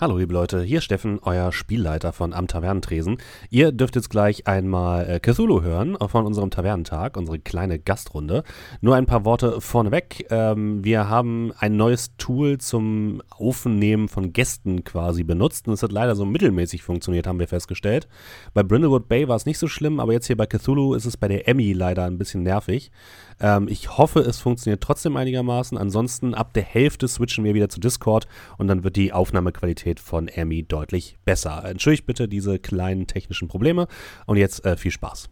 Hallo liebe Leute, hier Steffen, euer Spielleiter von Am Tavernentresen. Ihr dürft jetzt gleich einmal Cthulhu hören von unserem Tavernentag, unsere kleine Gastrunde. Nur ein paar Worte vorneweg. Wir haben ein neues Tool zum Aufnehmen von Gästen quasi benutzt und es hat leider so mittelmäßig funktioniert, haben wir festgestellt. Bei Brindlewood Bay war es nicht so schlimm, aber jetzt hier bei Cthulhu ist es bei der Emmy leider ein bisschen nervig. Ich hoffe, es funktioniert trotzdem einigermaßen. Ansonsten ab der Hälfte switchen wir wieder zu Discord und dann wird die Aufnahmequalität von Emmy deutlich besser. Entschuldigt bitte diese kleinen technischen Probleme und jetzt viel Spaß.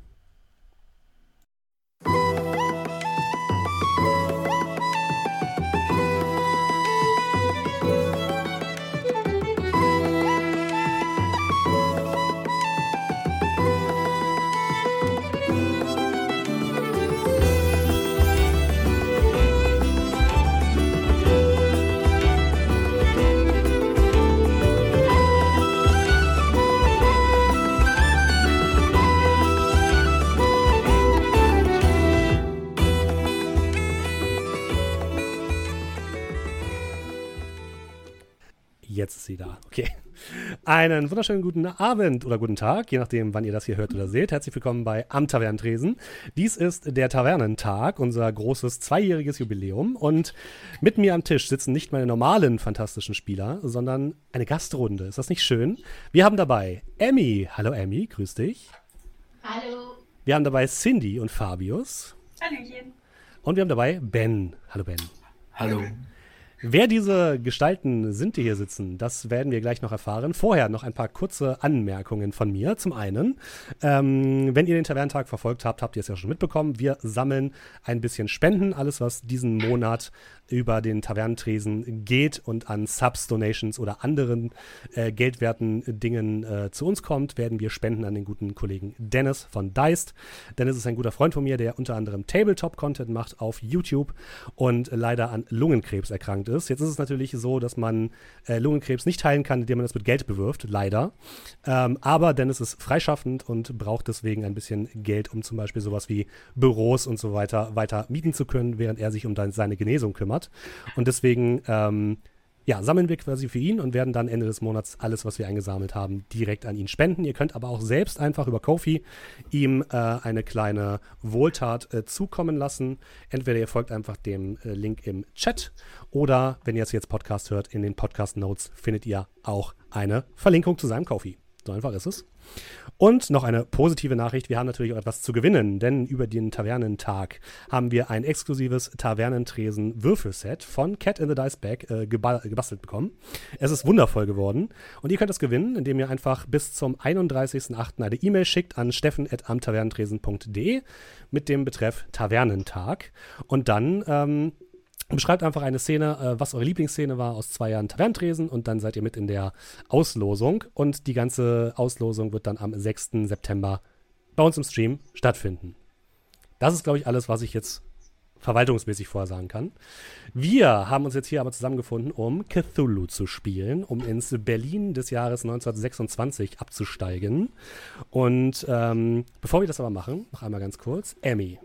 Jetzt ist sie da. Okay. Einen wunderschönen guten Abend oder guten Tag, je nachdem, wann ihr das hier hört oder seht. Herzlich willkommen bei Am Tavernentresen. Dies ist der Tavernentag, unser großes zweijähriges Jubiläum. Und mit mir am Tisch sitzen nicht meine normalen fantastischen Spieler, sondern eine Gastrunde. Ist das nicht schön? Wir haben dabei Emmy. Hallo Emmy, grüß dich. Hallo. Wir haben dabei Cindy und Fabius. Hallöchen. Und wir haben dabei Ben. Hallo Ben. Hallo. Wer diese Gestalten sind, die hier sitzen, das werden wir gleich noch erfahren. Vorher noch ein paar kurze Anmerkungen von mir. Zum einen, wenn ihr den Tavernentag verfolgt habt, habt ihr es ja schon mitbekommen. Wir sammeln ein bisschen Spenden. Alles, was diesen Monat über den Tavernentresen geht und an Subs, Donations oder anderen geldwerten Dingen zu uns kommt, werden wir spenden an den guten Kollegen Dennis von Deist. Dennis ist ein guter Freund von mir, der unter anderem Tabletop-Content macht auf YouTube und leider an Lungenkrebs erkrankt ist. Jetzt ist es natürlich so, dass man Lungenkrebs nicht heilen kann, indem man das mit Geld bewirft, leider. Aber Dennis ist freischaffend und braucht deswegen ein bisschen Geld, um zum Beispiel sowas wie Büros und so weiter mieten zu können, während er sich um seine Genesung kümmert. Und deswegen sammeln wir quasi für ihn und werden dann Ende des Monats alles, was wir eingesammelt haben, direkt an ihn spenden. Ihr könnt aber auch selbst einfach über Ko-fi ihm eine kleine Wohltat zukommen lassen. Entweder ihr folgt einfach dem Link im Chat oder, wenn ihr es jetzt Podcast hört, in den Podcast-Notes findet ihr auch eine Verlinkung zu seinem Ko-fi. So einfach ist es. Und noch eine positive Nachricht, wir haben natürlich auch etwas zu gewinnen, denn über den Tavernentag haben wir ein exklusives Tavernentresen-Würfelset von Cat in the Dice Bag gebastelt bekommen. Es ist wundervoll geworden und ihr könnt es gewinnen, indem ihr einfach bis zum 31.08. eine E-Mail schickt an steffen@amtavernentresen.de mit dem Betreff Tavernentag und dann beschreibt einfach eine Szene, was eure Lieblingsszene war aus 2 Jahren Tavernentresen und dann seid ihr mit in der Auslosung und die ganze Auslosung wird dann am 6. September bei uns im Stream stattfinden. Das ist, glaube ich, alles, was ich jetzt verwaltungsmäßig vorher sagen kann. Wir haben uns jetzt hier aber zusammengefunden, um Cthulhu zu spielen, um ins Berlin des Jahres 1926 abzusteigen. Und bevor wir das aber machen, noch einmal ganz kurz, Emmy,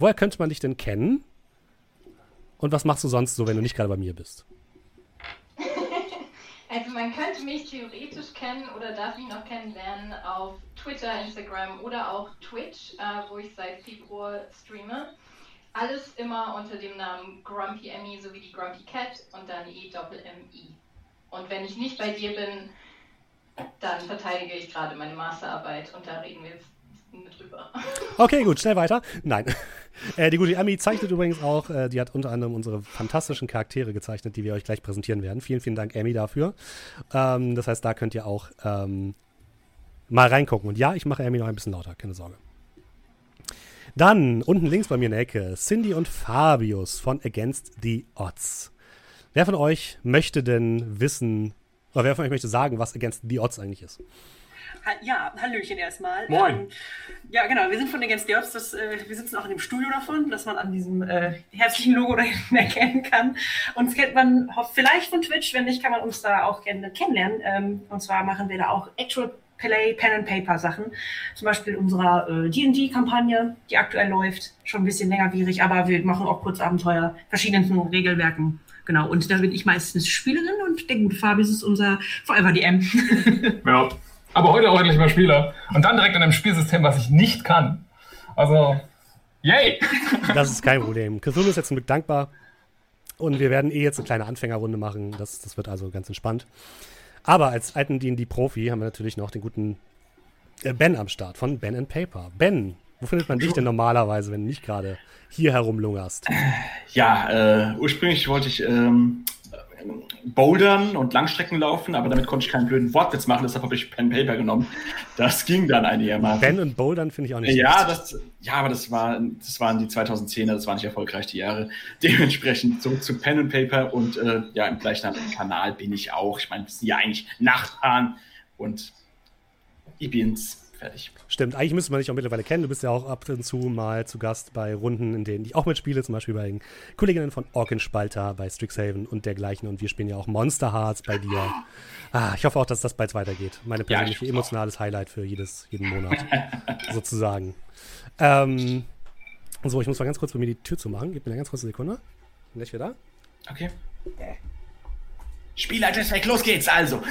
woher könnte man dich denn kennen? Und was machst du sonst so, wenn du nicht gerade bei mir bist? Also man könnte mich theoretisch kennen oder darf mich noch kennenlernen auf Twitter, Instagram oder auch Twitch, wo ich seit Februar streame. Alles immer unter dem Namen Grumpy Emmy sowie die Grumpy Cat und dann E-Doppel-M-I. Und wenn ich nicht bei dir bin, dann verteidige ich gerade meine Masterarbeit und da reden wir jetzt mit drüber. Okay, gut, schnell weiter. Nein. Die gute Emmy zeichnet übrigens auch, die hat unter anderem unsere fantastischen Charaktere gezeichnet, die wir euch gleich präsentieren werden. Vielen, vielen Dank, Emmy, dafür. Das heißt, da könnt ihr auch mal reingucken. Und ja, ich mache Emmy noch ein bisschen lauter, keine Sorge. Dann, unten links bei mir in der Ecke, Cindy und Fabius von Against the Odds. Wer von euch möchte denn wissen, oder wer von euch möchte sagen, was Against the Odds eigentlich ist? Ja, Hallöchen erstmal. Moin. Ja, genau, wir sind von Against the Odds, wir sitzen auch in dem Studio davon, dass man an diesem herzlichen Logo da hinten erkennen kann. Uns kennt man vielleicht von Twitch, wenn nicht, kann man uns da auch gerne kennenlernen. Und zwar machen wir da auch Actual Play, Pen and Paper Sachen. Zum Beispiel in unserer D&D-Kampagne, die aktuell läuft, schon ein bisschen längerwierig, aber wir machen auch Kurzabenteuer, verschiedensten Regelwerken. Genau, und da bin ich meistens Spielerin und der gute Fabius ist unser Forever DM. Ja, aber heute auch endlich mal Spieler. Und dann direkt in einem Spielsystem, was ich nicht kann. Also, yay! Das ist kein Problem. Cthulhu ist jetzt mit dankbar. Und wir werden eh jetzt eine kleine Anfängerrunde machen. Das wird also ganz entspannt. Aber als alten D&D-Profi haben wir natürlich noch den guten Ben am Start von Ben & Paper. Ben, wo findet man dich denn normalerweise, wenn du nicht gerade hier herumlungerst? Ja, ursprünglich wollte ich bouldern und Langstrecken laufen, aber damit konnte ich keinen blöden Wortwitz machen, deshalb habe ich Pen & Paper genommen. Das ging dann einigermaßen. Ben und bouldern finde ich auch nicht aber das waren die 2010er, das waren nicht erfolgreich die Jahre. Dementsprechend zurück zu Pen & Paper und im gleichnamigen Kanal bin ich auch. Ich meine, wir sind ja eigentlich Nachbarn und ich bin's. Fertig. Stimmt, eigentlich müsste man dich auch mittlerweile kennen. Du bist ja auch ab und zu mal zu Gast bei Runden, in denen ich auch mitspiele, zum Beispiel bei den Kolleginnen von Orkenspalter, bei Strixhaven und dergleichen. Und wir spielen ja auch Monster Hearts bei dir. Ah, ich hoffe auch, dass das bald weitergeht. Meine persönliche emotionales Highlight für jeden Monat, sozusagen. So, ich muss mal ganz kurz bei mir die Tür zu machen. Gib mir eine ganz kurze Sekunde. Bin gleich wieder da. Okay. Spielleiter weg, los geht's also.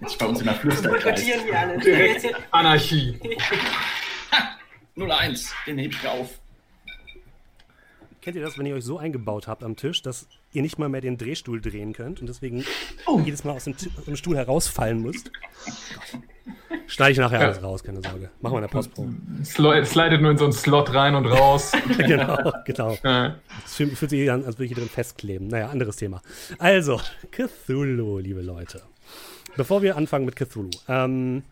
Jetzt bei uns in der Flüsterkreis. Direkt Anarchie. 01, den heb ich mir auf. Kennt ihr das, wenn ihr euch so eingebaut habt am Tisch, dass ihr nicht mal mehr den Drehstuhl drehen könnt und deswegen jedes Mal aus dem Stuhl herausfallen müsst? Schneide ich nachher alles raus, keine Sorge. Machen wir eine Postpro. Slidet nur in so einen Slot rein und raus. Genau. Ja. Das fühlt sich an, als würde ich hier drin festkleben. Naja, anderes Thema. Also, Cthulhu, liebe Leute. Bevor wir anfangen mit Cthulhu, würde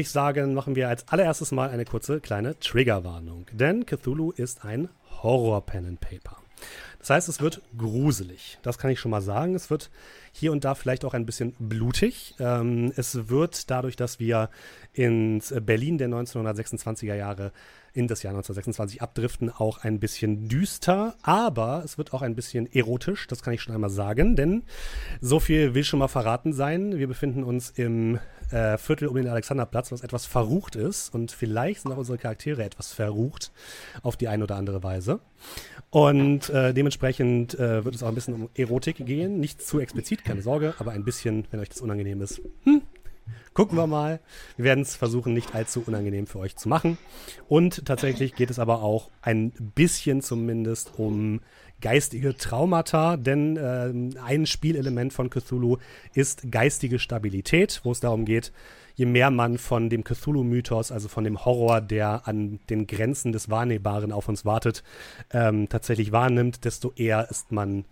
ich sagen, machen wir als allererstes mal eine kurze kleine Triggerwarnung. Denn Cthulhu ist ein Horror-Pen-and-Paper. Das heißt, es wird gruselig. Das kann ich schon mal sagen. Es wird hier und da vielleicht auch ein bisschen blutig. Es wird dadurch, dass wir ins Berlin der 1926er Jahre, in das Jahr 1926 abdriften, auch ein bisschen düster, aber es wird auch ein bisschen erotisch, das kann ich schon einmal sagen, denn so viel will schon mal verraten sein. Wir befinden uns im Viertel um den Alexanderplatz, was etwas verrucht ist und vielleicht sind auch unsere Charaktere etwas verrucht auf die eine oder andere Weise. Und dementsprechend wird es auch ein bisschen um Erotik gehen, nicht zu explizit, keine Sorge, aber ein bisschen, wenn euch das unangenehm ist. Gucken wir mal. Wir werden es versuchen, nicht allzu unangenehm für euch zu machen. Und tatsächlich geht es aber auch ein bisschen zumindest um geistige Traumata, denn ein Spielelement von Cthulhu ist geistige Stabilität, wo es darum geht, je mehr man von dem Cthulhu-Mythos, also von dem Horror, der an den Grenzen des Wahrnehmbaren auf uns wartet, tatsächlich wahrnimmt, desto eher ist man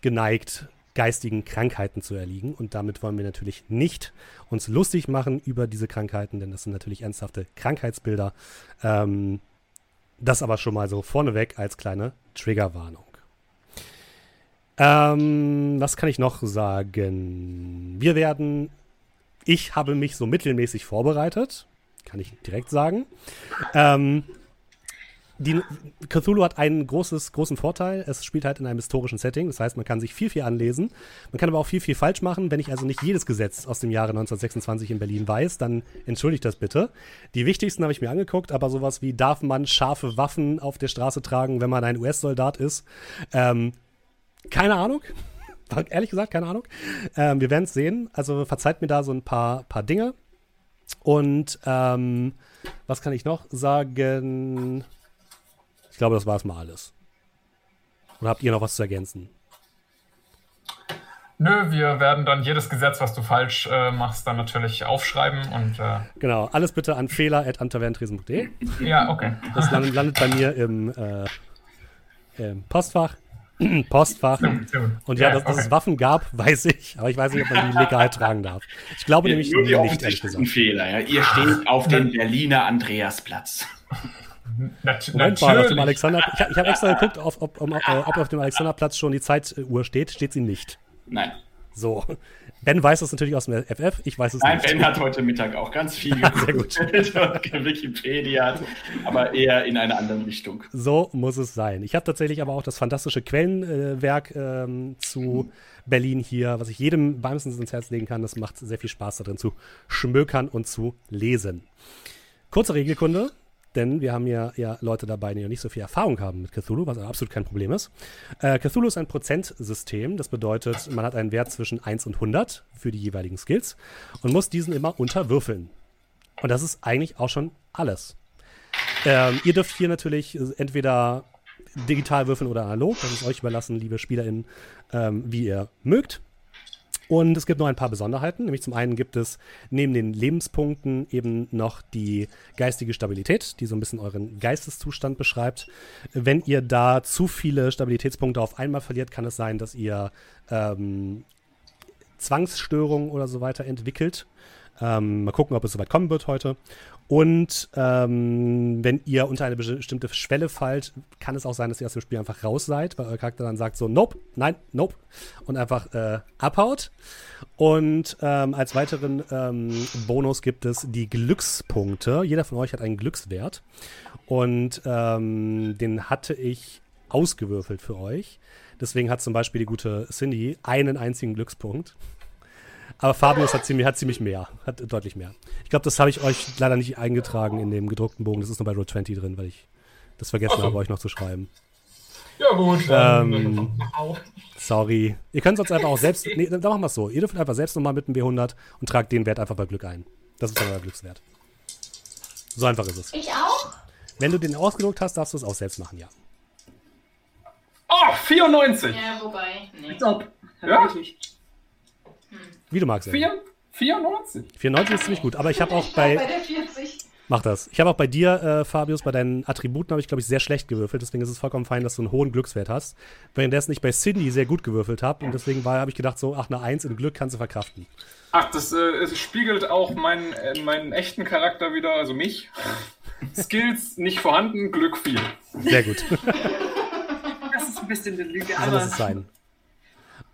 geneigt, geistigen Krankheiten zu erliegen. Und damit wollen wir natürlich nicht uns lustig machen über diese Krankheiten, denn das sind natürlich ernsthafte Krankheitsbilder. Das aber schon mal so vorneweg als kleine Triggerwarnung. Was kann ich noch sagen? Ich habe mich so mittelmäßig vorbereitet, kann ich direkt sagen. Cthulhu hat einen großen Vorteil. Es spielt halt in einem historischen Setting. Das heißt, man kann sich viel anlesen. Man kann aber auch viel falsch machen. Wenn ich also nicht jedes Gesetz aus dem Jahre 1926 in Berlin weiß, dann entschuldigt das bitte. Die wichtigsten habe ich mir angeguckt, aber sowas wie, darf man scharfe Waffen auf der Straße tragen, wenn man ein US-Soldat ist? Keine Ahnung. Ehrlich gesagt, keine Ahnung. Wir werden es sehen. Also verzeiht mir da so ein paar Dinge. Und was kann ich noch sagen? Ich glaube, das war es mal alles. Oder habt ihr noch was zu ergänzen? Nö, wir werden dann jedes Gesetz, was du falsch machst, dann natürlich aufschreiben. Und genau, alles bitte an fehler@amtavernentresen.de. Ja, okay. Das landet bei mir im Postfach. Und ja, dass es Waffen gab, weiß ich. Aber ich weiß nicht, ob man die legal tragen darf. Ich glaube nämlich nicht, ehrlich gesagt. Ein Fehler, ja? Ihr steht auf dem Berliner Andreasplatz. Natürlich. Ich habe extra geguckt, ob auf dem Alexanderplatz schon die Zeituhr steht. Steht sie nicht. Nein. So. Ben weiß das natürlich aus dem FF. Ich weiß es nicht. Nein, Ben hat heute Mittag auch ganz viel geguckt. Sehr gut. Wikipedia, aber eher in einer anderen Richtung. So muss es sein. Ich habe tatsächlich aber auch das fantastische Quellenwerk zu Berlin hier, was ich jedem wärmstens ins Herz legen kann. Das macht sehr viel Spaß, da drin zu schmökern und zu lesen. Kurze Regelkunde. Denn wir haben ja Leute dabei, die noch nicht so viel Erfahrung haben mit Cthulhu, was absolut kein Problem ist. Cthulhu ist ein Prozentsystem. Das bedeutet, man hat einen Wert zwischen 1 und 100 für die jeweiligen Skills und muss diesen immer unterwürfeln. Und das ist eigentlich auch schon alles. Ihr dürft hier natürlich entweder digital würfeln oder analog. Das ist euch überlassen, liebe SpielerInnen, wie ihr mögt. Und es gibt noch ein paar Besonderheiten, nämlich zum einen gibt es neben den Lebenspunkten eben noch die geistige Stabilität, die so ein bisschen euren Geisteszustand beschreibt. Wenn ihr da zu viele Stabilitätspunkte auf einmal verliert, kann es sein, dass ihr Zwangsstörungen oder so weiter entwickelt. Mal gucken, ob es soweit kommen wird heute. Und wenn ihr unter eine bestimmte Schwelle fallt, kann es auch sein, dass ihr aus dem Spiel einfach raus seid, weil euer Charakter dann sagt so, nope, nein, nope und einfach abhaut. Und als weiteren Bonus gibt es die Glückspunkte. Jeder von euch hat einen Glückswert und den hatte ich ausgewürfelt für euch. Deswegen hat zum Beispiel die gute Cindy einen einzigen Glückspunkt. Aber Fabius hat ziemlich mehr, hat deutlich mehr. Ich glaube, das habe ich euch leider nicht eingetragen in dem gedruckten Bogen. Das ist nur bei Roll20 drin, weil ich das vergessen habe, euch noch zu schreiben. Ja gut. Sorry. Ihr könnt sonst einfach auch selbst, nee, da machen wir es so. Ihr dürft einfach selbst nochmal mit dem W100 und tragt den Wert einfach bei Glück ein. Das ist euer Glückswert. So einfach ist es. Ich auch? Wenn du den ausgedruckt hast, darfst du es auch selbst machen, ja. Oh, 94! Ja, wobei. Nee. Top. Ja? Wie du magst. 94. 94 ist ziemlich gut, aber ich habe auch bei der 40. Mach das. Ich habe auch bei dir, Fabius, bei deinen Attributen habe ich, glaube ich, sehr schlecht gewürfelt. Deswegen ist es vollkommen fein, dass du einen hohen Glückswert hast. Währenddessen ich bei Cindy sehr gut gewürfelt habe. Und deswegen habe ich gedacht, so, ach, eine 1 im Glück kannst du verkraften. Ach, das es spiegelt auch meinen echten Charakter wieder, also mich. Skills nicht vorhanden, Glück viel. Sehr gut. Das ist ein bisschen eine Lüge, aber... So muss es sein.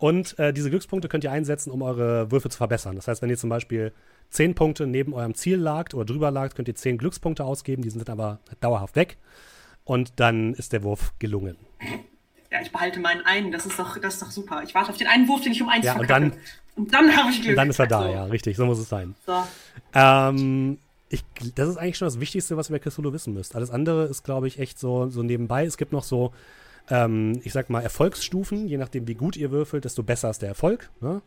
Und diese Glückspunkte könnt ihr einsetzen, um eure Würfe zu verbessern. Das heißt, wenn ihr zum Beispiel 10 Punkte neben eurem Ziel lagt oder drüber lagt, könnt ihr 10 Glückspunkte ausgeben. Die sind dann aber dauerhaft weg. Und dann ist der Wurf gelungen. Ja, ich behalte meinen einen. Das ist doch super. Ich warte auf den einen Wurf, den ich um 1 verkacke. Und dann habe ich Glück. Und dann ist er da, ja, richtig. So muss es sein. So. Das ist eigentlich schon das Wichtigste, was ihr über Cthulhu wissen müsst. Alles andere ist, glaube ich, echt so nebenbei. Es gibt noch so... ich sag mal, Erfolgsstufen, je nachdem, wie gut ihr würfelt, desto besser ist der Erfolg. Ne?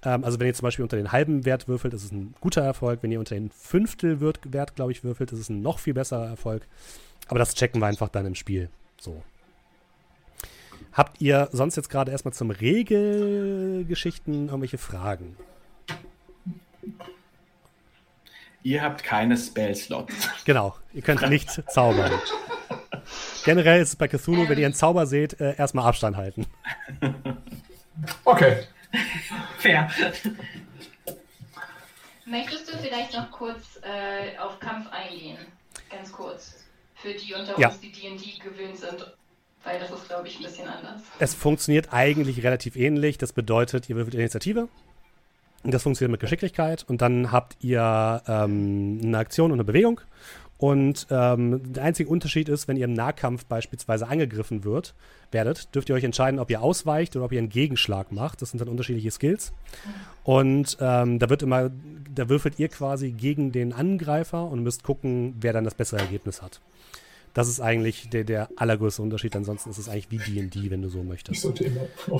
Also wenn ihr zum Beispiel unter den halben Wert würfelt, ist es ein guter Erfolg. Wenn ihr unter den Fünftelwert, glaube ich, würfelt, ist es ein noch viel besserer Erfolg. Aber das checken wir einfach dann im Spiel. So. Habt ihr sonst jetzt gerade erstmal zum Regelgeschichten irgendwelche Fragen? Ihr habt keine Spell-Slots. Genau, ihr könnt nicht zaubern. Generell ist es bei Cthulhu, wenn ihr einen Zauber seht, erstmal Abstand halten. Okay. Fair. Möchtest du vielleicht noch kurz auf Kampf eingehen? Ganz kurz. Für die unter uns, die D&D gewöhnt sind. Weil das ist, glaube ich, ein bisschen anders. Es funktioniert eigentlich relativ ähnlich. Das bedeutet, ihr würfelt Initiative. Das funktioniert mit Geschicklichkeit. Und dann habt ihr eine Aktion und eine Bewegung. Und der einzige Unterschied ist, wenn ihr im Nahkampf beispielsweise angegriffen werdet, dürft ihr euch entscheiden, ob ihr ausweicht oder ob ihr einen Gegenschlag macht. Das sind dann unterschiedliche Skills. Und da würfelt ihr quasi gegen den Angreifer und müsst gucken, wer dann das bessere Ergebnis hat. Das ist eigentlich der allergrößte Unterschied. Ansonsten ist es eigentlich wie D&D, wenn du so möchtest.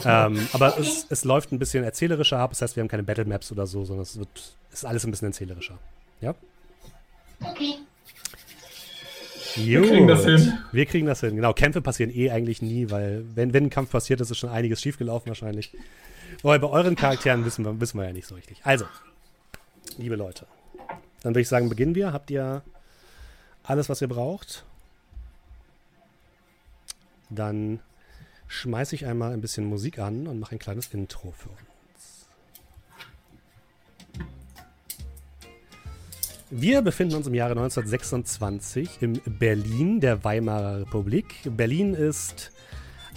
Aber es läuft ein bisschen erzählerischer ab. Das heißt, wir haben keine Battlemaps oder so, sondern es ist alles ein bisschen erzählerischer. Ja? Okay. Jo, wir kriegen das hin. Genau, Kämpfe passieren eigentlich nie, weil wenn ein Kampf passiert, ist schon einiges schiefgelaufen wahrscheinlich. Aber bei euren Charakteren wissen wir ja nicht so richtig. Also, liebe Leute, dann würde ich sagen, beginnen wir. Habt ihr alles, was ihr braucht? Dann schmeiße ich einmal ein bisschen Musik an und mache ein kleines Intro für uns. Wir befinden uns im Jahre 1926 im Berlin der Weimarer Republik. Berlin ist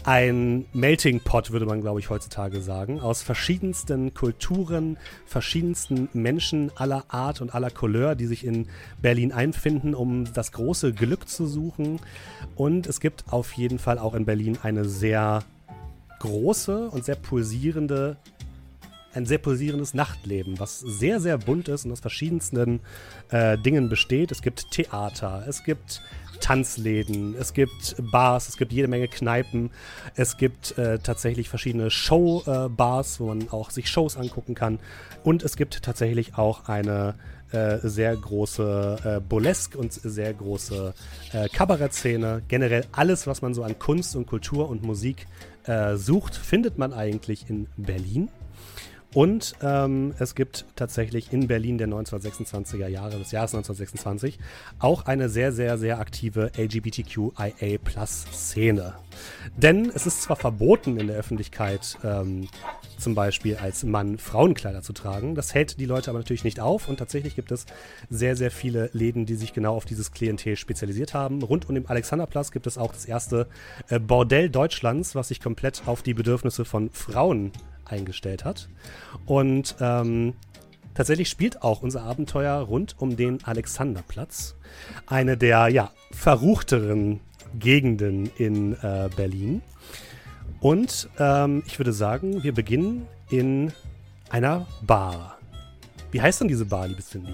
ein Melting Pot, würde man, glaube ich, heutzutage sagen, aus verschiedensten Kulturen, verschiedensten Menschen aller Art und aller Couleur, die sich in Berlin einfinden, um das große Glück zu suchen. Und es gibt auf jeden Fall auch in Berlin eine sehr große und sehr pulsierende ein sehr pulsierendes Nachtleben, was sehr, sehr bunt ist und aus verschiedensten Dingen besteht. Es gibt Theater, es gibt Tanzläden, es gibt Bars, es gibt jede Menge Kneipen, es gibt tatsächlich verschiedene Show-Bars, wo man auch sich Shows angucken kann, und es gibt tatsächlich auch eine sehr große Burlesque und sehr große Kabarettszene. Generell alles, was man so an Kunst und Kultur und Musik sucht, findet man eigentlich in Berlin. Und es gibt tatsächlich in Berlin der 1926er Jahre, des Jahres 1926, auch eine sehr, sehr, sehr aktive LGBTQIA+-Szene. Denn es ist zwar verboten in der Öffentlichkeit, zum Beispiel als Mann Frauenkleider zu tragen, das hält die Leute aber natürlich nicht auf, und tatsächlich gibt es sehr, sehr viele Läden, die sich genau auf dieses Klientel spezialisiert haben. Rund um den Alexanderplatz gibt es auch das erste Bordell Deutschlands, was sich komplett auf die Bedürfnisse von Frauen eingestellt hat. Und tatsächlich spielt auch unser Abenteuer rund um den Alexanderplatz, eine der verruchteren Gegenden in Berlin. Und ich würde sagen, wir beginnen in einer Bar. Wie heißt denn diese Bar, liebe Cindy?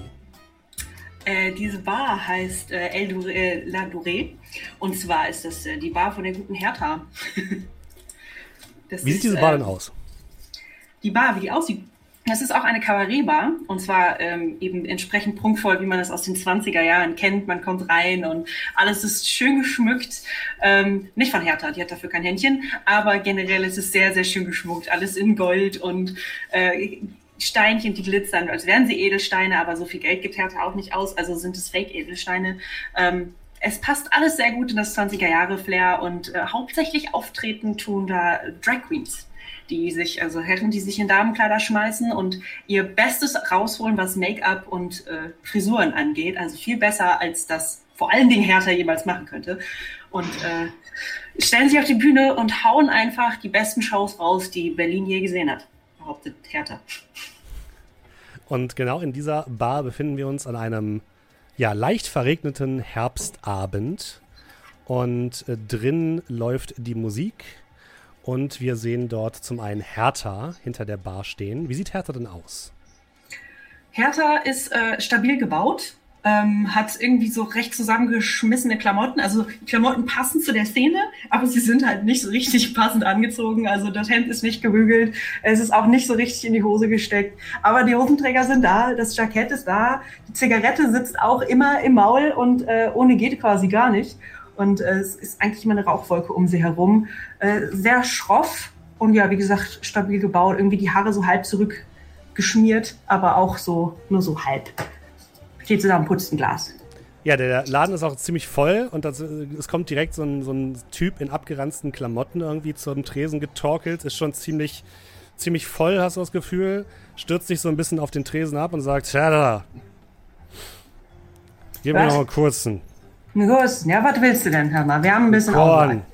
Diese Bar heißt Eldoré. Und zwar ist das die Bar von der guten Hertha. Wie sieht diese Bar denn aus? Die Bar, wie die aussieht. Das ist auch eine Kabarettbar, und zwar eben entsprechend prunkvoll, wie man das aus den 20er Jahren kennt. Man kommt rein und alles ist schön geschmückt. Nicht von Hertha, die hat dafür kein Händchen, aber generell ist es sehr, sehr schön geschmückt. Alles in Gold und Steinchen, die glitzern, als wären sie Edelsteine, aber so viel Geld gibt Hertha auch nicht aus, also sind es Fake-Edelsteine. Es passt alles sehr gut in das 20er-Jahre-Flair, und hauptsächlich auftreten tun da Drag Queens, die sich, also Herren, die sich in Damenkleider schmeißen und ihr Bestes rausholen, was Make-up und Frisuren angeht. Also viel besser, als das vor allen Dingen Hertha jemals machen könnte. Und stellen sich auf die Bühne und hauen einfach die besten Shows raus, die Berlin je gesehen hat, behauptet Hertha. Und genau in dieser Bar befinden wir uns an einem leicht verregneten Herbstabend. Und drin läuft die Musik. Und wir sehen dort zum einen Hertha hinter der Bar stehen. Wie sieht Hertha denn aus? Hertha ist stabil gebaut, hat irgendwie so recht zusammengeschmissene Klamotten. Also die Klamotten passen zu der Szene, aber sie sind halt nicht so richtig passend angezogen. Also das Hemd ist nicht gebügelt, es ist auch nicht so richtig in die Hose gesteckt. Aber die Hosenträger sind da, das Jackett ist da, die Zigarette sitzt auch immer im Maul und ohne geht quasi gar nicht. Und es ist eigentlich immer eine Rauchwolke um sie herum. Sehr schroff und wie gesagt, stabil gebaut. Irgendwie die Haare so halb zurückgeschmiert, aber auch so, nur so halb. Steht zusammen, putzt ein Glas. Ja, der Laden ist auch ziemlich voll, und es kommt direkt so ein Typ in abgeranzten Klamotten irgendwie zum Tresen getorkelt. Ist schon ziemlich, ziemlich voll, hast du das Gefühl. Stürzt sich so ein bisschen auf den Tresen ab und sagt: Tada, gib mir noch einen kurzen. Ja, was willst du denn, Herr? Wir haben ein bisschen Korn.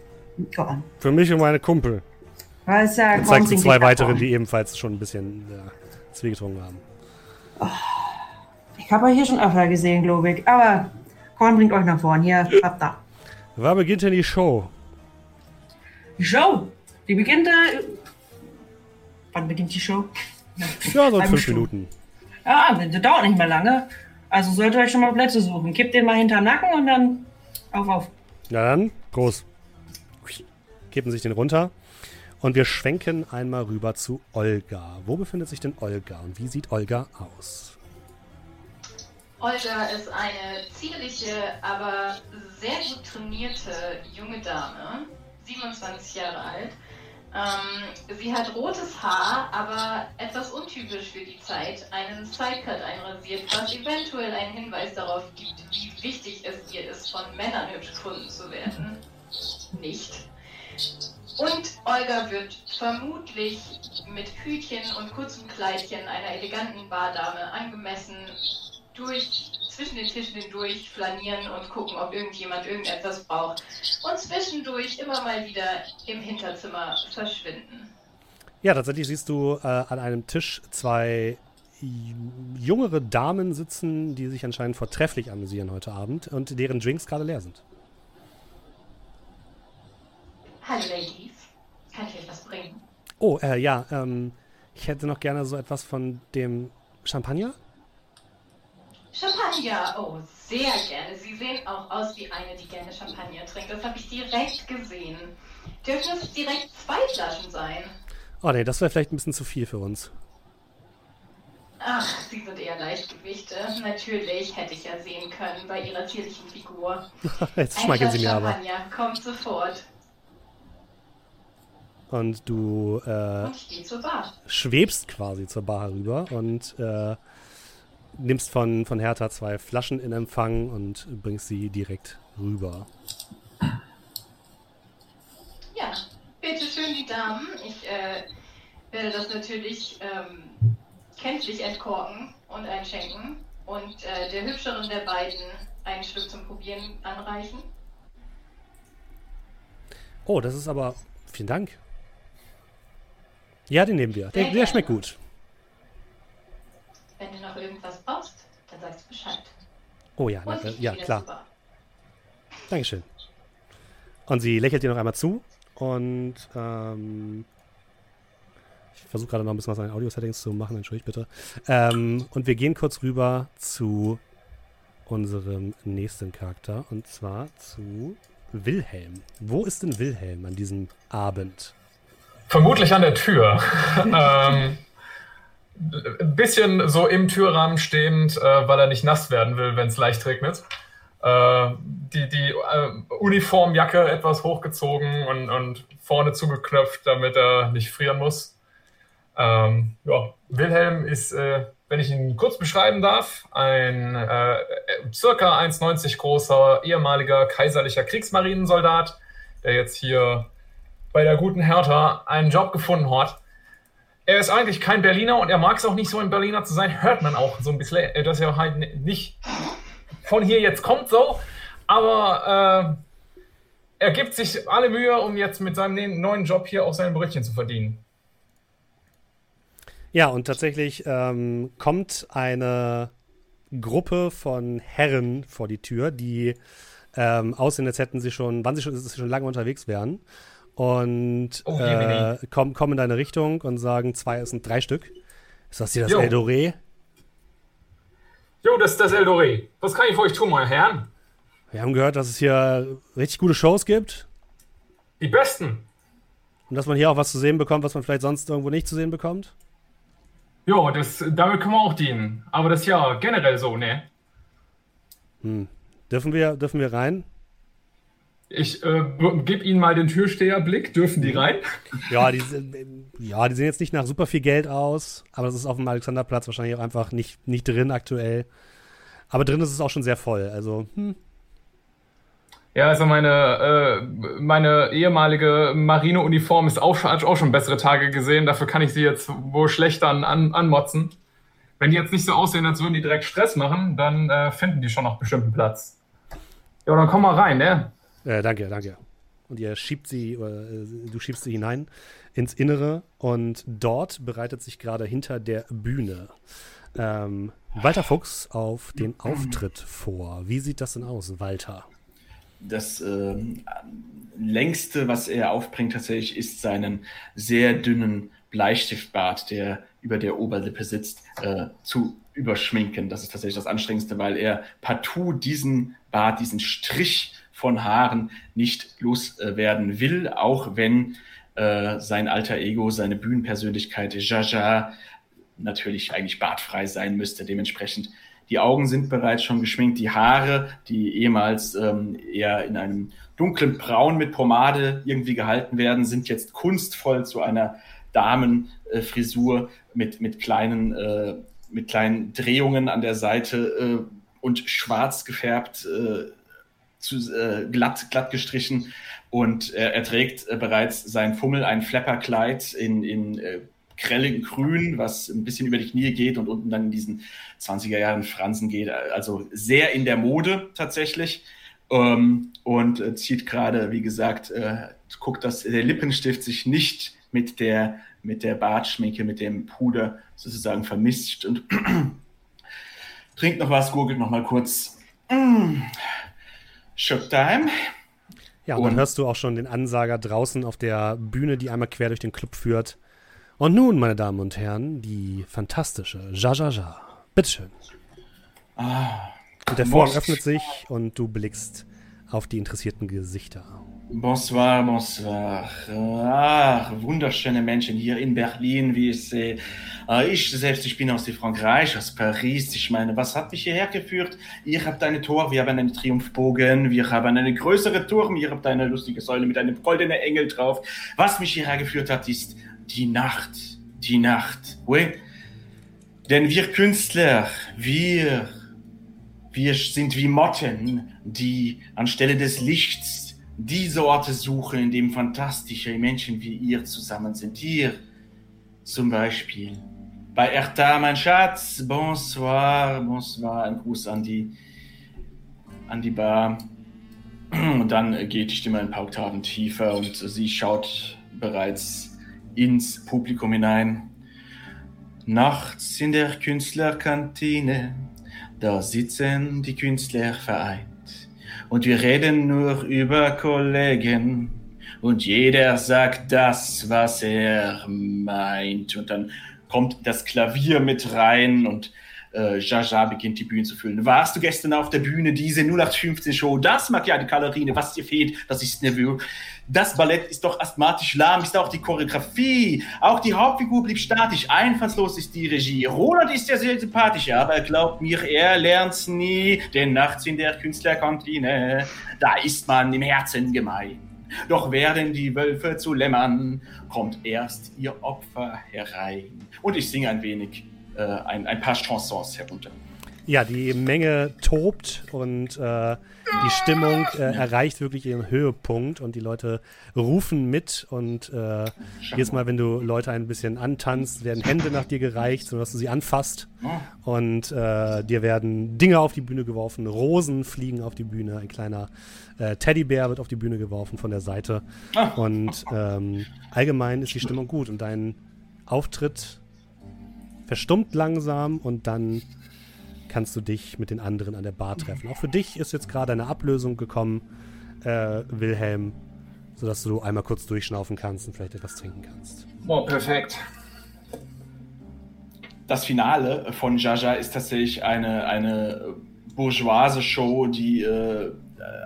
Korn. Für mich und meine Kumpel. Was ja, dann zeigst du zwei weiteren, die ebenfalls schon ein bisschen Zwiebel getrunken haben. Oh, ich habe euch hier schon öfter gesehen, glaube ich. Aber Korn bringt euch nach vorn. Hier, habt da. Wann beginnt denn die Show? Die Show? Die beginnt Wann beginnt die Show? Ja, so in 5 Minuten. Ja, das dauert nicht mehr lange. Also solltet ihr euch schon mal Plätze suchen. Kippt den mal hinter den Nacken und dann auf. Na dann, groß. Kippen sich den runter. Und wir schwenken einmal rüber zu Olga. Wo befindet sich denn Olga und wie sieht Olga aus? Olga ist eine zierliche, aber sehr gut trainierte junge Dame, 27 Jahre alt. Sie hat rotes Haar, aber etwas untypisch für die Zeit, einen Sidecut einrasiert, was eventuell einen Hinweis darauf gibt, wie wichtig es ihr ist, von Männern hübsch gefunden zu werden. Nicht. Und Olga wird vermutlich mit Hütchen und kurzem Kleidchen einer eleganten Bardame angemessen zwischen den Tischen hindurch flanieren und gucken, ob irgendjemand irgendetwas braucht. Und zwischendurch immer mal wieder im Hinterzimmer verschwinden. Ja, tatsächlich siehst du an einem Tisch zwei jüngere Damen sitzen, die sich anscheinend vortrefflich amüsieren heute Abend und deren Drinks gerade leer sind. Hallo Ladies, kann ich euch was bringen? Oh, Ich hätte noch gerne so etwas von dem Champagner. Champagner, oh, sehr gerne. Sie sehen auch aus wie eine, die gerne Champagner trinkt. Das habe ich direkt gesehen. Dürfen es direkt 2 Flaschen sein? Oh nee, das wäre vielleicht ein bisschen zu viel für uns. Ach, Sie sind eher Leichtgewichte. Natürlich, hätte ich ja sehen können bei Ihrer zierlichen Figur. Jetzt schmeicheln Sie mir aber. Champagner, kommt sofort. Und du schwebst quasi zur Bar rüber und nimmst von Hertha 2 Flaschen in Empfang und bringst sie direkt rüber. Ja, bitteschön, die Damen. Ich werde das natürlich kenntlich entkorken und einschenken und der hübscheren der beiden einen Schluck zum Probieren anreichen. Oh, das ist aber... Vielen Dank. Ja, den nehmen wir. Der schmeckt gut. Wenn du noch irgendwas brauchst, dann sagst du Bescheid. Oh ja, danke. Ja, klar. Super. Dankeschön. Und sie lächelt dir noch einmal zu und ich versuche gerade noch ein bisschen was an den Audio-Settings zu machen, entschuldigt bitte. Und wir gehen kurz rüber zu unserem nächsten Charakter und zwar zu Wilhelm. Wo ist denn Wilhelm an diesem Abend? Vermutlich an der Tür. Ein bisschen so im Türrahmen stehend, weil er nicht nass werden will, wenn es leicht regnet. Die Uniformjacke etwas hochgezogen und vorne zugeknöpft, damit er nicht frieren muss. Ja, Wilhelm ist, wenn ich ihn kurz beschreiben darf, ein circa 1,90 großer ehemaliger kaiserlicher Kriegsmarinensoldat, der jetzt hier bei der guten Hertha einen Job gefunden hat. Er ist eigentlich kein Berliner und er mag es auch nicht so, ein Berliner zu sein. Hört man auch so ein bisschen, dass er halt nicht von hier jetzt kommt so. Aber er gibt sich alle Mühe, um jetzt mit seinem neuen Job hier auch sein Brötchen zu verdienen. Ja, und tatsächlich kommt eine Gruppe von Herren vor die Tür, die aussehen, als waren sie schon lange unterwegs wären. Und kommen in deine Richtung und sagen, 2 ist 3 Stück. Ist das hier das Eldoré? Jo, das ist das Eldoré. Was kann ich für euch tun, meine Herren? Wir haben gehört, dass es hier richtig gute Shows gibt. Die besten. Und dass man hier auch was zu sehen bekommt, was man vielleicht sonst irgendwo nicht zu sehen bekommt. Jo, damit können wir auch dienen. Aber das ist ja generell so, ne? Hm. Dürfen wir rein? Ich gebe ihnen mal den Türsteherblick. Dürfen die rein? Ja, die sehen jetzt nicht nach super viel Geld aus. Aber das ist auf dem Alexanderplatz wahrscheinlich auch einfach nicht drin aktuell. Aber drin ist es auch schon sehr voll. Also, Ja, also meine ehemalige Marineuniform ist hat auch schon bessere Tage gesehen. Dafür kann ich sie jetzt wohl schlechter anmotzen. Wenn die jetzt nicht so aussehen, als würden die direkt Stress machen, dann finden die schon noch bestimmten Platz. Ja, dann komm mal rein, ne? Danke. Und du schiebst sie hinein ins Innere und dort bereitet sich gerade hinter der Bühne Walter Fuchs auf den Auftritt vor. Wie sieht das denn aus, Walter? Das längste, was er aufbringt tatsächlich, ist seinen sehr dünnen Bleistiftbart, der über der Oberlippe sitzt, zu überschminken. Das ist tatsächlich das Anstrengendste, weil er partout diesen Bart, diesen Strich von Haaren nicht loswerden will, auch wenn sein alter Ego, seine Bühnenpersönlichkeit Jaja natürlich eigentlich bartfrei sein müsste. Dementsprechend die Augen sind bereits schon geschminkt, die Haare, die ehemals eher in einem dunklen Braun mit Pomade irgendwie gehalten werden, sind jetzt kunstvoll zu einer Damenfrisur mit kleinen Drehungen an der Seite und schwarz gefärbt, glatt gestrichen. Und er trägt bereits seinen Fummel, ein Flapperkleid in grellen Grün, was ein bisschen über die Knie geht und unten dann in diesen 20er Jahren Fransen geht, also sehr in der Mode tatsächlich, und zieht gerade, wie gesagt, guckt, dass der Lippenstift sich nicht mit der Bartschminke, mit dem Puder sozusagen vermischt und trinkt noch was, gurgelt noch mal kurz. Showtime. Ja, und dann hörst du auch schon den Ansager draußen auf der Bühne, die einmal quer durch den Club führt. Und nun, meine Damen und Herren, die fantastische Jajaja. Bitteschön. Der Vorhang öffnet sich und du blickst auf die interessierten Gesichter. Bonsoir, bonsoir. Ach, wunderschöne Menschen hier in Berlin, wie ich sehe. Ich bin aus Frankreich, aus Paris. Ich meine, was hat mich hierher geführt? Ihr habt eine Tor, wir haben einen Triumphbogen, wir haben einen größeren Turm, ihr habt eine lustige Säule mit einem goldenen Engel drauf. Was mich hierher geführt hat, ist die Nacht. Oui? Denn wir Künstler, wir sind wie Motten, die anstelle des Lichts diese Orte suchen, in dem fantastische Menschen wie ihr zusammen sind. Ihr zum Beispiel bei Hertha, mein Schatz. Bonsoir, bonsoir. Ein Gruß an die Bar. Und dann geht die Stimme ein paar Oktaven tiefer und sie schaut bereits ins Publikum hinein. Nachts in der Künstlerkantine, da sitzen die Künstler vereint. Und wir reden nur über Kollegen und jeder sagt das, was er meint. Und dann kommt das Klavier mit rein und Jaja beginnt die Bühne zu füllen. Warst du gestern auf der Bühne, diese 0815-Show? Das mag ja die Kalorien, was dir fehlt, das ist nervös. Das Ballett ist doch asthmatisch lahm, ist auch die Choreografie. Auch die Hauptfigur blieb statisch, einfallslos ist die Regie. Roland ist ja sehr sympathisch, aber glaubt mir, er lernt's nie. Denn nachts in der Künstlerkantine, da ist man im Herzen gemein. Doch werden die Wölfe zu Lämmern, kommt erst ihr Opfer herein. Und ich singe ein wenig. Ein paar Chansons herunter. Ja, die Menge tobt und die Stimmung erreicht wirklich ihren Höhepunkt und die Leute rufen mit und jedes Mal, wenn du Leute ein bisschen antanzt, werden Hände nach dir gereicht, sodass du sie anfasst und dir werden Dinge auf die Bühne geworfen, Rosen fliegen auf die Bühne, ein kleiner Teddybär wird auf die Bühne geworfen von der Seite und allgemein ist die Stimmung gut und dein Auftritt verstummt langsam und dann kannst du dich mit den anderen an der Bar treffen. Auch für dich ist jetzt gerade eine Ablösung gekommen, Wilhelm, sodass du einmal kurz durchschnaufen kannst und vielleicht etwas trinken kannst. Oh, perfekt. Das Finale von Jaja ist tatsächlich eine bourgeoise Show, die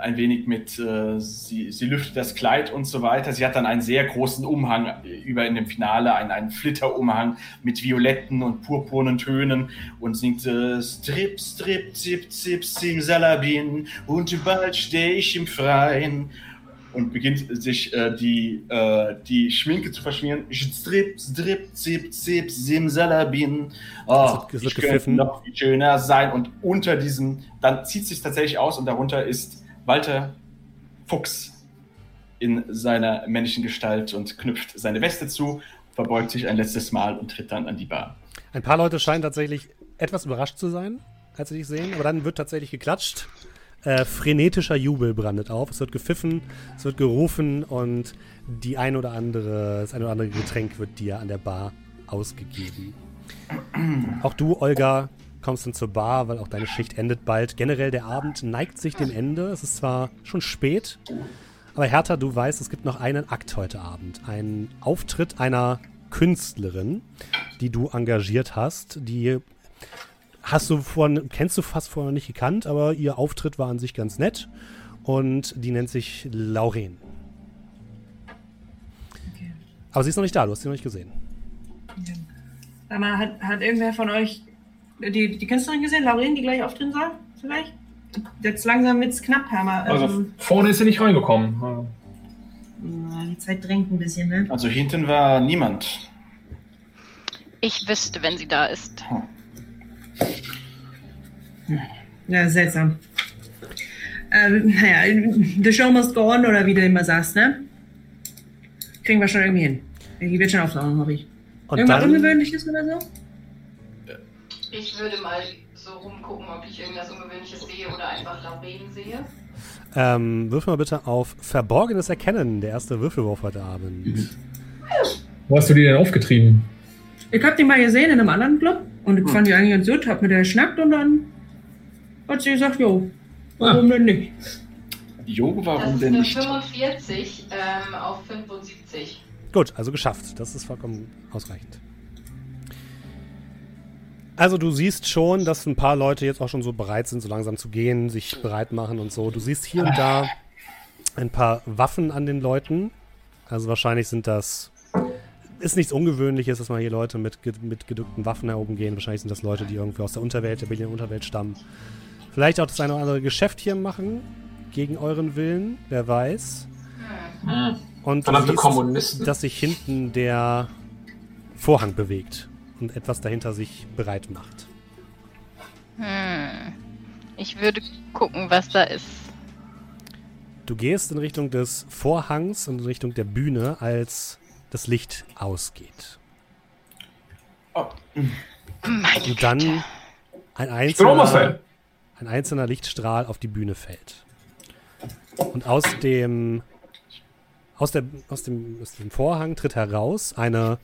ein wenig mit, sie lüftet das Kleid und so weiter. Sie hat dann einen sehr großen Umhang über in dem Finale, einen Flitterumhang mit violetten und purpurnen Tönen und singt Strip, Strip, Zip, Zip, Simsalabim und bald stehe ich im Freien und beginnt sich die Schminke zu verschmieren. Strip, Strip, Zip, Zip, Simsalabim. Oh, ich könnte noch viel schöner sein und unter diesem, dann zieht sich tatsächlich aus und darunter ist Walter Fuchs in seiner männlichen Gestalt und knüpft seine Weste zu, verbeugt sich ein letztes Mal und tritt dann an die Bar. Ein paar Leute scheinen tatsächlich etwas überrascht zu sein, als sie dich sehen, aber dann wird tatsächlich geklatscht. Frenetischer Jubel brandet auf. Es wird gepfiffen, es wird gerufen und das ein oder andere Getränk wird dir an der Bar ausgegeben. Auch du, Olga, kommst dann zur Bar, weil auch deine Schicht endet bald. Generell der Abend neigt sich dem Ende. Es ist zwar schon spät, aber Hertha, du weißt, es gibt noch einen Akt heute Abend. Einen Auftritt einer Künstlerin, die du engagiert hast, die kennst du fast vorher nicht gekannt, aber ihr Auftritt war an sich ganz nett und die nennt sich Laurin. Okay. Aber sie ist noch nicht da, du hast sie noch nicht gesehen. Ja. Sag mal, hat irgendwer von euch die Künstlerin gesehen, Laurin, die gleich auftreten soll, vielleicht? Jetzt langsam wird's knapp, Hermer. Also vorne ist sie nicht reingekommen. Also. Na, die Zeit drängt ein bisschen, ne? Also hinten war niemand. Ich wüsste, wenn sie da ist. Hm. Ja, seltsam. The show must go on, oder wie du immer sagst, ne? Kriegen wir schon irgendwie hin. Die wird schon auftauchen, hoffe ich. Und irgendwas dann Ungewöhnliches oder so? Ich würde mal so rumgucken, ob ich irgendwas Ungewöhnliches sehe oder einfach Laurin sehe. Würfel mal bitte auf Verborgenes Erkennen, der erste Würfelwurf heute Abend. Wo hast du die denn aufgetrieben? Ich hab die mal gesehen in einem anderen Club. Und ich fand die eigentlich ganz gut, hab mit der geschnackt und dann hat sie gesagt, jo, warum denn nicht? Jo, warum denn nicht? Das ist eine 45 auf 75. Gut, also geschafft. Das ist vollkommen ausreichend. Also du siehst schon, dass ein paar Leute jetzt auch schon so bereit sind, so langsam zu gehen, sich bereit machen und so. Du siehst hier und da ein paar Waffen an den Leuten. Also wahrscheinlich sind das... Ist nichts Ungewöhnliches, dass man hier Leute mit gedückten Waffen nach oben gehen. Wahrscheinlich sind das Leute, die irgendwie aus der Unterwelt, der Berliner Unterwelt stammen. Vielleicht auch das eine oder andere Geschäft hier machen, gegen euren Willen, wer weiß. Und du siehst, dass sich hinten der Vorhang bewegt und etwas dahinter sich bereit macht. Ich würde gucken, was da ist. Du gehst in Richtung des Vorhangs und in Richtung der Bühne, als das Licht ausgeht. Oh. Und dann ein einzelner Lichtstrahl auf die Bühne fällt. Und aus dem Vorhang tritt heraus eine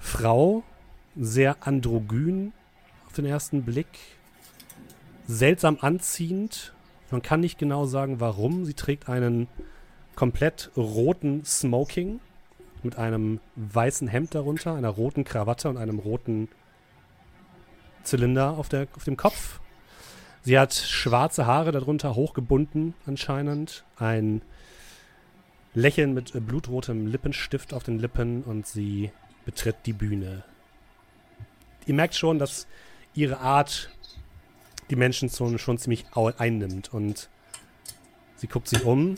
Frau, sehr androgyn auf den ersten Blick, seltsam anziehend. Man kann nicht genau sagen, warum. Sie trägt einen komplett roten Smoking mit einem weißen Hemd darunter, einer roten Krawatte und einem roten Zylinder auf dem Kopf. Sie hat schwarze Haare darunter, hochgebunden anscheinend, ein Lächeln mit blutrotem Lippenstift auf den Lippen, und sie betritt die Bühne. Ihr merkt schon, dass ihre Art die Menschen schon ziemlich einnimmt, und sie guckt sich um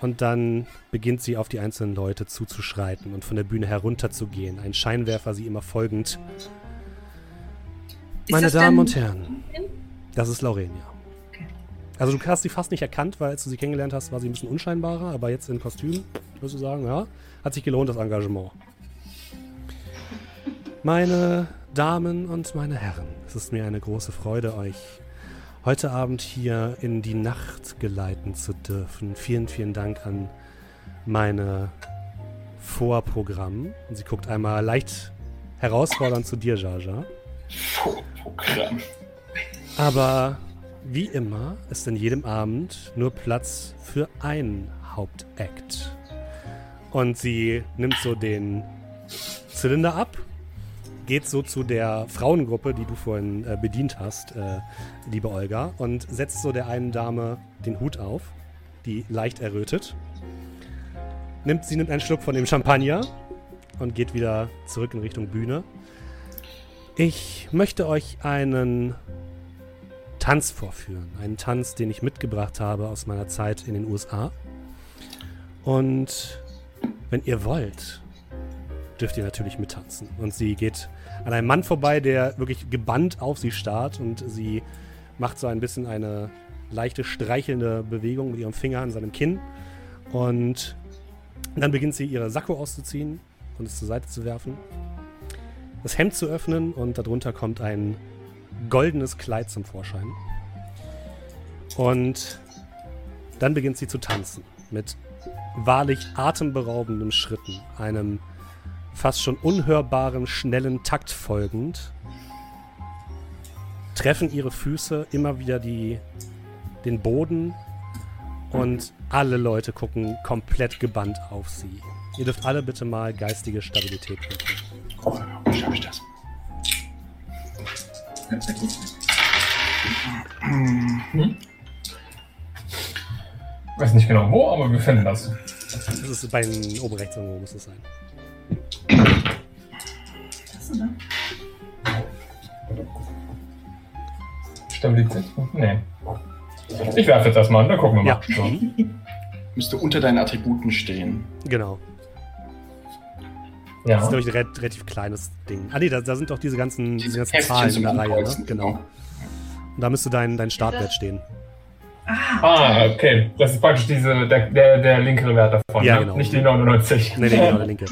und dann beginnt sie auf die einzelnen Leute zuzuschreiten und von der Bühne herunterzugehen. Ein Scheinwerfer sie immer folgend. Meine Damen und Herren, das ist Laurin, ja. Okay. Also du hast sie fast nicht erkannt, weil als du sie kennengelernt hast, war sie ein bisschen unscheinbarer, aber jetzt in Kostüm, würdest du sagen, ja, hat sich gelohnt, das Engagement. Meine Damen und meine Herren, es ist mir eine große Freude, euch heute Abend hier in die Nacht geleiten zu dürfen. Vielen, vielen Dank an meine Vorprogramm. Und sie guckt einmal leicht herausfordernd zu dir, Jaja. Vorprogramm. Aber wie immer ist in jedem Abend nur Platz für einen Hauptakt. Und sie nimmt so den Zylinder ab, geht so zu der Frauengruppe, die du vorhin bedient hast, liebe Olga, und setzt so der einen Dame den Hut auf, die leicht errötet. Sie nimmt einen Schluck von dem Champagner und geht wieder zurück in Richtung Bühne. Ich möchte euch einen Tanz vorführen. Einen Tanz, den ich mitgebracht habe aus meiner Zeit in den USA. Und wenn ihr wollt, dürft ihr natürlich mittanzen. Und sie geht an einem Mann vorbei, der wirklich gebannt auf sie starrt, und sie macht so ein bisschen eine leichte streichelnde Bewegung mit ihrem Finger an seinem Kinn, und dann beginnt sie ihre Sakko auszuziehen und es zur Seite zu werfen, das Hemd zu öffnen, und darunter kommt ein goldenes Kleid zum Vorschein, und dann beginnt sie zu tanzen mit wahrlich atemberaubenden Schritten, einem fast schon unhörbaren, schnellen Takt folgend, treffen ihre Füße immer wieder den Boden, und alle Leute gucken komplett gebannt auf sie. Ihr dürft alle bitte mal geistige Stabilität wirken. Oh, wie schaffe ich das? Ich weiß nicht genau wo, aber wir finden das. Das ist bei den oben rechts irgendwo, muss es sein. Stabilität? Nee. Ich werfe jetzt erstmal an, dann gucken wir mal. Ja. So. Müsste unter deinen Attributen stehen. Genau. Ja. Das ist, glaube ich, ein relativ kleines Ding. Ah, nee, da sind doch diese ganzen Zahlen in der Reihe, ne? Genau. Und da müsste dein Startwert stehen. Ah, okay. Das ist praktisch der linkere Wert davon. Ja, genau. Nicht die 99. Nee, genau, der linke.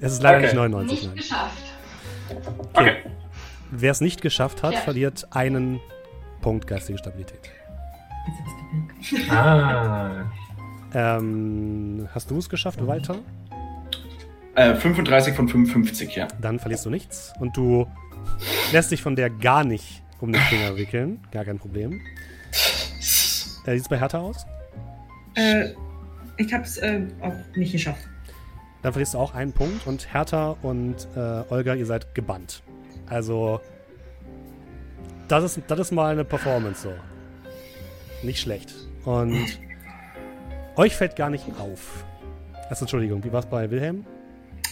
Es ist leider nicht 99. Nicht geschafft. Okay. Wer es nicht geschafft hat, verliert einen Punkt geistige Stabilität. Ah. Hast du es geschafft, Walter? 35 von 55, ja. Dann verlierst du nichts, und du lässt dich von der gar nicht um den Finger wickeln. Gar kein Problem. Sieht es bei Hertha aus? Ich habe es auch nicht geschafft. Dann verlierst du auch einen Punkt und Hertha und Olga, ihr seid gebannt. Also, das ist mal eine Performance so. Nicht schlecht. Und euch fällt gar nicht auf. Also, Entschuldigung, wie war es bei Wilhelm?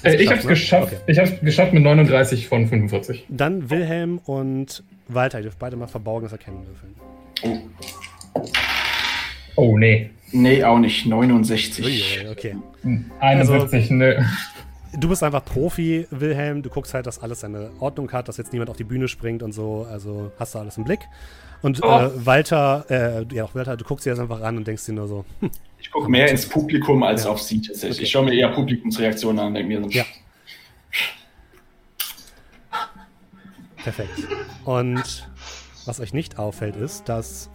Ich habe es geschafft. Okay. Ich habe es geschafft mit 39 von 45. Dann Wilhelm und Walter. Ihr dürft beide mal verborgenes Erkennen würfeln. Oh, nee. Nee, auch nicht. 69. Okay. 71, also, ne. Du bist einfach Profi, Wilhelm. Du guckst halt, dass alles seine Ordnung hat, dass jetzt niemand auf die Bühne springt und so. Also hast du alles im Blick. Und Walter, du guckst dir das einfach an und denkst dir nur so. Ich gucke mehr ins Publikum als auf sie tatsächlich. Okay. Ich schaue mir eher Publikumsreaktionen an, denke mir so. Ja. Perfekt. Und was euch nicht auffällt, ist, dass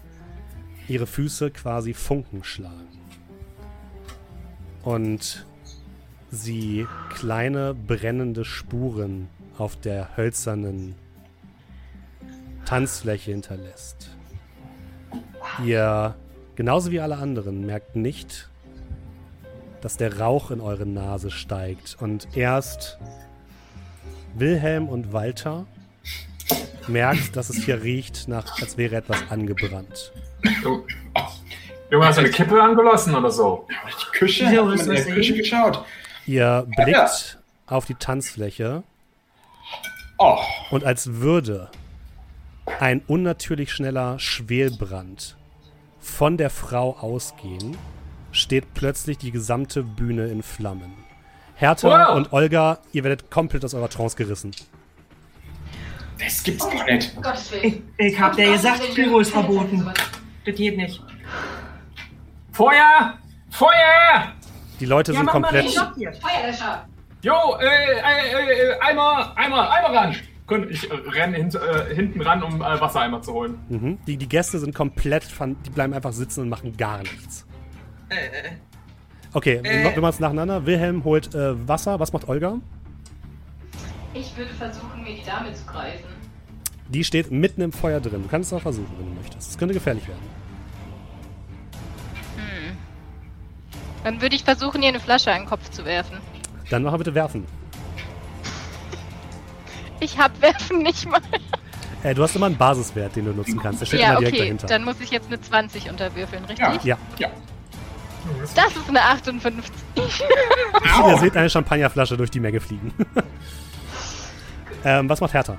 ihre Füße quasi Funken schlagen. Und sie kleine brennende Spuren auf der hölzernen Tanzfläche hinterlässt. Ihr, genauso wie alle anderen, merkt nicht, dass der Rauch in eure Nase steigt. Und erst Wilhelm und Walter merkt, dass es hier riecht, als wäre etwas angebrannt. Junge, hast du eine Kippe angelassen oder so? Die Küche, ich habe in der Küche geschaut. Ihr blickt auf die Tanzfläche und als würde ein unnatürlich schneller Schwelbrand von der Frau ausgehen, steht plötzlich die gesamte Bühne in Flammen. Hertha und Olga, ihr werdet komplett aus eurer Trance gerissen. Das gibt's doch nicht. Ich hab dir gesagt, Pyro ist verboten. Das geht nicht. Feuer! Feuer! Die Leute sind komplett... Jo, Eimer ran! Ich renne hinten ran, um Wassereimer zu holen. Mhm. Die Gäste sind komplett... Die bleiben einfach sitzen und machen gar nichts. Okay, wir machen es nacheinander. Wilhelm holt Wasser. Was macht Olga? Ich würde versuchen, mir die Dame zu greifen. Die steht mitten im Feuer drin. Du kannst es mal versuchen, wenn du möchtest. Es könnte gefährlich werden. Dann würde ich versuchen, ihr eine Flasche an den Kopf zu werfen. Dann mach bitte werfen. Ich hab werfen nicht mal. Du hast immer einen Basiswert, den du nutzen kannst. Der steht immer direkt dahinter. Dann muss ich jetzt eine 20 unterwürfeln, richtig? Ja. Das ist eine 58. Ihr seht eine Champagnerflasche durch die Menge fliegen. Was macht Hertha?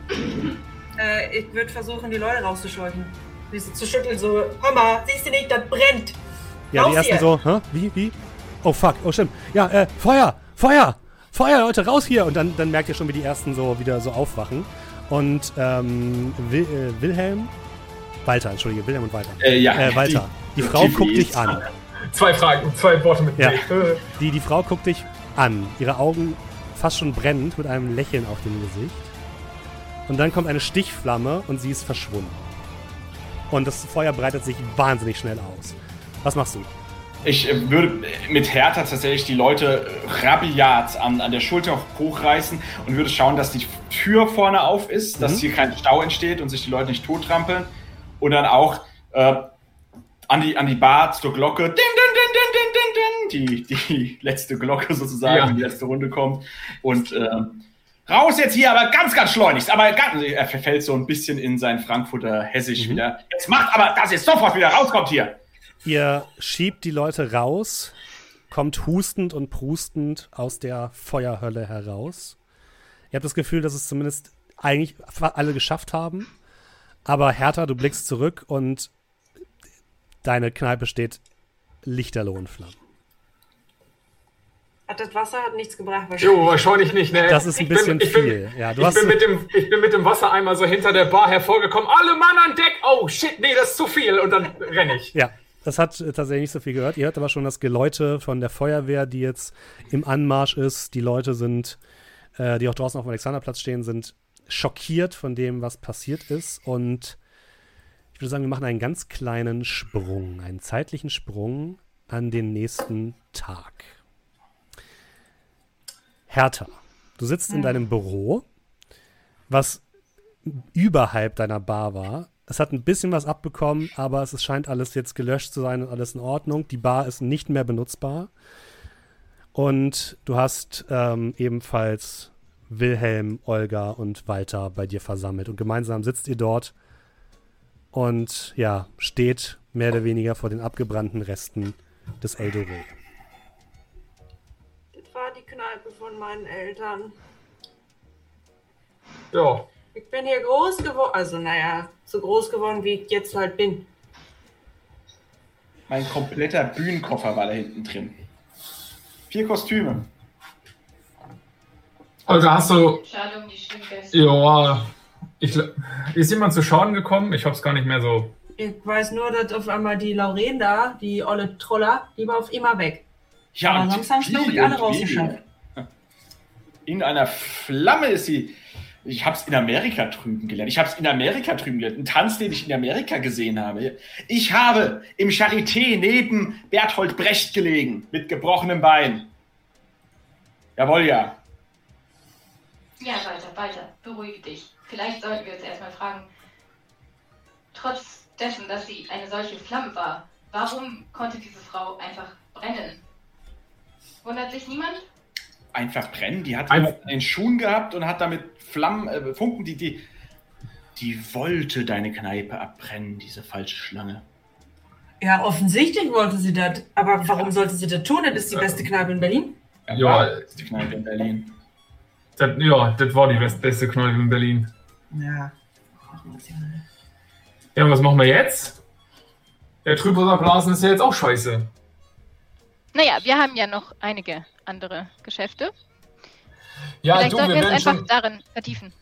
Ich würde versuchen, die Leute rauszuscheuchen. Sie zu schütteln, so, Hammer, siehst du nicht, das brennt. Ja, raus die ersten hier. So, hä? Wie? Oh, fuck, oh, stimmt. Ja, Feuer, Leute, raus hier. Und dann merkt ihr schon, wie die ersten so wieder so aufwachen. Und Wilhelm und Walter. Walter, die Frau guckt dich an. Zwei Fragen, zwei Worte mit mir. Die Frau guckt dich an, ihre Augen fast schon brennend, mit einem Lächeln auf dem Gesicht. Und dann kommt eine Stichflamme und sie ist verschwunden. Und das Feuer breitet sich wahnsinnig schnell aus. Was machst du? Ich würde mit Hertha tatsächlich die Leute rabiat an der Schulter hochreißen und würde schauen, dass die Tür vorne auf ist, dass hier kein Stau entsteht und sich die Leute nicht tottrampeln. Und dann auch an die Bar zur Glocke, ding, ding, ding, ding, ding, ding, die letzte Glocke sozusagen, wenn die letzte Runde kommt. Und raus jetzt hier, aber ganz, ganz schleunigst. Aber er verfällt so ein bisschen in sein Frankfurter Hessisch wieder. Jetzt macht aber, dass ihr sofort wieder rauskommt hier. Ihr schiebt die Leute raus, kommt hustend und prustend aus der Feuerhölle heraus. Ihr habt das Gefühl, dass es zumindest eigentlich alle geschafft haben. Aber Hertha, du blickst zurück und deine Kneipe steht lichterloh in Flammen. Das Wasser hat nichts gebracht. Jo, wahrscheinlich nicht, ne? Das ist ein bisschen viel. Ich bin mit dem Wassereimer so hinter der Bar hervorgekommen. Alle Mann an Deck! Oh, shit, nee, das ist zu viel. Und dann renne ich. Ja. Das hat tatsächlich nicht so viel gehört. Ihr hört aber schon das Geläute von der Feuerwehr, die jetzt im Anmarsch ist. Die Leute sind, die auch draußen auf dem Alexanderplatz stehen, sind schockiert von dem, was passiert ist. Und ich würde sagen, wir machen einen ganz kleinen Sprung, einen zeitlichen Sprung an den nächsten Tag. Hertha, du sitzt in deinem Büro, was überhalb deiner Bar war, Es hat ein bisschen was abbekommen, aber es scheint alles jetzt gelöscht zu sein und alles in Ordnung. Die Bar ist nicht mehr benutzbar. Und du hast ebenfalls Wilhelm, Olga und Walter bei dir versammelt. Und gemeinsam sitzt ihr dort und ja, steht mehr oder weniger vor den abgebrannten Resten des Eldoré. Das war die Kneipe von meinen Eltern. Ja. Ich bin hier groß geworden, also naja, so groß geworden, wie ich jetzt halt bin. Mein kompletter Bühnenkoffer war da hinten drin. 4 Kostüme. Olga, hast du... Schade um die Stimmgäste. Ja, ist jemand zu schauen gekommen? Ich hab's gar nicht mehr so... Ich weiß nur, dass auf einmal die Laurin da, die olle Troller, die war auf immer weg. Ja, aber sonst haben sie noch alle rausgeschafft. In einer Flamme ist sie... Ich hab's in Amerika drüben gelernt. Ein Tanz, den ich in Amerika gesehen habe. Ich habe im Charité neben Bertolt Brecht gelegen. Mit gebrochenem Bein. Jawohl, ja. Ja, Walter. Beruhige dich. Vielleicht sollten wir uns erstmal fragen. Trotz dessen, dass sie eine solche Flamme war, warum konnte diese Frau einfach brennen? Wundert sich niemand? Einfach brennen? Die hat einen Schuh gehabt und hat damit Flammen, Funken, die wollte deine Kneipe abbrennen, diese falsche Schlange. Ja, offensichtlich wollte sie das. Aber warum sollte sie das tun? Das ist die beste Kneipe in Berlin. Ja, das ist die Kneipe in Berlin. Das war die beste Kneipe in Berlin. Ja. Ja, was machen wir jetzt? Der Trübsalblasen ist ja jetzt auch scheiße. Naja, wir haben ja noch einige andere Geschäfte. Ja, vielleicht sollten wir es einfach darin vertiefen.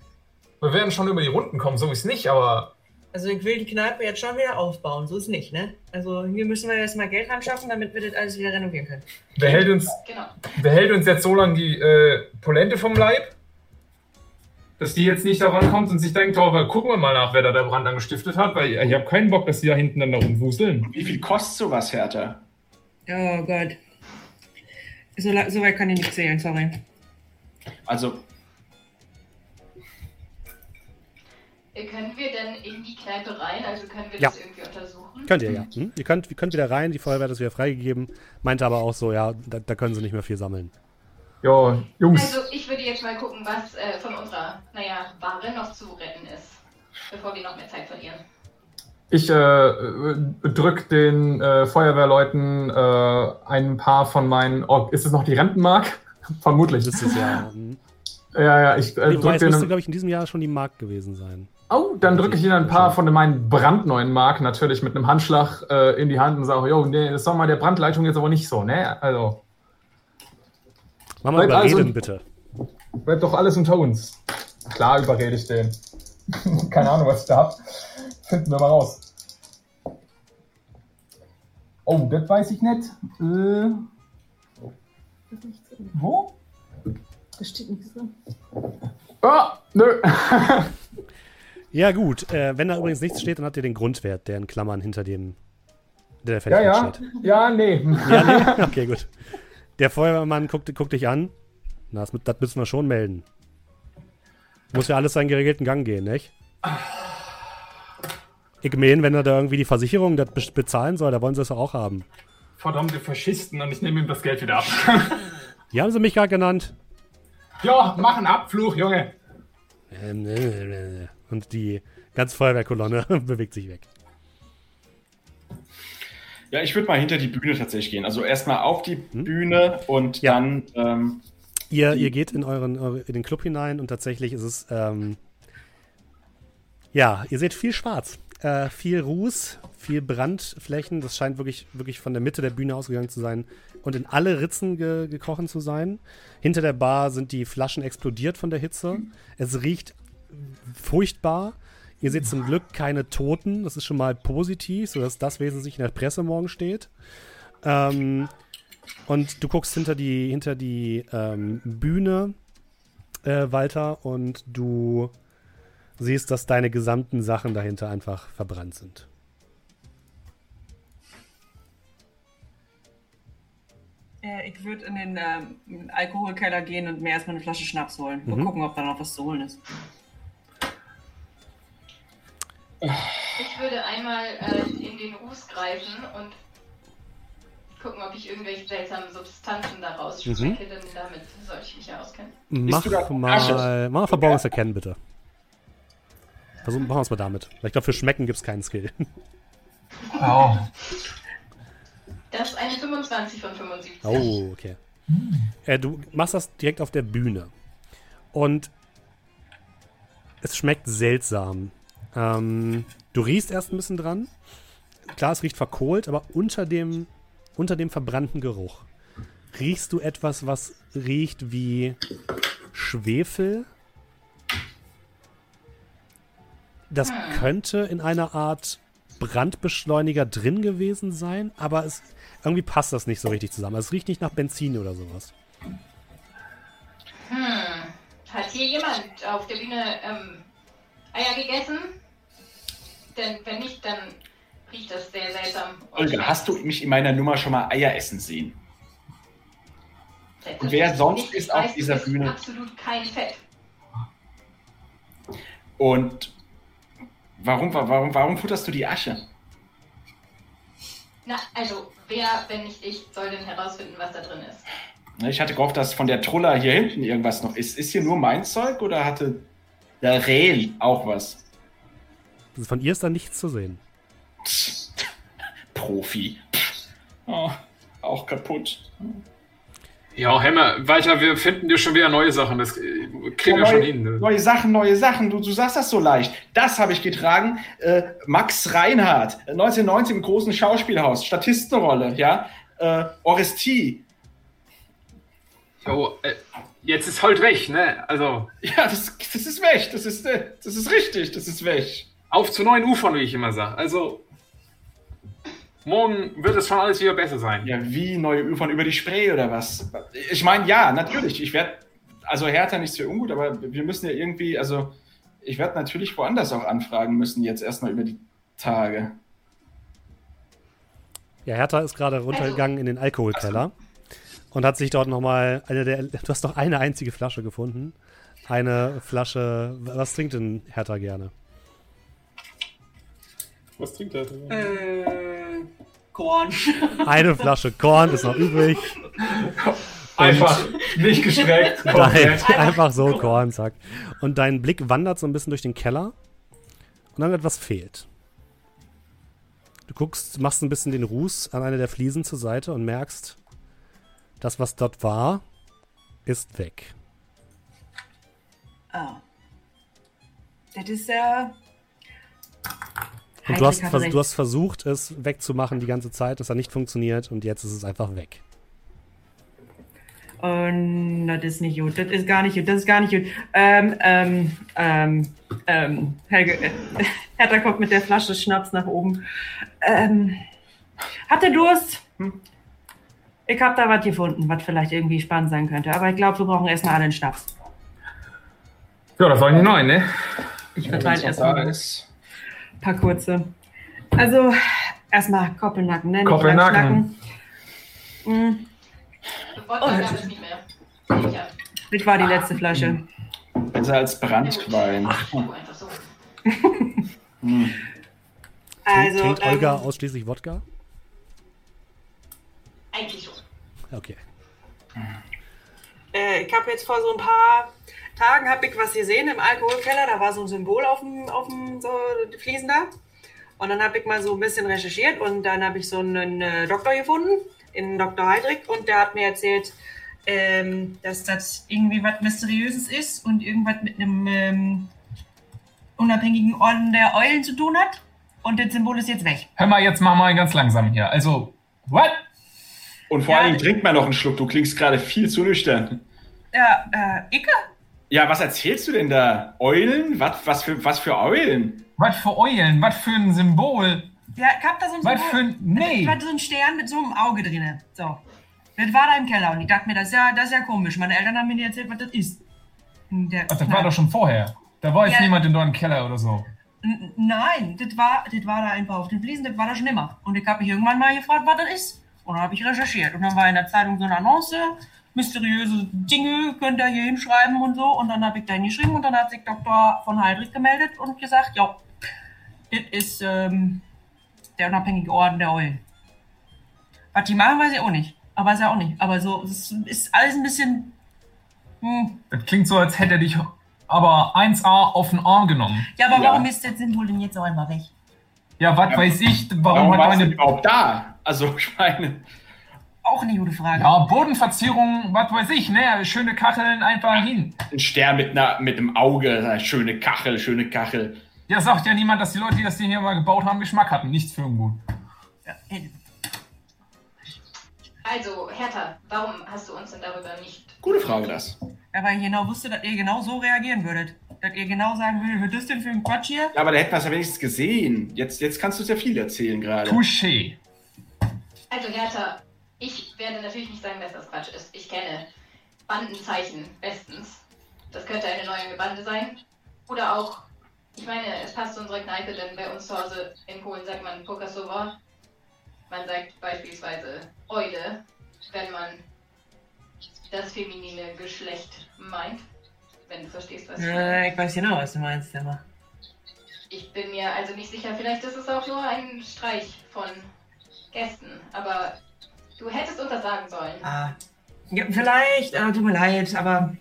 Wir werden schon über die Runden kommen, so ist nicht, aber... Also ich will die Kneipe jetzt schon wieder aufbauen, so ist nicht, ne? Also hier müssen wir jetzt mal Geld anschaffen, damit wir das alles wieder renovieren können. Wer hält uns jetzt so lange die Polente vom Leib, dass die jetzt nicht daran kommt und sich denkt, oh, gucken wir mal nach, wer da der Brand angestiftet hat, weil ich habe keinen Bock, dass die da hinten dann da rumwuseln. Wie viel kostet sowas, Hertha? Oh Gott. So weit kann ich nicht zählen, sorry. Also. Können wir denn in die Kneipe rein? Also können wir das irgendwie untersuchen? Könnt ihr, ja. Hm? Ihr könnt wieder rein, die Feuerwehr hat das wieder freigegeben. Meinte aber auch so, ja, da können sie nicht mehr viel sammeln. Ja, Jungs. Also ich würde jetzt mal gucken, was von unserer, Ware noch zu retten ist. Bevor wir noch mehr Zeit verlieren. Ich drück den Feuerwehrleuten ein paar von meinen... Oh, ist es noch die Rentenmark? Vermutlich ist es ja. Ja, ich drücke... Das müsste, glaube ich, in diesem Jahr schon die Mark gewesen sein. Oh, dann drücke ich ihnen ein paar von meinen brandneuen Mark natürlich mit einem Handschlag in die Hand und sage, jo, nee, das soll mal der Brandleitung jetzt aber nicht so, ne? Also... Mach mal überreden, bitte. Bleibt doch alles unter uns. Klar überrede ich den. Keine Ahnung, was ich da hab. Finden wir mal raus. Oh, das weiß ich nicht. Wo? Da steht nichts drin. Ah, nö. Ja gut, wenn da übrigens nichts steht, dann habt ihr den Grundwert, der in Klammern hinter dem der Fenster steht. Ja, nee. Ja, nee? Okay, gut. Der Feuerwehrmann guckt dich an. Na, das müssen wir schon melden. Muss ja alles seinen geregelten Gang gehen, nicht? Ich meine, wenn er da irgendwie die Versicherung das bezahlen soll, da wollen sie es auch haben. Verdammte Faschisten und ich nehme ihm das Geld wieder ab. Die haben sie mich gerade genannt. Ja, mach einen Abfluch, Junge. Und die ganze Feuerwehrkolonne bewegt sich weg. Ja, ich würde mal hinter die Bühne tatsächlich gehen. Also erstmal auf die Bühne und dann... Ihr geht in den Club hinein und tatsächlich ist es... ihr seht viel schwarz. Viel Ruß, viel Brandflächen. Das scheint wirklich, wirklich von der Mitte der Bühne ausgegangen zu sein und in alle Ritzen gekrochen zu sein. Hinter der Bar sind die Flaschen explodiert von der Hitze. Es riecht furchtbar. Ihr seht zum Glück keine Toten. Das ist schon mal positiv, sodass das wesentlich in der Presse morgen steht. Und du guckst hinter die Bühne, Walter, und du... siehst, dass deine gesamten Sachen dahinter einfach verbrannt sind. Ich würde in den Alkoholkeller gehen und mir erstmal eine Flasche Schnaps holen. Mal gucken, ob da noch was zu holen ist. Ich würde einmal in den Ruß greifen und gucken, ob ich irgendwelche seltsamen Substanzen daraus schmecke, denn damit sollte ich mich ja auskennen. Mach mal Verborgenes erkennen, bitte. Also machen wir es mal damit. Weil ich glaube, für Schmecken gibt es keinen Skill. Oh. Das ist eine 25 von 75. Oh, okay. Du machst das direkt auf der Bühne. Und es schmeckt seltsam. Du riechst erst ein bisschen dran. Klar, es riecht verkohlt, aber unter dem verbrannten Geruch riechst du etwas, was riecht wie Schwefel. Das könnte in einer Art Brandbeschleuniger drin gewesen sein, aber es, irgendwie passt das nicht so richtig zusammen. Also es riecht nicht nach Benzin oder sowas. Hat hier jemand auf der Bühne Eier gegessen? Denn wenn nicht, dann riecht das sehr seltsam. Olga, hast du mich in meiner Nummer schon mal Eier essen sehen? Und wer sonst ist auf dieser Bühne? Absolut kein Fett. Und warum futterst du die Asche? Na, also, wer, wenn nicht ich, soll denn herausfinden, was da drin ist? Ich hatte gehofft, dass von der Trulla hier hinten irgendwas noch ist. Ist hier nur mein Zeug oder hatte der Reel auch was? Von ihr ist da nichts zu sehen. Profi. Oh, auch kaputt. Ja, Hämmer, weiter, wir finden dir schon wieder neue Sachen. Das kriegen wir schon hin. Ne? Neue Sachen. Du sagst das so leicht. Das habe ich getragen. Max Reinhardt, 1990 im großen Schauspielhaus. Statistenrolle, ja. Orestie. Jo, jetzt ist halt weg, ne? Also. Ja, das ist weg. Das ist richtig. Das ist weg. Auf zu neuen Ufern, wie ich immer sage. Also, morgen wird es schon alles wieder besser sein. Ja, wie neue Ufern über die Spree oder was? Ich meine, ja, natürlich. Ich werde, also Hertha nichts für ungut, aber wir müssen ja irgendwie, also ich werde natürlich woanders auch anfragen müssen, jetzt erstmal über die Tage. Ja, Hertha ist gerade runtergegangen in den Alkoholkeller und hat sich dort nochmal du hast doch eine einzige Flasche gefunden. Eine Flasche, was trinkt denn Hertha gerne? Was trinkt er denn? Korn. Eine Flasche Korn ist noch übrig. Einfach nicht gestreckt. Einfach so Korn, zack. Und dein Blick wandert so ein bisschen durch den Keller und dann etwas fehlt. Du guckst, machst ein bisschen den Ruß an einer der Fliesen zur Seite und merkst, das, was dort war, ist weg. Ah. Das ist ja... Und du hast versucht, es wegzumachen die ganze Zeit, das hat nicht funktioniert und jetzt ist es einfach weg. Das ist nicht gut, das ist gar nicht gut. Helge, Hertha kommt mit der Flasche Schnaps nach oben. Habt ihr Durst? Ich hab da was gefunden, was vielleicht irgendwie spannend sein könnte, aber ich glaube, wir brauchen erstmal alle einen Schnaps. Ja, das war nicht neu, ne? Ich verteile erstmal. Paar kurze. Also, erstmal Koppelnacken, ne? Koppelnacken. Das war die letzte Flasche. Besser als Brandwein. Also, trinkt Olga ausschließlich Wodka? Eigentlich schon. Okay. Ich habe jetzt vor so ein paar Tagen habe ich was gesehen im Alkoholkeller, da war so ein Symbol auf dem so Fliesen da. Und dann habe ich mal so ein bisschen recherchiert und dann habe ich so einen Doktor gefunden, den Dr. Heydrich, und der hat mir erzählt, dass das irgendwie was Mysteriöses ist und irgendwas mit einem unabhängigen Orden der Eulen zu tun hat. Und das Symbol ist jetzt weg. Hör mal, jetzt machen wir ganz langsam hier. Also, what? Und vor allem trink mal noch einen Schluck, du klingst gerade viel zu nüchtern. Ja, Icke? Ja, was erzählst du denn da? Eulen? Was für Eulen? Was für Eulen? Was für ein Symbol? Ja, ich hab da so ein Symbol. Ich hatte so einen Stern mit so einem Auge drin. So. Das war da im Keller und ich dachte mir, das ist ja komisch. Meine Eltern haben mir erzählt, was das ist. Das war doch schon vorher. Da war jetzt niemand in deinem Keller oder so. Nein, das war da einfach auf den Fliesen, das war da schon immer. Und ich hab mich irgendwann mal gefragt, was das ist. Und dann habe ich recherchiert. Und dann war in der Zeitung so eine Annonce, mysteriöse Dinge, könnt ihr hier hinschreiben und so. Und dann habe ich da hingeschrieben und dann hat sich Dr. von Heydrich gemeldet und gesagt, ja, Das ist der Unabhängige Orden der Eulen. Was die machen, weiß ich auch nicht. Aber ist ja auch nicht. Aber so, es ist alles ein bisschen... Das klingt so, als hätte er dich aber 1A auf den Arm genommen. Ja, aber warum ist das Symbol denn jetzt auch einmal weg? Ja, was weiß ich, warum hat meine... überhaupt da? Also, ich meine... Auch eine gute Frage. Ja, Bodenverzierung, was weiß ich, ne? Schöne Kacheln, einfach hin. Ein Stern mit einem Auge, schöne Kachel, schöne Kachel. Ja, sagt ja niemand, dass die Leute, die das Ding hier mal gebaut haben, Geschmack hatten. Nichts für irgendwo. Ja. Also, Hertha, warum hast du uns denn darüber nicht... Gute Frage, das. Ja, weil ich genau wusste, dass ihr genau so reagieren würdet. Dass ihr genau sagen würdet, was ist denn für ein Quatsch hier? Ja, aber da hätten wir es ja wenigstens gesehen. Jetzt kannst du sehr viel erzählen gerade. Touché. Also, Hertha, ich werde natürlich nicht sagen, dass das Quatsch ist. Ich kenne Bandenzeichen bestens. Das könnte eine neue Bande sein. Oder auch, ich meine, es passt zu unserer Kneipe, denn bei uns zu Hause in Polen sagt man Pokasowa. Man sagt beispielsweise Eule, wenn man das feminine Geschlecht meint. Wenn du verstehst, was ich meine. Ich weiß genau, was du meinst, Emma. Ich bin mir also nicht sicher, vielleicht ist es auch nur ein Streich von Gästen, aber du hättest uns das sagen sollen. Ah, ja, vielleicht, tut mir leid, aber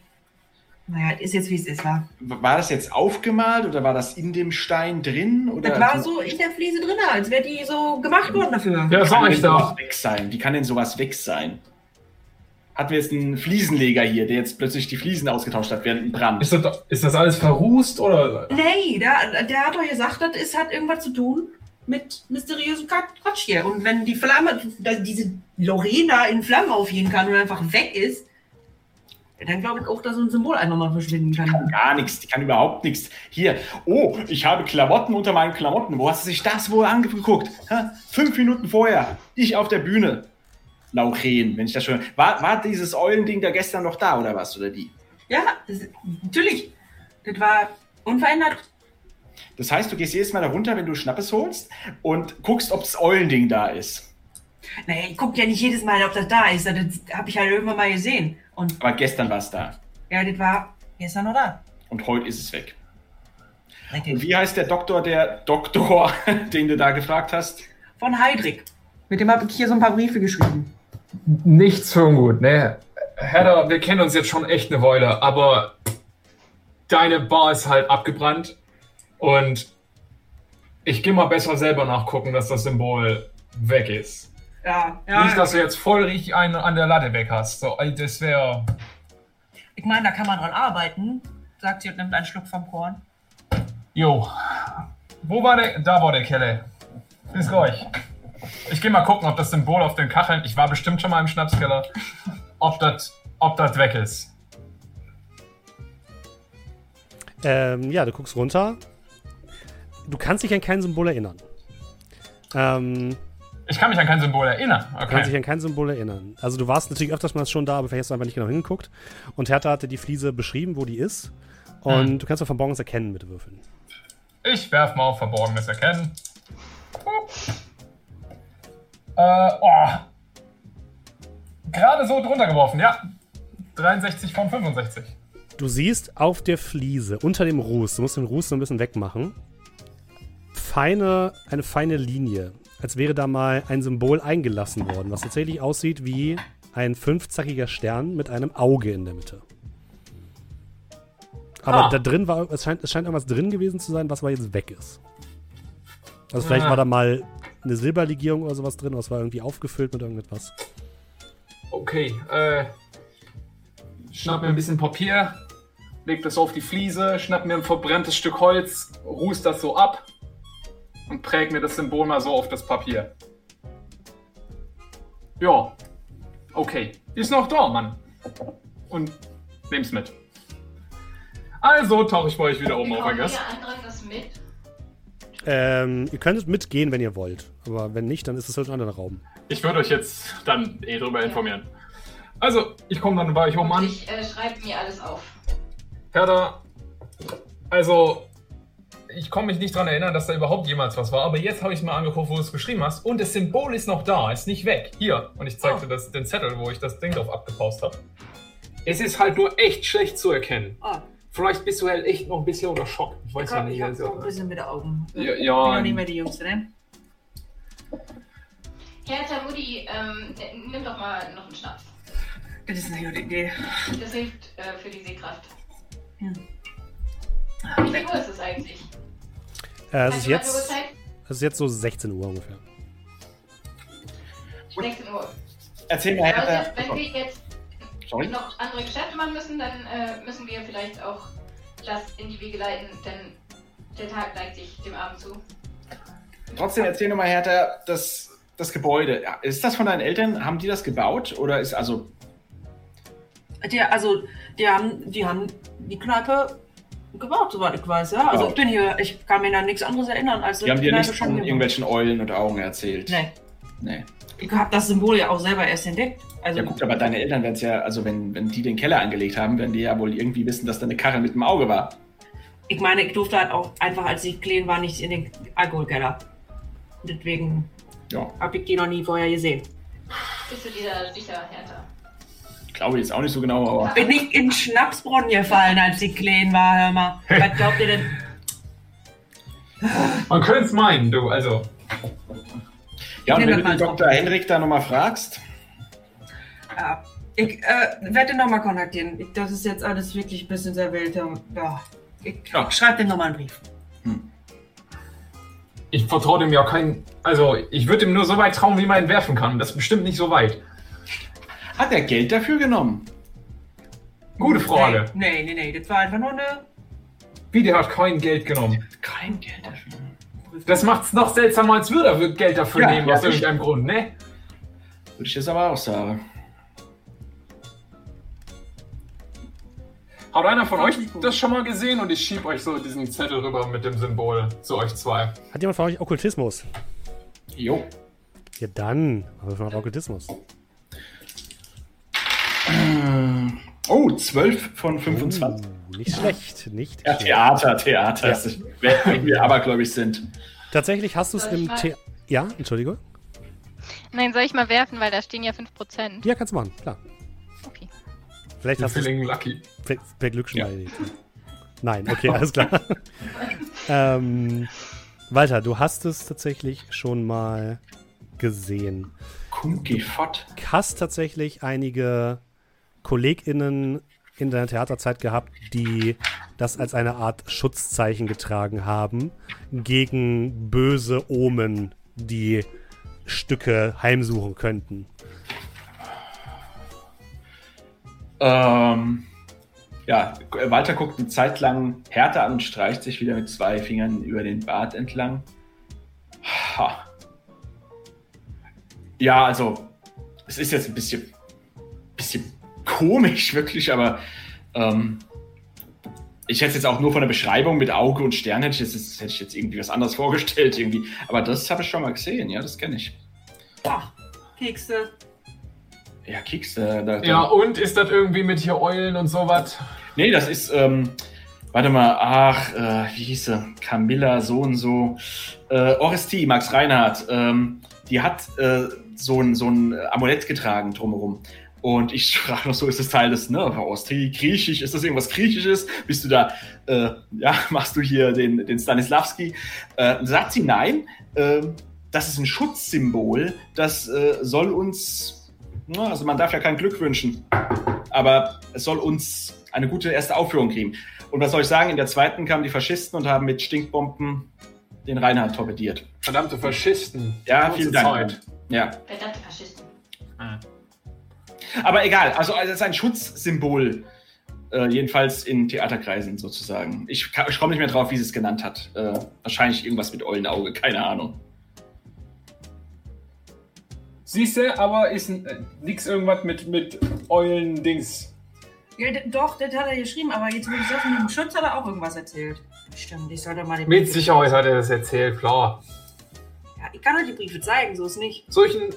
naja, ist jetzt wie es ist, wa? War das jetzt aufgemalt oder war das in dem Stein drin? Oder das war so in der Fliese drin, als wäre die so gemacht worden dafür. Ja, das war echt da. Wie kann denn sowas weg sein? Hatten wir jetzt einen Fliesenleger hier, der jetzt plötzlich die Fliesen ausgetauscht hat während dem Brand. Ist das alles verrußt oder? Nee, der hat doch gesagt, das hat irgendwas zu tun mit mysteriösem Quatsch hier. Und wenn die Flamme, diese Lorena in Flammen aufgehen kann und einfach weg ist, dann glaube ich auch, dass so ein Symbol einfach mal verschwinden kann. Die kann gar nichts, die kann überhaupt nichts. Hier, oh, ich habe Klamotten unter meinen Klamotten. Wo hast du sich das wohl angeguckt? 5 Minuten vorher, ich auf der Bühne. Laurin, wenn ich das schon... War dieses Eulending da gestern noch da, oder was? Oder die? Ja, natürlich. Das war unverändert. Das heißt, du gehst jedes Mal da runter, wenn du Schnappes holst und guckst, ob das Eulending da ist. Naja, ich gucke ja nicht jedes Mal, ob das da ist. Das habe ich halt irgendwann mal gesehen. Und aber gestern war es da. Ja, das war gestern noch da. Und heute ist es weg. Und wie heißt der Doktor, den du da gefragt hast? Von Heydrich. Mit dem habe ich hier so ein paar Briefe geschrieben. Nichts für ungut, ne? Hertha, wir kennen uns jetzt schon echt eine Weile, aber deine Bar ist halt abgebrannt und ich gehe mal besser selber nachgucken, dass das Symbol weg ist. Ja. Nicht, dass du jetzt voll richtig einen an der Latte weg hast. So, das wäre... Ich meine, da kann man dran arbeiten, sagt sie und nimmt einen Schluck vom Korn. Jo. Wo war der... Da war der Kelle. Bis gleich. Ich gehe mal gucken, ob das Symbol auf den Kacheln, ich war bestimmt schon mal im Schnapskeller, ob das weg ist. Ja, du guckst runter. Du kannst dich an kein Symbol erinnern. Ich kann mich an kein Symbol erinnern? Okay. Du kannst dich an kein Symbol erinnern. Also du warst natürlich öfters mal schon da, aber vielleicht hast du einfach nicht genau hingeguckt. Und Hertha hatte die Fliese beschrieben, wo die ist. Und du kannst auf Verborgenes erkennen mit Würfeln. Ich werf mal auf Verborgenes erkennen. Gerade so drunter geworfen, ja. 63 von 65. Du siehst auf der Fliese, unter dem Ruß, du musst den Ruß so ein bisschen wegmachen, eine feine Linie, als wäre da mal ein Symbol eingelassen worden, was tatsächlich aussieht wie ein 5-zackiger Stern mit einem Auge in der Mitte. Aber da drin war, es scheint irgendwas drin gewesen zu sein, was aber jetzt weg ist. Also vielleicht war da mal eine Silberlegierung oder sowas drin, was war irgendwie aufgefüllt mit irgendetwas. Okay, schnapp mir ein bisschen Papier, leg das auf die Fliese, schnapp mir ein verbranntes Stück Holz, ruß das so ab und präg mir das Symbol mal so auf das Papier. Ja, okay, ist noch da, Mann. Und nehm's mit. Also tauche ich bei euch wieder oben auf, I guess. Ihr könntet mitgehen, wenn ihr wollt. Aber wenn nicht, dann ist es halt ein anderer Raum. Ich würde euch jetzt dann drüber informieren. Also, ich komme dann bei euch oben an. Ich schreibe mir alles auf. Hertha, also, ich komme mich nicht dran erinnern, dass da überhaupt jemals was war. Aber jetzt habe ich es mal angeguckt, wo du es geschrieben hast. Und das Symbol ist noch da, ist nicht weg. Hier. Und ich zeigte den Zettel, wo ich das Ding drauf abgepaust habe. Es ist halt nur echt schlecht zu erkennen. Vielleicht bist du halt echt noch ein bisschen unter Schock. Ich weiß ja nicht. Ich hab noch ein bisschen mit Augen. Ja, ich bin noch nicht mehr die Jüngste, ne? Herr Tamudi, nimm doch mal noch einen Schnaps. Das ist eine gute Idee. Das hilft für die Sehkraft. Ja. Wie viel Uhr ist es eigentlich? Es ist jetzt so 16 Uhr ungefähr. 16 Uhr. Erzähl mir, Herr. Wenn wir jetzt noch andere Geschäfte machen müssen, dann müssen wir vielleicht auch das in die Wege leiten, denn der Tag neigt sich dem Abend zu. Trotzdem erzähl nochmal, Hertha, das Gebäude, ja, ist das von deinen Eltern? Haben die das gebaut? Oder ist also... Die haben die Kneipe gebaut, soweit ich weiß, ja. Also ich bin hier, ich kann mir da nichts anderes erinnern, als... Die haben dir nichts von irgendwelchen Eulen und Augen erzählt? Nee. Ich habe das Symbol ja auch selber erst entdeckt. Also ja gut, aber deine Eltern werden es ja, also wenn die den Keller angelegt haben, werden die ja wohl irgendwie wissen, dass da eine Karre mit dem Auge war. Ich meine, ich durfte halt auch einfach, als ich klein war, nicht in den Alkoholkeller. Deswegen habe ich die noch nie vorher gesehen. Bist du dir da sicher, Hertha? Ich glaube jetzt auch nicht so genau, aber... Bin ich in Schnapsbrunnen gefallen, als ich klein war, hör mal. Was glaubt ihr denn? Man könnte es meinen, du, also... Ja, und wenn du den Dr. Heinrich da nochmal fragst. Ja, ich werde den nochmal kontaktieren. Das ist jetzt alles wirklich ein bisschen sehr wild. Ja, ich schreibe den nochmal einen Brief. Ich vertraue dem ja keinen. Also, ich würde ihm nur so weit trauen, wie man ihn werfen kann. Das ist bestimmt nicht so weit. Hat er Geld dafür genommen? Gute Frage. Nee, das war einfach nur eine. Wie, der hat kein Geld genommen? Kein Geld dafür. Das macht's noch seltsamer, als würde er Geld dafür nehmen, aus irgendeinem Grund, ne? Würde ich das aber auch sagen. Hat einer von euch das schon mal gesehen? Und ich schieb euch so diesen Zettel rüber mit dem Symbol zu euch zwei. Hat jemand von euch Okkultismus? Jo. Ja, dann. Aber wir haben Okkultismus. Oh, 12 von 25. Nicht schlecht, nicht schlecht. Ja, Theater. Ja. Wenn wir abergläubig sind. Tatsächlich hast du es im Theater... Ja, Entschuldigung. Nein, soll ich mal werfen, weil da stehen ja 5%. Ja, kannst du machen, klar. Okay. Vielleicht hast du Lucky. Per Glück schon mal erledigt. Nein, okay, alles klar. Walter, du hast es tatsächlich schon mal gesehen. Du hast tatsächlich einige KollegInnen in deiner Theaterzeit gehabt, die das als eine Art Schutzzeichen getragen haben gegen böse Omen, die Stücke heimsuchen könnten. Walter guckt eine Zeit lang Hertha an und streicht sich wieder mit zwei Fingern über den Bart entlang. Ha. Ja, also, es ist jetzt ein bisschen komisch, wirklich, aber ich hätte jetzt auch nur von der Beschreibung mit Auge und Stern hätte ich jetzt irgendwie was anderes vorgestellt, irgendwie. Aber das habe ich schon mal gesehen, ja, das kenne ich. Boah, Kekse. Ja, Kekse. Ja, und ist das irgendwie mit hier Eulen und sowas? Nee, das ist, warte mal, wie hieß sie? Camilla, so und so. Oresti, Max Reinhardt, die hat so ein Amulett getragen drumherum. Und ich frage noch so, ist das Teil des, ne, griechisch, ist das irgendwas Griechisches? Bist du da, machst du hier den Stanislavski? Sagt sie nein, das ist ein Schutzsymbol, das soll uns, also man darf ja kein Glück wünschen, aber es soll uns eine gute erste Aufführung geben. Und was soll ich sagen, in der zweiten kamen die Faschisten und haben mit Stinkbomben den Reinhard torpediert. Verdammte Faschisten. Ja, vielen Dank. Ja. Verdammte Faschisten. Ah. Aber egal, also es ist ein Schutzsymbol, jedenfalls in Theaterkreisen sozusagen. Ich komme nicht mehr drauf, wie sie es genannt hat. Wahrscheinlich irgendwas mit Eulenauge, keine Ahnung. Siehste, aber ist nix irgendwas mit Eulen-Dings. Ja, doch, das hat er geschrieben, aber jetzt würde ich sagen, mit dem Schutz hat er auch irgendwas erzählt. Stimmt, ich sollte mal den Mit Briefe Sicherheit hat er das erzählt, klar. Ja, ich kann euch die Briefe zeigen, so ist nicht. Solchen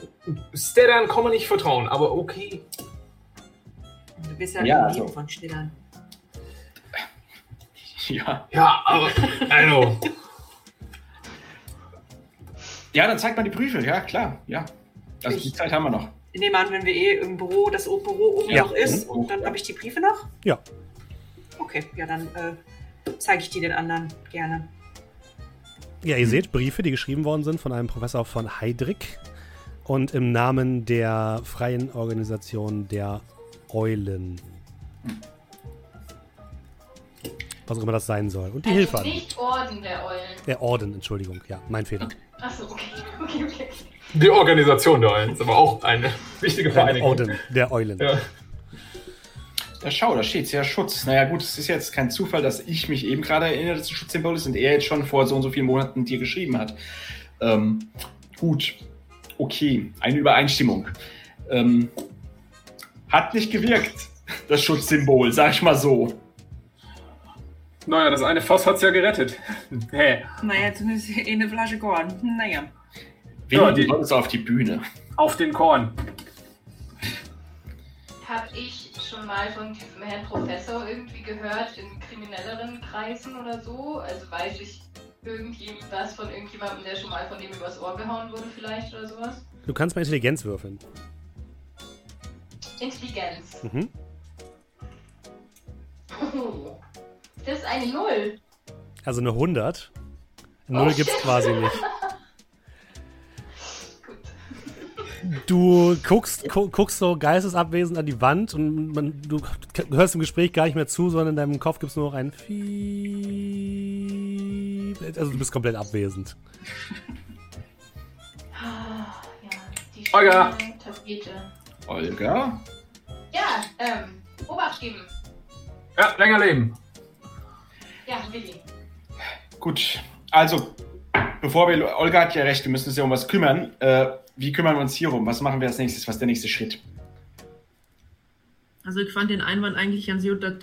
Städtern kann man nicht vertrauen, aber okay. Du bist ja ein Leben von Städtern. Ja, aber, also. Ja, dann zeigt man die Briefe, ja, klar, ja. Also die Zeit haben wir noch. Ich nehme an, wenn wir im Büro, das Büro oben noch ist, und dann habe ich die Briefe noch? Ja. Okay, ja, dann zeige ich die den anderen gerne. Ja, ihr seht Briefe, die geschrieben worden sind von einem Professor von Heydrich und im Namen der freien Organisation der Eulen. Was auch immer das sein soll. Und die Hilfe an. Nicht Orden der Eulen. Der Orden, Entschuldigung. Ja, mein Fehler. Achso, okay. Die Organisation der Eulen ist aber auch eine wichtige Vereinigung. Der Orden der Eulen. Ja. Ja, schau, da steht's ja, Schutz. Naja gut, es ist jetzt kein Zufall, dass ich mich eben gerade erinnere, dass es ein Schutzsymbol ist und er jetzt schon vor so und so vielen Monaten dir geschrieben hat. Gut, okay, eine Übereinstimmung. Hat nicht gewirkt, das Schutzsymbol, sag ich mal so. Naja, das eine Fass hat's ja gerettet. Hä? Naja, zumindest eine Flasche Korn. Naja. Ja, die kommt auf die Bühne. Auf den Korn. Hab ich schon mal von diesem Herrn Professor irgendwie gehört, in kriminelleren Kreisen oder so? Also weiß ich irgendjemand was von irgendjemandem, der schon mal von dem übers Ohr gehauen wurde vielleicht oder sowas? Du kannst mal Intelligenz würfeln. Intelligenz? Mhm. Oh, das ist eine 0. Also eine 100. Null gibt's quasi nicht. Du guckst so geistesabwesend an die Wand und du hörst im Gespräch gar nicht mehr zu, sondern in deinem Kopf gibt es nur noch ein Fiii. Also du bist komplett abwesend. Ja, Olga! Tapete. Olga? Ja, Obacht geben. Ja, länger leben. Ja, Willi. Gut, also, bevor wir... Olga hat ja recht, wir müssen uns ja um was kümmern. Wie kümmern wir uns hier um? Was machen wir als nächstes? Was ist der nächste Schritt? Also ich fand den Einwand eigentlich ganz gut, dass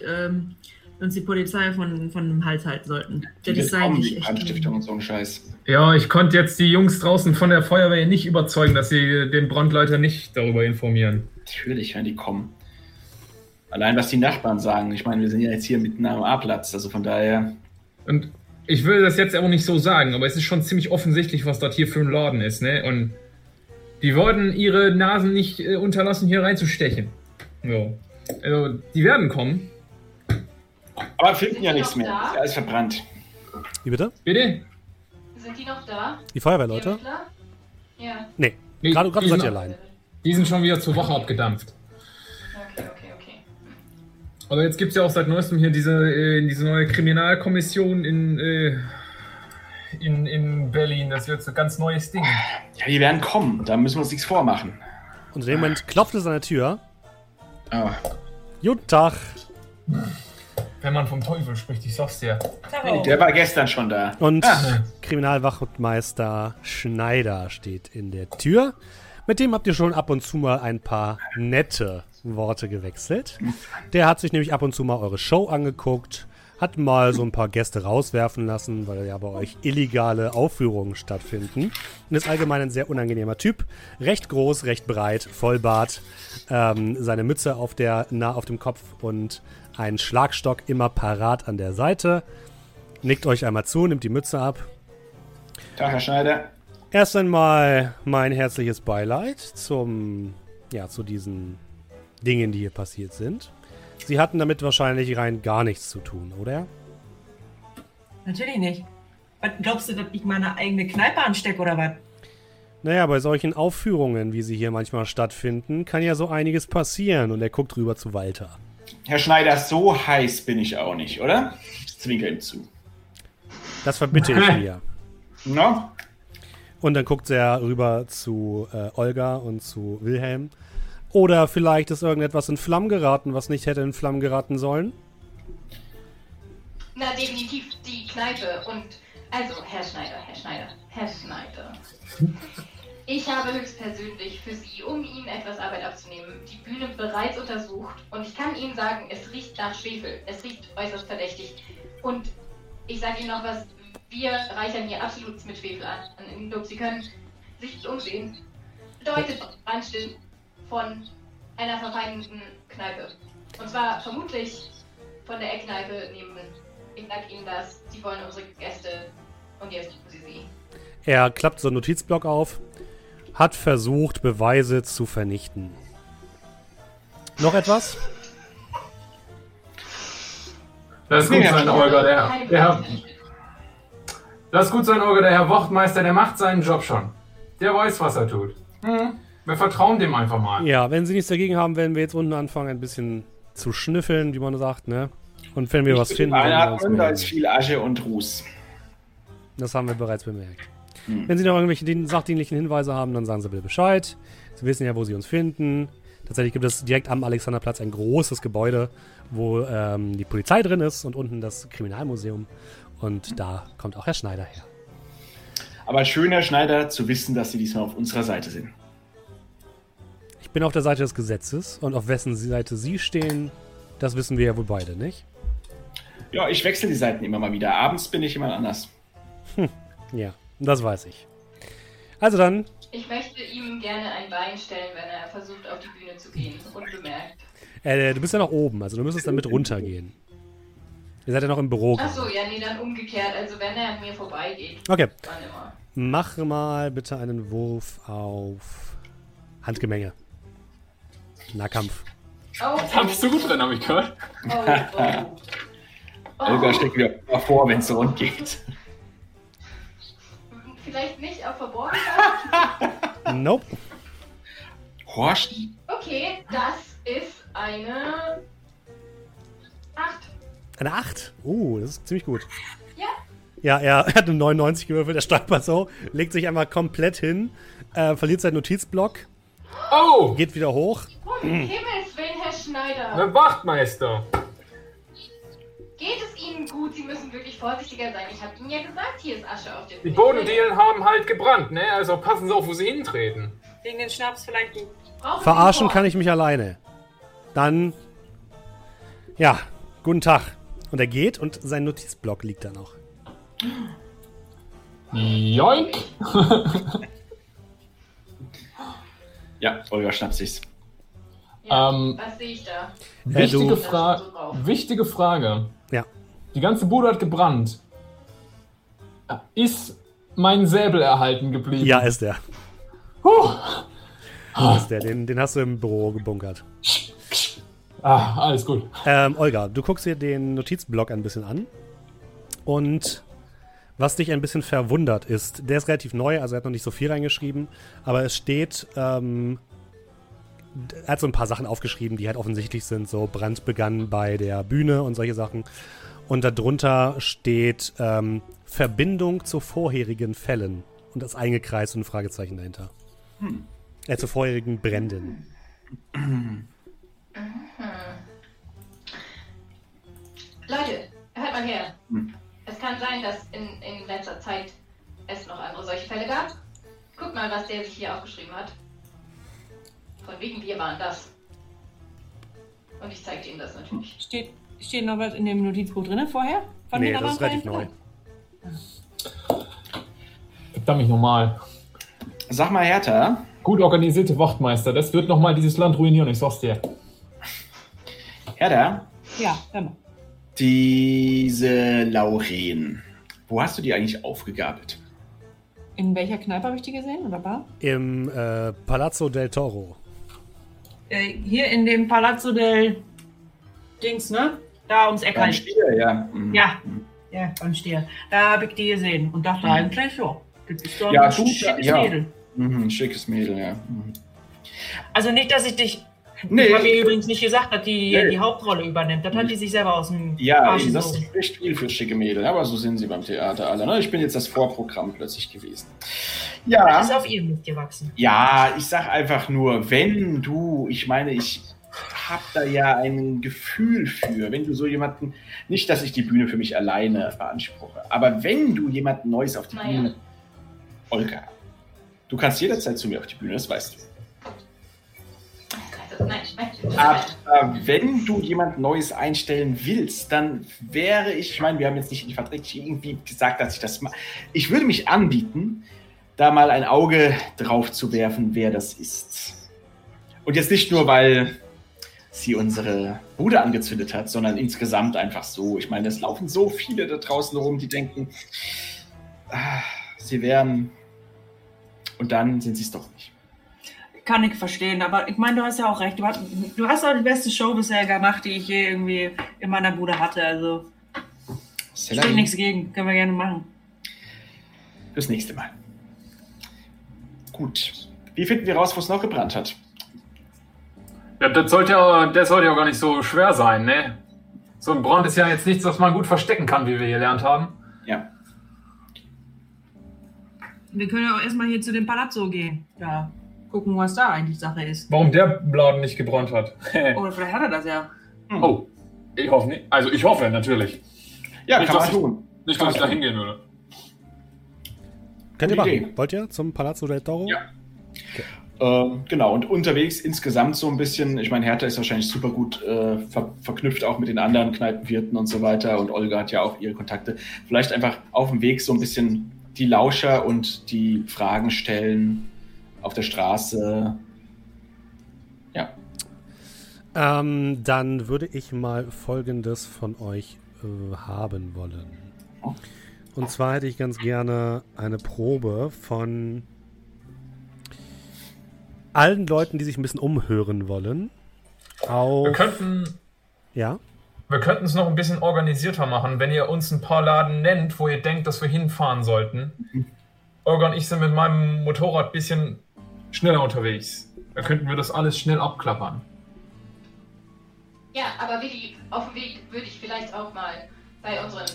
uns die Polizei von dem Hals halten sollten. Das ist eigentlich echt Anstiftung und so ein Scheiß. Ja, ich konnte jetzt die Jungs draußen von der Feuerwehr nicht überzeugen, dass sie den Brandleiter nicht darüber informieren. Natürlich, wenn die kommen. Allein was die Nachbarn sagen. Ich meine, wir sind ja jetzt hier mitten am A-Platz, also von daher... Und ich will das jetzt auch nicht so sagen, aber es ist schon ziemlich offensichtlich, was dort hier für ein Laden ist, ne? Und die wollten ihre Nasen nicht unterlassen, hier reinzustechen. Ja. Also, die werden kommen. Aber finden ja nichts mehr. Da? Ist ja alles verbrannt. Wie bitte? Bitte? Sind die noch da? Die Feuerwehrleute? Ja. Nee, gerade seid ihr allein. Die sind schon wieder zur Woche abgedampft. Okay. Aber jetzt gibt es ja auch seit neuestem hier diese neue Kriminalkommission in Berlin. Das wird so ein ganz neues Ding. Ja, die werden kommen. Da müssen wir uns nichts vormachen. Und in dem Moment klopft es an der Tür. Ah. Guten Tag. Wenn man vom Teufel spricht, ich sag's dir. Hey, der war gestern schon da. Und Kriminalwachtmeister Schneider steht in der Tür. Mit dem habt ihr schon ab und zu mal ein paar nette Worte gewechselt. Der hat sich nämlich ab und zu mal eure Show angeguckt. Hat mal so ein paar Gäste rauswerfen lassen, weil ja bei euch illegale Aufführungen stattfinden. Und ist allgemein ein sehr unangenehmer Typ. Recht groß, recht breit, Vollbart, seine Mütze auf dem Kopf und einen Schlagstock immer parat an der Seite. Nickt euch einmal zu, nimmt die Mütze ab. Tag, Herr Schneider. Erst einmal mein herzliches Beileid zu diesen Dingen, die hier passiert sind. Sie hatten damit wahrscheinlich rein gar nichts zu tun, oder? Natürlich nicht. Was glaubst du, dass ich meine eigene Kneipe anstecke, oder was? Naja, bei solchen Aufführungen, wie sie hier manchmal stattfinden, kann ja so einiges passieren. Und er guckt rüber zu Walter. Herr Schneider, so heiß bin ich auch nicht, oder? Ich zwinker ihm zu. Das verbitte ich dir. No? Und dann guckt er rüber zu Olga und zu Wilhelm. Oder vielleicht ist irgendetwas in Flammen geraten, was nicht hätte in Flammen geraten sollen? Na, definitiv die Kneipe. Und, also, Herr Schneider. Ich habe höchstpersönlich für Sie, um Ihnen etwas Arbeit abzunehmen, die Bühne bereits untersucht. Und ich kann Ihnen sagen, es riecht nach Schwefel. Es riecht äußerst verdächtig. Und ich sage Ihnen noch was, wir reichern hier absolut mit Schwefel an. Sie können sich umsehen. Deutet anstehen. Von einer verfeindeten Kneipe. Und zwar vermutlich von der Eckkneipe nebenan. Ich sag Ihnen das, die wollen unsere Gäste und jetzt suchen sie. Er klappt so einen Notizblock auf, hat versucht, Beweise zu vernichten. Noch etwas? Lass gut sein, Olga, der Herr Wachtmeister, der macht seinen Job schon. Der weiß, was er tut. Mhm. Wir vertrauen dem einfach mal. Ja, wenn Sie nichts dagegen haben, werden wir jetzt unten anfangen, ein bisschen zu schnüffeln, wie man sagt, ne? Und wenn wir was finden... Einatmen, da ist viel Asche und Ruß. Das haben wir bereits bemerkt. Hm. Wenn Sie noch irgendwelche sachdienlichen Hinweise haben, dann sagen Sie bitte Bescheid. Sie wissen ja, wo Sie uns finden. Tatsächlich gibt es direkt am Alexanderplatz ein großes Gebäude, wo die Polizei drin ist und unten das Kriminalmuseum. Und da kommt auch Herr Schneider her. Aber schön, Herr Schneider, zu wissen, dass Sie diesmal auf unserer Seite sind. Ich bin auf der Seite des Gesetzes und auf wessen Seite Sie stehen, das wissen wir ja wohl beide, nicht? Ja, ich wechsle die Seiten immer mal wieder. Abends bin ich jemand anders. Hm, ja, das weiß ich. Also dann... Ich möchte ihm gerne ein Bein stellen, wenn er versucht, auf die Bühne zu gehen. Unbemerkt. Du bist ja noch oben, also du müsstest dann mit runtergehen. Ihr seid ja noch im Büro. Achso, ja, nee, dann umgekehrt. Also wenn er an mir vorbeigeht. Okay. Wann immer. Mach mal bitte einen Wurf auf Handgemenge. Nahkampf. Oh, da bist du gut drin, habe ich gehört. Olga steckt wieder mal vor, wenn es so rund geht. Vielleicht nicht, aber verborgen. Nope. Horst. Okay, das ist eine 8. Eine 8? Das ist ziemlich gut. Ja. Ja, er hat eine 99 gewürfelt, er stolpert so, legt sich einmal komplett hin, verliert seinen Notizblock. Oh! Geht wieder hoch. Um Himmels willen, Herr Schneider. Herr Wachtmeister. Geht es Ihnen gut? Sie müssen wirklich vorsichtiger sein. Ich habe Ihnen ja gesagt, hier ist Asche auf dem Boden. Die Bodendielen haben halt gebrannt, ne? Also passen Sie auf, wo Sie hintreten. Wegen den Schnaps vielleicht nicht. Verarschen kann ich mich alleine. Dann... Ja, guten Tag. Und er geht und sein Notizblock liegt da noch. Joink! Ja, Olga schnappt sich's. Ja, was sehe ich da? Wichtige Frage. Ja. Die ganze Bude hat gebrannt. Ist mein Säbel erhalten geblieben? Ja, ist der. Ist der. Den hast du im Büro gebunkert. Alles gut. Olga, du guckst dir den Notizblock ein bisschen an. Und was dich ein bisschen verwundert ist, der ist relativ neu, also er hat noch nicht so viel reingeschrieben, aber es steht, er hat so ein paar Sachen aufgeschrieben, die halt offensichtlich sind, so Brand begann bei der Bühne und solche Sachen. Und darunter steht Verbindung zu vorherigen Fällen und das eingekreist und ein Fragezeichen dahinter. Zu vorherigen Bränden. Leute, hört mal her. Es kann sein, dass in letzter Zeit es noch andere solche Fälle gab. Guck mal, was der sich hier aufgeschrieben hat. Von wegen wir waren das. Und ich zeigte ihm das natürlich. Steht noch was in dem Notizbuch drin vorher? Nee, das ist relativ neu. Verdammt mich nochmal. Sag mal, Hertha. Gut organisierte Wachtmeister, das wird nochmal dieses Land ruinieren, ich sag's dir. Hertha? Ja, hör mal. Diese Laurin, wo hast du die eigentlich aufgegabelt? In welcher Kneipe habe ich die gesehen, oder Bar? Im Palazzo del Toro. Hier in dem Palazzo del Dings, ne? Da ums Eck beim halt. Stier, ja. Mhm. Ja, beim Stier. Da habe ich die gesehen und dachte eigentlich, so, das ist doch ein schickes Mädel. Mhm, schickes Mädel, ja. Mhm. Also nicht, dass ich dich... Nee. Ich habe ihr übrigens nicht gesagt, dass die die Hauptrolle übernimmt. Das hat die sich selber aus dem Arsch gezogen. Das ist echt viel für schicke Mädel. Aber so sind sie beim Theater alle. Ne? Ich bin jetzt das Vorprogramm plötzlich gewesen. Ja. Das ist auf ihr mitgewachsen. Ja, ich sag einfach nur, wenn du, ich meine, ich habe da ja ein Gefühl für, wenn du so jemanden, nicht, dass ich die Bühne für mich alleine beanspruche, aber wenn du jemanden Neues auf die Bühne, Olga, du kannst jederzeit zu mir auf die Bühne, das weißt du. Aber wenn du jemand Neues einstellen willst, dann wäre ich meine, wir haben jetzt nicht in die Verträge irgendwie gesagt, dass ich das mache. Ich würde mich anbieten, da mal ein Auge drauf zu werfen, wer das ist. Und jetzt nicht nur, weil sie unsere Bude angezündet hat, sondern insgesamt einfach so. Ich meine, es laufen so viele da draußen rum, die denken, sie wären... Und dann sind sie es doch nicht. Kann ich verstehen, aber ich meine, du hast ja auch recht. Du hast auch die beste Show bisher gemacht, die ich je irgendwie in meiner Bude hatte. Also Steht nichts gegen, können wir gerne machen. Fürs nächste Mal. Gut. Wie finden wir raus, wo es noch gebrannt hat? Ja, das sollte ja gar nicht so schwer sein, ne? So ein Brand ist ja jetzt nichts, was man gut verstecken kann, wie wir gelernt haben. Ja. Wir können ja auch erstmal hier zu dem Palazzo gehen. Ja. Gucken, was da eigentlich Sache ist. Warum der Laden nicht gebrannt hat. Oder vielleicht hat er das ja. Hm. Oh, ich hoffe nicht. Also ich hoffe natürlich. Ja, nicht, kann man tun. Nicht, dass ich da hingehen würde. Könnt ihr machen. Idee. Wollt ihr zum Palazzo del Toro? Ja. Okay. Genau, und unterwegs insgesamt so ein bisschen, ich meine, Hertha ist wahrscheinlich super gut verknüpft auch mit den anderen Kneipenwirten und so weiter, und Olga hat ja auch ihre Kontakte. Vielleicht einfach auf dem Weg so ein bisschen die Lauscher und die Fragen stellen auf der Straße. Ja. Dann würde ich mal Folgendes von euch haben wollen. Und zwar hätte ich ganz gerne eine Probe von allen Leuten, die sich ein bisschen umhören wollen. Wir könnten es noch ein bisschen organisierter machen, wenn ihr uns ein paar Laden nennt, wo ihr denkt, dass wir hinfahren sollten. Olga und ich sind mit meinem Motorrad ein bisschen schneller unterwegs. Da könnten wir das alles schnell abklappern. Ja, aber auf dem Weg würde ich vielleicht auch mal bei unseren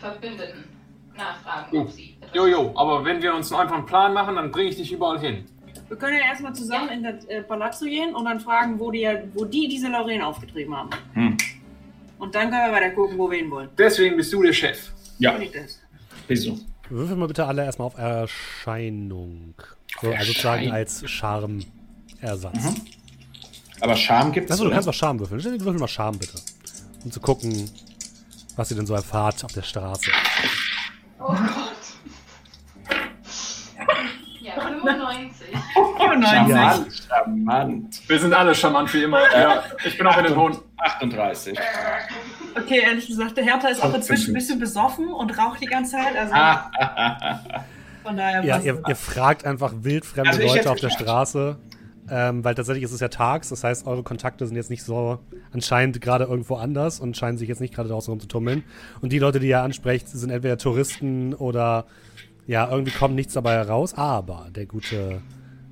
Verbündeten nachfragen, ob sie... Jojo, aber wenn wir uns einfach einen Plan machen, dann bringe ich dich überall hin. Wir können ja erstmal zusammen in das Palazzo gehen und dann fragen, wo die diese Laurin aufgetrieben haben. Hm. Und dann können wir weiter gucken, wo wir hin wollen. Deswegen bist du der Chef. Ja. Wieso? Würfel mal bitte alle erstmal auf Erscheinung. So, also sozusagen als Charmersatz. Mhm. Aber Charme gibt es. Also du kannst auch Charme würfeln. Würfel mal Charme bitte. Um zu gucken, was ihr denn so erfahrt auf der Straße. Oh Gott. Ja, 95. Charmant. Wir sind alle charmant wie immer. Ja, ich bin auch in den Hohen. 38. Okay, ehrlich gesagt, der Hertha ist auch inzwischen ein bisschen besoffen und raucht die ganze Zeit. Also von daher. Ja, ihr fragt einfach wildfremde Leute auf der Straße. Weil tatsächlich ist es ja tags, das heißt, eure Kontakte sind jetzt nicht so anscheinend gerade irgendwo anders und scheinen sich jetzt nicht gerade draußen rumzutummeln. Und die Leute, die ihr ansprecht, sind entweder Touristen oder ja, irgendwie kommt nichts dabei heraus. Aber der gute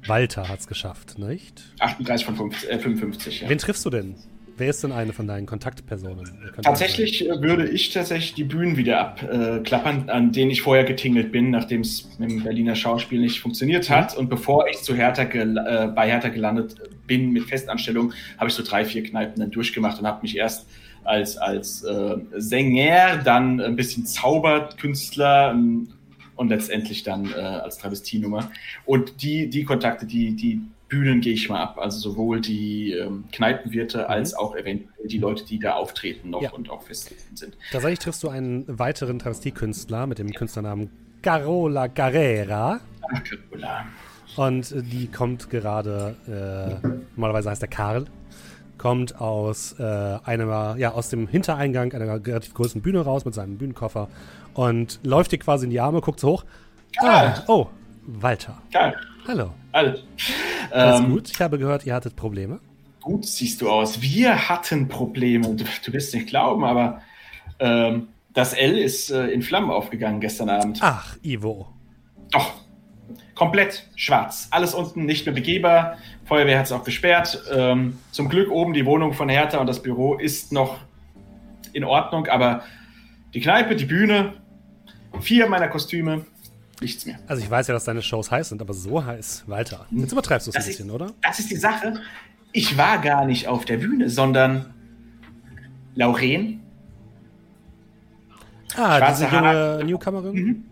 Walter hat's geschafft, nicht? 38 von 55, ja. Wen triffst du denn? Wer ist denn eine von deinen Kontaktpersonen? Tatsächlich würde ich die Bühnen wieder abklappern, an denen ich vorher getingelt bin, nachdem es mit dem Berliner Schauspiel nicht funktioniert hat. Und bevor ich zu Hertha bei Hertha gelandet bin mit Festanstellung, habe ich so 3-4 Kneipen dann durchgemacht und habe mich erst als Sänger, dann ein bisschen Zauberkünstler und letztendlich dann als Travestie-Nummer. Und die Kontakte, die Bühnen gehe ich mal ab, also sowohl die Kneipenwirte als auch eventuell die Leute, die da auftreten noch und auch fest sind. Tatsächlich triffst du einen weiteren Travestiekünstler mit dem Künstlernamen Carola Carrera. Ach, Carola. Und die kommt gerade, normalerweise heißt der Karl, kommt aus aus dem Hintereingang einer relativ großen Bühne raus mit seinem Bühnenkoffer und läuft dir quasi in die Arme, guckt so hoch. Karl. Oh, Walter. Karl. Hallo. Alles gut, ich habe gehört, ihr hattet Probleme. Gut siehst du aus. Wir hatten Probleme. Du wirst nicht glauben, aber das L ist in Flammen aufgegangen gestern Abend. Ach, Ivo. Doch. Komplett schwarz. Alles unten nicht mehr begehbar. Feuerwehr hat es auch gesperrt. Zum Glück oben die Wohnung von Hertha und das Büro ist noch in Ordnung, aber die Kneipe, die Bühne, 4 meiner Kostüme. Nichts mehr. Also ich weiß ja, dass deine Shows heiß sind, aber so heiß, Walter. Jetzt übertreibst du es ein bisschen, oder? Das ist die Sache. Ich war gar nicht auf der Bühne, sondern Laurin. Schwarze diese junge Newcomerin? Mhm.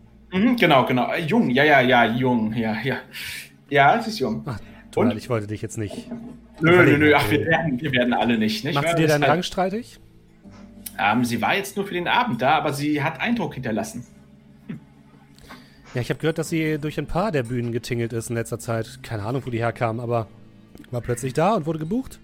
Mhm, genau. Jung, jung, ja. Ja, es ist jung. Ach, toll, ich wollte dich jetzt nicht... Nö, ach, wir werden alle nicht? Macht sie dir deinen Rang streitig? Sie war jetzt nur für den Abend da, aber sie hat Eindruck hinterlassen. Ja, ich habe gehört, dass sie durch ein paar der Bühnen getingelt ist in letzter Zeit. Keine Ahnung, wo die herkam, aber war plötzlich da und wurde gebucht.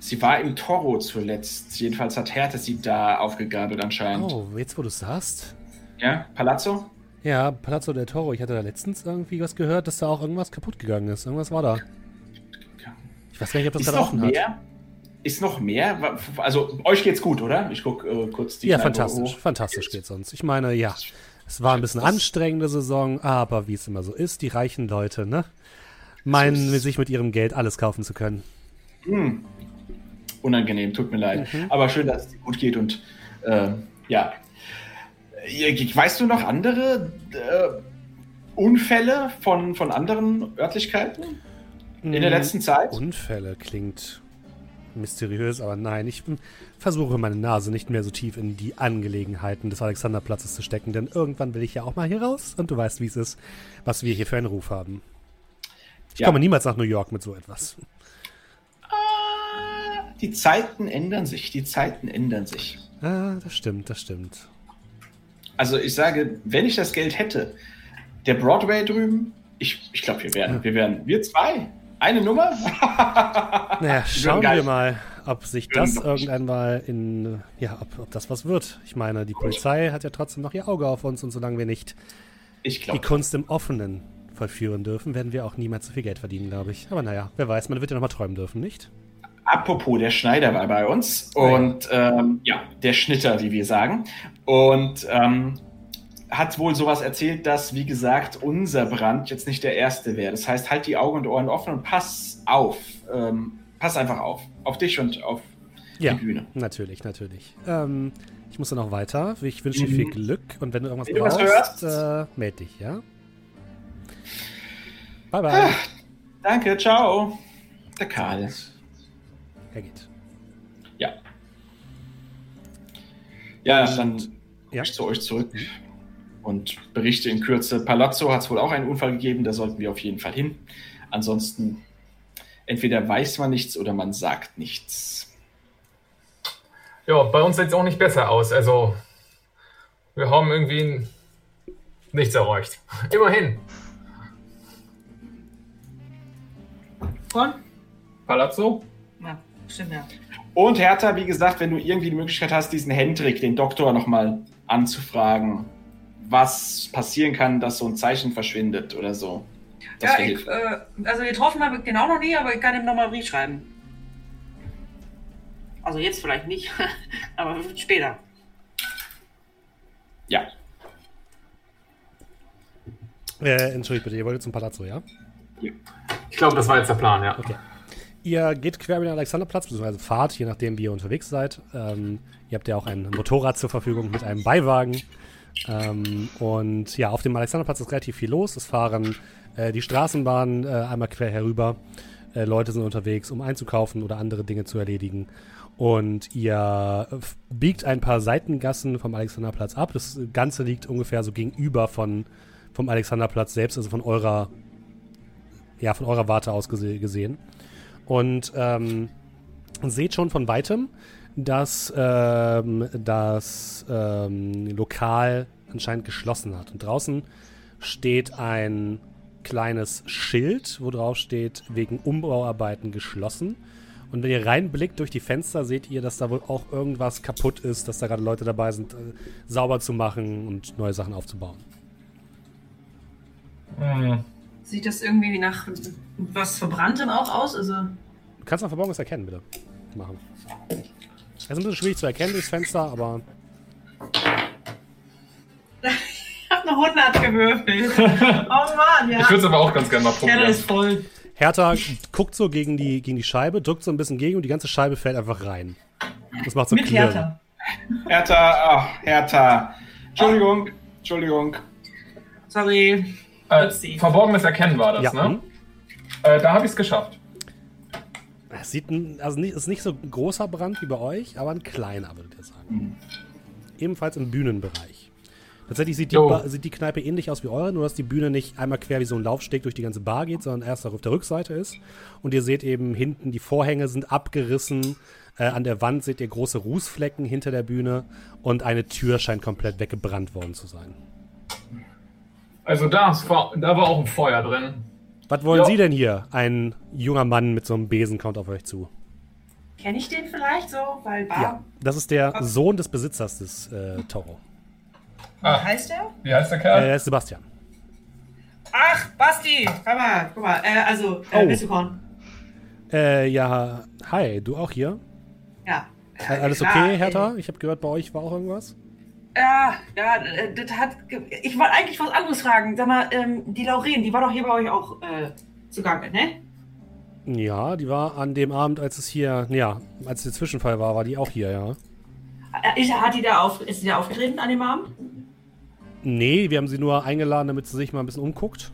Sie war im Toro zuletzt. Jedenfalls hat Hertha sie da aufgegabelt anscheinend. Oh, jetzt wo du es sagst. Ja, Palazzo? Ja, Palazzo del Toro. Ich hatte da letztens irgendwie was gehört, dass da auch irgendwas kaputt gegangen ist. Irgendwas war da. Ich weiß gar nicht, ob das da offen hat. Ist noch mehr? Also, euch geht's gut, oder? Ich gucke kurz die... Ja, fantastisch. Fantastisch geht's uns. Ich meine, ja, es war ein bisschen anstrengende Saison, aber wie es immer so ist, die reichen Leute, ne? Meinen, sich mit ihrem Geld alles kaufen zu können. Hm. Unangenehm, tut mir leid. Mhm. Aber schön, dass es dir gut geht und ja. Weißt du noch andere Unfälle von anderen Örtlichkeiten in der letzten Zeit? Unfälle klingt mysteriös, aber nein, ich versuche meine Nase nicht mehr so tief in die Angelegenheiten des Alexanderplatzes zu stecken, denn irgendwann will ich ja auch mal hier raus und du weißt, wie es ist, was wir hier für einen Ruf haben. Ich komme niemals nach New York mit so etwas. Die Zeiten ändern sich, Ah, das stimmt, Also ich sage, wenn ich das Geld hätte, der Broadway drüben, ich glaube, wir zwei, eine Nummer. Naja, schauen wir mal, ob sich das irgendwann mal in, ja, ob das was wird. Ich meine, die Polizei hat ja trotzdem noch ihr Auge auf uns und solange wir nicht die Kunst im Offenen vollführen dürfen, werden wir auch niemals so viel Geld verdienen, glaube ich. Aber naja, wer weiß, man wird ja nochmal träumen dürfen, nicht? Apropos, der Schneider war bei uns und der Schnitter, wie wir sagen, und hat wohl sowas erzählt, dass, wie gesagt, unser Brand jetzt nicht der erste wäre. Das heißt, halt die Augen und Ohren offen und pass auf, pass einfach auf dich und auf die Bühne. Natürlich. Ich muss dann auch weiter. Ich wünsche dir viel Glück und wenn du irgendwas brauchst, meld dich, ja? Bye. Ach, danke, ciao. Der Karl. Er geht. Ja. Ja, dann komme ich zu euch zurück und berichte in Kürze. Palazzo hat es wohl auch einen Unfall gegeben, da sollten wir auf jeden Fall hin. Ansonsten entweder weiß man nichts oder man sagt nichts. Ja, bei uns sieht es auch nicht besser aus. Also, wir haben irgendwie nichts erreicht. Immerhin. Und? Palazzo? Ja, stimmt, ja. Und Hertha, wie gesagt, wenn du irgendwie die Möglichkeit hast, diesen Hendrik, den Doktor, nochmal anzufragen, was passieren kann, dass so ein Zeichen verschwindet oder so. Das also getroffen habe ich genau noch nie, aber ich kann ihm nochmal einen Brief schreiben. Also jetzt vielleicht nicht, aber später. Ja. Entschuldigt bitte, ihr wolltet zum Palazzo, ja? Ja. Ich glaube, das war jetzt der Plan, ja. Okay. Ihr geht quer über den Alexanderplatz, beziehungsweise fahrt, je nachdem, wie ihr unterwegs seid. Ihr habt ja auch ein Motorrad zur Verfügung mit einem Beiwagen. Und ja, auf dem Alexanderplatz ist relativ viel los. Es fahren die Straßenbahnen einmal quer herüber. Leute sind unterwegs, um einzukaufen oder andere Dinge zu erledigen. Und ihr biegt ein paar Seitengassen vom Alexanderplatz ab. Das Ganze liegt ungefähr so gegenüber vom Alexanderplatz selbst, also von eurer Warte aus gesehen. Und seht schon von Weitem, dass das Lokal anscheinend geschlossen hat. Und draußen steht ein kleines Schild, wo drauf steht, wegen Umbauarbeiten geschlossen. Und wenn ihr reinblickt durch die Fenster, seht ihr, dass da wohl auch irgendwas kaputt ist, dass da gerade Leute dabei sind, sauber zu machen und neue Sachen aufzubauen. Sieht das irgendwie nach was Verbranntem auch aus? Also du kannst nach Verborgenes erkennen, bitte. Machen. Es ist ein bisschen schwierig zu erkennen durchs Fenster, aber... Ich hab eine 100 gewürfelt. Oh Mann, ja. Ich würde es aber auch ganz gerne mal probieren. Ja, das ist voll. Hertha guckt so gegen die Scheibe, drückt so ein bisschen gegen und die ganze Scheibe fällt einfach rein. Das macht so mit Klirren. Hertha. Entschuldigung. Sorry. Verborgenes Erkennen war das, ne? Da habe ich es geschafft. Es ist nicht so ein großer Brand wie bei euch, aber ein kleiner, würde ich sagen. Mhm. Ebenfalls im Bühnenbereich. Tatsächlich sieht die Kneipe ähnlich aus wie eure, nur dass die Bühne nicht einmal quer wie so ein Laufsteg durch die ganze Bar geht, sondern erst auf der Rückseite ist. Und ihr seht eben hinten, die Vorhänge sind abgerissen. An der Wand seht ihr große Rußflecken hinter der Bühne. Und eine Tür scheint komplett weggebrannt worden zu sein. Also da war auch ein Feuer drin. Was wollen Sie denn hier? Ein junger Mann mit so einem Besen kommt auf euch zu. Kenne ich den vielleicht so? Weil ja, das ist der Sohn des Besitzers des Toro. Ah. Wie heißt der? Wie heißt der Kerl? Er ist Sebastian. Ach, Basti! Guck mal. Willst du kommen? Ja, hi, du auch hier? Ja. Alles klar, okay, Hertha? Ich habe gehört, bei euch war auch irgendwas. Ja, das hat. Ich wollte eigentlich was anderes fragen. Sag mal, die Laurin, die war doch hier bei euch auch zugange, ne? Ja, die war an dem Abend, als es hier, ja, als der Zwischenfall war, war die auch hier, ja. Ist sie da aufgetreten an dem Abend? Nee, wir haben sie nur eingeladen, damit sie sich mal ein bisschen umguckt.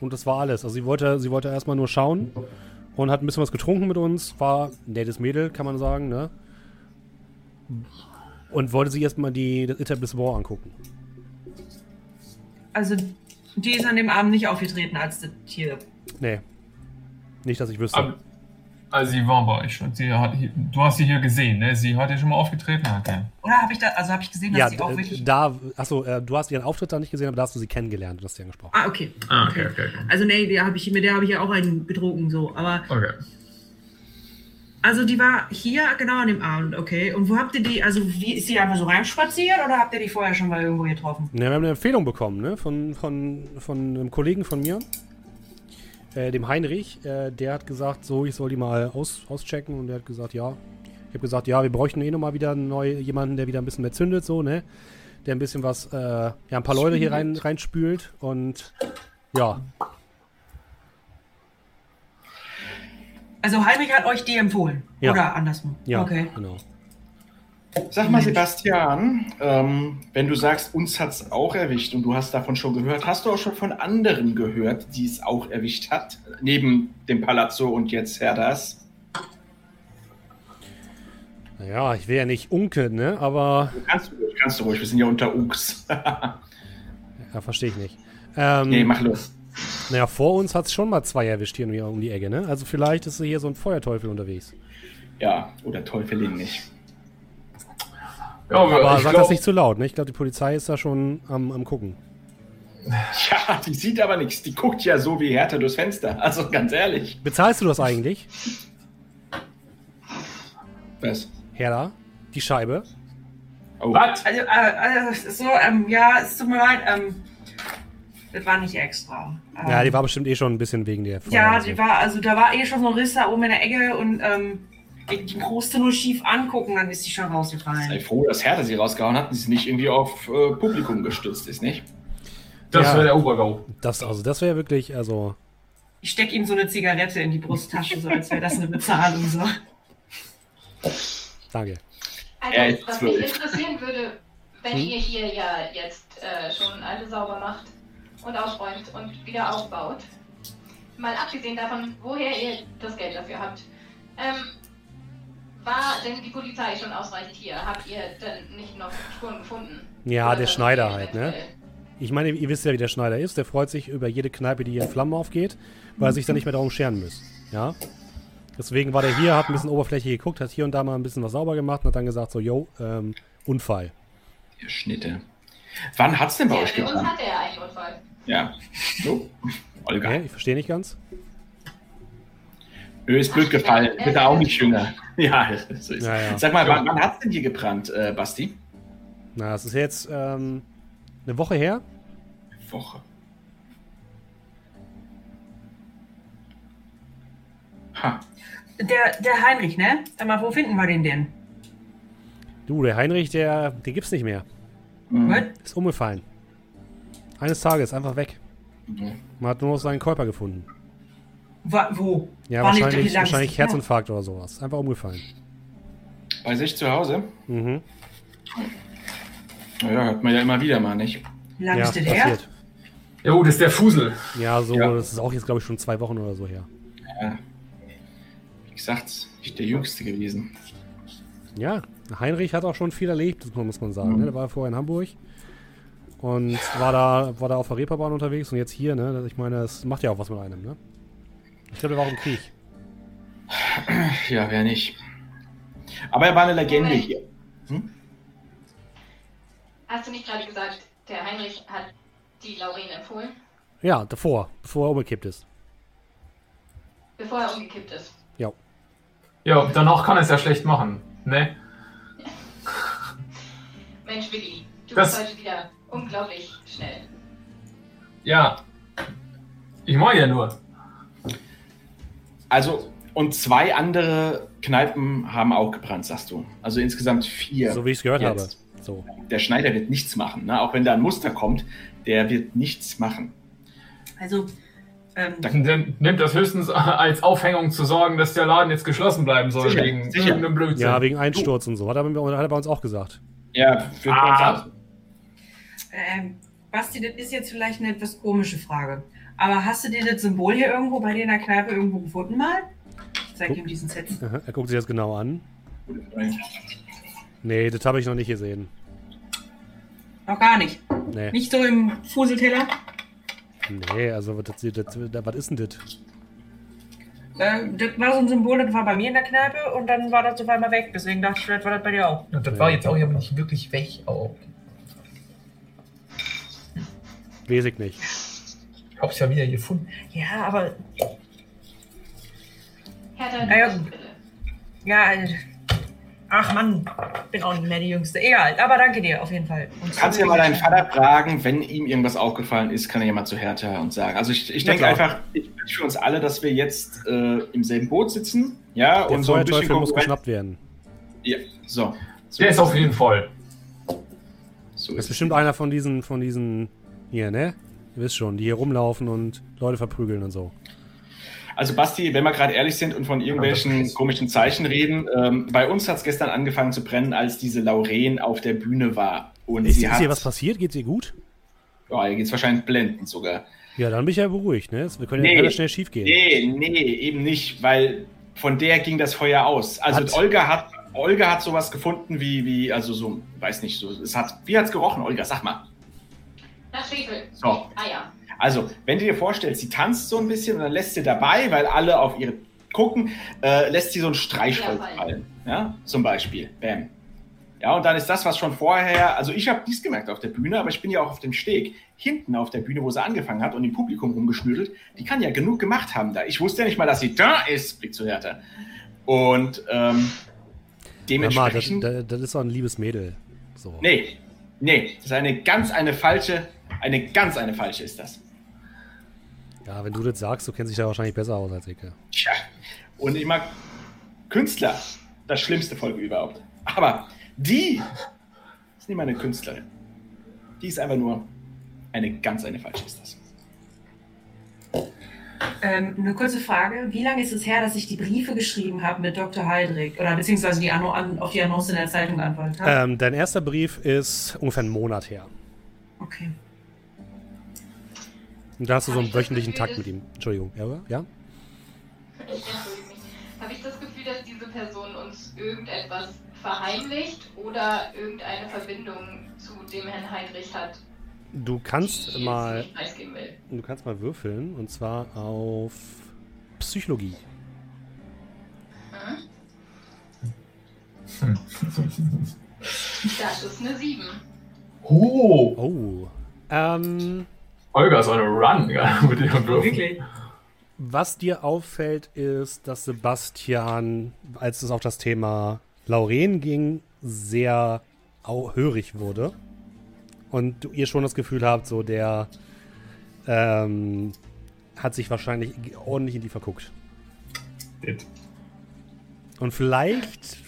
Und das war alles. Also sie wollte erstmal nur schauen und hat ein bisschen was getrunken mit uns. War ein nettes Mädel, kann man sagen, ne? Und wollte sich erstmal das Etablissement angucken. Also, die ist an dem Abend nicht aufgetreten als das Tier. Nee. Nicht, dass ich wüsste. Aber, also sie war bei euch schon. Du hast sie hier gesehen, ne? Sie hat ja schon mal aufgetreten. Okay. Oder habe ich da, also habe ich gesehen, dass ja, sie auch wirklich... Achso, du hast ihren Auftritt da nicht gesehen, aber da hast du sie kennengelernt und hast sie angesprochen. Ah, okay. Okay. Also nee, mit der habe ich ja auch einen betrogen, so, aber... Okay. Also die war hier genau an dem Abend, okay. Und wo habt ihr die, also wie, ist die einfach so reinspaziert oder habt ihr die vorher schon mal irgendwo getroffen? Ne, wir haben eine Empfehlung bekommen, ne? Von einem Kollegen von mir. Dem Heinrich, der hat gesagt, so, ich soll die mal auschecken, und der hat gesagt, ja. Ich habe gesagt, ja, wir bräuchten eh nochmal wieder jemanden, der wieder ein bisschen mehr zündet, so, ne? Der ein bisschen was, ja, ein paar Leute hier reinspült und ja. Also Heinrich hat euch die empfohlen? Ja. Oder andersrum? Ja, okay. Genau. Sag mal, Sebastian, wenn du sagst, uns hat es auch erwischt und du hast davon schon gehört, hast du auch schon von anderen gehört, die es auch erwischt hat, neben dem Palazzo und jetzt Herdas? Naja, ich will ja nicht unken, ne, aber... Kannst du ruhig, wir sind ja unter Unks. Ja, verstehe ich nicht. Nee, mach los. Naja, vor uns hat es schon mal zwei erwischt hier um die Ecke, ne? Also vielleicht ist hier so ein Feuerteufel unterwegs. Ja, oder Teufelin nicht. Ja, aber sag das nicht zu laut, ne? Ich glaube, die Polizei ist da schon am Gucken. Ja, die sieht aber nichts. Die guckt ja so wie Hertha durchs Fenster. Also ganz ehrlich. Bezahlst du das eigentlich? Was? Hertha? Die Scheibe? Oh. Was? Also, ja, es tut mir leid. Das war nicht extra. Ja, die war bestimmt eh schon ein bisschen wegen der Folge. Ja, da war eh schon so ein Riss da oben in der Ecke und, die musste nur schief angucken, dann ist sie schon rausgefallen. Sei froh, dass Hertha sie rausgehauen hat und sie nicht irgendwie auf Publikum gestützt ist, nicht? Das wäre der Obergau. Das wäre wirklich, also... Ich stecke ihm so eine Zigarette in die Brusttasche, so als wäre das eine Bezahlung, so. Danke. Also, was mich interessieren würde, wenn ihr hier ja jetzt schon alles sauber macht und ausräumt und wieder aufbaut, mal abgesehen davon, woher ihr das Geld dafür habt, war denn die Polizei schon ausreichend hier? Habt ihr denn nicht noch Spuren gefunden? Ja, der Schneider halt, ne? Ich meine, ihr wisst ja, wie der Schneider ist. Der freut sich über jede Kneipe, die hier in Flammen aufgeht, weil er sich da nicht mehr darum scheren muss. Ja? Deswegen war der hier, hat ein bisschen Oberfläche geguckt, hat hier und da mal ein bisschen was sauber gemacht und hat dann gesagt so, yo, Unfall. Ihr Schnitte. Wann hat's denn bei euch getan? Bei uns hatte er einen Unfall. Ja. So. Olga. Okay, ich verstehe nicht ganz. Öl ist blöd gefallen. Bitte auch nicht jünger. Ja, so ist es. Ja. Sag mal, wann hat es denn hier gebrannt, Basti? Na, es ist jetzt eine Woche her. Eine Woche. Ha. Der Heinrich, ne? Sag mal, wo finden wir den denn? Du, der Heinrich, der gibt's nicht mehr. Was? Ist umgefallen. Eines Tages, einfach weg. Okay. Man hat nur noch seinen Körper gefunden. Wo? Ja, wahrscheinlich Herzinfarkt oder sowas. Einfach umgefallen. Bei sich zu Hause? Mhm. Naja, hört man ja immer wieder mal, nicht? Wie lange ist das her? Jo, das ist der Fusel. Ja, so, ja. Das ist auch jetzt, glaube ich, schon 2 Wochen oder so her. Ja. Wie gesagt, nicht der Jüngste gewesen. Ja, Heinrich hat auch schon viel erlebt, muss man sagen. Mhm. Ne? Der war vorher in Hamburg und war da auf der Reeperbahn unterwegs und jetzt hier, ne? Ich meine, das macht ja auch was mit einem, ne? Ich glaube, er war auch im Krieg. Ja, wer nicht. Aber er war eine Legende hier. Hm? Hast du nicht gerade gesagt, der Heinrich hat die Laurin empfohlen? Ja, bevor er umgekippt ist. Bevor er umgekippt ist? Ja. Ja, danach kann er es ja schlecht machen, ne? Mensch, Willi, du bist heute wieder unglaublich schnell. Ja, ich mag ja nur. Also, und 2 andere Kneipen haben auch gebrannt, sagst du. Also insgesamt 4. So wie ich es gehört habe. So. Der Schneider wird nichts machen, ne? Auch wenn da ein Muster kommt, der wird nichts machen. Also nimmt das höchstens als Aufhängung zu sorgen, dass der Laden jetzt geschlossen bleiben soll wegen irgendeinem Blödsinn. Ja, wegen Einsturz und so. Hat er bei uns auch gesagt. Ja, für uns auch. Basti, das ist jetzt vielleicht eine etwas komische Frage. Aber hast du dir das Symbol hier irgendwo bei dir in der Kneipe irgendwo gefunden mal? Ich zeige ihm diesen Set. Aha, er guckt sich das genau an. Nee, das habe ich noch nicht gesehen. Noch gar nicht? Nee. Nicht so im Fuselteller? Nee, also was ist denn das? Das war so ein Symbol, das war bei mir in der Kneipe und dann war das auf einmal weg. Deswegen dachte ich, vielleicht war das bei dir auch. Und das war jetzt auch nicht wirklich weg. Oh. Weiß ich nicht. Ich hab's ja wieder gefunden. Ja, aber... Ach Mann, bin auch nicht mehr die Jüngste. Egal, aber danke dir auf jeden Fall. Und kannst du ja mal deinen Vater fragen, wenn ihm irgendwas aufgefallen ist, kann er ja mal zu Hertha und sagen. Also ich denke einfach, ich wünsche für uns alle, dass wir jetzt im selben Boot sitzen. Ja, der und so ein bisschen muss geschnappt werden. Ja, so. Der ist auf jeden Fall. So ist bestimmt einer von diesen hier, ne? Ihr wisst schon, die hier rumlaufen und Leute verprügeln und so. Also Basti, wenn wir gerade ehrlich sind und von irgendwelchen komischen Zeichen reden, bei uns hat es gestern angefangen zu brennen, als diese Laurin auf der Bühne war. Und ist hier was passiert? Geht's ihr gut? Ja, ihr geht's wahrscheinlich blendend sogar. Ja, dann bin ich ja beruhigt, ne? Wir können ja schnell schief gehen. Nee, eben nicht, weil von der ging das Feuer aus. Also Olga hat sowas gefunden wie also so, weiß nicht, so, wie hat's gerochen, Olga? Sag mal. Nach Schwefel. So. Ah ja. Also, wenn du dir vorstellst, sie tanzt so ein bisschen und dann lässt sie dabei, weil alle auf ihre gucken, lässt sie so ein Streichholz fallen. Ja? Zum Beispiel. Bam. Ja, und dann ist das, was schon vorher, also ich habe dies gemerkt auf der Bühne, aber ich bin ja auch auf dem Steg. Hinten auf der Bühne, wo sie angefangen hat und im Publikum rumgeschnüdelt, die kann ja genug gemacht haben da. Ich wusste ja nicht mal, dass sie da ist, Blick zu Hertha. Und dementsprechend... Mama, das ist doch ein liebes Mädel. So. Nee, das ist eine ganz falsche ist das. Ja, wenn du das sagst, du kennst dich da wahrscheinlich besser aus als ich. Tja, und ich mag Künstler, das schlimmste Volk überhaupt. Aber die ist nicht mal eine Künstlerin. Die ist einfach nur eine falsche ist das. Eine kurze Frage. Wie lange ist es her, dass ich die Briefe geschrieben habe mit Dr. Heydrich? Oder beziehungsweise auf die Annonce in der Zeitung antwortet habe? Dein erster Brief ist ungefähr einen Monat her. Okay. Und da hast du so einen wöchentlichen Takt mit ihm. Entschuldigung, ja? Habe ich das Gefühl, dass diese Person uns irgendetwas verheimlicht oder irgendeine Verbindung zu dem Herrn Heydrich hat? Du kannst mal würfeln, und zwar auf Psychologie. Hm. Das ist eine 7. Oh. Olga ist eine Run, ja, mit ihrem Würfeln. Okay. Was dir auffällt, ist, dass Sebastian, als es auf das Thema Laurin ging, sehr hörig wurde. Und ihr schon das Gefühl habt, so der hat sich wahrscheinlich ordentlich in die verguckt. Und vielleicht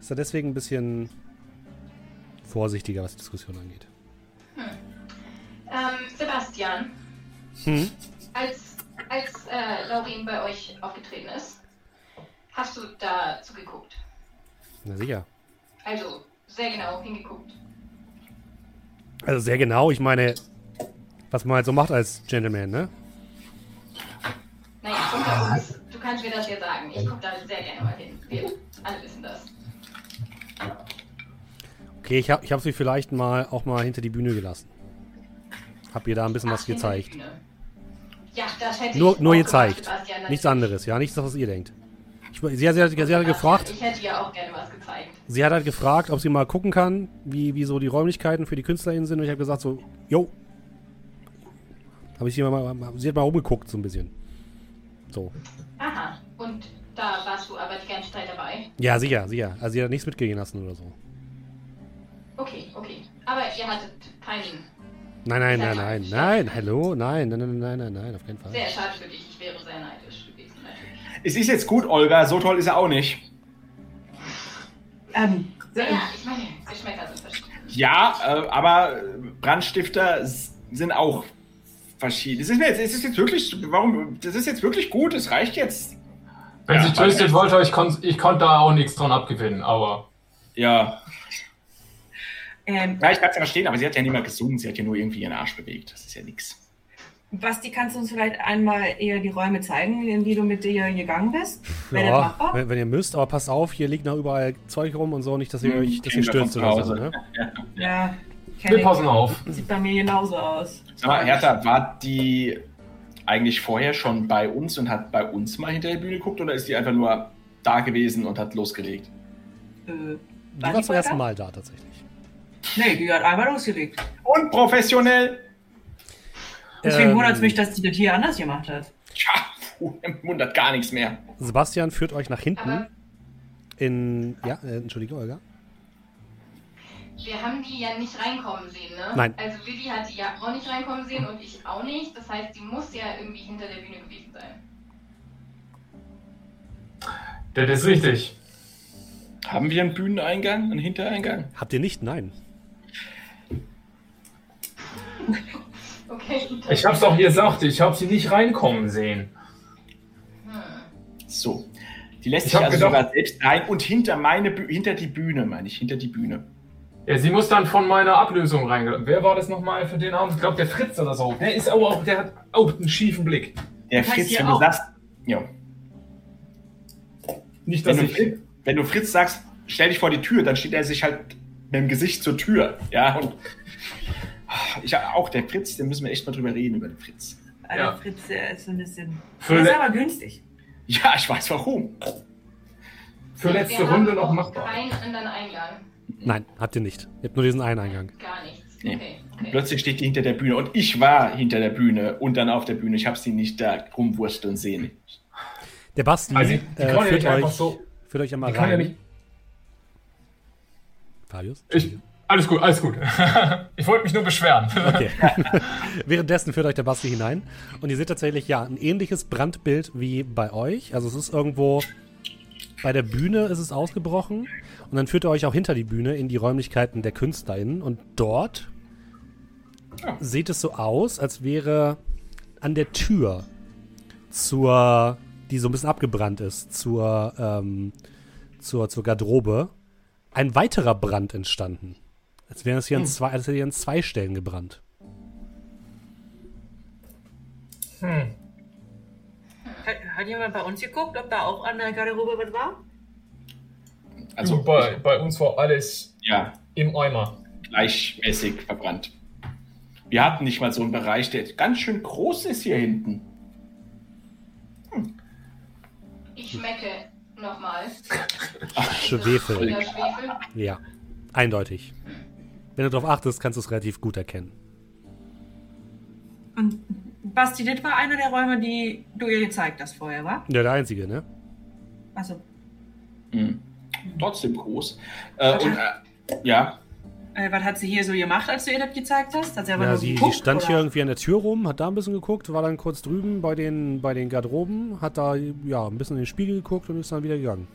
ist er deswegen ein bisschen vorsichtiger, was die Diskussion angeht. Sebastian, als Laurin bei euch aufgetreten ist, hast du da zugeguckt? Na sicher. Also sehr genau hingeguckt. Also sehr genau, ich meine, was man halt so macht als Gentleman, ne? Naja, unter uns, du kannst mir das ja sagen. Ich guck da sehr gerne mal hin. Wir alle wissen das. Okay, ich hab sie vielleicht auch mal hinter die Bühne gelassen. Hab ihr da ein bisschen was gezeigt. Ja, das hätte ich nur gezeigt. Sebastian, nichts anderes, ja, nichts, was ihr denkt. Sie hat gefragt. Ich hätte ja auch gerne was gezeigt. Sie hat halt gefragt, ob sie mal gucken kann, wie so die Räumlichkeiten für die KünstlerInnen sind. Und ich habe gesagt so, jo. Sie hat mal rumgeguckt so ein bisschen. So. Aha. Und da warst du aber die ganze Zeit dabei? Ja, sicher. Also sie hat nichts mitgehen lassen oder so. Okay. Aber ihr hattet keinen... Nein, hallo, nein, auf keinen Fall. Sehr schade für dich, ich wäre sehr neidisch gewesen, natürlich. Es ist jetzt gut, Olga, so toll ist er auch nicht. Ja, ich meine, es schmeckt also verschieden. Ja, aber Brandstifter sind auch verschieden. Das ist jetzt wirklich gut, es reicht jetzt. Wenn sie töstet wollte, ich konnte da auch nichts dran abgewinnen, aber... Ja. Ja, ich kann es ja verstehen, aber sie hat ja nicht mal gesungen, sie hat ja nur irgendwie ihren Arsch bewegt, das ist ja nichts. Basti, kannst du uns vielleicht einmal eher die Räume zeigen, in die du mit dir gegangen bist? Ja, wenn ihr müsst, aber passt auf, hier liegt noch überall Zeug rum und so, nicht, dass ihr euch stürzt oder so. Ne? Ja, wir passen auf. Sieht bei mir genauso aus. Sag mal, Hertha, war die eigentlich vorher schon bei uns und hat bei uns mal hinter der Bühne geguckt oder ist die einfach nur da gewesen und hat losgelegt? Die war zum ersten Mal da tatsächlich. Nee, die hat einmal losgelegt. Unprofessionell! Deswegen wundert es mich, dass die das hier anders gemacht hat. Tja, wundert gar nichts mehr. Sebastian führt euch nach hinten. Aber ja, entschuldige, Olga. Wir haben die ja nicht reinkommen sehen, ne? Nein. Also Lilly hat die ja auch nicht reinkommen sehen und ich auch nicht. Das heißt, die muss ja irgendwie hinter der Bühne gewesen sein. Das ist richtig. Haben wir einen Bühneneingang, einen Hintereingang? Habt ihr nicht? Nein. Okay. Ich hab's doch gesagt, ich hab sie nicht reinkommen sehen. So. Die lässt sich also sogar selbst rein und hinter die Bühne, meine ich, hinter die Bühne. Ja, sie muss dann von meiner Ablösung reingelassen. Wer war das nochmal für den Abend? Ich glaube, der Fritz oder so. Der ist auch, der hat auch einen schiefen Blick. Der Fritz, wenn du sagst, ja. Nicht, dass ich... Wenn du Fritz sagst, stell dich vor die Tür, dann steht er sich halt mit dem Gesicht zur Tür. Ja, und der Fritz, den müssen wir echt mal drüber reden, über den Fritz. Also ja. Der Fritz, der ist so ein bisschen... Das ist aber günstig. Ja, ich weiß warum. Für letzte Runde noch machbar. Keinen anderen Eingang. Nein, habt ihr nicht. Ihr habt nur diesen einen Eingang. Gar nichts. Nee. Okay. Plötzlich steht die hinter der Bühne und ich war hinter der Bühne und dann auf der Bühne. Ich habe sie nicht da rumwursteln sehen. Der Basti führt euch einmal rein. Fabius? Alles gut. Ich wollte mich nur beschweren. Okay. Währenddessen führt euch der Basti hinein. Und ihr seht tatsächlich, ja, ein ähnliches Brandbild wie bei euch. Also es ist irgendwo, bei der Bühne ist es ausgebrochen. Und dann führt er euch auch hinter die Bühne in die Räumlichkeiten der KünstlerInnen. Und dort sieht es so aus, als wäre an der Tür die so ein bisschen abgebrannt ist, zur Garderobe, ein weiterer Brand entstanden. Als wäre es hier an zwei Stellen gebrannt. Hat jemand bei uns geguckt, ob da auch an der Garderobe was war? Also bei uns war alles im Eimer. Gleichmäßig verbrannt. Wir hatten nicht mal so einen Bereich, der ganz schön groß ist hier hinten. Ich schmecke nochmal. Schwefel. Ja, eindeutig. Wenn du darauf achtest, kannst du es relativ gut erkennen. Und Basti, das war einer der Räume, die du ihr gezeigt hast vorher, wa? Ja, der einzige, ne? Achso. Mhm. Trotzdem groß. Was hat sie hier so gemacht, als du ihr das gezeigt hast? Hat sie geguckt, stand oder? Hier irgendwie an der Tür rum, hat da ein bisschen geguckt, war dann kurz drüben bei den Garderoben, hat da ein bisschen in den Spiegel geguckt und ist dann wieder gegangen.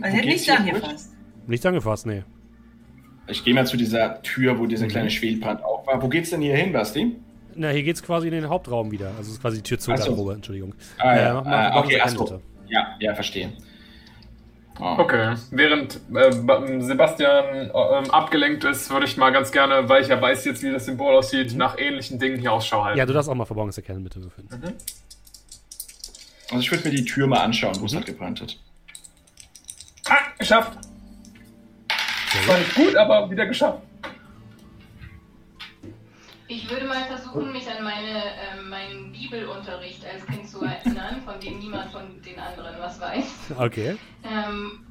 Also hätte nichts angefasst? Nichts angefasst, nee. Ich gehe mal zu dieser Tür, wo dieser kleine Schwelbrand auch war. Wo geht's denn hier hin, Basti? Na, hier geht's quasi in den Hauptraum wieder. Also es ist quasi die Tür zur Garderobe, Entschuldigung. Ja, verstehe. Oh. Okay, während Sebastian abgelenkt ist, würde ich mal ganz gerne, weil ich ja weiß jetzt, wie das Symbol aussieht, nach ähnlichen Dingen hier Ausschau halten. Ja, du darfst auch mal Verborgenes erkennen, bitte. Also ich würde mir die Tür mal anschauen, wo es halt gebrannt hat. Ah, geschafft! Das war nicht gut, aber wieder geschafft. Ich würde mal versuchen, mich an meinen Bibelunterricht als Kind zu erinnern, von dem niemand von den anderen was weiß. Okay.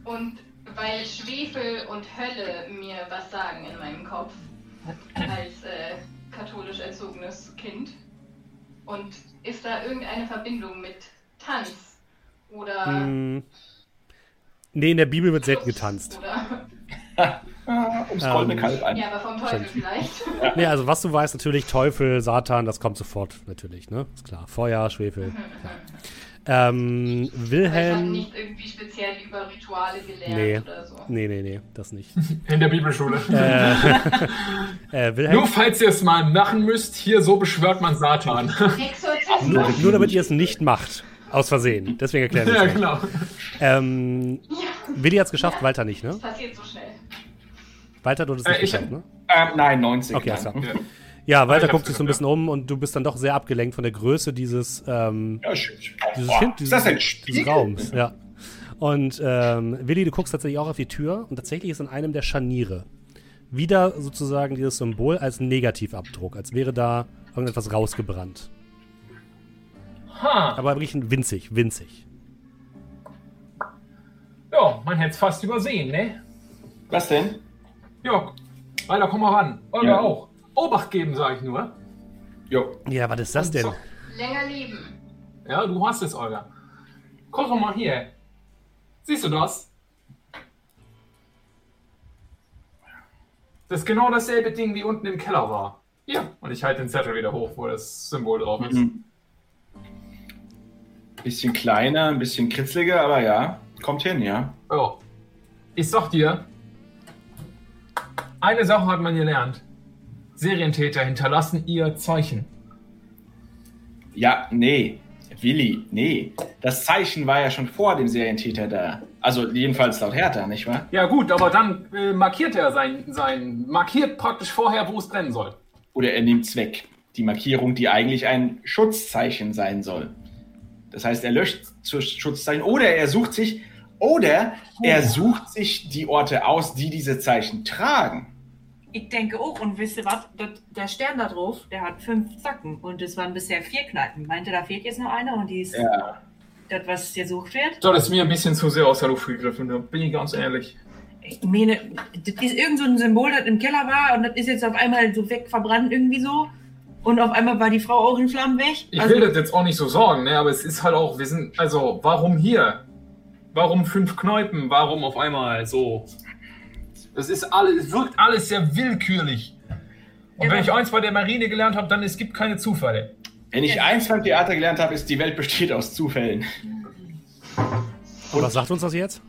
Und weil Schwefel und Hölle mir was sagen in meinem Kopf, als katholisch erzogenes Kind. Und ist da irgendeine Verbindung mit Tanz? Oder... Nee, in der Bibel wird selten getanzt. Oder... ums goldene Kalb ein. Ja, aber vom Teufel vielleicht. Ja. Nee, also was du weißt, natürlich Teufel, Satan, das kommt sofort natürlich, ne? Ist klar. Feuer, Schwefel. Mhm. Ja. Wilhelm. Ich habe nicht irgendwie speziell über Rituale gelernt oder so. Nee, das nicht. In der Bibelschule. Wilhelm, nur falls ihr es mal machen müsst, hier so beschwört man Satan. Nur damit ihr es nicht macht. Aus Versehen. Deswegen erklären wir es. Ja, genau. Willi hat es geschafft, Walter nicht, ne? Das passiert so schnell. Walter, du hast es nicht geschafft, ne? Nein, 90. Okay, klar. Ja, Walter guckt sich so ein bisschen um und du bist dann doch sehr abgelenkt von der Größe dieses dieses Raums. Ja. Und Willi, du guckst tatsächlich auch auf die Tür und tatsächlich ist in einem der Scharniere wieder sozusagen dieses Symbol als Negativabdruck, als wäre da irgendetwas rausgebrannt. Ha. Aber wirklich winzig. Ja, man hätte es fast übersehen, ne? Was denn? Jo, Alter, komm mal ran. Olga auch. Obacht geben, sag ich nur. Jo. Ja, was ist das denn? Länger leben. Ja, du hast es, Olga. Guck doch mal hier. Siehst du das? Das ist genau dasselbe Ding, wie unten im Keller war. Ja, und ich halte den Zettel wieder hoch, wo das Symbol drauf ist. Mhm. Bisschen kleiner, ein bisschen kritzeliger, aber ja, kommt hin, ja. Oh. Ich sag dir, eine Sache hat man gelernt. Serientäter hinterlassen ihr Zeichen. Ja, nee, Willi, nee. Das Zeichen war ja schon vor dem Serientäter da. Also jedenfalls laut Hertha, nicht wahr? Ja gut, aber dann markiert er markiert praktisch vorher, wo es brennen soll. Oder er nimmt es weg. Die Markierung, die eigentlich ein Schutzzeichen sein soll. Das heißt, er löscht Schutzzeichen oder er sucht sich die Orte aus, die diese Zeichen tragen. Ich denke auch, und wisst ihr was, der Stern da drauf, der hat 5 Zacken und es waren bisher 4 Kneipen. Meinte, da fehlt jetzt noch eine und die ist das, was gesucht wird? Das ist mir ein bisschen zu sehr aus der Luft gegriffen, da bin ich ganz ehrlich. Ich meine, das ist irgend so ein Symbol, das im Keller war und das ist jetzt auf einmal so wegverbrannt irgendwie so. Und auf einmal war die Frau auch in Flammen weg. Ich will das jetzt auch nicht so sagen, ne? Aber es ist halt auch, warum hier? Warum 5 Kneipen? Warum auf einmal so? Es wirkt alles sehr willkürlich. Und wenn ich eins bei der Marine gelernt habe, dann es gibt keine Zufälle. Wenn ich eins beim Theater gelernt habe, ist die Welt besteht aus Zufällen. Und was sagt uns das jetzt?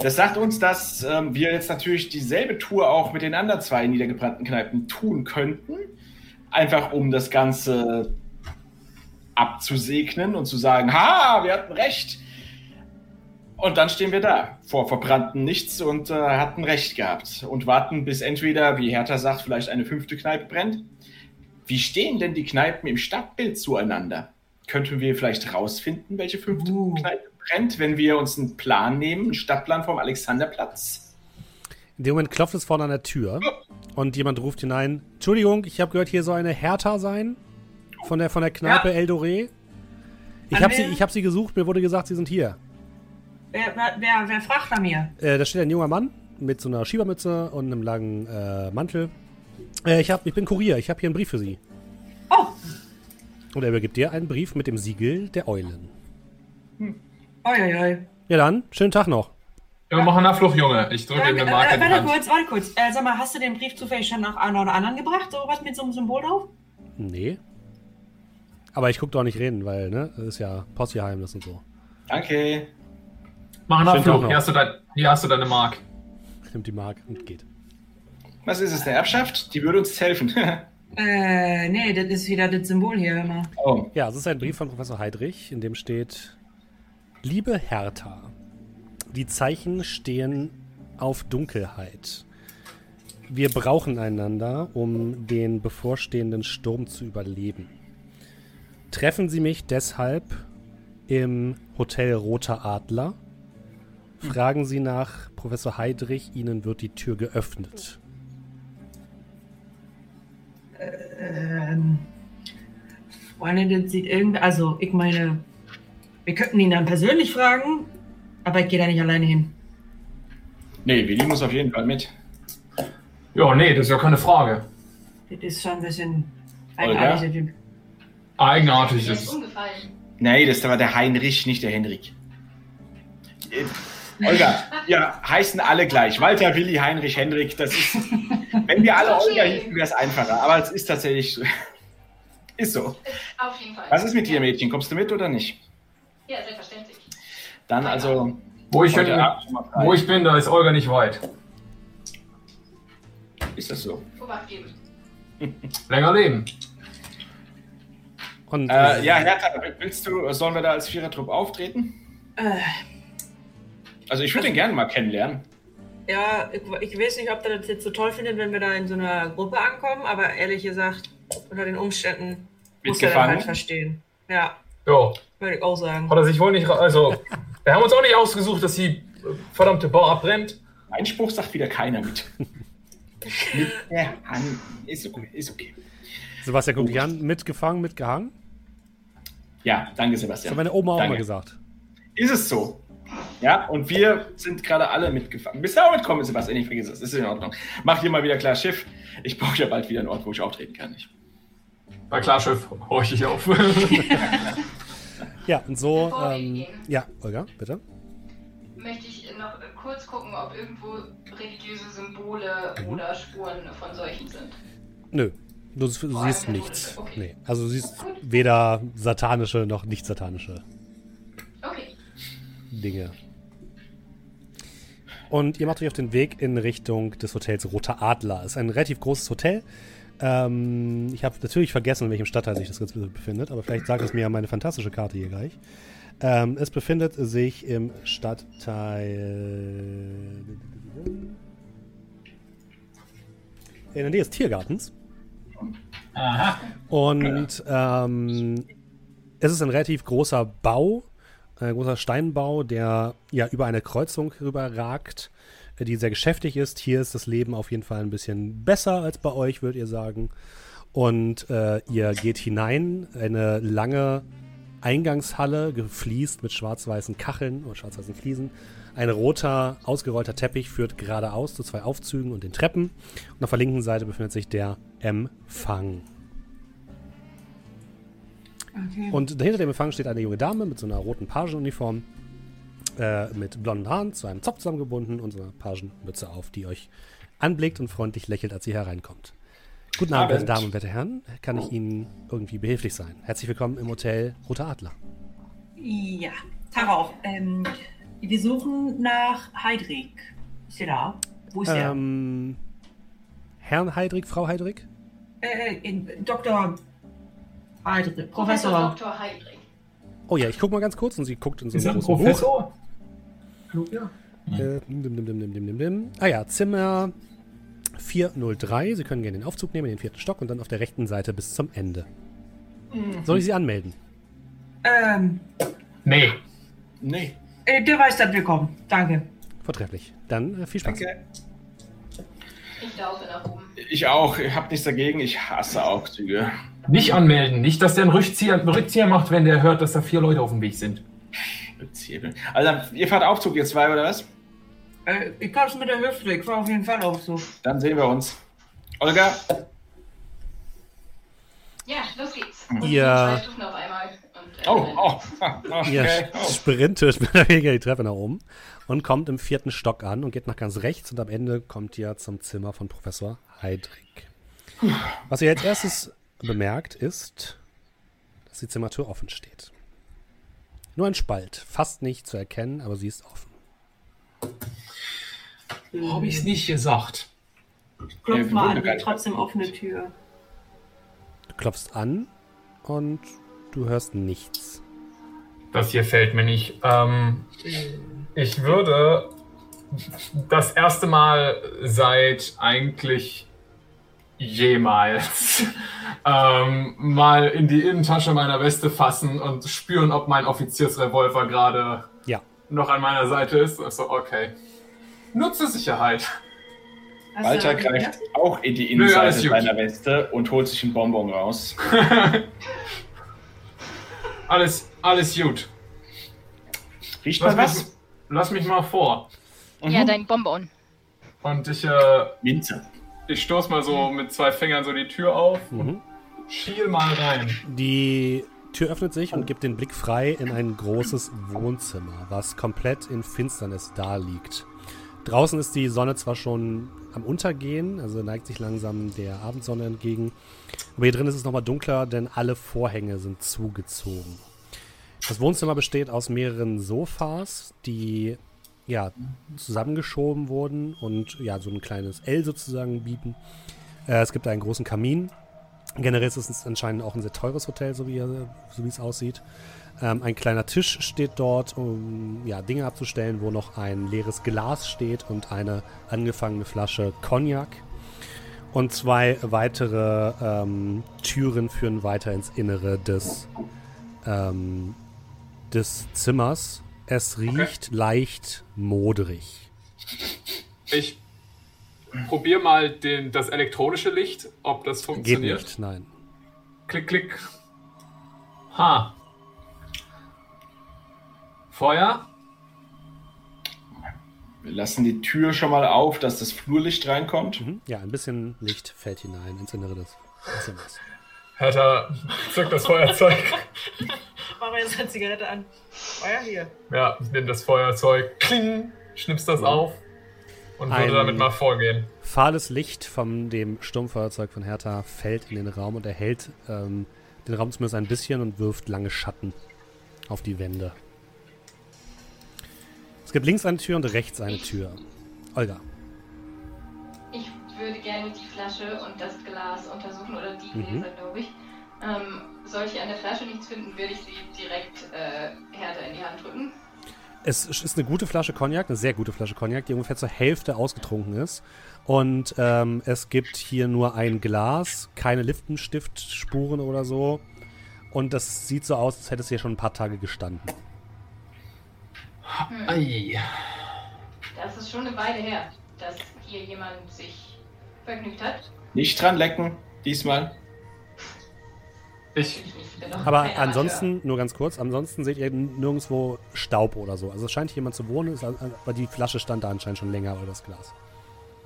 Das sagt uns, dass wir jetzt natürlich dieselbe Tour auch mit den anderen 2 niedergebrannten Kneipen tun könnten. Einfach um das Ganze abzusegnen und zu sagen, ha, wir hatten recht. Und dann stehen wir da, vor verbrannten Nichts und hatten recht gehabt. Und warten, bis entweder, wie Hertha sagt, vielleicht eine 5. Kneipe brennt. Wie stehen denn die Kneipen im Stadtbild zueinander? Könnten wir vielleicht rausfinden, welche 5. Kneipe brennt, wenn wir uns einen Plan nehmen, einen Stadtplan vom Alexanderplatz? In dem Moment klopft es vorne an der Tür. Und jemand ruft hinein, Entschuldigung, ich habe gehört, hier soll eine Hertha sein, von der Kneipe Eldoré. Ich hab sie gesucht, mir wurde gesagt, sie sind hier. Wer fragt nach mir? Da steht ein junger Mann mit so einer Schiebermütze und einem langen Mantel. Ich bin Kurier, ich habe hier einen Brief für Sie. Oh! Und er übergibt dir einen Brief mit dem Siegel der Eulen. Oi. Ja dann, schönen Tag noch. Wir machen einen Fluch, Junge. Ich drücke ihm eine Marke in die Hand. Warte kurz. Sag mal, hast du den Brief zufällig schon nach einer oder anderen gebracht? So was mit so einem Symbol drauf? Nee. Aber ich guck doch nicht reden, weil, ne, das ist ja Postgeheimnis und so. Danke. Mach einen Abflug. Hier hast du deine Mark. Nimmt die Mark und geht. Was ist es, der Erbschaft? Die würde uns helfen. Nee, das ist wieder das Symbol hier immer. Oh. Ja, es ist ein Brief von Professor Heydrich, in dem steht: Liebe Hertha. Die Zeichen stehen auf Dunkelheit. Wir brauchen einander, um den bevorstehenden Sturm zu überleben. Treffen Sie mich deshalb im Hotel Roter Adler. Fragen Sie nach Professor Heydrich, Ihnen wird die Tür geöffnet. Freunde, das sieht irgendwie... Also, ich meine, wir könnten ihn dann persönlich fragen... Aber ich gehe da nicht alleine hin. Nee, Willi muss auf jeden Fall mit. Ja, nee, das ist ja keine Frage. Das ist schon ein bisschen eigenartig. Olga? Eigenartig ist es. Nee, das war der Heinrich, nicht der Henrik. Olga, wir heißen alle gleich. Walter, Willi, Heinrich, Henrik. Das ist, wenn wir alle Olga hießen, wäre es einfacher. Aber es ist tatsächlich ist so. Auf jeden Fall. Was ist mit dir, Mädchen? Kommst du mit oder nicht? Ja, selbstverständlich. Dann also, wo ich bin, da ist Olga nicht weit. Ist das so? Vorwärts geben. Länger leben. Und ja, Hertha, sollen wir da als Vierertrupp auftreten? Also ich würde den gerne mal kennenlernen. Ja, ich weiß nicht, ob der das jetzt so toll findet, wenn wir da in so einer Gruppe ankommen, aber ehrlich gesagt, unter den Umständen muss er das halt verstehen. Ja, jo. Würde ich auch sagen. Hat er sich wohl nicht, also wir haben uns auch nicht ausgesucht, dass die verdammte Bau abbrennt. Einspruch sagt wieder keiner mit. Mit der Hand. Ist okay, ist okay. Sebastian, guck dich an, mitgefangen, mitgehangen? Ja, danke Sebastian. Das hat meine Oma auch mal gesagt. Ist es so? Ja, und wir sind gerade alle mitgefangen. Bist du auch mitkommen, Sebastian? Ich vergesse es, ist in Ordnung. Mach hier mal wieder klar Schiff. Ich brauche ja bald wieder einen Ort, wo ich auftreten kann. Bei Klarschiff horche ich auf. Ja, und so... ja, Olga, bitte. Möchte ich noch kurz gucken, ob irgendwo religiöse Symbole oder Spuren von solchen sind. Nö, du siehst nichts. Okay. Nee, also du siehst weder satanische noch nicht satanische Dinge. Und ihr macht euch auf den Weg in Richtung des Hotels Roter Adler. Ist ein relativ großes Hotel. Ich habe natürlich vergessen, in welchem Stadtteil sich das jetzt befindet, aber vielleicht sagt es mir ja meine fantastische Karte hier gleich. Es befindet sich im Stadtteil... in der Nähe des Tiergartens. Aha. Und es ist ein relativ großer Bau, ein großer Steinbau, der ja über eine Kreuzung rüberragt, die sehr geschäftig ist. Hier ist das Leben auf jeden Fall ein bisschen besser als bei euch, würdet ihr sagen. Und ihr geht hinein, eine lange Eingangshalle, gefliest mit schwarz-weißen Kacheln und schwarz-weißen Fliesen. Ein roter, ausgerollter Teppich führt geradeaus zu zwei Aufzügen und den Treppen. Und auf der linken Seite befindet sich der Empfang. Okay. Und hinter dem Empfang steht eine junge Dame mit so einer roten Pagenuniform, mit blonden Haaren zu einem Zopf zusammengebunden und so einer Pagenmütze auf, die euch anblickt und freundlich lächelt, als sie hereinkommt. Guten Abend, werte Damen und werte Herren. Kann ich Ihnen irgendwie behilflich sein? Herzlich willkommen im Hotel Roter Adler. Ja, Tag auf. Wir suchen nach Heydrich. Ist er da? Wo ist er? Herrn Heydrich, Frau Heydrich? Dr. Heydrich, Professor Dr. Heydrich. Oh ja, ich guck mal ganz kurz und sie guckt in so einem großen Professor? Buch. Ja. Ah ja, Zimmer 403. Sie können gerne den Aufzug nehmen, in den vierten Stock und dann auf der rechten Seite bis zum Ende. Mhm. Soll ich Sie anmelden? Nee. Der weiß, dass wir kommen. Danke. Vortrefflich. Dann viel Spaß. Danke. Ich laufe nach oben. Ich auch. Ich habe nichts dagegen. Ich hasse Aufzüge. Nicht anmelden. Nicht, dass der einen Rückzieher macht, wenn der hört, dass da 4 Leute auf dem Weg sind. Also, ihr fahrt Aufzug, ihr zwei, oder was? Ich hab's mit der Hüfte. Ich fahr auf jeden Fall Aufzug. Dann sehen wir uns. Olga? Ja, los geht's. Ihr... Okay. Ihr sprintet mit der Wege die Treppe nach oben und kommt im vierten Stock an und geht nach ganz rechts und am Ende kommt ihr zum Zimmer von Professor Heydrich. Was ihr als erstes bemerkt ist, dass die Zimmertür offen steht. Nur ein Spalt, fast nicht zu erkennen, aber sie ist offen. Habe ich es nicht gesagt? Klopf mal an, trotzdem offene Tür. Du klopfst an und du hörst nichts. Das hier fällt mir nicht. Ich würde das erste Mal seit eigentlich jemals mal in die Innentasche meiner Weste fassen und spüren, ob mein Offiziersrevolver gerade noch an meiner Seite ist. Also okay. Nur zur Sicherheit. Walter greift auch in die Innenseite seiner Weste und holt sich ein Bonbon raus. Alles gut. Riecht mal was? Lass mich mal vor. Ja, dein Bonbon. Und ich Minze. Ich stoß mal so mit 2 Fingern so die Tür auf und schiel mal rein. Die Tür öffnet sich und gibt den Blick frei in ein großes Wohnzimmer, was komplett in Finsternis da liegt. Draußen ist die Sonne zwar schon am Untergehen, also neigt sich langsam der Abendsonne entgegen, aber hier drin ist es nochmal dunkler, denn alle Vorhänge sind zugezogen. Das Wohnzimmer besteht aus mehreren Sofas, die ja zusammengeschoben wurden und ja so ein kleines L sozusagen bieten. Es gibt einen großen Kamin. Generell ist es anscheinend auch ein sehr teures Hotel, so wie es aussieht. Ein kleiner Tisch steht dort, um ja, Dinge abzustellen, wo noch ein leeres Glas steht und eine angefangene Flasche Cognac. Und zwei weitere Türen führen weiter ins Innere des Zimmers. Es riecht leicht modrig. Ich probier mal das elektronische Licht, ob das funktioniert. Geht nicht, nein. Klick, klick. Ha. Feuer. Wir lassen die Tür schon mal auf, dass das Flurlicht reinkommt. Mhm. Ja, ein bisschen Licht fällt hinein ins Innere des Zimmers. Hertha, zück das Feuerzeug. Mach mir jetzt eine Zigarette an. Feuer hier. Ja, nimm das Feuerzeug. Kling. Schnippst das auf. Und würde damit mal vorgehen. Fahles Licht von dem Sturmfeuerzeug von Hertha fällt in den Raum und erhellt den Raum zumindest ein bisschen und wirft lange Schatten auf die Wände. Es gibt links eine Tür und rechts eine Tür. Olga. Ich würde gerne die Flasche und das Glas untersuchen, oder die Gläser, glaube ich. Sollte ich an der Flasche nichts finden, würde ich sie direkt Hertha in die Hand drücken. Es ist eine gute Flasche Cognac, eine sehr gute Flasche Cognac, die ungefähr zur Hälfte ausgetrunken ist. Und es gibt hier nur ein Glas, keine Lippenstiftspuren oder so. Und das sieht so aus, als hätte es hier schon ein paar Tage gestanden. Das ist schon eine Weile her, dass hier jemand sich vergnügt hat. Nicht dran lecken, diesmal. Aber ansonsten, nur ganz kurz, ansonsten seht ihr nirgendwo Staub oder so. Also es scheint jemand zu wohnen, aber die Flasche stand da anscheinend schon länger, oder das Glas.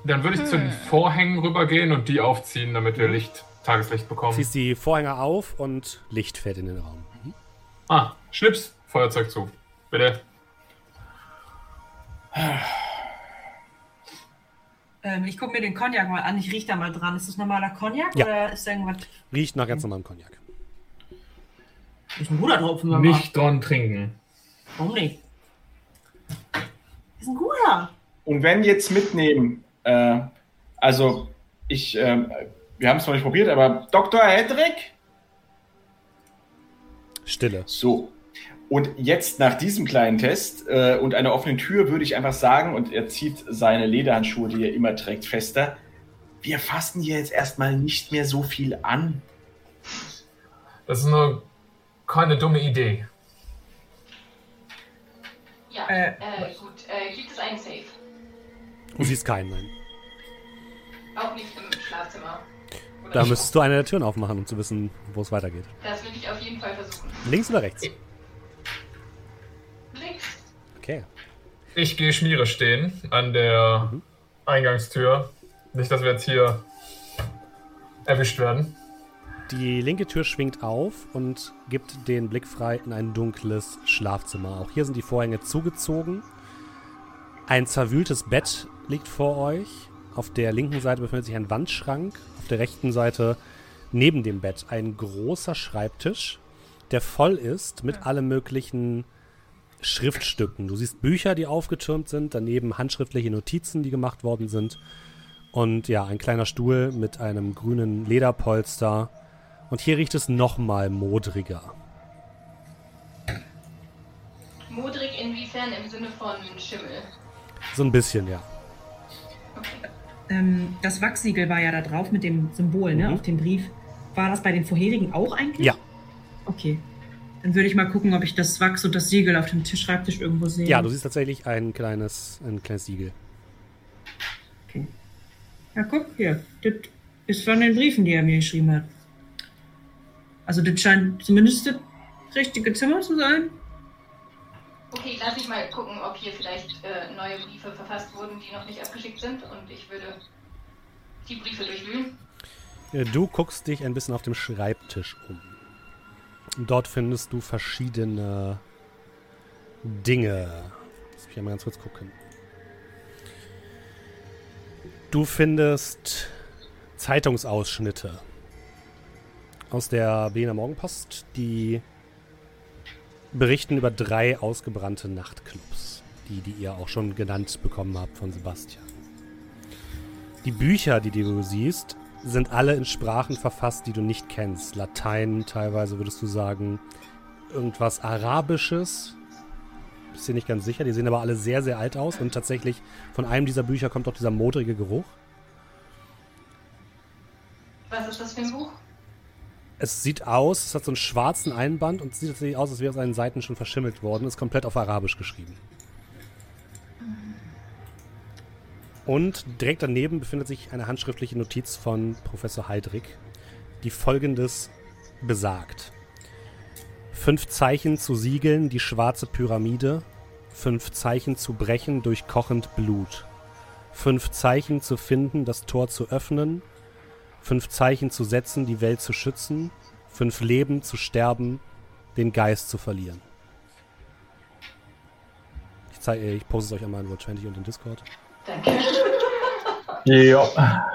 Dann würde ich zu den Vorhängen rübergehen und die aufziehen, damit wir Tageslicht bekommen. Ziehst die Vorhänge auf und Licht fällt in den Raum. Mhm. Schnips, Feuerzeug zu. Bitte. Ich gucke mir den Cognac mal an, ich rieche da mal dran. Ist das normaler Cognac oder ist da irgendwas? Riecht nach ganz normalem Cognac. Ist ein guter Tropfen. Nicht dran trinken. Warum nicht? Ist ein guter. Und wenn jetzt mitnehmen, wir haben es noch nicht probiert, aber Dr. Heydrich? Stille. So. Und jetzt nach diesem kleinen Test und einer offenen Tür würde ich einfach sagen, und er zieht seine Lederhandschuhe, die er immer trägt, fester, wir fassen hier jetzt erstmal nicht mehr so viel an. Das ist nur keine dumme Idee. Ja, gut. Gibt es einen Safe? Du siehst keinen, nein. Auch nicht im Schlafzimmer. Oder da müsstest du eine der Türen aufmachen, um zu wissen, wo es weitergeht. Das würde ich auf jeden Fall versuchen. Links oder rechts? Links. Okay. Ich gehe Schmiere stehen an der Eingangstür. Nicht, dass wir jetzt hier erwischt werden. Die linke Tür schwingt auf und gibt den Blick frei in ein dunkles Schlafzimmer. Auch hier sind die Vorhänge zugezogen. Ein zerwühltes Bett liegt vor euch. Auf der linken Seite befindet sich ein Wandschrank. Auf der rechten Seite neben dem Bett ein großer Schreibtisch, der voll ist mit allen möglichen Schriftstücken. Du siehst Bücher, die aufgetürmt sind, daneben handschriftliche Notizen, die gemacht worden sind. Und ja, ein kleiner Stuhl mit einem grünen Lederpolster. Und hier riecht es nochmal modriger. Modrig inwiefern? Im Sinne von Schimmel? So ein bisschen, ja. Okay. Das Wachsiegel war ja da drauf mit dem Symbol, ne, auf dem Brief. War das bei den vorherigen auch eigentlich? Ja. Okay. Dann würde ich mal gucken, ob ich das Wachs und das Siegel auf dem Schreibtisch irgendwo sehe. Ja, du siehst tatsächlich ein kleines Siegel. Okay. Ja, guck hier. Das ist von den Briefen, die er mir geschrieben hat. Also das scheint zumindest das richtige Zimmer zu sein. Okay, lass ich mal gucken, ob hier vielleicht neue Briefe verfasst wurden, die noch nicht abgeschickt sind. Und ich würde die Briefe durchwühlen. Du guckst dich ein bisschen auf dem Schreibtisch um. Dort findest du verschiedene Dinge. Lass mich einmal ganz kurz gucken. Du findest Zeitungsausschnitte aus der Berliner Morgenpost, die berichten über 3 ausgebrannte Nachtclubs, die ihr auch schon genannt bekommen habt von Sebastian. Die Bücher, die du siehst, sind alle in Sprachen verfasst, die du nicht kennst. Latein teilweise, würdest du sagen, irgendwas Arabisches. Bist dir nicht ganz sicher. Die sehen aber alle sehr, sehr alt aus. Und tatsächlich von einem dieser Bücher kommt auch dieser modrige Geruch. Was ist das für ein Buch? Es sieht aus, es hat so einen schwarzen Einband und es sieht tatsächlich aus, als wäre es an den Seiten schon verschimmelt worden. Ist komplett auf Arabisch geschrieben. Und direkt daneben befindet sich eine handschriftliche Notiz von Professor Heydrich, die Folgendes besagt. 5 Zeichen zu siegeln, die schwarze Pyramide. 5 Zeichen zu brechen durch kochend Blut. 5 Zeichen zu finden, das Tor zu öffnen. 5 Zeichen zu setzen, die Welt zu schützen. 5 Leben zu sterben, den Geist zu verlieren. Ich poste es euch einmal in World20 und in Discord. Danke. Ja.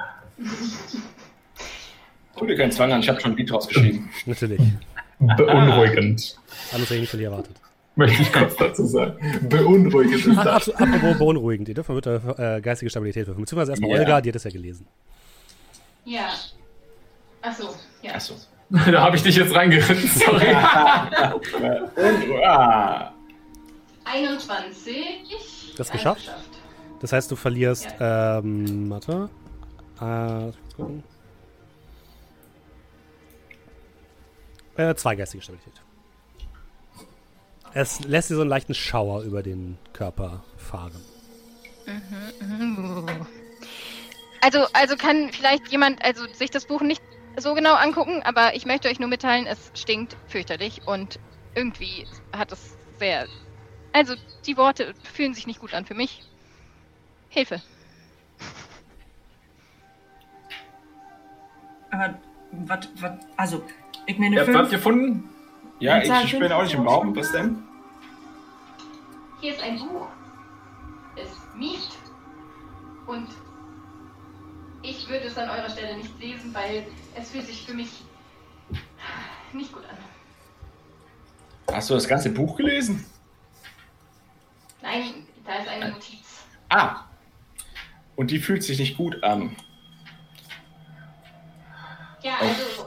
Tut keinen Zwang an, ich habe schon ein Lied rausgeschrieben. Natürlich. Beunruhigend. Alles hätte ich nicht von dir erwartet. Möchte ich kurz dazu sagen. Beunruhigend ist das. Apropos beunruhigend. Ihr dürft mal mit der geistige Stabilität würfeln. Beziehungsweise erstmal Olga, die hat das ja gelesen. Ja. Achso, ja. Achso. Da habe ich dich jetzt reingeritten, sorry. 21. Das geschafft? Das heißt, du verlierst, warte. Lass mich gucken. 2 geistige Stabilität. Es lässt dir so einen leichten Schauer über den Körper fahren. Also kann vielleicht jemand sich das Buch nicht so genau angucken, aber ich möchte euch nur mitteilen, es stinkt fürchterlich und irgendwie hat es sehr... Also die Worte fühlen sich nicht gut an für mich. Hilfe. Aber, was, also, ich meine... Ja, habt ihr gefunden? Ja, ich bin auch nicht im Baum. Was denn? Hier ist ein Buch. Es mieft. Und ich würde es an eurer Stelle nicht lesen, weil es fühlt sich für mich nicht gut an. Hast du das ganze Buch gelesen? Nein, da ist eine Notiz. Ah! Und die fühlt sich nicht gut an. Ja,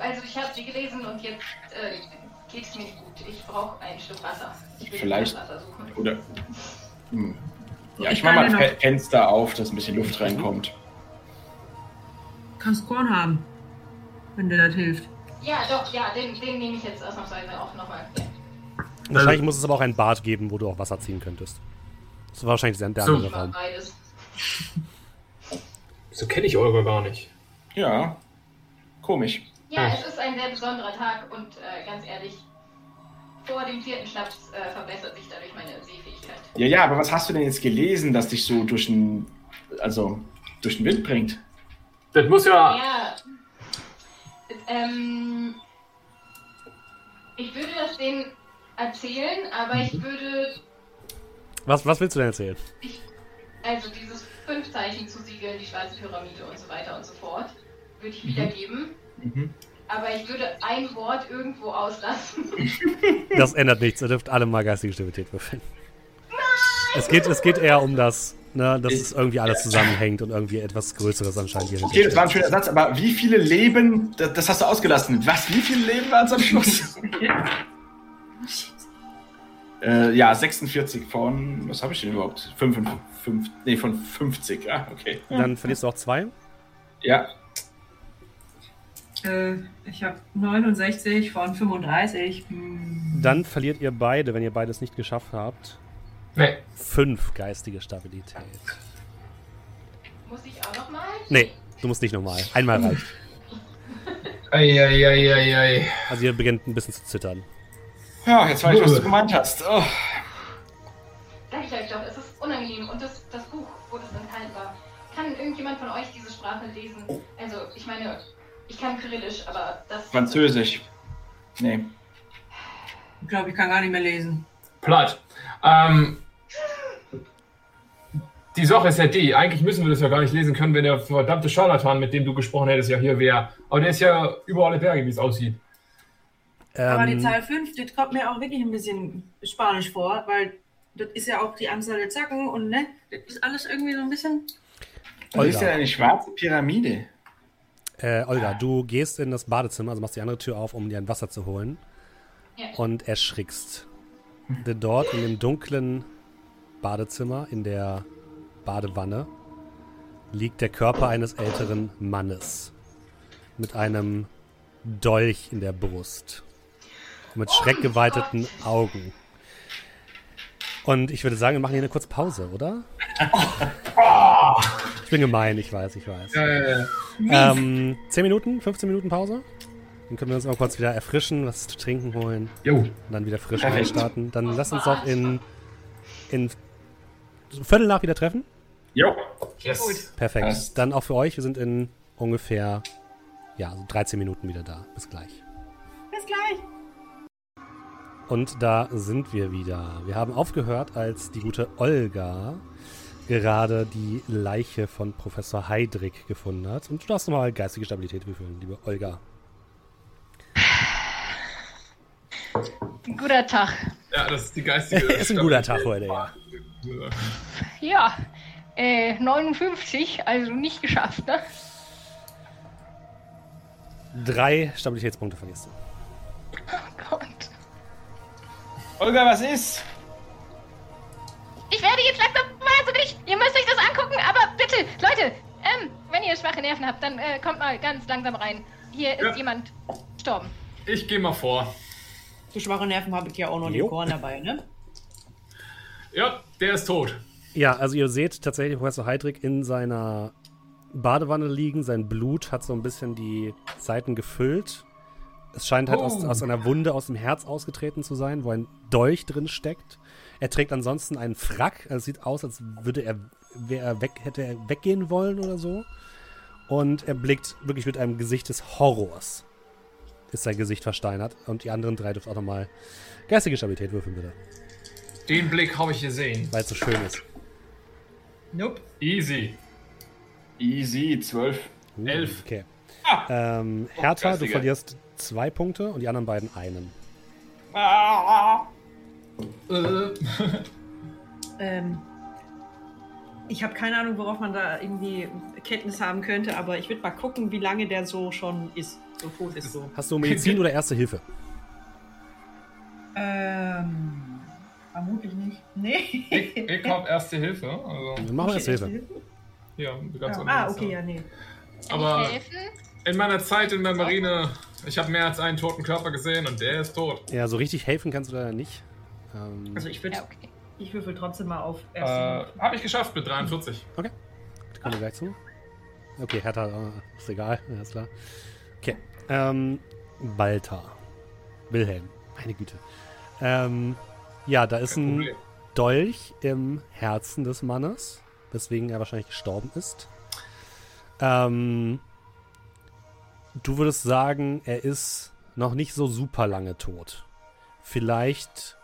also ich habe sie gelesen und jetzt geht es mir nicht gut. Ich brauche ein Stück Wasser. Ich will vielleicht Wasser suchen. Oder. Ja, ich mache mal ein Fenster auf, dass ein bisschen Luft reinkommt. Kannst Korn haben, wenn dir das hilft. Ja, doch, ja, den nehme ich jetzt ausnahmsweise auch nochmal. Ja. Wahrscheinlich muss es aber auch ein Bad geben, wo du auch Wasser ziehen könntest. Das war wahrscheinlich der andere Raum. Beides. So kenne ich Olga gar nicht. Ja, komisch. Ja, es ist ein sehr besonderer Tag und ganz ehrlich, vor dem 4. Schnaps verbessert sich dadurch meine Sehfähigkeit. Ja, aber was hast du denn jetzt gelesen, das dich so durch den Wind bringt? Das muss ja... ich würde das denen erzählen, aber ich würde... Was willst du denn erzählen? Dieses 5 Zeichen zu siegeln, die schwarze Pyramide und so weiter und so fort, würde ich wiedergeben. Mhm. Aber ich würde ein Wort irgendwo auslassen. Das ändert nichts. Ihr dürft alle mal geistige Stabilität würfeln. Nein! Es geht eher um das, ne, dass es irgendwie alles zusammenhängt und irgendwie etwas Größeres anscheinend hier. Okay, das war ein schöner Satz, aber wie viele Leben, das hast du ausgelassen. Was, wie viele Leben waren es am Schluss? 46 von, was habe ich denn überhaupt? 50. Ah, okay. Dann verlierst du auch 2? Ja. Ich habe 69 von 35. Dann verliert ihr beide, wenn ihr beides nicht geschafft habt, 5 geistige Stabilität. Muss ich auch nochmal? Nee, du musst nicht nochmal. Einmal reicht. Ei. Also ihr beginnt ein bisschen zu zittern. Ja, jetzt weiß ich, was du gemeint hast. Oh. Sag ich euch doch, es ist unangenehm. Und das Buch, wo das enthalten war, kann irgendjemand von euch diese Sprache lesen? Also, ich meine, ich kann Kyrillisch, aber das... Französisch. Nee. Ich glaube, ich kann gar nicht mehr lesen. Platt. Die Sache ist ja die, eigentlich müssen wir das ja gar nicht lesen können, wenn der verdammte Scharlatan, mit dem du gesprochen hättest, ja hier wäre. Aber der ist ja über alle Berge, wie es aussieht. Aber die Zahl 5, das kommt mir auch wirklich ein bisschen spanisch vor, weil das ist ja auch die Anzahl der Zacken und ne, das ist alles irgendwie so ein bisschen... Das ist ja eine schwarze Pyramide. Olga, du gehst in das Badezimmer, also machst die andere Tür auf, um dir ein Wasser zu holen. Ja. Und erschrickst. Denn dort in dem dunklen Badezimmer, in der Badewanne, liegt der Körper eines älteren Mannes. Mit einem Dolch in der Brust. Mit schreckgeweiteten Augen. Und ich würde sagen, wir machen hier eine kurze Pause, oder? Ich bin gemein, ich weiß. 10 Minuten, 15 Minuten Pause. Dann können wir uns mal kurz wieder erfrischen, was zu trinken holen. Jo. Und dann wieder frisch reinstarten. Dann lass uns doch in Viertel nach wieder treffen. Jo. Yes. Perfekt. Yes. Dann auch für euch. Wir sind in ungefähr 13 Minuten wieder da. Bis gleich. Bis gleich. Und da sind wir wieder. Wir haben aufgehört, als die gute Olga gerade die Leiche von Professor Heydrich gefunden hat. Und du darfst nochmal geistige Stabilität würfeln, liebe Olga. Ein guter Tag. Ja, das ist die geistige Stabilität. Ist ein guter Tag heute, ja. Ja, 59, also nicht geschafft, ne? 3 Stabilitätspunkte verlierst du. Oh Gott. Olga, was ist? Ich werde jetzt langsam wahnsinnig. Ihr müsst euch das angucken, aber bitte, Leute, wenn ihr schwache Nerven habt, dann kommt mal ganz langsam rein. Hier ist jemand gestorben. Ich geh mal vor. So schwache Nerven habe ich ja auch noch den Korn dabei, ne? Ja, der ist tot. Ja, also ihr seht tatsächlich Professor Heydrich in seiner Badewanne liegen. Sein Blut hat so ein bisschen die Seiten gefüllt. Es scheint halt aus einer Wunde aus dem Herz ausgetreten zu sein, wo ein Dolch drin steckt. Er trägt ansonsten einen Frack. Also es sieht aus, als hätte er weggehen wollen oder so. Und er blickt wirklich mit einem Gesicht des Horrors. Ist sein Gesicht versteinert. Und die anderen 3 dürfen auch nochmal geistige Stabilität würfeln, bitte. Den Blick habe ich gesehen. Weil es so schön ist. Nope. Easy, 12. 11. Okay. Hertha, du verlierst 2 Punkte und die anderen beiden einen. Ich habe keine Ahnung, worauf man da irgendwie Kenntnis haben könnte, aber ich würde mal gucken, wie lange der so schon ist. So tot ist so. Hast du Medizin oder Erste Hilfe? Vermutlich nicht. Nee. Ich hab Erste Hilfe. Also. Dann machen wir Erste Hilfe. Ja, ganz nee. Aber in meiner Zeit in der Marine, ich habe mehr als einen toten Körper gesehen und der ist tot. Ja, so richtig helfen kannst du leider nicht. Also ich würde... Ich würfel trotzdem mal auf Erste Hilfe. Hab ich geschafft mit 43. Okay. Da kommen wir gleich zu. Okay, Hertha, ist egal. Alles klar. Okay. Walter. Wilhelm. Meine Güte. Ja, da ist ein Dolch im Herzen des Mannes, weswegen er wahrscheinlich gestorben ist. Du würdest sagen, er ist noch nicht so super lange tot. Vielleicht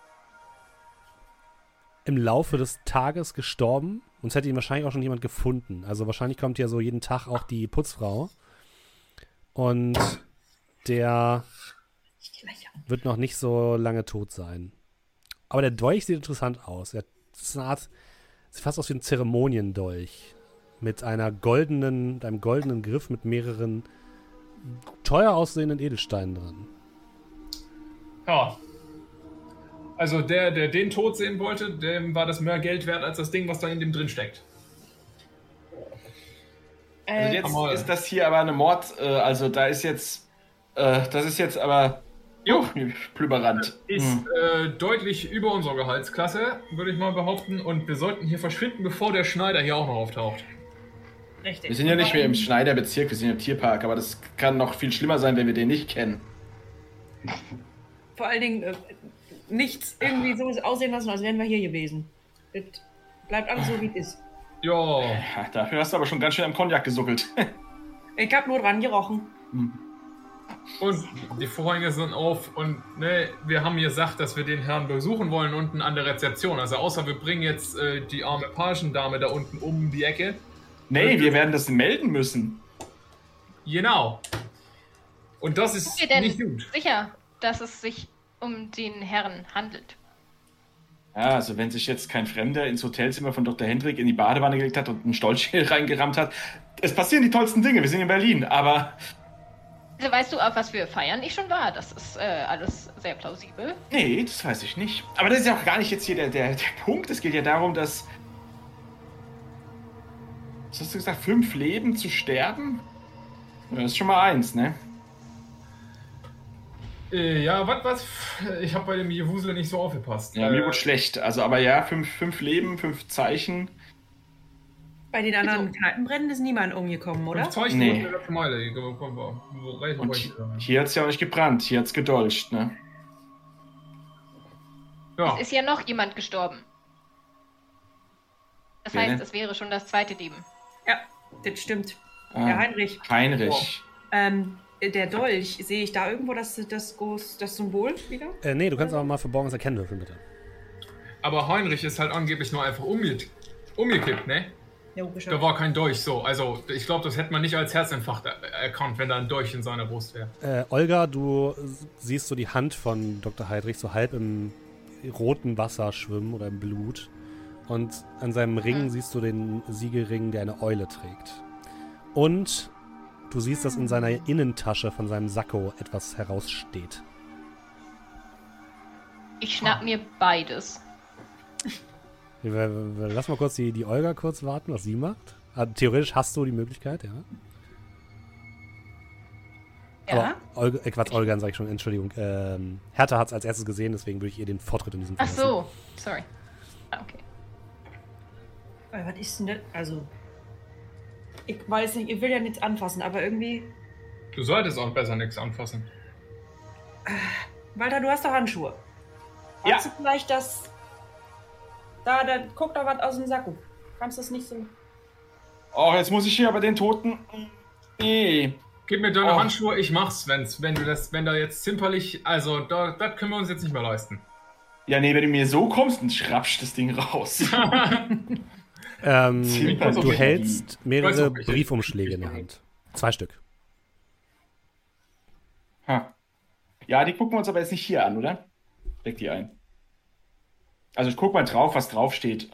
im Laufe des Tages gestorben. Sonst hätte ihn wahrscheinlich auch schon jemand gefunden. Also wahrscheinlich kommt ja so jeden Tag auch die Putzfrau. Und der wird noch nicht so lange tot sein. Aber der Dolch sieht interessant aus. Er ist eine Art, sieht fast aus wie ein Zeremoniendolch. Mit einem goldenen Griff mit mehreren teuer aussehenden Edelsteinen dran. Ja. Also der den Tod sehen wollte, dem war das mehr Geld wert als das Ding, was da in dem drin steckt. Also jetzt ist das hier aber eine Mord, das ist jetzt aber... Jo, Plüberrand. Ist deutlich über unserer Gehaltsklasse, würde ich mal behaupten. Und wir sollten hier verschwinden, bevor der Schneider hier auch noch auftaucht. Richtig. Wir sind ja nicht mehr im Schneiderbezirk, wir sind im Tierpark. Aber das kann noch viel schlimmer sein, wenn wir den nicht kennen. Vor allen Dingen nichts irgendwie so aussehen lassen, als wären wir hier gewesen. Das bleibt alles so, wie es ist. Jo. Ja, dafür hast du aber schon ganz schön am Cognac gesuckelt. Ich hab nur dran gerochen. Hm. Und die Vorhänge sind auf und ne, wir haben gesagt, dass wir den Herrn besuchen wollen unten an der Rezeption. Also außer wir bringen jetzt die arme Pagendame da unten um die Ecke. Nee, wir werden das melden müssen. Genau. Und das ist sind wir denn nicht gut. Sicher, dass es sich um den Herrn handelt. Ja, also wenn sich jetzt kein Fremder ins Hotelzimmer von Dr. Hendrik in die Badewanne gelegt hat und einen Stolzschädel reingerammt hat. Es passieren die tollsten Dinge, wir sind in Berlin, aber... Also weißt du, auf was wir feiern? Ich schon war. Das ist alles sehr plausibel. Nee, das weiß ich nicht. Aber das ist ja auch gar nicht jetzt hier der Punkt. Es geht ja darum, dass... Was hast du gesagt? 5 Leben zu sterben? Das ist schon mal 1, ne? Ja, was? Ich habe bei dem Jewusel nicht so aufgepasst. Ja, mir wurde schlecht. Also, aber ja, 5 Leben, 5 Zeichen. Bei den anderen Kneipenbränden ist niemand umgekommen, oder? 5 Zeichen, nee. Und hier hat es ja auch nicht gebrannt, hier hat es gedolcht, ne? Ja. Es ist ja noch jemand gestorben. Das heißt, es wäre schon das zweite Leben. Ja, das stimmt. Der Heinrich. Heinrich. Oh. Der Dolch, sehe ich da irgendwo das Symbol wieder? Nee, du kannst auch mal Verborgenes erkennen würfeln, bitte. Aber Heinrich ist halt angeblich nur einfach umgekippt, ne? Ja, da war kein Dolch so. Also, ich glaube, das hätte man nicht als Herzinfarkt erkannt, wenn da ein Dolch in seiner Brust wäre. Olga, du siehst so die Hand von Dr. Heydrich so halb im roten Wasser schwimmen oder im Blut. Und an seinem Ring siehst du den Siegelring, der eine Eule trägt. Und... Du siehst, dass in seiner Innentasche von seinem Sakko etwas heraussteht. Ich schnapp mir beides. Lass mal kurz die Olga kurz warten, was sie macht. Also, theoretisch hast du die Möglichkeit, ja. Ja. Aber Olga, sag ich schon, Entschuldigung. Hertha hat es als erstes gesehen, deswegen würde ich ihr den Vortritt in diesem Fall lassen. Ach so, sorry. Okay. Was ist denn das? Also... Ich weiß nicht, ich will ja nichts anfassen, aber irgendwie... Du solltest auch besser nichts anfassen. Walter, du hast doch Handschuhe. Ja. Kannst du vielleicht das... Da guckt doch was aus dem Sakko. Kannst du das nicht so... Oh, jetzt muss ich hier aber den Toten... Nee. Gib mir deine Handschuhe, ich mach's, wenn da jetzt zimperlich... Also, das können wir uns jetzt nicht mehr leisten. Ja, nee, wenn du mir so kommst, dann schrappst das Ding raus. Du hältst mehrere Briefumschläge in der Hand. 2 Stück. Ha. Ja, die gucken wir uns aber jetzt nicht hier an, oder? Leg die ein. Also ich guck mal drauf, was draufsteht.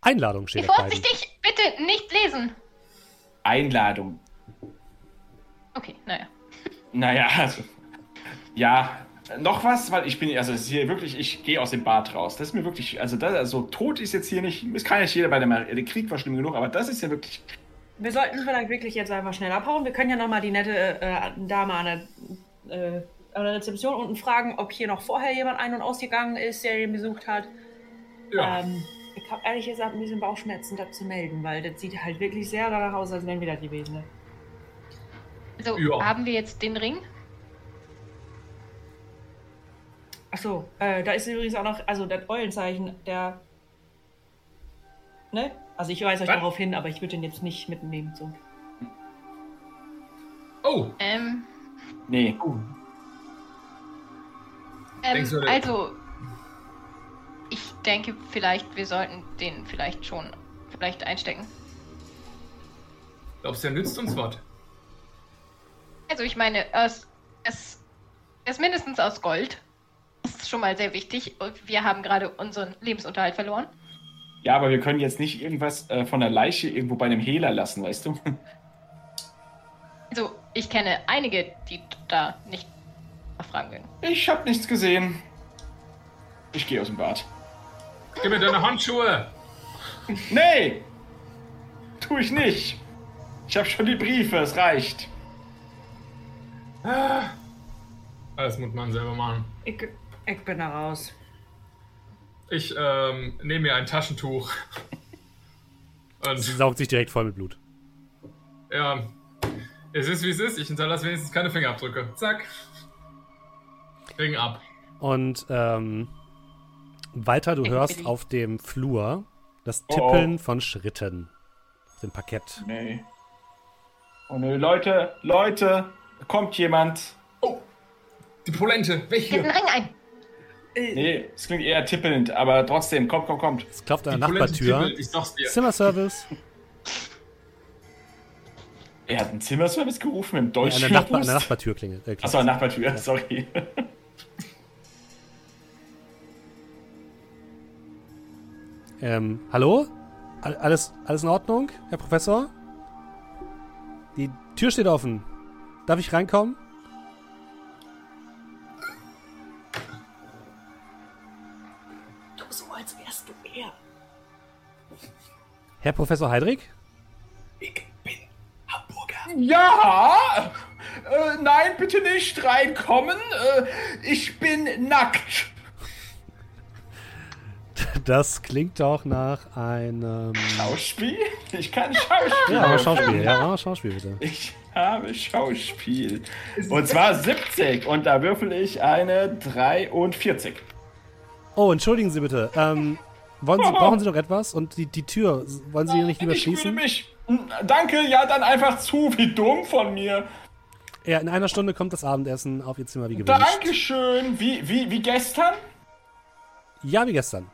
Einladung steht da. Vorsichtig, bitte nicht lesen. Einladung. Okay, naja. Naja, also. Ja. Noch was, weil ich bin, also es ist hier wirklich, ich gehe aus dem Bad raus. Das ist mir wirklich, also tot ist jetzt hier nicht, es kann nicht jeder bei der Krieg war schlimm genug, aber das ist ja wirklich... Wir sollten vielleicht wirklich jetzt einfach schnell abhauen. Wir können ja nochmal die nette Dame an der Rezeption unten fragen, ob hier noch vorher jemand ein- und ausgegangen ist, der ihn besucht hat. Ja. Ich habe ehrlich gesagt ein bisschen Bauchschmerzen, das zu melden, weil das sieht halt wirklich sehr danach aus, als wären wir das gewesen. Also ja. Haben wir jetzt den Ring? Achso, da ist übrigens auch noch, also das Eulenzeichen, der, ne? Also ich weise euch darauf hin, aber ich würde den jetzt nicht mitnehmen, so. Oh! Nee. Oh. Also, ich denke vielleicht, wir sollten den vielleicht einstecken. Glaubst du, der nützt uns was? Also ich meine, es ist mindestens aus Gold. Das ist schon mal sehr wichtig. Wir haben gerade unseren Lebensunterhalt verloren. Ja, aber wir können jetzt nicht irgendwas von der Leiche irgendwo bei einem Hehler lassen, weißt du? Also, ich kenne einige, die da nicht nachfragen können. Ich habe nichts gesehen. Ich gehe aus dem Bad. Gib mir deine Handschuhe! Nee! Tu ich nicht! Ich habe schon die Briefe, es reicht. Alles muss man selber machen. Ich bin da raus. Ich nehme mir ein Taschentuch. Und sie saugt sich direkt voll mit Blut. Ja, es ist wie es ist. Ich hinterlasse wenigstens keine Fingerabdrücke. Zack. Ring ab. Und Walter, du hörst auf dem Flur das Tippeln von Schritten. Auf dem Parkett. Nee. Oh ne, Leute, kommt jemand. Oh. Polente, weg hier. Gib den Ring ein. Nee, es klingt eher tippelnd, aber trotzdem, kommt. Es klopft an der Nachbartür. Zimmerservice. Er hat einen Zimmerservice gerufen im Deutschen. Ja, an der Nachbartür klingelt. Achso, an der Nachbartür, ja. Sorry. Hallo? Alles in Ordnung, Herr Professor? Die Tür steht offen. Darf ich reinkommen? So, als wärst du er. Herr Professor Heydrich? Ich bin Hamburger. Ja! Nein, bitte nicht reinkommen. Ich bin nackt. Das klingt doch nach einem... Schauspiel? Ich kann Schauspiel. Schauspiel bitte. Ich habe Schauspiel. Und zwar 70. Und da würfel ich eine 43. Oh, entschuldigen Sie bitte. Brauchen Sie noch etwas? Und die Tür, wollen Sie nicht lieber schließen? Danke, ja, dann einfach zu. Wie dumm von mir. Ja, in einer Stunde kommt das Abendessen auf Ihr Zimmer wie gewünscht. Dankeschön. Wie gestern? Ja, wie gestern.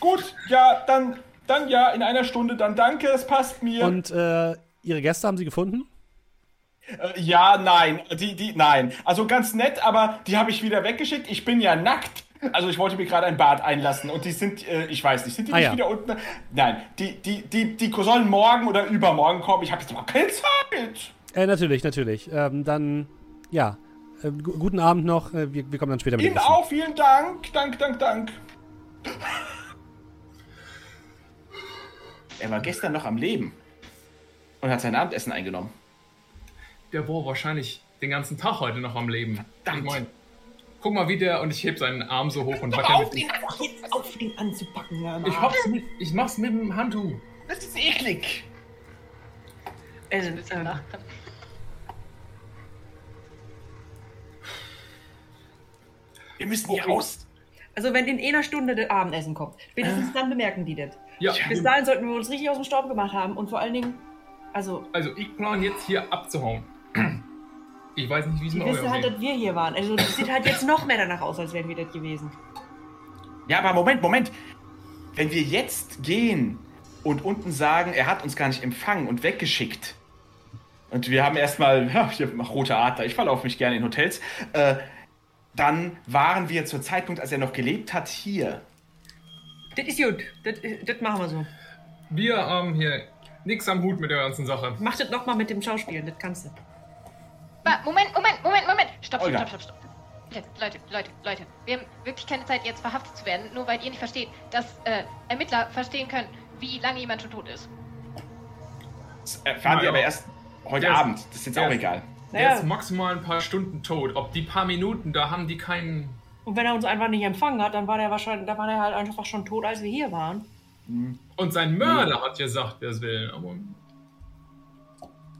Gut, ja, dann ja, in einer Stunde, dann danke, es passt mir. Und Ihre Gäste haben Sie gefunden? Ja, nein, nein. Also ganz nett, aber die habe ich wieder weggeschickt, ich bin ja nackt. Also ich wollte mir gerade ein Bad einlassen und die sind, ich weiß nicht, sind die nicht wieder unten? Nein, die sollen morgen oder übermorgen kommen, ich habe jetzt aber keine Zeit. Natürlich. Dann, ja. Guten Abend noch, wir kommen dann später mit Ihnen auch, vielen Dank, Dank. Er war gestern noch am Leben und hat sein Abendessen eingenommen. Der war wahrscheinlich den ganzen Tag heute noch am Leben. Verdammt. Guck mal, wie der, und ich heb seinen Arm so hoch und wackel mit ihm. Jetzt auf den anzupacken, ja, ich mach's mit dem Handtuch. Das ist eklig. Also, das ist eine Nacht. Wir müssen hier raus. Also wenn in einer Stunde das Abendessen kommt, spätestens dann bemerken die das. Ja. Bis dahin sollten wir uns richtig aus dem Staub gemacht haben und vor allen Dingen, Also ich plane jetzt hier abzuhauen. Ich weiß nicht, wie es mir aussieht. Ich wüsste halt, dass wir hier waren. Also das sieht halt jetzt noch mehr danach aus, als wären wir das gewesen. Ja, aber Moment. Wenn wir jetzt gehen und unten sagen, er hat uns gar nicht empfangen und weggeschickt und wir haben erstmal, ich mache rote Adler, ich verlaufe mich gerne in Hotels, dann waren wir zur Zeitpunkt, als er noch gelebt hat, hier. Das ist gut. Das machen wir so. Wir haben hier nichts am Hut mit der ganzen Sache. Mach das nochmal mit dem Schauspielen, das kannst du. Moment. Stopp. Leute. Wir haben wirklich keine Zeit, jetzt verhaftet zu werden, nur weil ihr nicht versteht, dass Ermittler verstehen können, wie lange jemand schon tot ist. Das erfahren wir aber erst heute Abend. Das ist jetzt auch egal. Der ist maximal ein paar Stunden tot. Ob die paar Minuten, da haben die keinen... Und wenn er uns einfach nicht empfangen hat, dann war der wahrscheinlich, da war der halt einfach schon tot, als wir hier waren. Mhm. Und sein Mörder hat gesagt, er will. Aber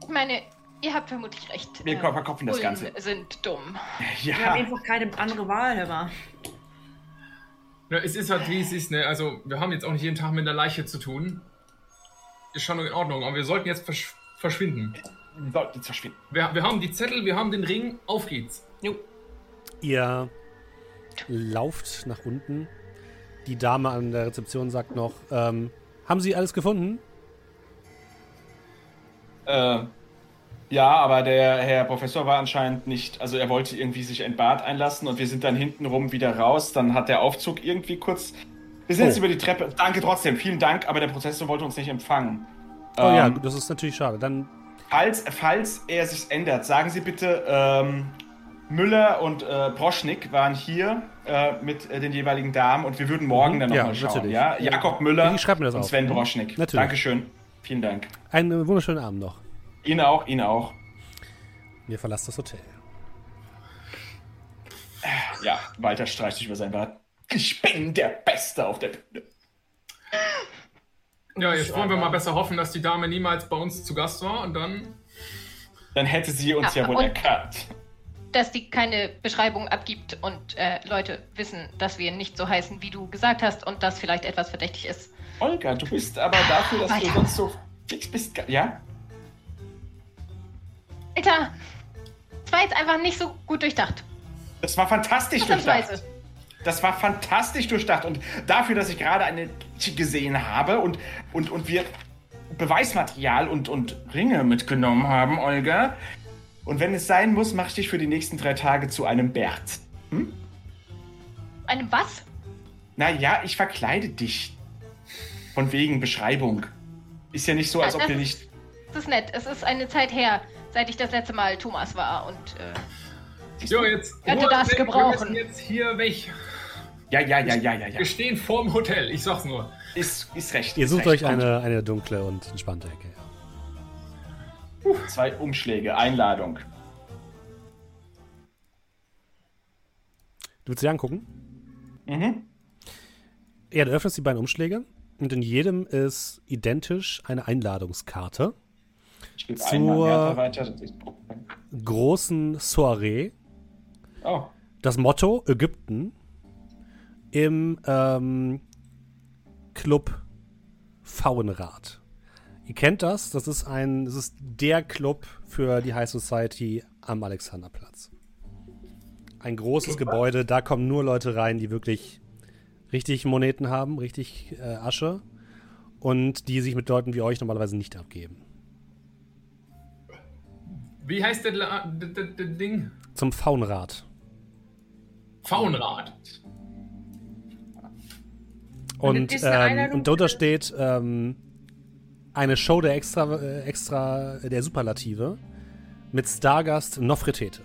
ich meine, ihr habt vermutlich recht. Wir verkopfen das Ganze. Sind dumm. Ja. Wir haben einfach keine andere Wahl, aber... Na, es ist halt, wie es ist, ne? Also, wir haben jetzt auch nicht jeden Tag mit einer Leiche zu tun. Ist schon in Ordnung, aber wir sollten jetzt verschwinden. Wir haben die Zettel, wir haben den Ring, auf geht's. Jo. Ihr lauft nach unten. Die Dame an der Rezeption sagt noch, haben Sie alles gefunden? Ja, aber der Herr Professor war anscheinend nicht, also er wollte irgendwie sich ein Bad einlassen und wir sind dann hintenrum wieder raus, dann hat der Aufzug irgendwie kurz, wir sind jetzt über die Treppe, danke trotzdem, vielen Dank, aber der Professor wollte uns nicht empfangen. Ja, das ist natürlich schade, dann Falls er sich ändert, sagen Sie bitte, Müller und Proschnick waren hier mit den jeweiligen Damen und wir würden morgen dann nochmal schauen. Ja? Jakob Müller und Sven Proschnick. Natürlich. Dankeschön. Vielen Dank. Einen wunderschönen Abend noch. Ihnen auch. Wir verlassen das Hotel. Ja, Walter streicht sich über sein Bart. Ich bin der Beste auf der Bühne. Ja, jetzt wollen wir mal besser hoffen, dass die Dame niemals bei uns zu Gast war und dann... Dann hätte sie uns ja wohl erkannt. Dass die keine Beschreibung abgibt und Leute wissen, dass wir nicht so heißen, wie du gesagt hast und dass vielleicht etwas verdächtig ist. Olga, du bist aber dafür, dass du sonst so fix bist, ja? Alter! Das war jetzt einfach nicht so gut durchdacht. Das war fantastisch durchdacht. Das war fantastisch durchdacht. Und dafür, dass ich gerade eine gesehen habe und wir Beweismaterial und Ringe mitgenommen haben, Olga. Und wenn es sein muss, mach ich dich für die nächsten 3 Tage zu einem Bert. Hm? Einem was? Naja, ich verkleide dich. Von wegen Beschreibung. Ist ja nicht so, als ob dir nicht... Das ist nett. Es ist eine Zeit her, seit ich das letzte Mal Thomas war und... Jo, jetzt könnte das gebrauchen. Wir müssen jetzt hier weg. Ja. Wir stehen vorm Hotel, ich sag's nur. Ist recht. Ihr sucht euch eine dunkle und entspannte Ecke. Ja. 2 Umschläge, Einladung. Du willst sie angucken? Mhm. Ja, du öffnest die beiden Umschläge und in jedem ist identisch eine Einladungskarte. Ich gebe zur großen Soiree. Oh. Das Motto Ägypten im Club Pfauenrad. Ihr kennt das, das ist der Club für die High Society am Alexanderplatz. Ein großes Gebäude, da kommen nur Leute rein, die wirklich richtig Moneten haben, richtig Asche und die sich mit Leuten wie euch normalerweise nicht abgeben. Wie heißt das Ding? Zum Pfauenrad. Pfauenrad. Und darunter steht eine Show der extra der Superlative mit Stargast Nofretete.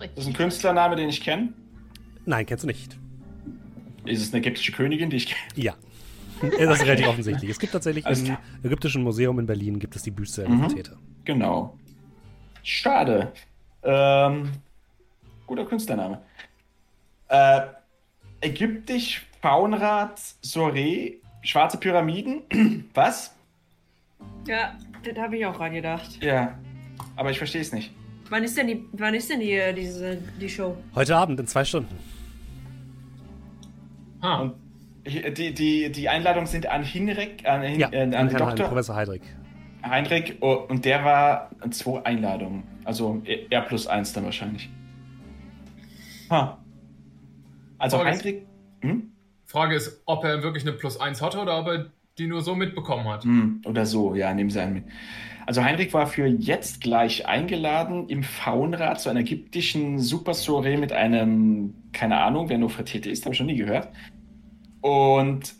Das ist ein Künstlername, den ich kenne? Nein, kennst du nicht. Ist es eine ägyptische Königin, die ich kenne? Ja. Das ist relativ offensichtlich. Es gibt tatsächlich im Ägyptischen Museum in Berlin gibt es die Büste der Nofretete. Genau. Schade. Guter Künstlername. Ägyptisch, Pfauenrad, Soiree, Schwarze Pyramiden. Was? Ja, das habe ich auch reingedacht. Ja, aber ich verstehe es nicht. Wann ist denn die Show? Heute Abend, in 2 Stunden. Und die Einladungen sind an Heinrich, an den Doktor. Professor Heydrich. Heinrich, oh, und der war 2 Einladungen. Also R+1 dann wahrscheinlich. Also Frage Heinrich... Frage ist, ob er wirklich eine +1 hatte oder ob er die nur so mitbekommen hat. Oder so, ja, nehmen Sie einen mit. Also Heinrich war für jetzt gleich eingeladen im Pfauenrad zu einer ägyptischen Super-Soiree mit einem, keine Ahnung, wer Nofretete ist, habe ich schon nie gehört. Und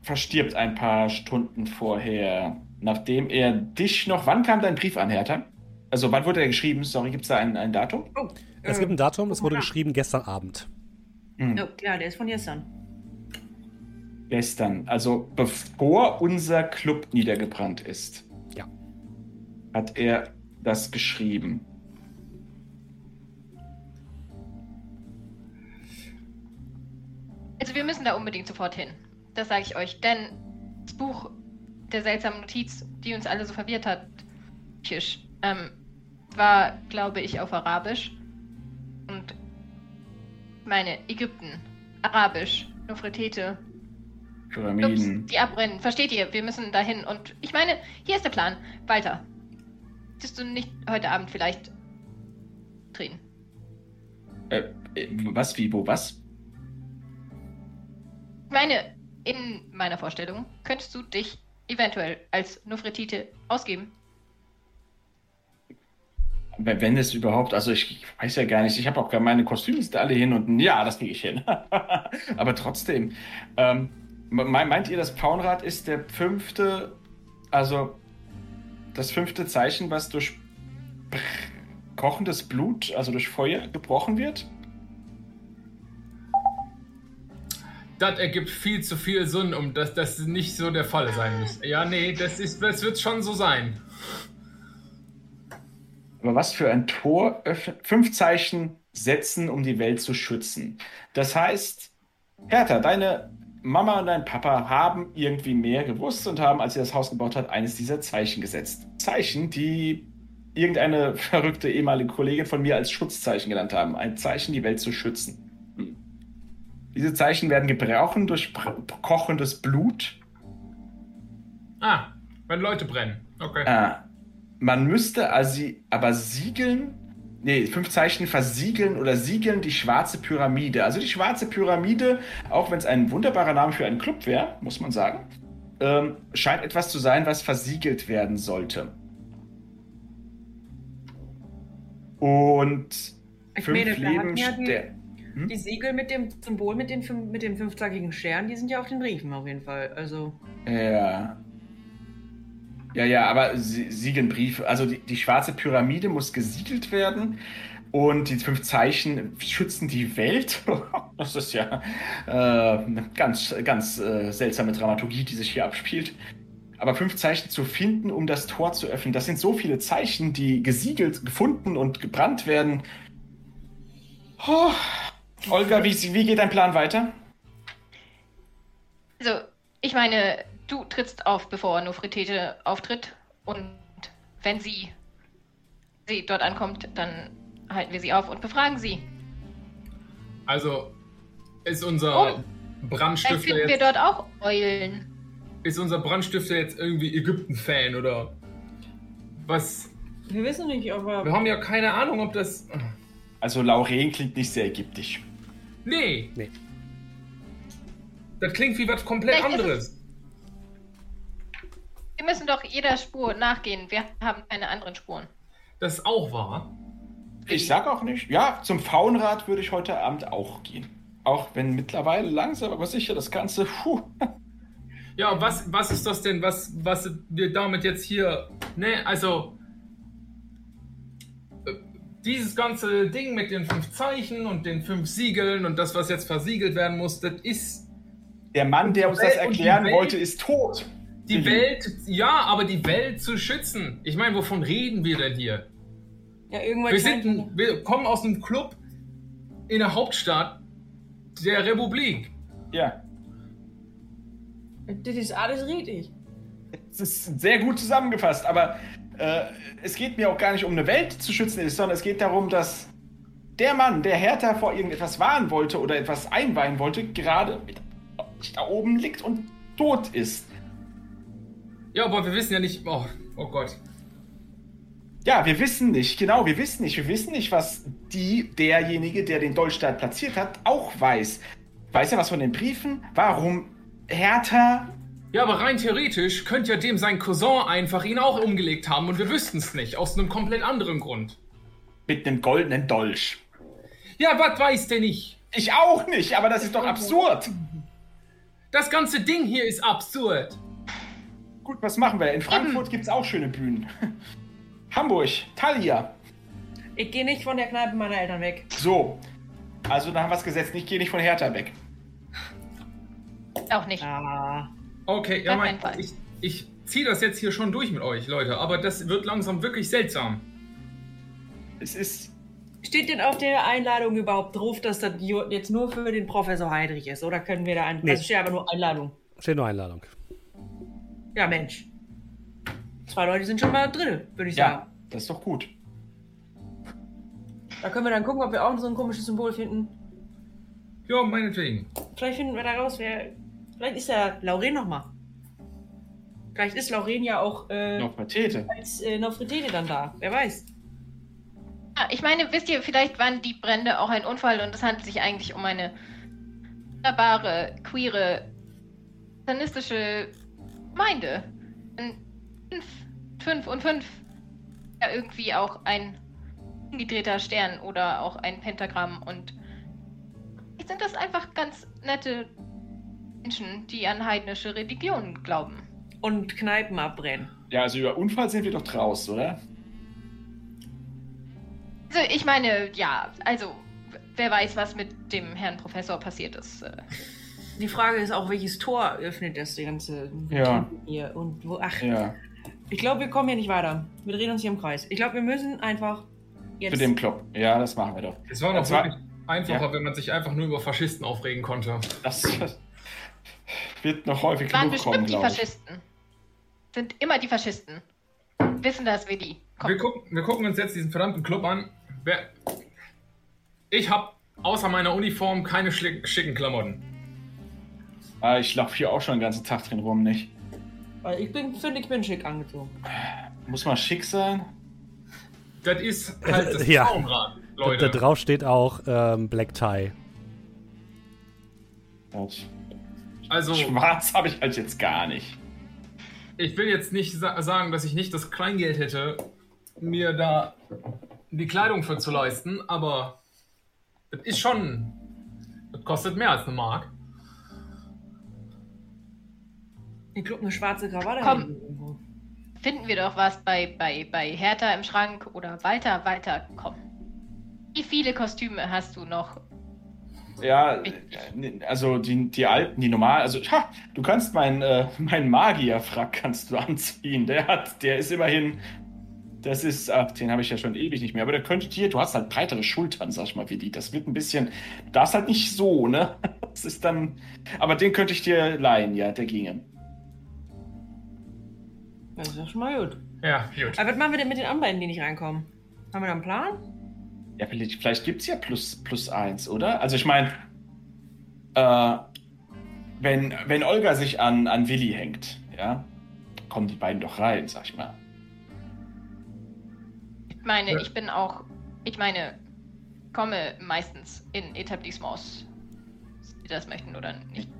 verstirbt ein paar Stunden vorher... Nachdem er dich noch... Wann kam dein Brief an, Hertha? Also, wann wurde er geschrieben? Sorry, gibt es da ein Datum? Oh, es gibt ein Datum, es wurde geschrieben gestern Abend. Oh, klar, der ist von gestern. Gestern, also bevor unser Club niedergebrannt ist. Ja. Hat er das geschrieben. Also, wir müssen da unbedingt sofort hin. Das sage ich euch, denn das Buch... der seltsamen Notiz, die uns alle so verwirrt hat, war, glaube ich, auf Arabisch. Und meine Ägypten, Arabisch, Nofretete, Pyramiden, Clubs, die abbrennen. Versteht ihr? Wir müssen dahin. Und ich meine, hier ist der Plan. Walter, willst du nicht heute Abend vielleicht drehen? Was? Wie? Wo? Was? Ich meine, in meiner Vorstellung könntest du dich eventuell als Nofretete ausgeben. Wenn es überhaupt, also ich weiß ja gar nicht, ich habe auch meine Kostüme alle hin und ja, das kriege ich hin. Aber trotzdem, meint ihr, das Pfauenrad ist das fünfte Zeichen, was durch kochendes Blut, also durch Feuer, gebrochen wird? Das ergibt viel zu viel Sinn, um dass das nicht so der Fall sein muss. Ja, nee, das wird schon so sein. Aber was für ein Tor öffnen? 5 Zeichen setzen, um die Welt zu schützen. Das heißt, Hertha, deine Mama und dein Papa haben irgendwie mehr gewusst und haben, als sie das Haus gebaut hat, eines dieser Zeichen gesetzt. Zeichen, die irgendeine verrückte ehemalige Kollegin von mir als Schutzzeichen genannt haben. Ein Zeichen, die Welt zu schützen. Diese Zeichen werden gebrochen durch kochendes Blut. Ah, wenn Leute brennen. Okay. Man müsste also aber siegeln, nee, 5 Zeichen versiegeln oder siegeln die Schwarze Pyramide. Also die Schwarze Pyramide, auch wenn es ein wunderbarer Name für einen Club wäre, muss man sagen, scheint etwas zu sein, was versiegelt werden sollte. Und ich 5 Lebenssterne. Die Siegel mit dem Symbol, mit den 5-zackigen Scheren, die sind ja auf den Briefen auf jeden Fall. Also. Ja. Ja, aber siegeln Briefe. Also die Schwarze Pyramide muss gesiegelt werden und die 5 Zeichen schützen die Welt. Das ist ja eine ganz, ganz seltsame Dramaturgie, die sich hier abspielt. Aber 5 Zeichen zu finden, um das Tor zu öffnen, das sind so viele Zeichen, die gesiegelt, gefunden und gebrannt werden. Oh. Olga, wie geht dein Plan weiter? Also, ich meine, du trittst auf, bevor Nofretete auftritt. Und wenn sie dort ankommt, dann halten wir sie auf und befragen sie. Also, ist unser Brandstifter jetzt... Finden wir dort auch Eulen. Ist unser Brandstifter jetzt irgendwie Ägypten-Fan, oder was? Wir wissen nicht, aber... Wir haben ja keine Ahnung, ob das... Also, Laurin klingt nicht sehr ägyptisch. Nee. Das klingt wie was komplett anderes. Wir müssen doch jeder Spur nachgehen. Wir haben keine anderen Spuren. Das ist auch wahr. Ich sag auch nicht. Ja, zum Pfauenrad würde ich heute Abend auch gehen. Auch wenn mittlerweile langsam, aber sicher das Ganze. Puh. Ja, was ist das denn, was wir damit jetzt hier... Ne, also... Dieses ganze Ding mit den 5 Zeichen und den 5 Siegeln und das, was jetzt versiegelt werden muss, das ist... Der Mann, der uns das erklären wollte, ist tot. Die Welt, ja, aber die Welt zu schützen. Ich meine, wovon reden wir denn hier? Ja, irgendwann wir kommen aus einem Club in der Hauptstadt der Republik. Ja. Das ist alles richtig. Das ist sehr gut zusammengefasst, aber... es geht mir auch gar nicht um eine Welt zu schützen ist, sondern es geht darum, dass der Mann, der Hertha vor irgendetwas warnen wollte oder etwas einweihen wollte, gerade da oben liegt und tot ist. Ja, aber wir wissen ja nicht... Oh Gott. Ja, wir wissen nicht, genau, Wir wissen nicht, was derjenige, der den Dolch dort platziert hat, auch weiß. Weiß er was von den Briefen? Warum Hertha... Ja, aber rein theoretisch könnte ja dem sein Cousin einfach ihn auch umgelegt haben und wir wüssten es nicht, aus einem komplett anderen Grund. Mit einem goldenen Dolch. Ja, was weiß der nicht? Ich auch nicht, aber das ist doch absurd. Das ganze Ding hier ist absurd. Gut, was machen wir? In Frankfurt gibt's auch schöne Bühnen. Hamburg, Thalia. Ich gehe nicht von der Kneipe meiner Eltern weg. So, also da haben wir es gesetzt. Ich gehe nicht von Hertha weg. Auch nicht. Ah. Okay, ja, ich ziehe das jetzt hier schon durch mit euch, Leute, aber das wird langsam wirklich seltsam. Es ist... Steht denn auf der Einladung überhaupt drauf, dass das jetzt nur für den Professor Heydrich ist? Oder können wir da... Nee. Also steht aber nur Einladung. Steht nur Einladung. Ja, Mensch. 2 Leute sind schon mal drin, würde ich sagen. Ja, das ist doch gut. Da können wir dann gucken, ob wir auch so ein komisches Symbol finden. Ja, meinetwegen. Vielleicht finden wir da raus, wer... Vielleicht ist ja Laurin nochmal. Vielleicht ist Laurin ja auch Nofretete. Als Nofretete dann da. Wer weiß. Ja, ich meine, wisst ihr, vielleicht waren die Brände auch ein Unfall und es handelt sich eigentlich um eine wunderbare, queere, satanistische Gemeinde. 5 und 5. Ja, irgendwie auch ein umgedrehter Stern oder auch ein Pentagramm. Und jetzt sind das einfach ganz nette Menschen, die an heidnische Religionen glauben. Und Kneipen abbrennen. Ja, also über Unfall sind wir doch draus, oder? Also ich meine, ja, also wer weiß, was mit dem Herrn Professor passiert ist. Die Frage ist auch, welches Tor öffnet das die ganze hier und wo? Ach, ja. Ich glaube, wir kommen hier nicht weiter. Wir drehen uns hier im Kreis. Ich glaube, wir müssen einfach jetzt... Zu dem Club. Ja, das machen wir doch. Es war noch wirklich einfacher, wenn man sich einfach nur über Faschisten aufregen konnte. Das wird noch häufig genug kommen, glaube ich. Faschisten. Sind immer die Faschisten. Wissen das wir die. Wir gucken uns jetzt diesen verdammten Club an. Ich habe außer meiner Uniform keine schicken Klamotten. Ich laufe hier auch schon den ganzen Tag drin rum, nicht? Weil ich finde, ich bin schick angezogen. Muss man schick sein? Das ist halt das Pfauenrad, Leute. Da drauf steht auch Black Tie. Also, schwarz habe ich halt jetzt gar nicht. Ich will jetzt nicht sagen, dass ich nicht das Kleingeld hätte, mir da die Kleidung für zu leisten, aber das ist schon... Das kostet mehr als eine Mark. Ich glaube, eine schwarze Krawatte. Komm, finden wir doch was bei Hertha im Schrank oder weiter, komm. Wie viele Kostüme hast du noch? Ja, also die alten, die normal, also du kannst meinen Magierfrack kannst du anziehen. Der ist immerhin, das ist, den habe ich ja schon ewig nicht mehr, aber der könnte dir, du hast halt breitere Schultern, sag ich mal, wie die, das wird ein bisschen, du darfst halt nicht so, ne? Das ist dann, aber den könnte ich dir leihen, ja, der ginge. Das ist ja schon mal gut. Ja, gut. Aber was machen wir denn mit den anderen, die nicht reinkommen? Haben wir da einen Plan? Ja, vielleicht gibt es ja plus eins, oder? Also ich meine, wenn Olga sich an Willi hängt, ja, kommen die beiden doch rein, sag ich mal. Ich meine, ja. Ich komme meistens in Etablissements, die das möchten oder nicht.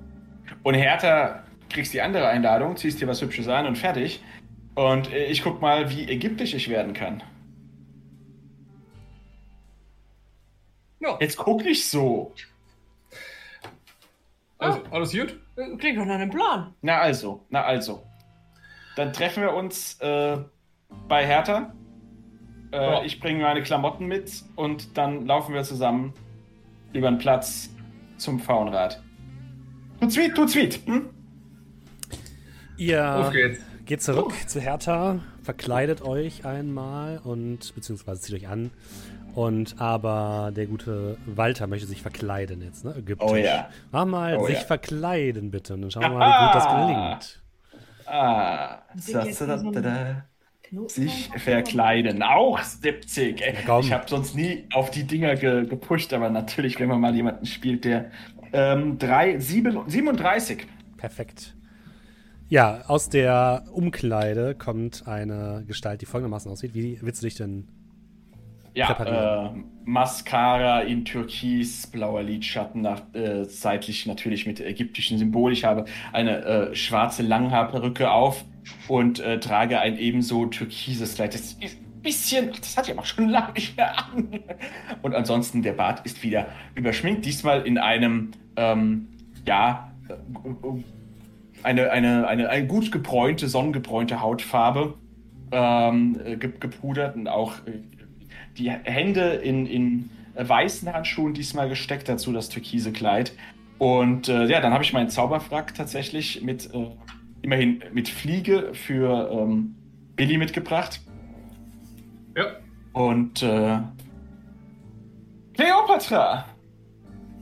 Und Hertha, kriegst die andere Einladung, ziehst dir was Hübsches an und fertig. Und ich guck mal, wie ägyptisch ich werden kann. Ja. Jetzt guck nicht so. Also, alles gut? Klingt doch nach einem Plan. Na also. Dann treffen wir uns bei Hertha. Ja. Ich bringe meine Klamotten mit und dann laufen wir zusammen über den Platz zum Pfauenrad. Du Zwiet! Hm? Ihr geht zurück zu Hertha, verkleidet euch einmal und beziehungsweise zieht euch an. Und aber der gute Walter möchte sich verkleiden jetzt, ne? Ägyptisch. Oh ja. Mach mal sich verkleiden bitte und dann schauen wir mal, wie gut das gelingt. Sich verkleiden. Auch 70. Ja, ich habe sonst nie auf die Dinger gepusht, aber natürlich, wenn man mal jemanden spielt, der 37. Perfekt. Ja, aus der Umkleide kommt eine Gestalt, die folgendermaßen aussieht. Wie willst du dich denn präparieren? Mascara in Türkis, blauer Lidschatten, seitlich natürlich mit ägyptischem Symbol. Ich habe eine schwarze Langhaarperücke auf und trage ein ebenso türkises Kleid. Das ist ein bisschen, das hat ja auch schon lange nicht mehr an. Und ansonsten, der Bart ist wieder überschminkt, diesmal in einem, eine gut gebräunte, sonnengebräunte Hautfarbe gepudert und auch die Hände in weißen Handschuhen diesmal gesteckt, dazu das türkise Kleid. Und dann habe ich meinen Zauberfrack tatsächlich immerhin mit Fliege für Billy mitgebracht. Ja. Und Kleopatra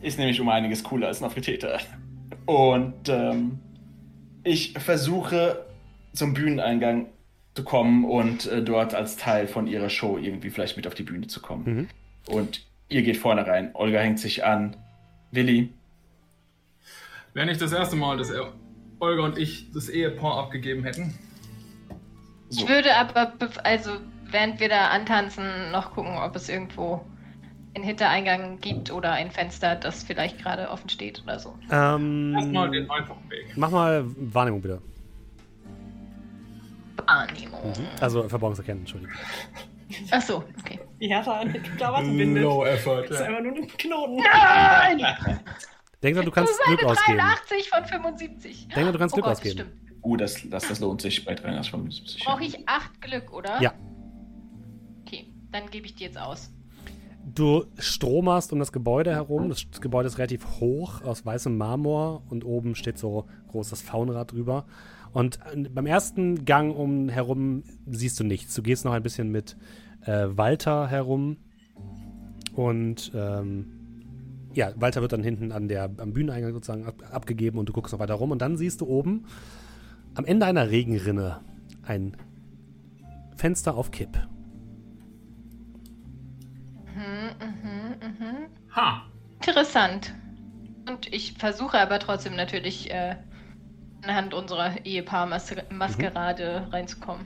ist nämlich um einiges cooler als Nofretete. Und ich versuche, zum Bühneneingang zu kommen und dort als Teil von ihrer Show irgendwie vielleicht mit auf die Bühne zu kommen. Mhm. Und ihr geht vorne rein. Olga hängt sich an. Willi. Wäre nicht das erste Mal, dass Olga und ich das Ehepaar abgegeben hätten. So. Ich würde aber, während wir da antanzen, noch gucken, ob es irgendwo einen Hintereingang gibt oder ein Fenster, das vielleicht gerade offen steht oder so. Lass mal den einfachen Weg. Mach mal Wahrnehmung bitte. Wahrnehmung. Also Verborgenes erkennen, Entschuldigung. Ach so, okay. Die Hertha an der Klawatte bindet. No effort. Das ist einfach nur ein Knoten. Nein! Denk dran, du kannst Glück ausgeben. 83 von 75. Denk dran, du kannst Glück ausgeben. Stimmt. Das lohnt sich bei 83 von 75. Brauche ich 8 Glück, oder? Ja. Okay, dann gebe ich die jetzt aus. Du stromerst um das Gebäude herum. Das Gebäude ist relativ hoch, aus weißem Marmor. Und oben steht so großes Pfauenrad drüber. Und beim ersten Gang herum siehst du nichts. Du gehst noch ein bisschen mit Walter herum. Und Walter wird dann hinten am Bühneneingang sozusagen abgegeben. Und du guckst noch weiter rum. Und dann siehst du oben am Ende einer Regenrinne ein Fenster auf Kipp. Ha. Interessant. Und ich versuche aber trotzdem natürlich anhand unserer Ehepaar-Maskerade reinzukommen.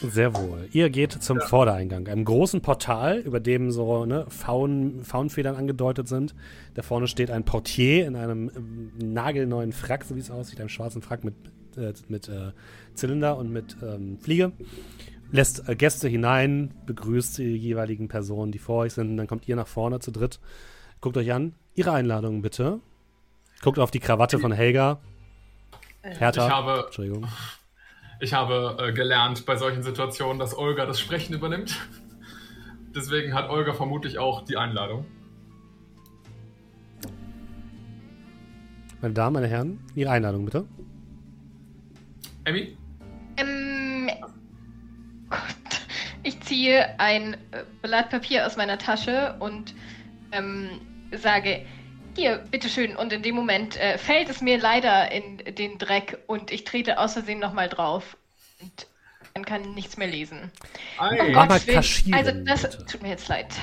Sehr wohl. Ihr geht zum Vordereingang, einem großen Portal, über dem so Faunfedern angedeutet sind. Da vorne steht ein Portier in einem nagelneuen Frack, so wie es aussieht, einem schwarzen Frack mit Zylinder und mit Fliege. Lässt Gäste hinein, begrüßt die jeweiligen Personen, die vor euch sind. Dann kommt ihr nach vorne zu dritt. Guckt euch an. Ihre Einladung bitte. Guckt auf die Krawatte von Helga. Hertha. Ich habe gelernt bei solchen Situationen, dass Olga das Sprechen übernimmt. Deswegen hat Olga vermutlich auch die Einladung. Meine Damen, meine Herren, Ihre Einladung bitte. Emmy? Gott, ich ziehe ein Blatt Papier aus meiner Tasche und sage, hier, bitteschön. Und in dem Moment fällt es mir leider in den Dreck und ich trete aus Versehen nochmal drauf. Und man kann nichts mehr lesen. Oh Gott, also das bitte. Tut mir jetzt leid.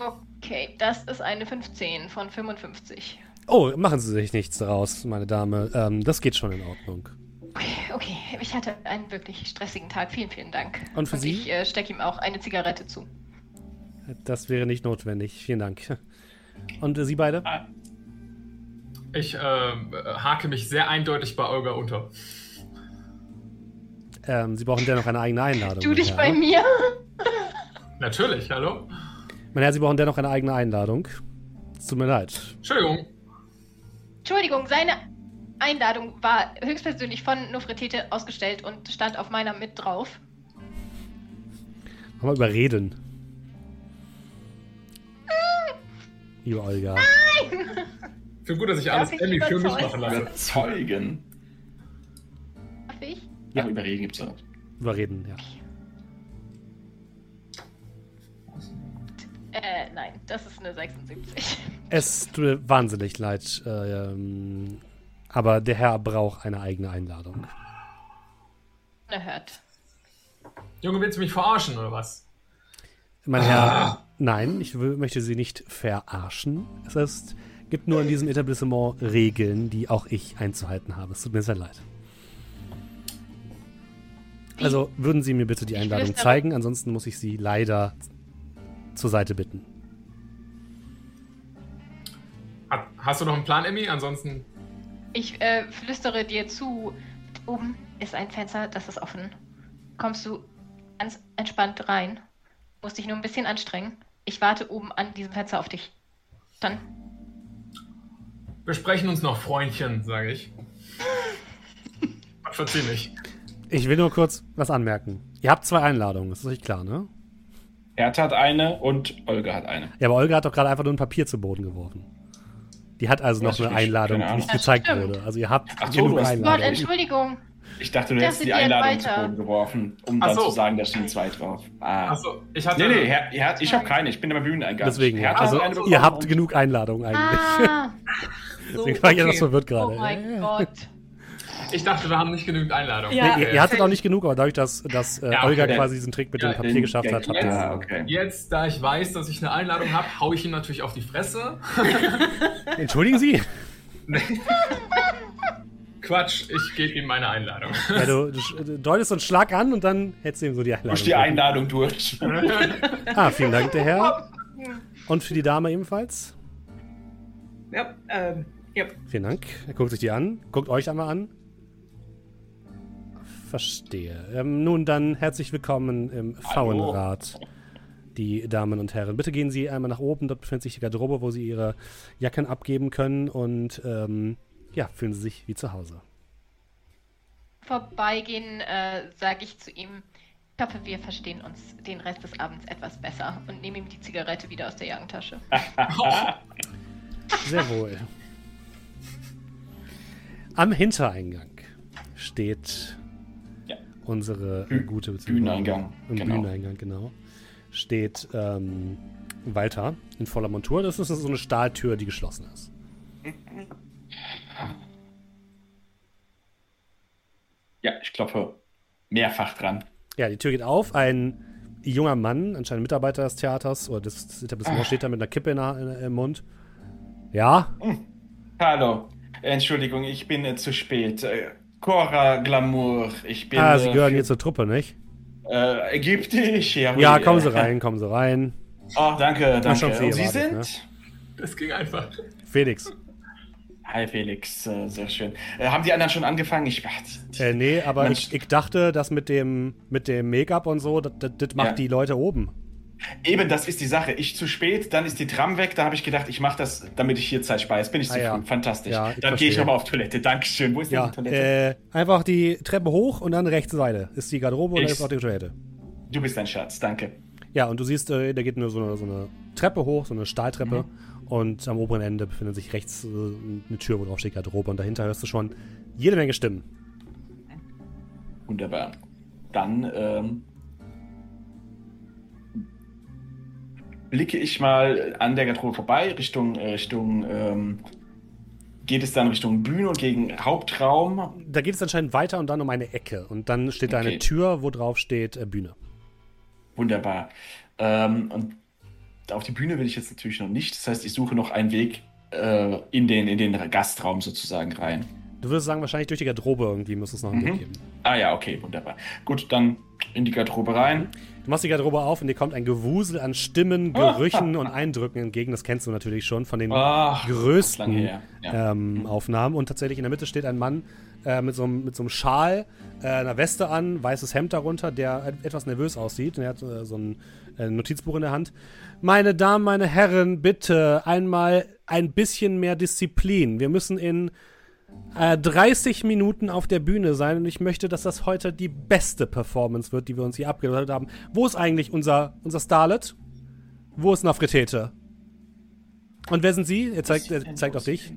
Ja. Okay, das ist eine 15 von 55. Oh, machen Sie sich nichts daraus, meine Dame. Das geht schon in Ordnung. Okay, ich hatte einen wirklich stressigen Tag. Vielen, vielen Dank. Und für Sie? Ich stecke ihm auch eine Zigarette zu. Das wäre nicht notwendig. Vielen Dank. Und Sie beide? Ich hake mich sehr eindeutig bei Olga unter. Sie brauchen dennoch eine eigene Einladung. Du dich bei mir? Natürlich, hallo? Mein Herr, Sie brauchen dennoch eine eigene Einladung. Es tut mir leid. Entschuldigung, seine Einladung war höchstpersönlich von Nofretete ausgestellt und stand auf meiner mit drauf. Mal überreden. Liebe Olga. Nein! Ich finde gut, dass ich alles Emmy für mich machen lasse. Überzeugen. Darf ich? Ja, überreden gibt's auch. Überreden, ja. Nein, das ist eine 76. Es tut mir wahnsinnig leid, aber der Herr braucht eine eigene Einladung. Er hört. Junge, willst du mich verarschen, oder was? Mein Herr, nein, ich möchte Sie nicht verarschen. Es gibt nur in diesem Etablissement Regeln, die auch ich einzuhalten habe. Es tut mir sehr leid. Also, würden Sie mir bitte die Einladung zeigen, ansonsten muss ich Sie leider zur Seite bitten. Hast du noch einen Plan, Emmy? Ansonsten... Ich flüstere dir zu. Oben ist ein Fenster, das ist offen. Kommst du ganz entspannt rein. Musst dich nur ein bisschen anstrengen. Ich warte oben an diesem Fenster auf dich. Dann. Wir sprechen uns noch, Freundchen, sage ich. Verzieh mich. Ich will nur kurz was anmerken. Ihr habt zwei Einladungen, das ist euch klar, ne? Hertha hat eine und Olga hat eine. Ja, aber Olga hat doch gerade einfach nur ein Papier zu Boden geworfen. Die hat also noch eine Einladung, die nicht gezeigt wurde. Also ihr habt genug Einladung. Gott, Entschuldigung. Ich dachte, du hättest die Einladung zu Boden geworfen, um dann zu sagen, da stehen zwei drauf. Achso, ich hatte... Nee, ich habe keine. Ich bin im Bühneneingang. Deswegen, also ihr habt genug Einladungen eigentlich. Deswegen war ich ja noch so verwirrt gerade. Oh mein Gott. Ich dachte, wir haben nicht genügend Einladungen. Ja, nee, ihr hattet auch nicht genug, aber dadurch, dass Olga quasi diesen Trick mit dem Papier geschafft hat. Jetzt, da ich weiß, dass ich eine Einladung habe, hau ich ihn natürlich auf die Fresse. Entschuldigen Sie? Quatsch, ich gebe ihm meine Einladung. Ja, du deutest so einen Schlag an und dann hältst du ihm so die Einladung. Durch. Vielen Dank, der Herr. Und für die Dame ebenfalls? Ja, Vielen Dank. Er guckt sich die an. Guckt euch einmal an. Verstehe. Nun dann, herzlich willkommen im Pfauenrad, die Damen und Herren. Bitte gehen Sie einmal nach oben. Dort befindet sich die Garderobe, wo Sie Ihre Jacken abgeben können. Und fühlen Sie sich wie zu Hause. Vorbeigehen, sage ich zu ihm. Ich hoffe, wir verstehen uns den Rest des Abends etwas besser. Und nehme ihm die Zigarette wieder aus der Jackentasche. Sehr wohl. Am Hintereingang steht unsere gute Beziehung. Bühneneingang, genau. Steht Walter in voller Montur. Das ist so eine Stahltür, die geschlossen ist. Ja, ich klopfe mehrfach dran. Ja, die Tür geht auf. Ein junger Mann, anscheinend Mitarbeiter des Theaters oder des Etablissements, steht da mit einer Kippe im Mund. Ja? Hallo. Entschuldigung, ich bin zu spät. Cora Glamour, ich bin... Ah, Sie gehören hier zur Truppe, nicht? Ägyptisch, ja. Ja, kommen Sie rein, kommen Sie rein. Oh, danke. Und Sie sind? Ne? Das ging einfach. Felix. Hi Felix, sehr schön. Haben die anderen schon angefangen? Nee, aber ich dachte, das mit dem Make-up und so, das macht die Leute oben. Eben, das ist die Sache. Ich zu spät, dann ist die Tram weg, da habe ich gedacht, ich mache das, damit ich hier Zeit spare. Jetzt bin ich zu früh, fantastisch. Ja, dann gehe ich nochmal auf Toilette, Dankeschön. Wo ist denn die Toilette? Einfach die Treppe hoch und dann rechts Seite. Ist die Garderobe und da ist auch die Toilette. Du bist ein Schatz, danke. Ja, und du siehst, da geht nur so eine Treppe hoch, so eine Stahltreppe. Mhm. Und am oberen Ende befindet sich rechts eine Tür, wo drauf steht Garderobe. Und dahinter hörst du schon jede Menge Stimmen. Wunderbar. Dann blicke ich mal an der Garderobe vorbei. Geht es dann Richtung Bühne und gegen Hauptraum? Da geht es anscheinend weiter und dann um eine Ecke. Und dann steht da eine Tür, wo drauf steht Bühne. Wunderbar. Und auf die Bühne will ich jetzt natürlich noch nicht. Das heißt, ich suche noch einen Weg in den Gastraum sozusagen rein. Du würdest sagen, wahrscheinlich durch die Garderobe irgendwie müsste es noch einen Weg geben. Ah ja, okay, wunderbar. Gut, dann in die Garderobe rein. Du machst die Garderobe auf und dir kommt ein Gewusel an Stimmen, Gerüchen und Eindrücken entgegen. Das kennst du natürlich schon von den größten Aufnahmen. Und tatsächlich in der Mitte steht ein Mann mit so einem Schal, einer Weste an, weißes Hemd darunter, der etwas nervös aussieht. Und er hat so ein Notizbuch in der Hand. Meine Damen, meine Herren, bitte einmal ein bisschen mehr Disziplin. Wir müssen in 30 Minuten auf der Bühne sein und ich möchte, dass das heute die beste Performance wird, die wir uns hier abgeliefert haben. Wo ist eigentlich unser Starlet? Wo ist Nofretete? Und wer sind Sie? Er zeigt auf dich.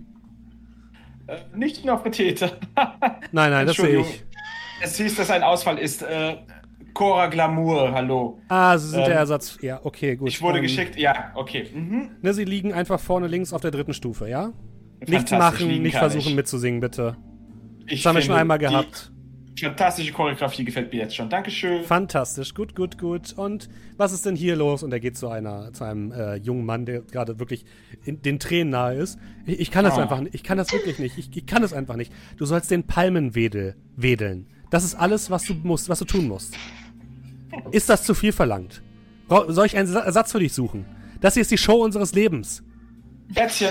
Nicht Nofretete. Nein, das sehe ich. Es hieß, dass ein Ausfall ist. Cora Glamour, hallo. Ah, Sie sind der Ersatz. Ja, okay, gut. Ich wurde geschickt, ja, okay. Mhm. Ne, Sie liegen einfach vorne links auf der 3. Stufe, ja? Nichts machen, nicht versuchen mitzusingen, bitte. Das haben wir schon einmal gehabt. Fantastische Choreografie gefällt mir jetzt schon. Dankeschön. Fantastisch, gut. Und was ist denn hier los? Und er geht zu einem jungen Mann, der gerade wirklich den Tränen nahe ist. Ich kann das einfach nicht. Ich kann das wirklich nicht. Ich kann das einfach nicht. Du sollst den Palmen wedeln. Das ist alles, was du tun musst. Ist das zu viel verlangt? Soll ich einen Ersatz für dich suchen? Das hier ist die Show unseres Lebens. Schätzchen,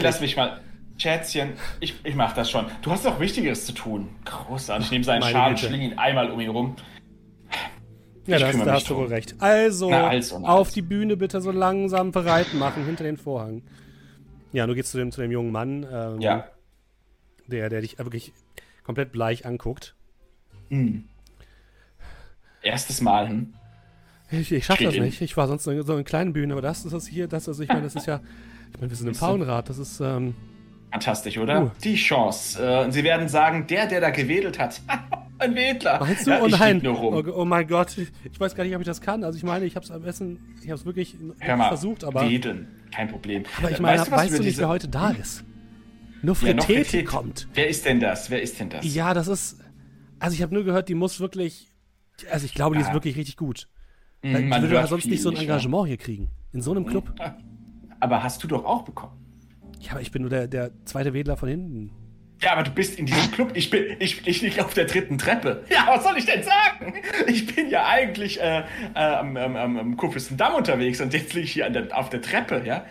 lass mich mal. Schätzchen, ich mach das schon. Du hast doch Wichtigeres zu tun. Großartig. Ich nehme seinen Schal und schlinge ihn einmal um ihn rum. Ja, da hast du wohl recht. Also, auf die Bühne bitte so langsam bereit machen, hinter den Vorhang. Ja, du gehst zu dem jungen Mann, der dich wirklich komplett bleich anguckt. Mhm. Erstes Mal, Ich schaff das nicht. Ich war sonst in so einer kleinen Bühne, aber das ist das hier, das ist ja. Ich meine, wir sind im Pfauenrad, das ist... Fantastisch, oder? Die Chance. Sie werden sagen, der da gewedelt hat. Ein Wedler. Meinst du? Ja, oh nein. Nur rum. Oh mein Gott, ich weiß gar nicht, ob ich das kann. Also ich meine, ich habe es wirklich versucht, aber... Wedeln, kein Problem. Aber ich meine, weißt du nicht, wer heute da ist? Nofretete kommt. Wer ist denn das? Ja, das ist... Also ich habe nur gehört, die muss wirklich... Also ich glaube, die ist wirklich richtig gut. Man würde sonst nicht so ein Engagement hier kriegen. In so einem Club. Aber hast du doch auch bekommen. Ja, aber ich bin nur der zweite Wedler von hinten. Ja, aber du bist in diesem Club. Ich liege auf der 3. Treppe. Ja, was soll ich denn sagen? Ich bin ja eigentlich am Kurfürsten Damm unterwegs und jetzt liege ich hier auf der Treppe, ja?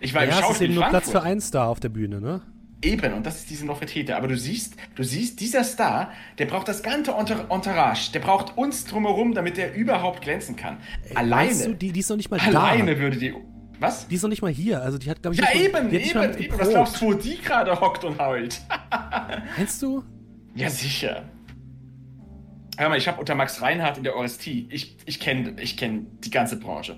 Ich war im Schauspiel es ist eben nur Frankfurt. Platz für einen Star auf der Bühne, ne? Eben, und das ist diese Nofretete. Aber du siehst, dieser Star, der braucht das ganze Entourage. Der braucht uns drumherum, damit der überhaupt glänzen kann. Alleine. Weißt du, die ist noch nicht mal alleine da. Alleine würde die... Was? Die ist noch nicht mal hier, also die hat, glaube ich... Ja, eben. Was glaubst du, wo die gerade hockt und heult? Meinst du? Ja, sicher. Hör mal, ich habe unter Max Reinhardt in der Orestie. Ich kenne die ganze Branche.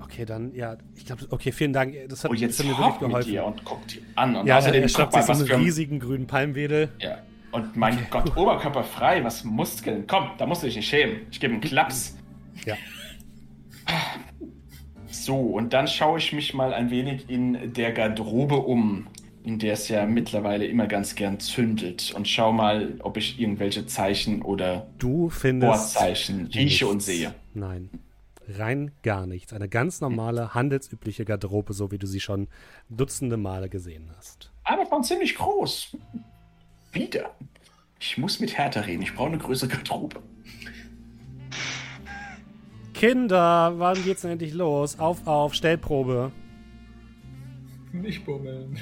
Okay, dann, ja, ich glaube, okay, vielen Dank. Das hat mir wirklich geholfen. Und guck die an. Und ja, außerdem schnappt sich so einen riesigen grünen Palmwedel. Ja, und mein Gott, Oberkörper frei, was Muskeln. Komm, da musst du dich nicht schämen. Ich gebe einen Klaps. Ja. So, und dann schaue ich mich mal ein wenig in der Garderobe um. in der es ja mittlerweile immer ganz gern zündet. Und schau mal, ob ich irgendwelche Zeichen oder Vorzeichen rieche und sehe. Nein, rein gar nichts. Eine ganz normale, handelsübliche Garderobe, so wie du sie schon dutzende Male gesehen hast. Aber von ziemlich groß. Wieder. Ich muss mit Hertha reden. Ich brauche eine größere Garderobe. Kinder, wann geht's denn endlich los? Auf, Stellprobe. Nicht bummeln.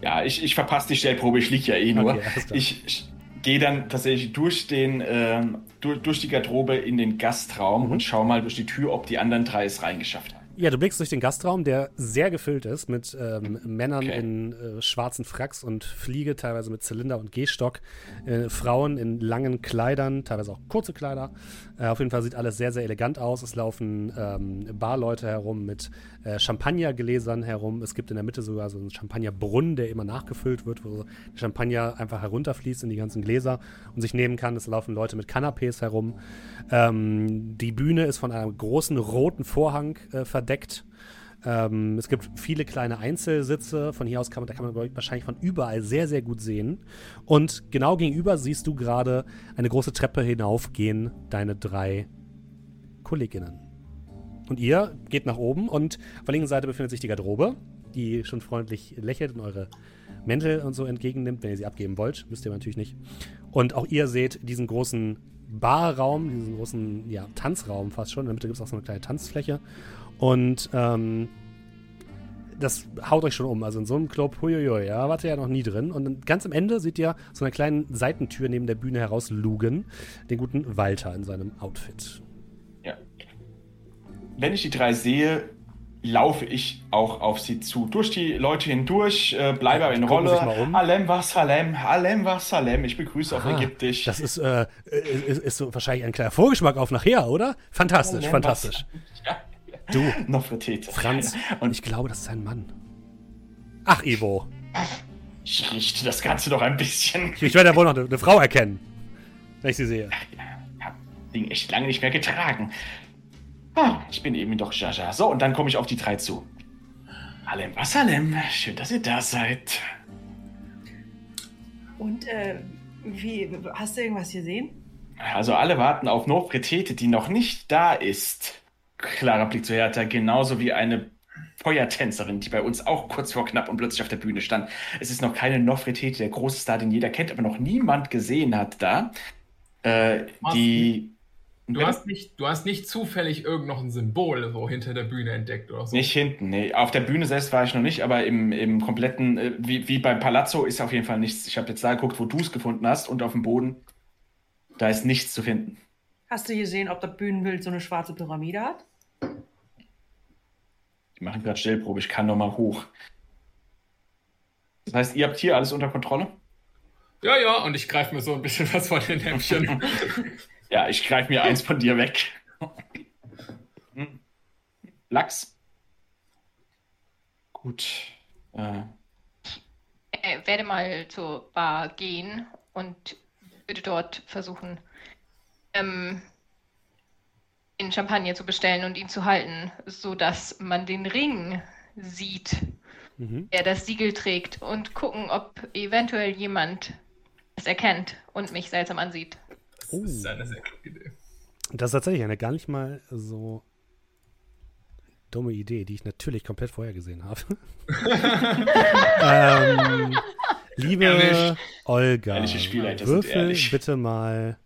Ja, ich verpasse die Stellprobe, ich liege ja eh nur. Okay, ich gehe dann tatsächlich durch die Garderobe in den Gastraum und schaue mal durch die Tür, ob die anderen drei es reingeschafft haben. Ja, du blickst durch den Gastraum, der sehr gefüllt ist mit Männern in schwarzen Fracks und Fliege, teilweise mit Zylinder und Gehstock, Frauen in langen Kleidern, teilweise auch kurze Kleider. Auf jeden Fall sieht alles sehr, sehr elegant aus. Es laufen Barleute herum mit Champagnergläsern herum. Es gibt in der Mitte sogar so einen Champagnerbrunnen, der immer nachgefüllt wird, wo der Champagner einfach herunterfließt in die ganzen Gläser und sich nehmen kann. Es laufen Leute mit Kanapés herum. Die Bühne ist von einem großen roten Vorhang verdeckt. Es gibt viele kleine Einzelsitze. Von hier aus kann man wahrscheinlich von überall sehr, sehr gut sehen. Und genau gegenüber siehst du gerade eine große Treppe hinaufgehen, deine drei Kolleginnen. Und ihr geht nach oben und auf der linken Seite befindet sich die Garderobe, die schon freundlich lächelt und eure Mäntel und so entgegennimmt. Wenn ihr sie abgeben wollt, müsst ihr natürlich nicht. Und auch ihr seht diesen großen Barraum, diesen großen Tanzraum fast schon. In der Mitte gibt es auch so eine kleine Tanzfläche. Und das haut euch schon um. Also in so einem Club, huiuiui, ja, wart ihr ja noch nie drin. Und ganz am Ende seht ihr so eine kleine Seitentür neben der Bühne herauslugen, den guten Walter in seinem Outfit. Ja. Wenn ich die drei sehe, laufe ich auch auf sie zu. Durch die Leute hindurch, bleibe aber in Rolle. Um. Alem wa salem, alem wa salem. Ich begrüße auf Ägyptisch. Das ist so wahrscheinlich ein kleiner Vorgeschmack auf nachher, oder? Fantastisch, fantastisch. Ja. Du, Nofretete. Franz, und ich glaube, das ist ein Mann. Ach, Ivo. Ich rieche das Ganze doch ein bisschen. Ich werde ja wohl noch eine Frau erkennen, wenn ich sie sehe. Ich habe das Ding echt lange nicht mehr getragen. Ich bin eben doch Jaja. So, und dann komme ich auf die drei zu. Alem Wassalem, schön, dass ihr da seid. Und, hast du irgendwas gesehen? Also alle warten auf Nofretete, die noch nicht da ist. Klarer Blick zu Hertha, genauso wie eine Feuertänzerin, die bei uns auch kurz vor knapp und plötzlich auf der Bühne stand. Es ist noch keine Nofretete, der große Star, den jeder kennt, aber noch niemand gesehen hat da. Du hast nicht zufällig irgend noch ein Symbol so hinter der Bühne entdeckt oder so? Nicht hinten, nee. Auf der Bühne selbst war ich noch nicht, aber im kompletten, wie beim Palazzo ist auf jeden Fall nichts. Ich habe jetzt da geguckt, wo du es gefunden hast, und auf dem Boden, da ist nichts zu finden. Hast du gesehen, ob das Bühnenbild so eine schwarze Pyramide hat? Die machen gerade Stellprobe, ich kann nochmal hoch. Das heißt, ihr habt hier alles unter Kontrolle? Ja, und ich greife mir so ein bisschen was von den Häppchen. Ja, ich greife mir eins von dir weg. Lachs. Gut. Ich werde mal zur Bar gehen und würde dort versuchen, den Champagner zu bestellen und ihn zu halten, sodass man den Ring sieht, der das Siegel trägt, und gucken, ob eventuell jemand es erkennt und mich seltsam ansieht. Das ist eine sehr kluge Idee. Das ist tatsächlich eine gar nicht mal so dumme Idee, die ich natürlich komplett vorher gesehen habe. Liebe ehrlich. Olga, würfel bitte mal.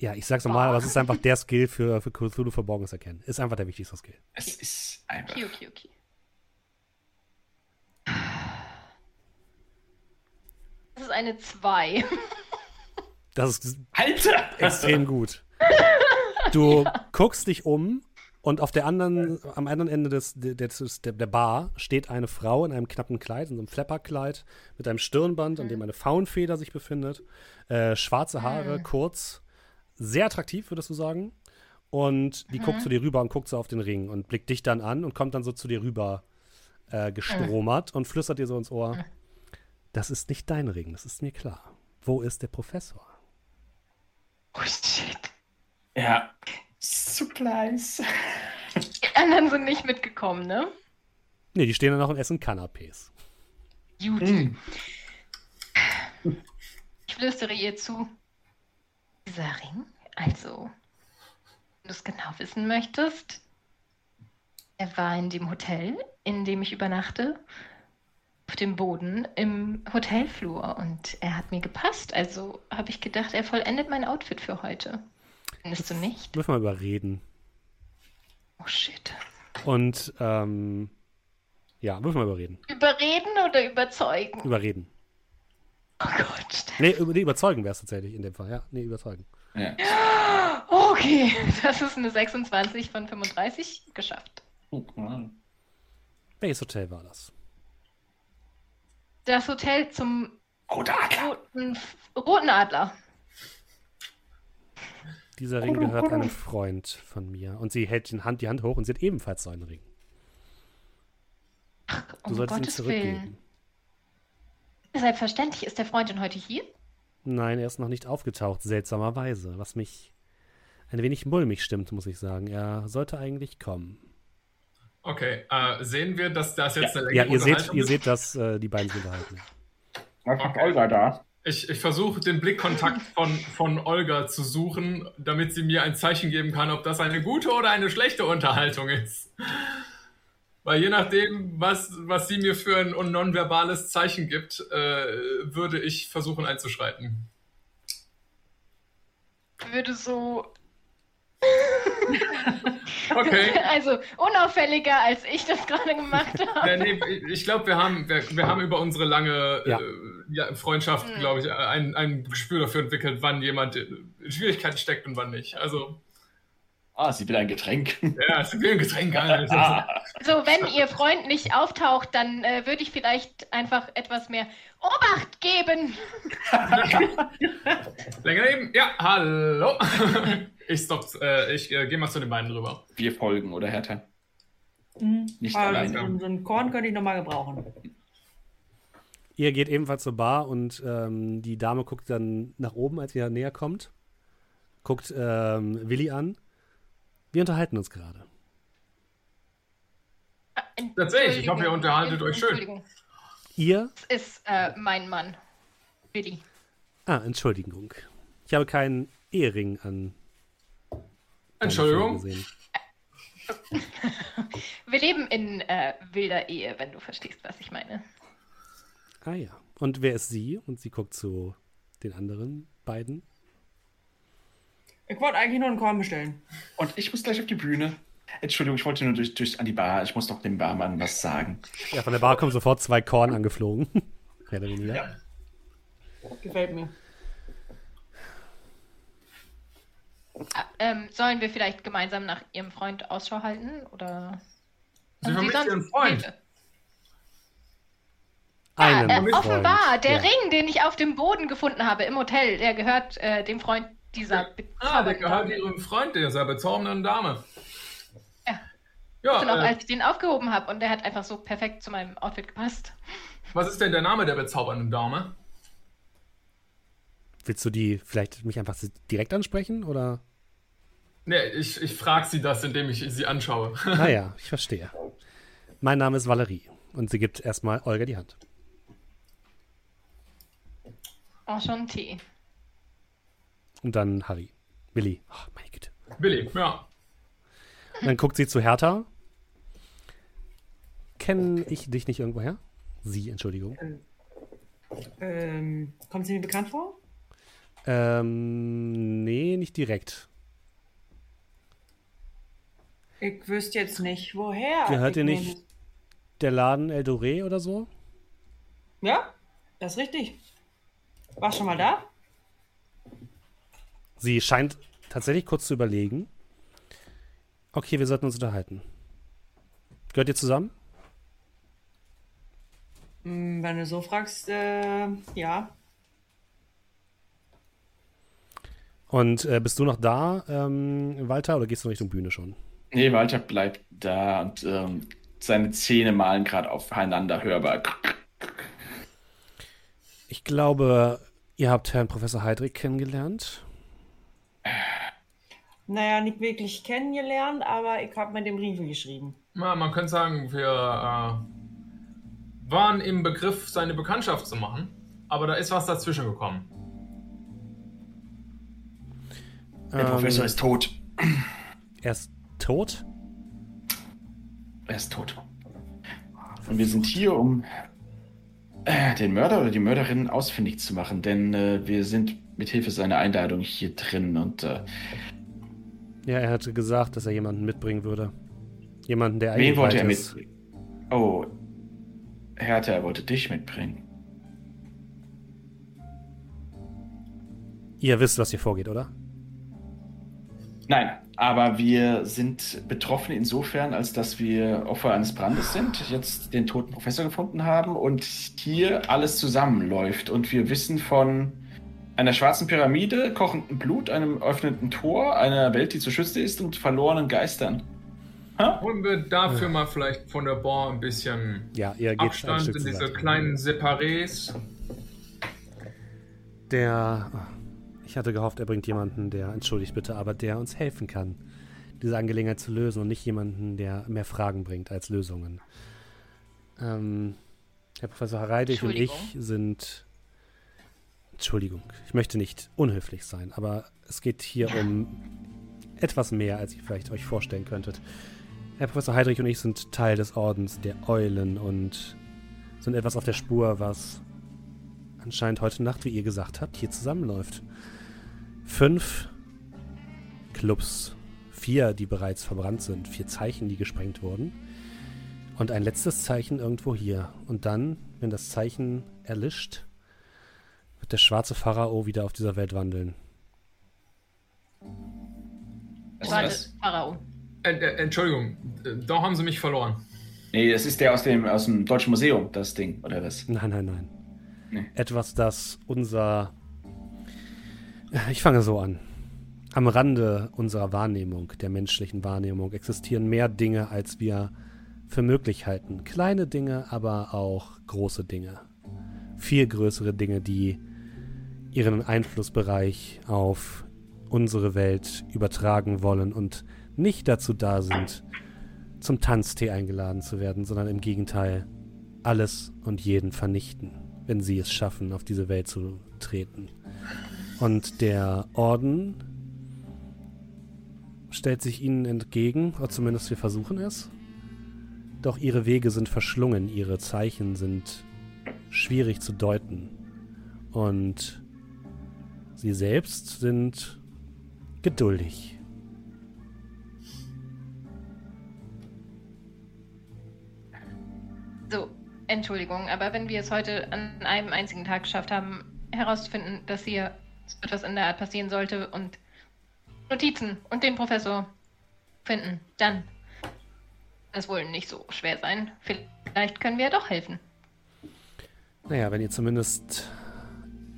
Ja, ich sag's nochmal, aber es ist einfach der Skill für Cthulhu Verborgenes erkennen. Ist einfach der wichtigste Skill. Es ist einfach. Okay. Das ist eine 2. Das ist extrem gut. Du guckst dich um und am anderen Ende der Bar steht eine Frau in einem knappen Kleid, in so einem Flapperkleid, mit einem Stirnband, an dem eine Faunfeder sich befindet, schwarze Haare, kurz. Sehr attraktiv, würdest du sagen. Und die guckt zu dir rüber und guckt so auf den Ring und blickt dich dann an und kommt dann so zu dir rüber gestromert und flüstert dir so ins Ohr: Das ist nicht dein Ring, das ist mir klar. Wo ist der Professor? Oh shit. Ja. So klein. Die anderen sind nicht mitgekommen, ne? Nee, die stehen dann noch und essen Canapés. Gut. Mm. Ich flüstere ihr zu. Dieser Ring, also, wenn du es genau wissen möchtest, er war in dem Hotel, in dem ich übernachte, auf dem Boden im Hotelflur und er hat mir gepasst, also habe ich gedacht, er vollendet mein Outfit für heute. Findest du nicht? Müssen wir überreden. Oh shit. Und, ja, müssen wir überreden. Überreden oder überzeugen? Überreden. Oh Gott. Nee, überzeugen wäre es tatsächlich in dem Fall, ja. Nee, überzeugen. Ja. Okay, das ist eine 26 von 35 geschafft. Oh Mann. Welches Hotel war das? Das Hotel zum Roten Adler. Dieser Ring gehört einem Freund von mir. Und sie hält die Hand hoch und sie hat ebenfalls so einen Ring. Ach, um Gottes zurückgeben. Willen. Selbstverständlich. Ist der Freund denn heute hier? Nein, er ist noch nicht aufgetaucht, seltsamerweise. Was mich ein wenig mulmig stimmt, muss ich sagen. Er sollte eigentlich kommen. Okay, sehen wir, dass das jetzt eine längere Unterhaltung ist? Ja, ihr seht, dass die beiden sich unterhalten. Was macht Olga da? Ich versuche, den Blickkontakt von Olga zu suchen, damit sie mir ein Zeichen geben kann, ob das eine gute oder eine schlechte Unterhaltung ist. Weil je nachdem, was sie mir für ein nonverbales Zeichen gibt, würde ich versuchen einzuschreiten. Würde so... Okay. Also unauffälliger, als ich das gerade gemacht habe. Ich glaube, wir haben über unsere lange Freundschaft, glaube ich, ein Gespür dafür entwickelt, wann jemand in Schwierigkeiten steckt und wann nicht. Also. Ah, sie will ein Getränk. Ja, sie will ein Getränk. So, wenn ihr Freund nicht auftaucht, dann würde ich vielleicht einfach etwas mehr Obacht geben. Länger leben. Ja, hallo. Ich gehe mal zu den beiden rüber. Wir folgen, oder Hertha? Mhm. Nicht alleine. So ein Korn könnte ich nochmal gebrauchen. Ihr geht ebenfalls zur Bar und die Dame guckt dann nach oben, als ihr näher kommt. Guckt Willi an. Wir unterhalten uns gerade. Tatsächlich, ich hoffe, ihr unterhaltet euch schön. Ihr? Das ist mein Mann, Willi. Ah, Entschuldigung. Ich habe keinen Ehering an. Entschuldigung. Wir leben in wilder Ehe, wenn du verstehst, was ich meine. Ah ja. Und wer ist sie? Und sie guckt zu den anderen beiden. Ich wollte eigentlich nur einen Korn bestellen. Und ich muss gleich auf die Bühne. Entschuldigung, ich wollte nur durch an die Bar. Ich muss doch dem Barmann was sagen. Ja, von der Bar kommen sofort 2 Korn angeflogen. Ja. Gefällt mir. Sollen wir vielleicht gemeinsam nach ihrem Freund Ausschau halten? Oder? Sie vermisst ihren Freund. Einen Freund. Offenbar, der Ring, den ich auf dem Boden gefunden habe im Hotel, der gehört dem Freund dieser ihrem Freund, dieser bezaubernden Dame. Ja. Und auch als ich den aufgehoben habe und der hat einfach so perfekt zu meinem Outfit gepasst. Was ist denn der Name der bezaubernden Dame? Willst du die vielleicht mich einfach direkt ansprechen, oder? Nee, ich frage sie das, indem ich sie anschaue. Naja, ich verstehe. Mein Name ist Valerie und sie gibt erstmal Olga die Hand. Enchanté. Und dann Harry. Willi. Oh, meine Güte. Willi, ja. Und dann guckt sie zu Hertha. Kenne ich dich nicht irgendwoher? Sie, Entschuldigung. Kommt sie mir bekannt vor? Nee, nicht direkt. Ich wüsste jetzt nicht, woher. Gehört ihr nicht der Laden Eldoré oder so? Ja, das ist richtig. Warst schon mal da? Sie scheint tatsächlich kurz zu überlegen. Okay, wir sollten uns unterhalten. Gehört ihr zusammen? Wenn du so fragst, ja. Und bist du noch da, Walter, oder gehst du in Richtung Bühne schon? Nee, Walter bleibt da und seine Zähne malen gerade aufeinander hörbar. Ich glaube, ihr habt Herrn Professor Heydrich kennengelernt. naja, nicht wirklich kennengelernt, aber ich habe mir den Brief geschrieben. Ja, man könnte sagen, wir waren im Begriff, seine Bekanntschaft zu machen, aber da ist was dazwischen gekommen. Der Professor ist tot. Er ist tot? Er ist tot. Und wir sind hier, um den Mörder oder die Mörderin ausfindig zu machen, denn wir sind mithilfe seiner Einladung hier drin und ja, er hatte gesagt, dass er jemanden mitbringen würde. Jemanden, der eigentlich. Wen wollte er mitbringen? Oh, Hertha, er wollte dich mitbringen. Ihr wisst, was hier vorgeht, oder? Nein, aber wir sind betroffen insofern, als dass wir Opfer eines Brandes sind, jetzt den toten Professor gefunden haben und hier alles zusammenläuft. Und wir wissen von einer schwarzen Pyramide, kochendem Blut, einem öffnenden Tor, einer Welt, die zu Schütze ist und verlorenen Geistern. Holen wir dafür mal vielleicht von der Bar ein bisschen Abstand in diese kleinen Separés. Ich hatte gehofft, er bringt jemanden, der, entschuldigt bitte, aber der uns helfen kann, diese Angelegenheit zu lösen und nicht jemanden, der mehr Fragen bringt als Lösungen. Herr Professor Heydrich und ich sind... Entschuldigung, ich möchte nicht unhöflich sein, aber es geht hier um etwas mehr, als ihr vielleicht euch vorstellen könntet. Herr Professor Heydrich und ich sind Teil des Ordens der Eulen und sind etwas auf der Spur, was anscheinend heute Nacht, wie ihr gesagt habt, hier zusammenläuft. 5 Clubs, 4, die bereits verbrannt sind, 4 Zeichen, die gesprengt wurden und ein letztes Zeichen irgendwo hier. Und dann, wenn das Zeichen erlischt, wird der schwarze Pharao wieder auf dieser Welt wandeln. Schwarze Pharao. Entschuldigung, da haben sie mich verloren. Nee, das ist der aus dem Deutschen Museum, das Ding, oder was? Nein. Nee. Etwas, das ich fange so an. Am Rande unserer Wahrnehmung, der menschlichen Wahrnehmung, existieren mehr Dinge, als wir für möglich halten. Kleine Dinge, aber auch große Dinge. Viel größere Dinge, die ihren Einflussbereich auf unsere Welt übertragen wollen und nicht dazu da sind, zum Tanztee eingeladen zu werden, sondern im Gegenteil alles und jeden vernichten, wenn sie es schaffen, auf diese Welt zu treten. Und der Orden stellt sich ihnen entgegen, oder zumindest wir versuchen es. Doch ihre Wege sind verschlungen, ihre Zeichen sind schwierig zu deuten. Und sie selbst sind geduldig. So, Entschuldigung, aber wenn wir es heute an einem einzigen Tag geschafft haben, herauszufinden, dass hier etwas in der Art passieren sollte und Notizen und den Professor finden, dann kann es wohl nicht so schwer sein. Vielleicht können wir ja doch helfen. Naja, wenn ihr zumindest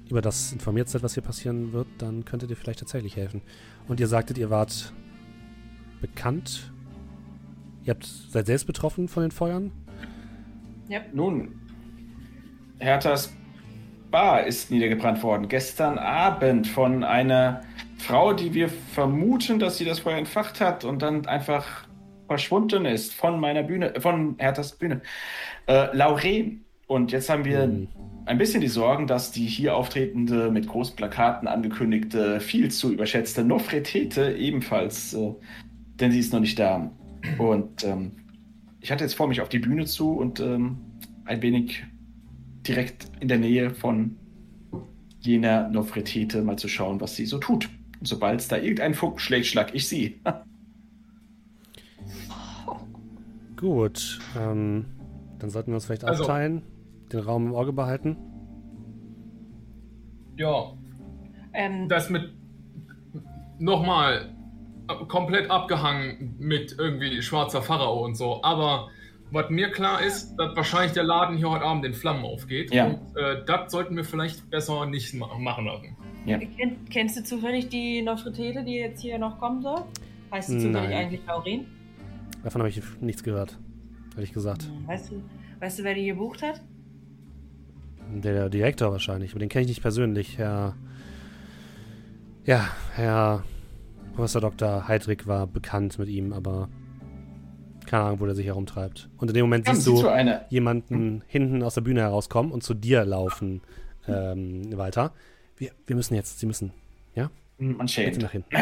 über das informiert seid, was hier passieren wird, dann könntet ihr vielleicht tatsächlich helfen. Und ihr sagtet, ihr wart bekannt. Ihr seid selbst betroffen von den Feuern? Ja. Nun, Herthas Bar ist niedergebrannt worden. Gestern Abend von einer Frau, die wir vermuten, dass sie das Feuer entfacht hat und dann einfach verschwunden ist von Herthas Bühne. Laurin. Und jetzt haben wir ein bisschen die Sorgen, dass die hier auftretende, mit großen Plakaten angekündigte, viel zu überschätzte Nofretete ebenfalls, denn sie ist noch nicht da. Und ich hatte jetzt vor, mich auf die Bühne zu und ein wenig direkt in der Nähe von jener Nofretete mal zu schauen, was sie so tut. Und sobald es da irgendeinen Funken schlägt, schlag ich sie. Gut, dann sollten wir uns vielleicht aufteilen. Den Raum im Auge behalten? Ja. Das mit nochmal komplett abgehangen mit irgendwie schwarzer Pharao und so. Aber was mir klar ist, dass wahrscheinlich der Laden hier heute Abend in Flammen aufgeht. Ja. Und das sollten wir vielleicht besser nicht machen lassen. Ja. Kennst du zufällig die Nofretete, die jetzt hier noch kommen soll? Heißt du zufällig eigentlich Laurin? Davon habe ich nichts gehört, ehrlich gesagt. Weißt du, wer die gebucht hat? Der Direktor wahrscheinlich, aber den kenne ich nicht persönlich. Herr Professor Dr. Heydrich war bekannt mit ihm, aber keine Ahnung, wo der sich herumtreibt. Und in dem Moment siehst du jemanden hinten aus der Bühne herauskommen und zu dir laufen weiter. Wir müssen jetzt, sie müssen, ja? Man schämt. Nach hinten.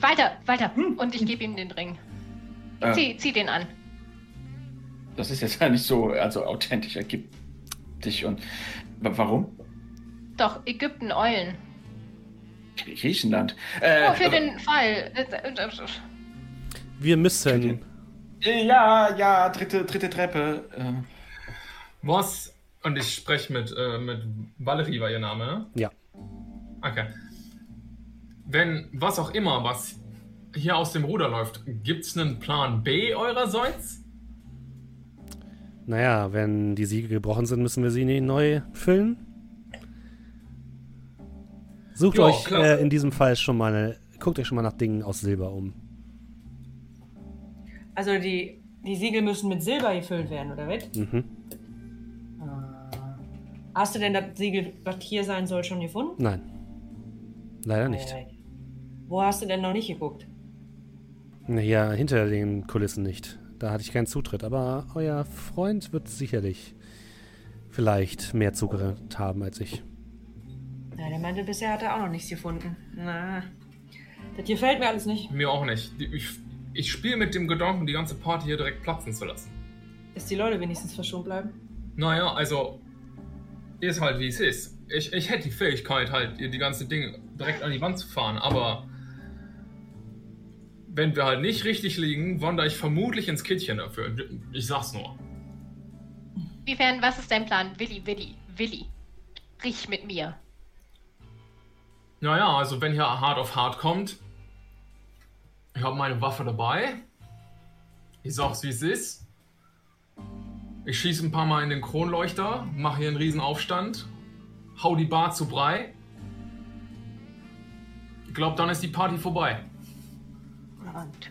Weiter. Und ich gebe ihm den Ring. Zieh den an. Das ist jetzt ja nicht so authentisch, ergibt dich und... Warum? Doch, Ägypten, Eulen. Griechenland. Für den Fall. Wir müssen... Ja, dritte Treppe. Was? Und ich spreche mit Valerie, war ihr Name, ne? Ja. Okay. Wenn was auch immer, was hier aus dem Ruder läuft, gibt's einen Plan B eurerseits? Naja, wenn die Siegel gebrochen sind, müssen wir sie neu füllen. Sucht euch in diesem Fall guckt euch schon mal nach Dingen aus Silber um. Also die Siegel müssen mit Silber gefüllt werden, oder was? Mhm. Hast du denn das Siegel, was hier sein soll, schon gefunden? Nein. Leider nicht. Wo hast du denn noch nicht geguckt? Naja, hinter den Kulissen nicht. Da hatte ich keinen Zutritt. Aber euer Freund wird sicherlich vielleicht mehr Zutritt haben als ich. Ja, der meinte, bisher hat er auch noch nichts gefunden. Na, das gefällt mir alles nicht. Mir auch nicht. Ich spiele mit dem Gedanken, die ganze Party hier direkt platzen zu lassen. Dass die Leute wenigstens verschont bleiben? Naja, also... Ist halt, wie es ist. Ich hätte die Fähigkeit, halt die ganzen Dinge direkt an die Wand zu fahren, aber wenn wir halt nicht richtig liegen, wandere ich vermutlich ins Kittchen dafür. Ich sag's nur. Inwiefern, was ist dein Plan? Willi. Riech mit mir. Naja, also wenn hier hart auf hart kommt, ich habe meine Waffe dabei. Ich sag's, wie es ist. Ich schieße ein paar Mal in den Kronleuchter, mache hier einen riesen Aufstand, hau die Bar zu Brei. Ich glaube, dann ist die Party vorbei. Und?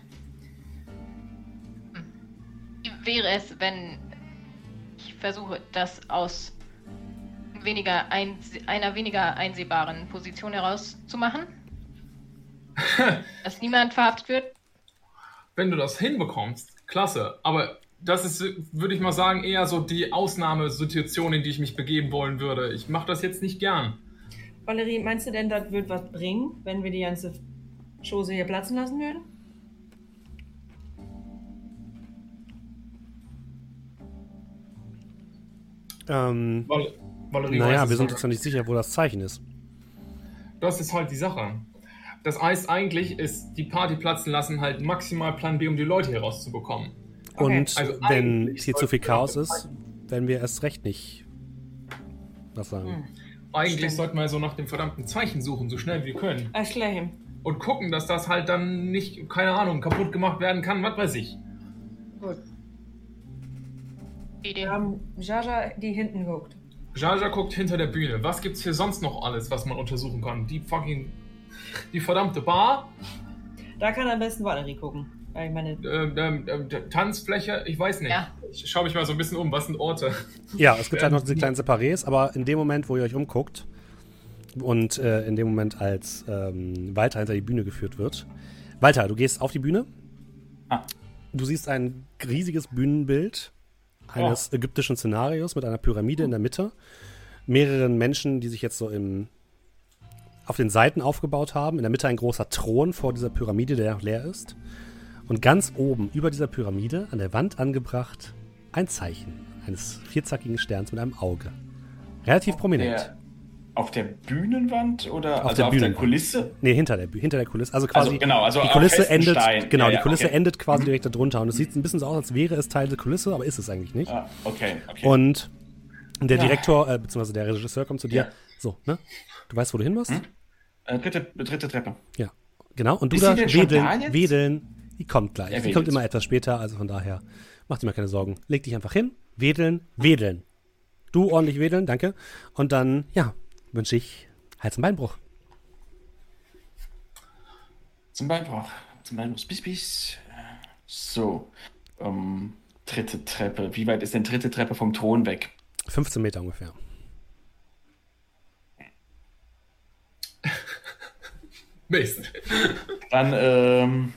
Wie wäre es, wenn ich versuche, das aus einer weniger einsehbaren Position herauszumachen? Dass niemand verhaftet wird? Wenn du das hinbekommst, klasse, aber... Das ist, würde ich mal sagen, eher so die Ausnahmesituation, in die ich mich begeben wollen würde. Ich mache das jetzt nicht gern. Valerie, meinst du denn, das wird was bringen, wenn wir die ganze Chose hier platzen lassen würden? Valerie, naja, wir sind uns ja nicht sicher, wo das Zeichen ist. Das ist halt die Sache. Das heißt, eigentlich ist die Party platzen lassen halt maximal Plan B, um die Leute hier rauszubekommen. Okay. Und also wenn hier zu viel Chaos ist, werden wir erst recht nicht was sagen. Eigentlich sollten wir so nach dem verdammten Zeichen suchen, so schnell wie wir können. Und gucken, dass das halt dann nicht, keine Ahnung, kaputt gemacht werden kann, was weiß ich. Gut. Wir haben Jaja, die hinten guckt. Jaja guckt hinter der Bühne. Was gibt's hier sonst noch alles, was man untersuchen kann? Die verdammte Bar? Da kann am besten Valerie gucken. Ich meine, Tanzfläche, ich weiß nicht. Ja. Ich schaue mich mal so ein bisschen um, was sind Orte? Ja, es gibt halt noch diese kleinen Separés, aber in dem Moment, wo ihr euch umguckt und in dem Moment, als Walter hinter die Bühne geführt wird. Walter, du gehst auf die Bühne. Ah. Du siehst ein riesiges Bühnenbild eines ägyptischen Szenarios mit einer Pyramide in der Mitte. Mehreren Menschen, die sich jetzt so auf den Seiten aufgebaut haben. In der Mitte ein großer Thron vor dieser Pyramide, der noch leer ist. Und ganz oben, über dieser Pyramide, an der Wand angebracht, ein Zeichen eines vierzackigen Sterns mit einem Auge. Relativ prominent. Auf der Bühnenwand oder auf der Kulisse? Nee, hinter der Kulisse. Also quasi die Kulisse endet, endet quasi direkt darunter. Und es sieht ein bisschen so aus, als wäre es Teil der Kulisse, aber ist es eigentlich nicht. Ah, okay. Und der Direktor, beziehungsweise der Regisseur kommt zu dir. Ja. So, ne? Du weißt, wo du hin musst? Hm? Dritte Treppe. Ja, genau. Und du darfst wedeln. Die kommt gleich. Die kommt immer etwas später, also von daher mach dir mal keine Sorgen. Leg dich einfach hin, wedeln. Du ordentlich wedeln, danke. Und dann, wünsche ich Hals- und Beinbruch. Zum Beinbruch. Bis. So. Dritte Treppe. Wie weit ist denn dritte Treppe vom Thron weg? 15 Meter ungefähr. Nächst. Dann,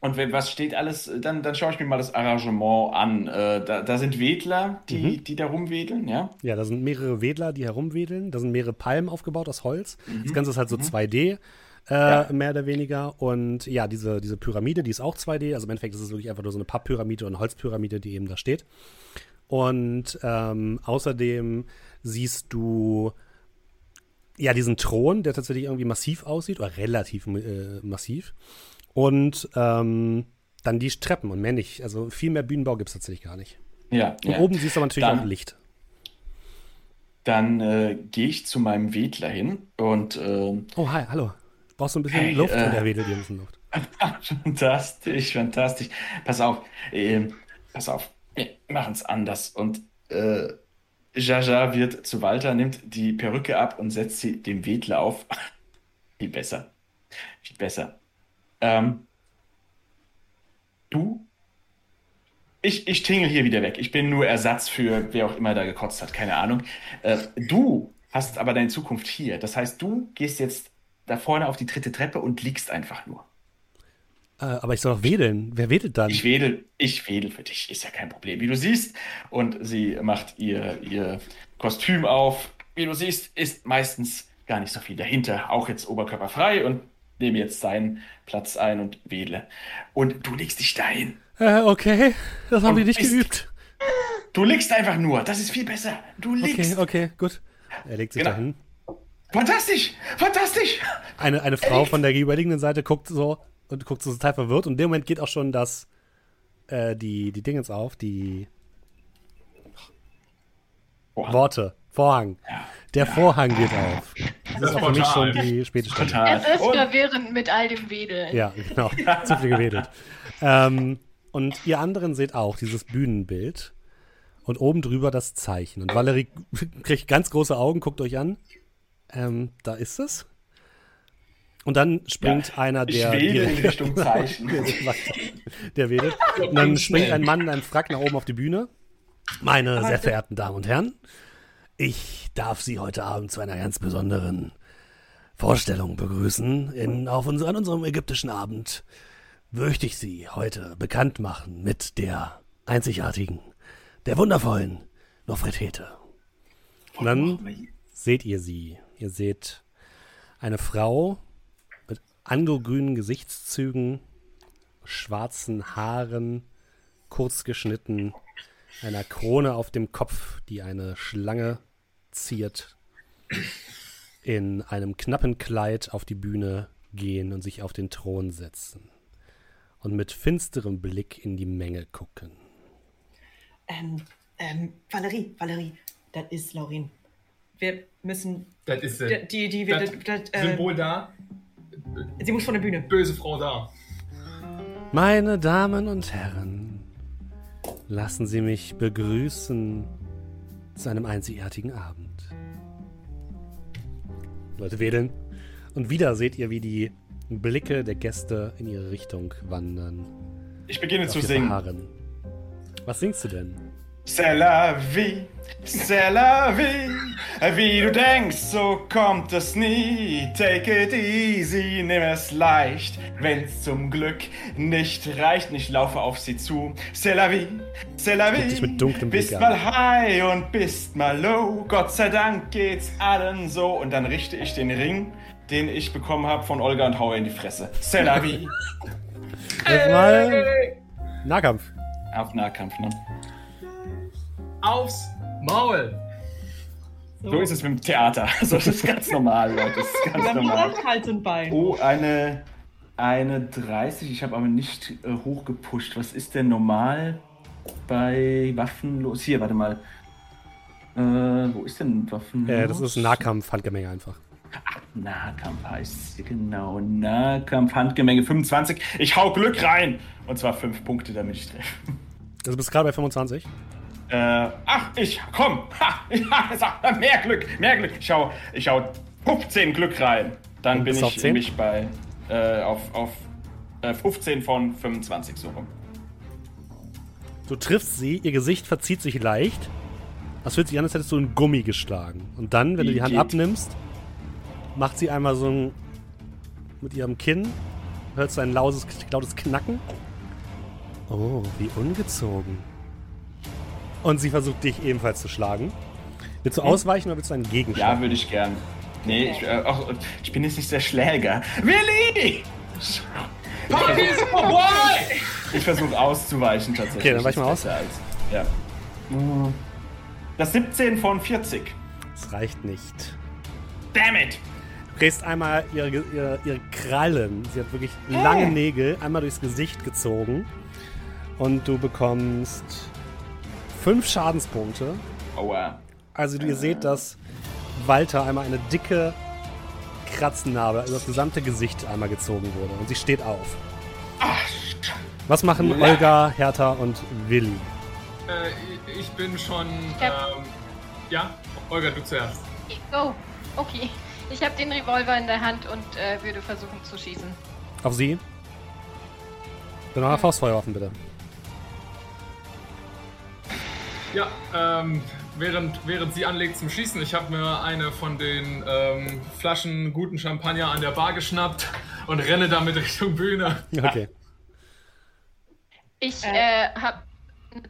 und wenn was steht alles, dann schaue ich mir mal das Arrangement an. Da sind Wedler, die da rumwedeln, ja? Ja, da sind mehrere Wedler, die herumwedeln. Da sind mehrere Palmen aufgebaut aus Holz. Mhm. Das Ganze ist halt so 2D, ja, mehr oder weniger. Und ja, diese Pyramide, die ist auch 2D. Also im Endeffekt ist es wirklich einfach nur so eine Papppyramide und eine Holzpyramide, die eben da steht. Und außerdem siehst du ja diesen Thron, der tatsächlich irgendwie massiv aussieht oder relativ massiv. Und dann die Treppen und mehr nicht. Also viel mehr Bühnenbau gibt es tatsächlich gar nicht. Ja. Und oben siehst du aber natürlich auch Licht. Dann gehe ich zu meinem Wedler hin und oh, hi, hallo. Brauchst du ein bisschen Luft? Der wedelt dir ein bisschen Luft. Fantastisch, fantastisch. Pass auf. Wir machen es anders. Und Jaja wird zu Walter, nimmt die Perücke ab und setzt sie dem Wedler auf. Viel besser. Viel besser. Ich tingle hier wieder weg. Ich bin nur Ersatz für wer auch immer da gekotzt hat, keine Ahnung. Du hast aber deine Zukunft hier. Das heißt, du gehst jetzt da vorne auf die 3. Treppe und liegst einfach nur. Aber ich soll doch wedeln. Wer wedelt dann? Ich wedel für dich. Ist ja kein Problem, wie du siehst. Und sie macht ihr Kostüm auf. Wie du siehst, ist meistens gar nicht so viel dahinter. Auch jetzt oberkörperfrei und nehme jetzt seinen Platz ein und wedle. Und du legst dich dahin. Okay, das haben die nicht geübt. Du legst einfach nur, das ist viel besser. Du legst. Okay, gut. Er legt sich dahin. Fantastisch, fantastisch. Eine Frau von der gegenüberliegenden Seite guckt so total verwirrt. Und in dem Moment geht auch schon das, die Dingens auf, die Worte. Vorhang. Ja. Der Vorhang geht auf. Das ist auch für mich schon die späte Stunde. Es ist verwirrend mit all dem Wedeln. Ja, genau. Zu viel gewedelt. Und ihr anderen seht auch dieses Bühnenbild und oben drüber das Zeichen. Und Valerie kriegt ganz große Augen, guckt euch an. Da ist es. Und dann springt einer, der wedelt in Richtung Zeichen. der wedelt. Und dann springt ein Mann in einem Frack nach oben auf die Bühne. Meine sehr verehrten Damen und Herren, ich darf Sie heute Abend zu einer ganz besonderen Vorstellung begrüßen. An unserem ägyptischen Abend möchte ich Sie heute bekannt machen mit der einzigartigen, der wundervollen Nofretete. Und dann seht ihr sie. Ihr seht eine Frau mit angogrünen Gesichtszügen, schwarzen Haaren, kurz geschnitten, einer Krone auf dem Kopf, die eine Schlange ziert, in einem knappen Kleid auf die Bühne gehen und sich auf den Thron setzen und mit finsterem Blick in die Menge gucken. Valerie, das ist Laurin. Wir müssen... Das ist sie. Symbol da. Sie muss von der Bühne. Böse Frau da. Meine Damen und Herren, lassen Sie mich begrüßen zu einem einzigartigen Abend. Leute wedeln. Und wieder seht ihr, wie die Blicke der Gäste in ihre Richtung wandern. Ich beginne zu singen. Verharren. Was singst du denn? C'est la vie, wie du denkst, so kommt es nie. Take it easy, nimm es leicht, wenn's zum Glück nicht reicht. Ich laufe auf sie zu. C'est la vie, bist mal high und bist mal low. Gott sei Dank geht's allen so. Und dann richte ich den Ring, den ich bekommen habe, von Olga und haue in die Fresse. C'est la vie. Erstmal Nahkampf. Auf Nahkampf, ne? Aufs Maul! So ist es mit dem Theater. Also, das ist ganz normal, Leute. Das ist ganz normal. Hals und Bein. Oh, eine 30. Ich habe aber nicht hochgepusht. Was ist denn normal bei waffenlos? Hier, warte mal. Wo ist denn waffenlos? Das ist Nahkampf, Handgemenge einfach. Ach, Nahkampf heißt es. Genau, Nahkampf, Handgemenge 25. Ich hau Glück rein! Und zwar 5 Punkte, damit ich treffe. Also, bist du gerade bei 25? Mehr Glück. Ich hau 15 Glück rein. Dann und bin ich nämlich bei auf 15 von 25 so rum. Du triffst sie, ihr Gesicht verzieht sich leicht. Das fühlt sich an, als hättest du einen Gummi geschlagen. Und dann, wenn du die Hand abnimmst, macht sie einmal so ein mit ihrem Kinn. Hörst du ein lautes Knacken? Oh, wie ungezogen. Und sie versucht, dich ebenfalls zu schlagen. Willst du ausweichen oder willst du einen Gegenschlag? Ja, würde ich gern. Nee, ich bin jetzt nicht der Schläger. Willi! Ich versuche auszuweichen tatsächlich. Okay, dann weich mal aus. Ja. Das 17 von 40. Das reicht nicht. Damn it! Du kriegst einmal ihre Krallen. Sie hat wirklich lange Nägel einmal durchs Gesicht gezogen. Und du bekommst 5 Schadenspunkte. Aua. Also ihr seht, dass Walter einmal eine dicke Kratznarbe über das gesamte Gesicht einmal gezogen wurde. Und sie steht auf. Ach. Was machen Olga, Hertha und Willi? Ich bin schon... ja, Olga, du zuerst. Oh, okay. Ich habe den Revolver in der Hand und würde versuchen zu schießen. Auf sie? Dann noch Faustfeuerwaffen, bitte. Ja, während sie anlegt zum Schießen, ich habe mir eine von den Flaschen guten Champagner an der Bar geschnappt und renne damit Richtung Bühne. Okay. Ich habe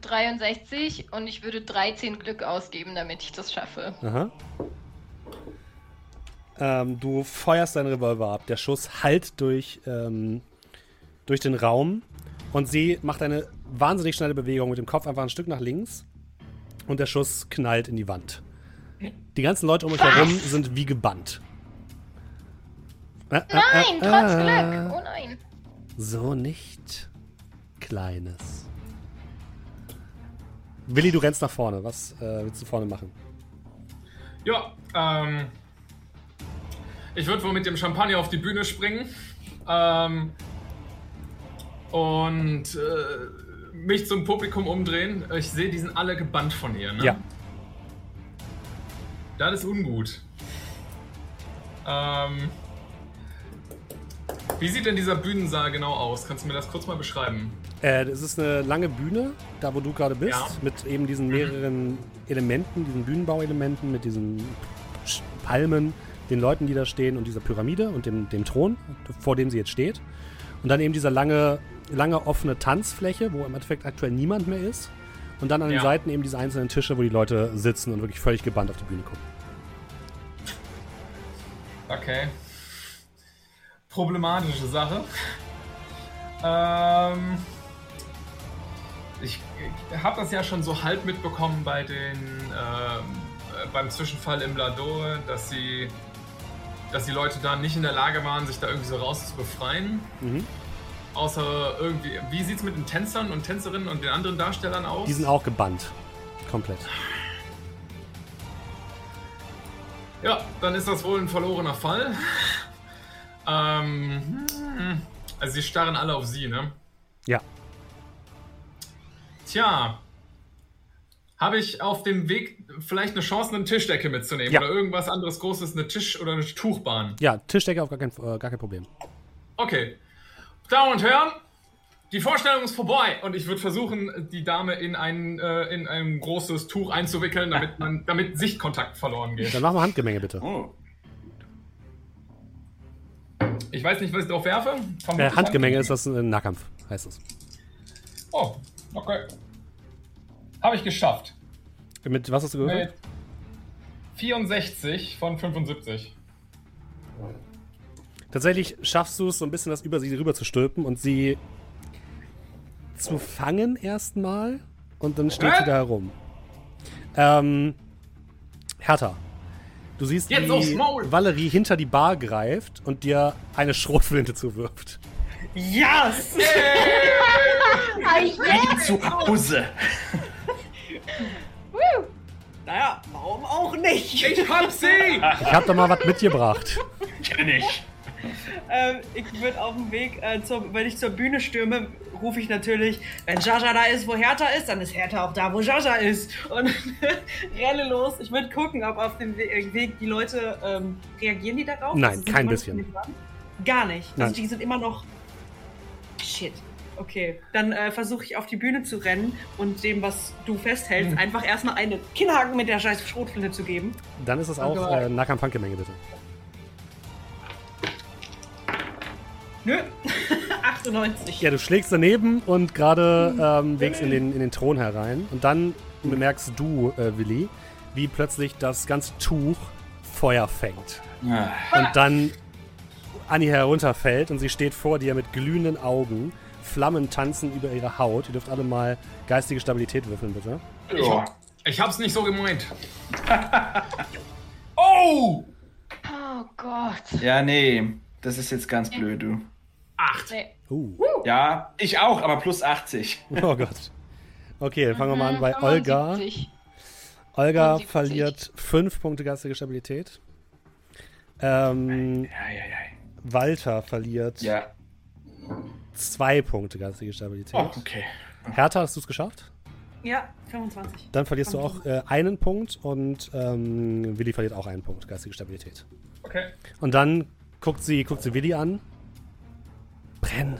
63 und ich würde 13 Glück ausgeben, damit ich das schaffe. Aha. Du feuerst deinen Revolver ab. Der Schuss hallt durch den Raum und sie macht eine wahnsinnig schnelle Bewegung mit dem Kopf einfach ein Stück nach links und der Schuss knallt in die Wand. Die ganzen Leute um euch herum sind wie gebannt. Nein, trotz Glück. Oh nein. So nicht, Kleines. Willi, du rennst nach vorne. Was willst du vorne machen? Ja, ich würde wohl mit dem Champagner auf die Bühne springen. Und mich zum Publikum umdrehen. Ich sehe, die sind alle gebannt von ihr, ne? Ja. Das ist ungut. Wie sieht denn dieser Bühnensaal genau aus? Kannst du mir das kurz mal beschreiben? Das ist eine lange Bühne, da wo du gerade bist, mit eben diesen mehreren Elementen, diesen Bühnenbauelementen, mit diesen Palmen, den Leuten, die da stehen und dieser Pyramide und dem Thron, vor dem sie jetzt steht. Und dann eben dieser lange offene Tanzfläche, wo im Endeffekt aktuell niemand mehr ist. Und dann an den Seiten eben diese einzelnen Tische, wo die Leute sitzen und wirklich völlig gebannt auf die Bühne gucken. Okay. Problematische Sache. Ich habe das ja schon so halb mitbekommen bei den beim Zwischenfall im Eldoré, dass die Leute da nicht in der Lage waren, sich da irgendwie so raus zu befreien. Mhm. Außer irgendwie, wie sieht's mit den Tänzern und Tänzerinnen und den anderen Darstellern aus? Die sind auch gebannt. Komplett. Ja, dann ist das wohl ein verlorener Fall. Also sie starren alle auf sie, ne? Ja. Tja. Habe ich auf dem Weg vielleicht eine Chance, eine Tischdecke mitzunehmen oder irgendwas anderes Großes, eine Tisch- oder eine Tuchbahn? Ja, Tischdecke auf gar kein Problem. Okay. Damen und Herren, die Vorstellung ist vorbei und ich würde versuchen, die Dame in ein großes Tuch einzuwickeln, damit Sichtkontakt verloren geht. Dann machen wir Handgemenge, bitte. Oh. Ich weiß nicht, was ich drauf werfe. Handgemenge ist das ein Nahkampf, heißt es. Oh, okay. Habe ich geschafft. Mit was hast du gehört? Mit 64 von 75. Tatsächlich schaffst du es, so ein bisschen das über sie rüber zu stülpen und sie zu fangen erstmal und dann steht sie da herum. Hertha. Du siehst, wie Valerie hinter die Bar greift und dir eine Schrotflinte zuwirft. Yes! Wie zu Hause! Naja, warum auch nicht? Ich hab sie! Ich hab da mal was mitgebracht. Kenn ich. Ich würde auf dem Weg, wenn ich zur Bühne stürme, rufe ich natürlich, wenn Jaja da ist, wo Hertha ist, dann ist Hertha auch da, wo Jaja ist. Und renne los. Ich würde gucken, ob auf dem Weg die Leute, reagieren die darauf? Nein, also kein bisschen. Gar nicht. Nein. Also die sind immer noch... Shit. Okay, dann versuche ich auf die Bühne zu rennen und dem, was du festhältst, einfach erstmal eine Kinnhaken mit der scheiß Schrotflinte zu geben. Dann ist es auch Nahkampf-Handgemenge, bitte. Nö, 98. Ja, du schlägst daneben und gerade wägst in den Thron herein. Und dann bemerkst du, Willi, wie plötzlich das ganze Tuch Feuer fängt. Ja. Und dann Annie herunterfällt und sie steht vor dir mit glühenden Augen. Flammen tanzen über ihre Haut. Ihr dürft alle mal geistige Stabilität würfeln, bitte. Ja. Ich hab's nicht so gemeint. Oh! Oh Gott. Ja, nee. Das ist jetzt ganz blöd, du. 8. Nee. Ja, ich auch, aber plus 80. Oh Gott. Okay, dann fangen wir mal an bei Olga. 70. Olga verliert 5 Punkte geistige Stabilität. Walter verliert 2 Punkte geistige Stabilität. Oh, okay. Hertha, hast du es geschafft? Ja, 25. Dann verlierst 25. du auch einen Punkt und Willi verliert auch einen Punkt geistige Stabilität. Okay. Und dann guckt sie Willi an. Brenn.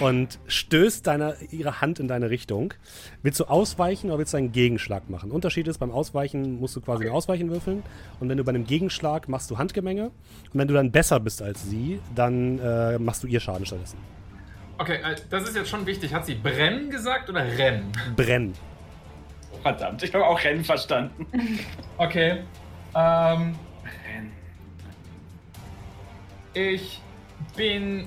Und stößt ihre Hand in deine Richtung. Willst du ausweichen oder willst du einen Gegenschlag machen? Unterschied ist, beim Ausweichen musst du quasi ein Ausweichen würfeln. Und wenn du bei einem Gegenschlag machst du Handgemenge. Und wenn du dann besser bist als sie, dann machst du ihr Schaden stattdessen. Okay, das ist jetzt schon wichtig. Hat sie brennen gesagt oder rennen? Brennen. Verdammt, ich habe auch rennen verstanden. Okay. Rennen. Ich bin...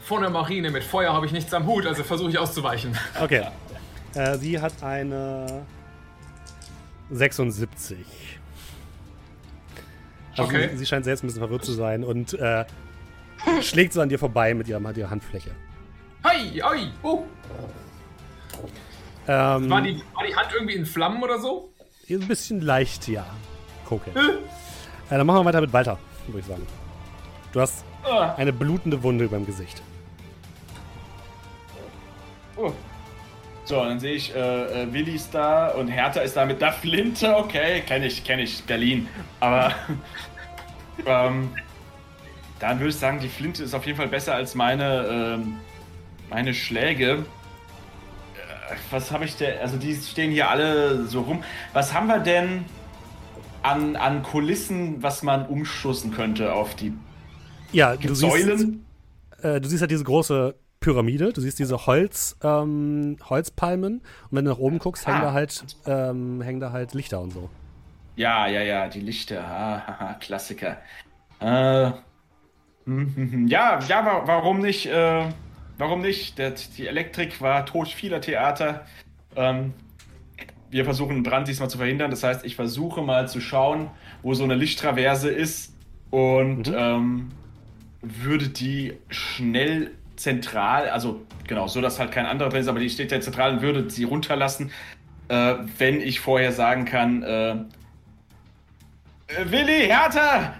Von der Marine mit Feuer habe ich nichts am Hut, also versuche ich auszuweichen. Okay. Sie hat eine 76. Also okay. Sie scheint selbst ein bisschen verwirrt zu sein und schlägt so an dir vorbei mit ihrer Handfläche. Hey, oi, oh. War die Hand irgendwie in Flammen oder so? Ein bisschen leicht, ja. Okay. Dann machen wir weiter mit Walter, würde ich sagen. Du hast eine blutende Wunde über dem Gesicht. Oh. So, dann sehe ich, Willi ist da und Hertha ist da mit der Flinte. Okay, kenn ich, Berlin. Aber dann würde ich sagen, die Flinte ist auf jeden Fall besser als meine Schläge. Was habe ich denn? Also die stehen hier alle so rum. Was haben wir denn an Kulissen, was man umschussen könnte auf die? Ja, du siehst halt diese große Pyramide, du siehst diese Holzpalmen und wenn du nach oben guckst, hängen da halt Lichter und so. Ja, die Lichter, Klassiker. Warum nicht? Die Elektrik war Tod vieler Theater. Wir versuchen einen Brand diesmal zu verhindern, das heißt, ich versuche mal zu schauen, wo so eine Lichttraverse ist und würde die schnell zentral, also genau, so dass halt kein anderer drin ist, aber die steht ja zentral und würde sie runterlassen, wenn ich vorher sagen kann, Willi, Hertha,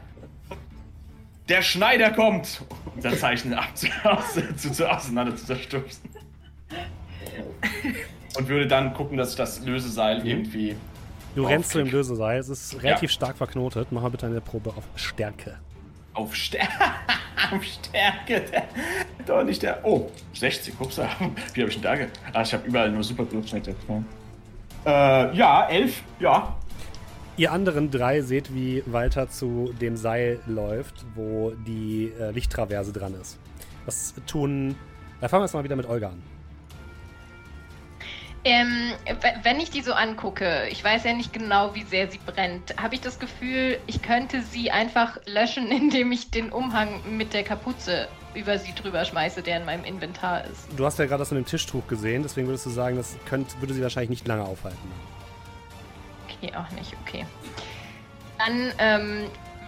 der Schneider kommt, um das Zeichen auseinander zu zerstürzen. Und würde dann gucken, dass ich das Löseseil irgendwie... Du rennst zu dem Löseseil, es ist relativ stark verknotet, mach mal bitte eine Probe auf Stärke. Auf Stärke, doch nicht der. Oh, 60, ups, wie hab ich denn da ich habe überall nur super Blutschnitte. 11, ja. Ihr anderen drei seht, wie Walter zu dem Seil läuft, wo die Lichttraverse dran ist. Was tun. Da fangen wir jetzt mal wieder mit Olga an. Wenn ich die so angucke, ich weiß ja nicht genau, wie sehr sie brennt, habe ich das Gefühl, ich könnte sie einfach löschen, indem ich den Umhang mit der Kapuze über sie drüber schmeiße, der in meinem Inventar ist. Du hast ja gerade das mit dem Tischtuch gesehen, deswegen würdest du sagen, das würde sie wahrscheinlich nicht lange aufhalten. Okay, auch nicht, okay. Dann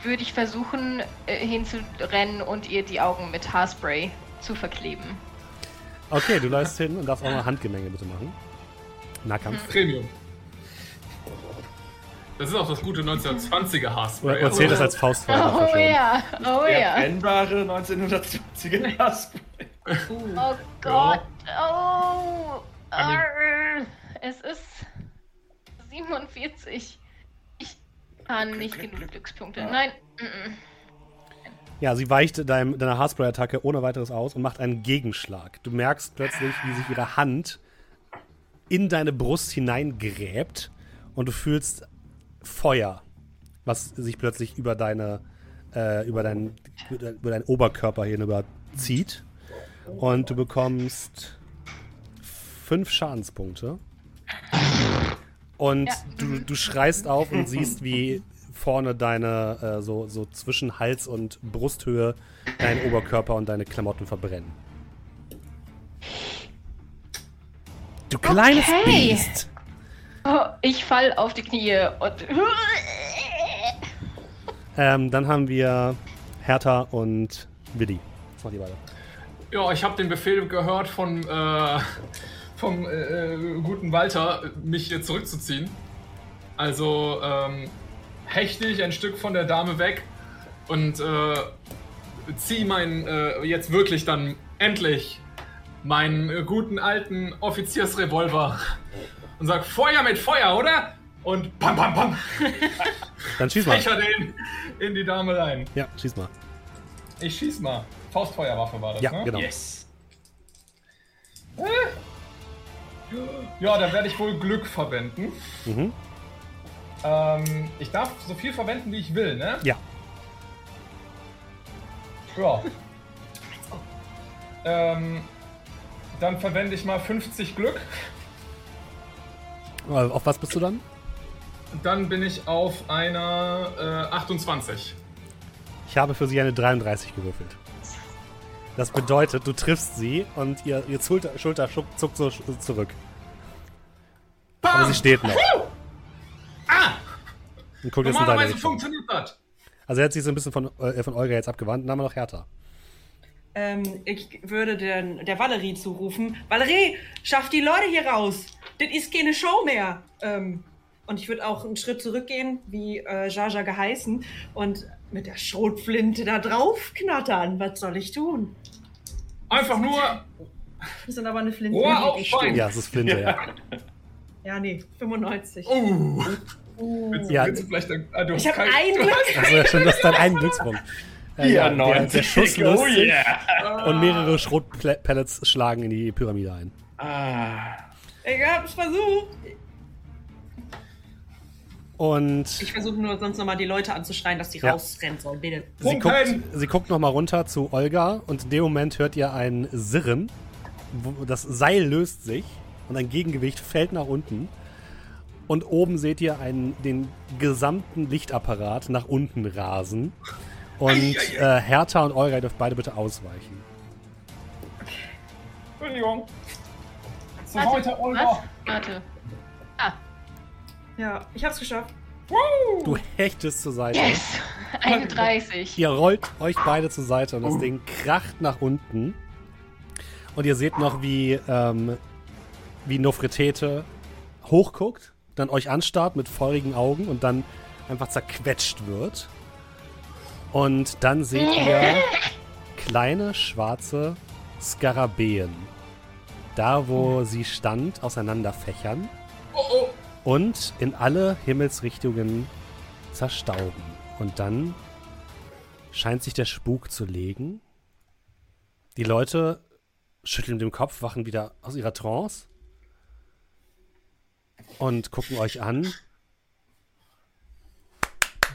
würde ich versuchen, hinzurennen und ihr die Augen mit Haarspray zu verkleben. Okay, du läufst hin und darfst auch mal Handgemenge bitte machen. Nahkampf. Premium. Das ist auch das gute 1920er Haarspray. Man zählt das als Faustfeuer. Oh ja, oh ja. Brennbare 1920er Haarspray. Oh Gott, oh. Es ist 47. Ich kann nicht genug Glückspunkte. Nein. Ja, sie weicht deiner Haarspray-Attacke ohne weiteres aus und macht einen Gegenschlag. Du merkst plötzlich, wie sich ihre Hand in deine Brust hineingräbt und du fühlst Feuer, was sich plötzlich über deine über deinen Oberkörper hinüber zieht. Und du bekommst 5 Schadenspunkte. Und ja. du schreist auf und siehst, wie vorne deine, so zwischen Hals und Brusthöhe, dein Oberkörper und deine Klamotten verbrennen. Du kleines Biest! Oh, ich fall auf die Knie und... dann haben wir Hertha und Willi. Das macht die beide. Ja, ich habe den Befehl gehört vom guten Walter, mich jetzt zurückzuziehen. Also hechte ich ein Stück von der Dame weg und ziehe jetzt wirklich dann endlich meinen guten alten Offiziersrevolver und sag Feuer mit Feuer, oder? Und pam, pam, pam. Dann schieß mal. Fächer den in die Dame rein. Ja, schieß mal. Ich schieß mal. Faustfeuerwaffe war das, ja, ne? Ja, genau. Yes. Ja, da werde ich wohl Glück verwenden. Mhm. Ich darf so viel verwenden, wie ich will, ne? Ja. Ja. Dann verwende ich mal 50 Glück. Auf was bist du dann? Dann bin ich auf einer 28. Ich habe für sie eine 33 gewürfelt. Das bedeutet, du triffst sie und ihr Schulter zuckt so zurück. Bam! Aber sie steht noch. Ah! Und guckt jetzt in deine Richtung. Funktioniert das. Also er hat sich so ein bisschen von Olga jetzt abgewandt. Dann haben wir noch Hertha. Ich würde der Valerie zurufen. Valerie, schaff die Leute hier raus. Das ist keine Show mehr. Und ich würde auch einen Schritt zurückgehen, wie Jaja geheißen, und mit der Schrotflinte da drauf knattern. Was soll ich tun? Einfach nur... Das ist aber eine Flinte. Oh, ja, es ist Flinte, ja. Ja, nee, 95. Willst du vielleicht... ich habe ein Glück. Also, schon, das ist dann ein Glückspunkt. Ja, 90. Der Schuss los und mehrere Schrotpellets schlagen in die Pyramide ein. Ich hab's versucht. Und ich versuche nur sonst nochmal die Leute anzuschreien, dass die rausrennen sollen, bitte. Sie guckt nochmal runter zu Olga und in dem Moment hört ihr ein Sirren. Das Seil löst sich und ein Gegengewicht fällt nach unten. Und oben seht ihr den gesamten Lichtapparat nach unten rasen. Und Hertha und Olga dürft beide bitte ausweichen. Okay. Entschuldigung. So heute, Olga. Warte. Ja, ich hab's geschafft. Woo! Du hechtest zur Seite. Yes! 31. Ihr rollt euch beide zur Seite und das Ding kracht nach unten. Und ihr seht noch, wie Nofretete hochguckt, dann euch anstarrt mit feurigen Augen und dann einfach zerquetscht wird. Und dann seht ihr kleine schwarze Skarabäen. Da, wo sie stand, auseinanderfächern. Oh, oh. Und in alle Himmelsrichtungen zerstauben. Und dann scheint sich der Spuk zu legen. Die Leute schütteln mit dem Kopf, wachen wieder aus ihrer Trance und gucken euch an.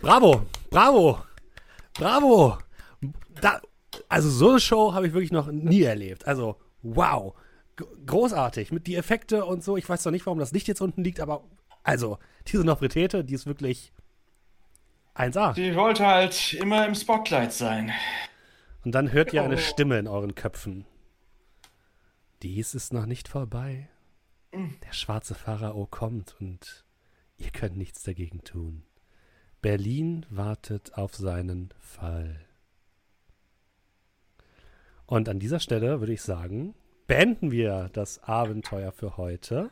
Bravo! Bravo! Bravo! Also so eine Show habe ich wirklich noch nie erlebt. Also wow! Großartig! Mit die Effekte und so. Ich weiß doch nicht, warum das Licht jetzt unten liegt, aber also, diese Nofretete, die ist wirklich 1A. Die wollte halt immer im Spotlight sein. Und dann hört ihr eine Stimme in euren Köpfen. Dies ist noch nicht vorbei. Der schwarze Pharao kommt und ihr könnt nichts dagegen tun. Berlin wartet auf seinen Fall. Und an dieser Stelle würde ich sagen, beenden wir das Abenteuer für heute.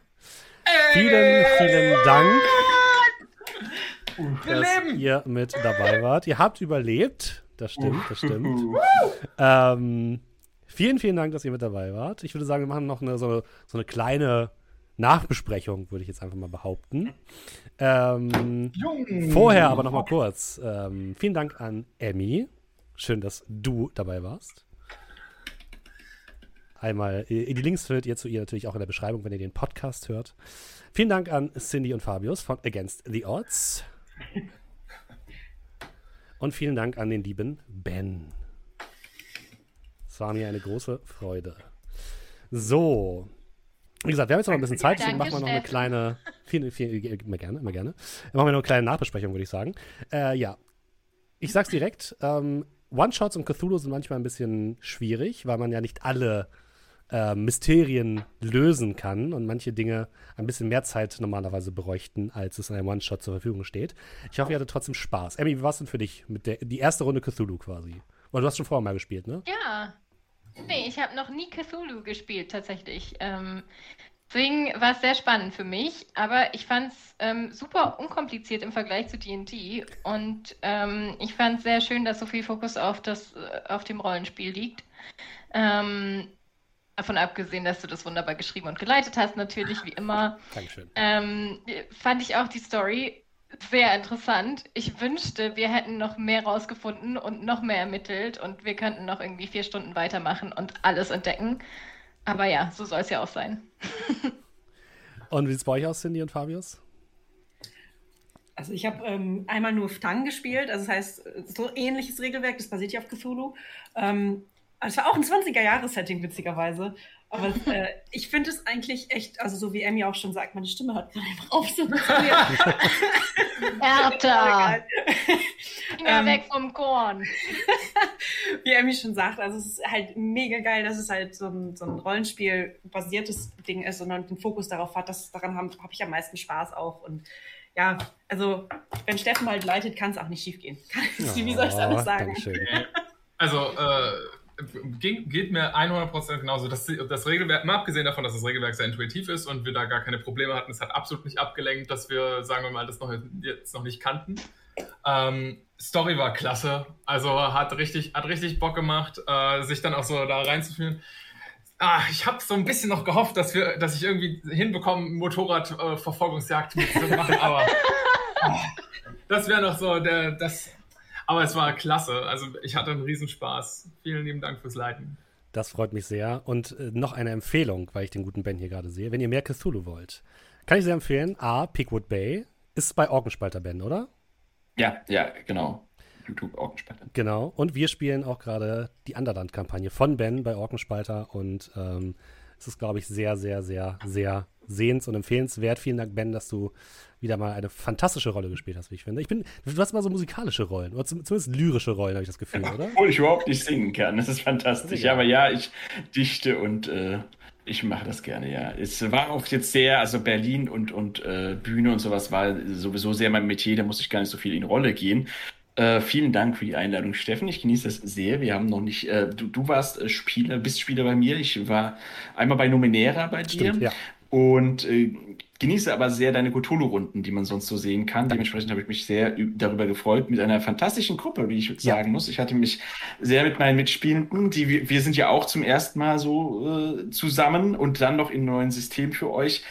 Vielen, vielen Dank, dass ihr mit dabei wart. Ihr habt überlebt. Das stimmt, das stimmt. Vielen, vielen Dank, dass ihr mit dabei wart. Ich würde sagen, wir machen noch eine kleine Nachbesprechung, würde ich jetzt einfach mal behaupten. Vorher aber noch mal kurz. Vielen Dank an Emmy. Schön, dass du dabei warst. Einmal, die Links findet ihr zu ihr natürlich auch in der Beschreibung, wenn ihr den Podcast hört. Vielen Dank an Cindy und Fabius von Against the Odds. Und vielen Dank an den lieben Ben. Es war mir eine große Freude. So. Wie gesagt, wir haben jetzt noch ein bisschen Zeit. Deswegen machen wir noch eine kleine... Immer gerne. Dann machen wir noch eine kleine Nachbesprechung, würde ich sagen. Ja. Ich sag's direkt. One-Shots und Cthulhu sind manchmal ein bisschen schwierig, weil man ja nicht alle Mysterien lösen kann und manche Dinge ein bisschen mehr Zeit normalerweise bräuchten, als es in einem One-Shot zur Verfügung steht. Ich hoffe, ihr hattet trotzdem Spaß. Emmy, wie war es denn für dich mit die erste Runde Cthulhu quasi? Weil du hast schon vorher mal gespielt, ne? Ja. Nee, ich habe noch nie Cthulhu gespielt, tatsächlich. Deswegen war es sehr spannend für mich, aber ich fand es super unkompliziert im Vergleich zu D&D und ich fand es sehr schön, dass so viel Fokus auf dem Rollenspiel liegt. Davon abgesehen, dass du das wunderbar geschrieben und geleitet hast, natürlich, wie immer. Dankeschön. Fand ich auch die Story sehr interessant. Ich wünschte, wir hätten noch mehr rausgefunden und noch mehr ermittelt und wir könnten noch irgendwie 4 Stunden weitermachen und alles entdecken. Aber ja, so soll es ja auch sein. Und wie sieht es bei euch aus, Cindy und Fabius? Also ich habe einmal nur Ftang gespielt, also das heißt, so ähnliches Regelwerk, das basiert ja auf Cthulhu. Es war auch ein 20er-Jahres-Setting, witzigerweise. Aber ich finde es eigentlich echt, also so wie Emmy auch schon sagt, meine Stimme hört gerade einfach auf. So Hertha! Finger weg vom Korn! Wie Emmy schon sagt, also es ist halt mega geil, dass es halt so ein Rollenspiel-basiertes Ding ist und man den Fokus darauf hat, daran habe ich am meisten Spaß auch. Und ja, also wenn Steffen halt leitet, kann es auch nicht schief gehen. Wie soll ich es anders sagen? Dankeschön. Also, geht mir 100% genauso. Das Regelwerk, mal abgesehen davon, dass das Regelwerk sehr intuitiv ist und wir da gar keine Probleme hatten, es hat absolut nicht abgelenkt, dass wir, sagen wir mal, das jetzt noch nicht kannten. Story war klasse. Also hat richtig Bock gemacht, sich dann auch so da reinzufühlen. Ich habe so ein bisschen noch gehofft, dass ich irgendwie hinbekomme, Motorradverfolgungsjagd mitzumachen, aber das wäre noch so das... Aber es war klasse. Also ich hatte einen Riesenspaß. Vielen lieben Dank fürs Leiten. Das freut mich sehr. Und noch eine Empfehlung, weil ich den guten Ben hier gerade sehe. Wenn ihr mehr Cthulhu wollt, kann ich sehr empfehlen. Pickwood Bay ist bei Orkenspalter, Ben, oder? Ja, genau. YouTube Orkenspalter. Genau. Und wir spielen auch gerade die Underland-Kampagne von Ben bei Orkenspalter. Und es ist, glaube ich, sehr, sehr, sehr, sehr sehens- und empfehlenswert. Vielen Dank, Ben, dass du wieder mal eine fantastische Rolle gespielt hast, wie ich finde. Du hast mal so musikalische Rollen, oder zumindest lyrische Rollen, habe ich das Gefühl, oder? Obwohl ich überhaupt nicht singen kann, das ist fantastisch. Aber ja, ich dichte und ich mache das gerne, ja. Es war auch jetzt sehr, also Berlin und Bühne und sowas war sowieso sehr mein Metier, da musste ich gar nicht so viel in Rolle gehen. Vielen Dank für die Einladung, Steffen. Ich genieße das sehr. Wir haben noch nicht. Du warst Spieler, bist Spieler bei mir. Ich war einmal bei Numenera bei dir. Stimmt, ja. Und genieße aber sehr deine Cthulhu-Runden, die man sonst so sehen kann. Dementsprechend habe ich mich sehr darüber gefreut, mit einer fantastischen Gruppe, wie ich sagen muss. Ich hatte mich sehr mit meinen Mitspielenden, wir sind ja auch zum ersten Mal so zusammen und dann noch in neuen Systemen für euch.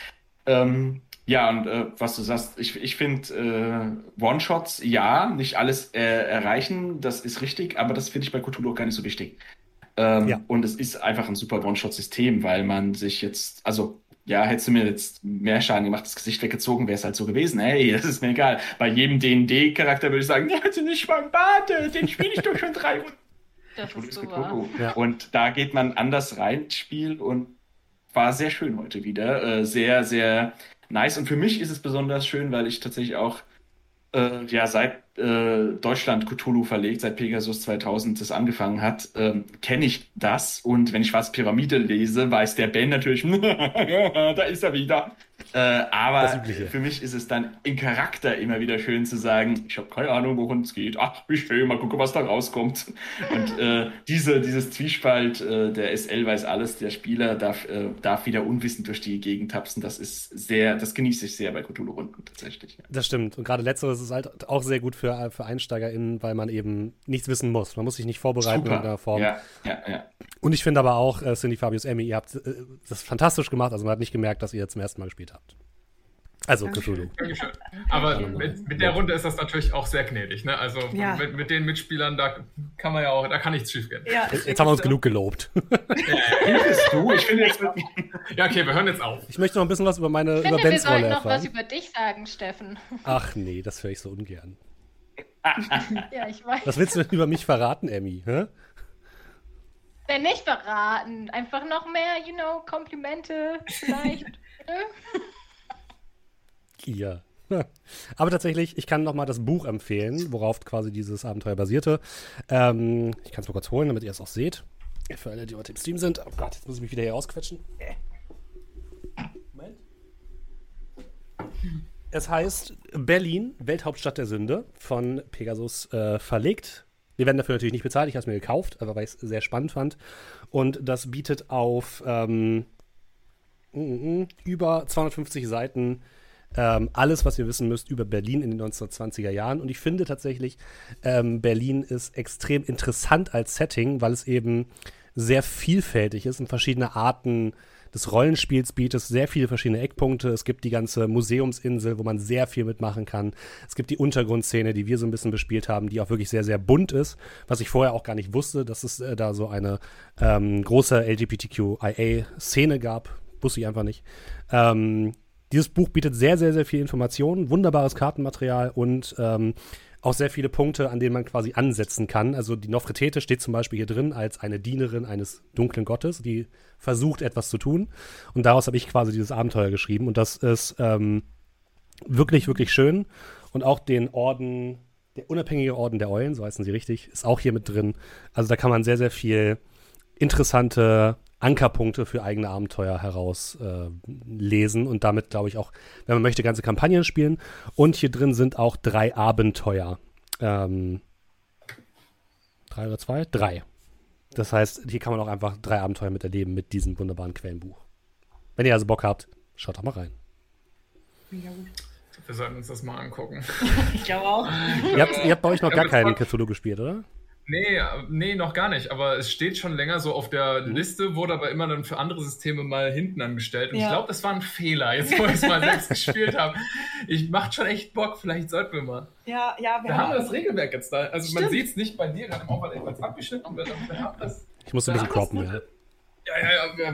Was du sagst, ich finde One-Shots, nicht alles erreichen, das ist richtig, aber das finde ich bei Cthulhu auch gar nicht so wichtig. Und es ist einfach ein super One-Shot-System, weil man sich jetzt, also hättest du mir jetzt mehr Schaden gemacht, das Gesicht weggezogen, wäre es halt so gewesen. Hey, das ist mir egal. Bei jedem D&D-Charakter würde ich sagen, hätte nicht mein Bade, den spiele ich doch schon 3 Runden. Das ist so wahr. Und da geht man anders rein ins Spiel und war sehr schön heute wieder. Sehr, sehr nice. Und für mich ist es besonders schön, weil ich tatsächlich auch seit Deutschland Cthulhu verlegt, seit Pegasus 2000 das angefangen hat, kenne ich das. Und wenn ich Schwarze Pyramide lese, weiß der Ben natürlich, da ist er wieder. Aber für mich ist es dann im Charakter immer wieder schön zu sagen, ich habe keine Ahnung, worum es geht. Ach, ich will mal gucken, was da rauskommt. Und dieses Zwiespalt, der SL weiß alles, der Spieler darf wieder unwissend durch die Gegend tapsen. Das genieße ich sehr bei Cthulhu-Runden tatsächlich. Ja. Das stimmt. Und gerade letzteres ist halt auch sehr gut für EinsteigerInnen, weil man eben nichts wissen muss. Man muss sich nicht vorbereiten in der Form. Ja. Und ich finde aber auch, Cindy, Fabius, Emmy, ihr habt das fantastisch gemacht. Also man hat nicht gemerkt, dass ihr zum ersten Mal gespielt habt. Also Cthulhu. Aber mit der Runde ist das natürlich auch sehr gnädig. Ne? Also mit den Mitspielern, da kann nichts schief gehen. Ja, jetzt haben wir uns genug gelobt. Ich finde jetzt... Ja, okay, wir hören jetzt auf. Ich möchte noch ein bisschen was über Bens Rolle erfahren. Wir sollten noch was über dich sagen, Steffen. Ach nee, das höre ich so ungern. Ja, ich weiß. Was willst du denn über mich verraten, Emmy? Hä? Wenn nicht verraten, einfach noch mehr, you know, Komplimente vielleicht. Ja. Aber tatsächlich, ich kann nochmal das Buch empfehlen, worauf quasi dieses Abenteuer basierte. Ich kann es mal kurz holen, damit ihr es auch seht. Für alle, die heute im Stream sind. Oh Gott, jetzt muss ich mich wieder hier rausquetschen. Moment. Es heißt Berlin, Welthauptstadt der Sünde, von Pegasus verlegt. Wir werden dafür natürlich nicht bezahlt, ich habe es mir gekauft, aber weil ich es sehr spannend fand. Und das bietet auf über 250 Seiten alles, was ihr wissen müsst über Berlin in den 1920er Jahren. Und ich finde tatsächlich, Berlin ist extrem interessant als Setting, weil es eben sehr vielfältig ist und verschiedene Arten des Rollenspiels bietet, sehr viele verschiedene Eckpunkte. Es gibt die ganze Museumsinsel, wo man sehr viel mitmachen kann. Es gibt die Untergrundszene, die wir so ein bisschen bespielt haben, die auch wirklich sehr, sehr bunt ist, was ich vorher auch gar nicht wusste, dass es da so eine große LGBTQIA-Szene gab. Wusste ich einfach nicht. Dieses Buch bietet sehr, sehr, sehr viel Informationen, wunderbares Kartenmaterial und auch sehr viele Punkte, an denen man quasi ansetzen kann. Also die Nofretete steht zum Beispiel hier drin als eine Dienerin eines dunklen Gottes, die versucht, etwas zu tun. Und daraus habe ich quasi dieses Abenteuer geschrieben. Und das ist wirklich, wirklich schön. Und auch den Orden, der Unabhängige Orden der Eulen, so heißen sie richtig, ist auch hier mit drin. Also da kann man sehr, sehr viel interessante Ankerpunkte für eigene Abenteuer herauslesen und damit, glaube ich, auch, wenn man möchte, ganze Kampagnen spielen. Und hier drin sind auch 3 Abenteuer. 3 oder 2? 3. Das heißt, hier kann man auch einfach 3 Abenteuer miterleben mit diesem wunderbaren Quellenbuch. Wenn ihr also Bock habt, schaut doch mal rein. Ja. Wir sollten uns das mal angucken. Ich glaube auch. Ihr habt bei euch noch gar keinen Cthulhu gespielt, oder? Nee, noch gar nicht. Aber es steht schon länger so auf der Liste, wurde aber immer dann für andere Systeme mal hinten angestellt. Und ja. Ich glaube, das war ein Fehler, jetzt wo ich es mal selbst gespielt habe. Ich macht schon echt Bock, vielleicht sollten wir mal. Ja, wir haben das Regelwerk jetzt da. Also stimmt. Man sieht es nicht bei dir, dann auch, weil etwas abgeschnitten wird. Ich muss ein bisschen croppen, ja. Ja,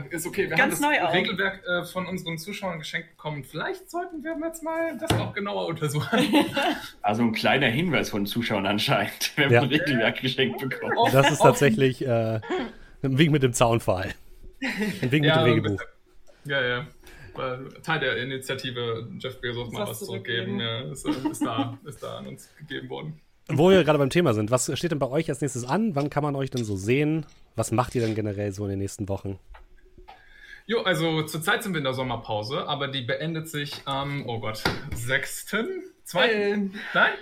ist okay. Wir ganz haben das Regelwerk von unseren Zuschauern geschenkt bekommen. Vielleicht sollten wir jetzt mal das auch genauer untersuchen. Also ein kleiner Hinweis von Zuschauern anscheinend, wenn man ein Regelwerk geschenkt bekommt. Das ist tatsächlich ein Wink mit dem Zaunpfahl. Ein Wink mit dem Regelbuch. Ja. Teil der Initiative Jeff Bezos mal was zurückgeben. Ja, ist da an uns gegeben worden. Wo wir gerade beim Thema sind, was steht denn bei euch als nächstes an? Wann kann man euch denn so sehen? Was macht ihr denn generell so in den nächsten Wochen? Jo, also zurzeit sind wir in der Sommerpause, aber die beendet sich am, 6. 2. 30.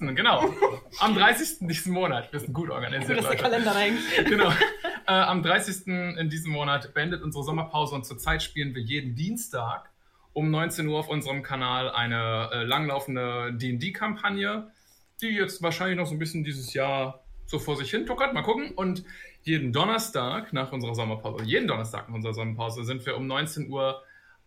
Genau. Am 30. diesen Monat. Wir sind gut organisiert, Leute. Der Kalender hängt. Genau. Am 30. in diesem Monat beendet unsere Sommerpause und zurzeit spielen wir jeden Dienstag um 19 Uhr auf unserem Kanal eine langlaufende D&D-Kampagne, die jetzt wahrscheinlich noch so ein bisschen dieses Jahr so vor sich hin tuckert. Mal gucken. Und jeden Donnerstag nach unserer Sommerpause sind wir um 19 Uhr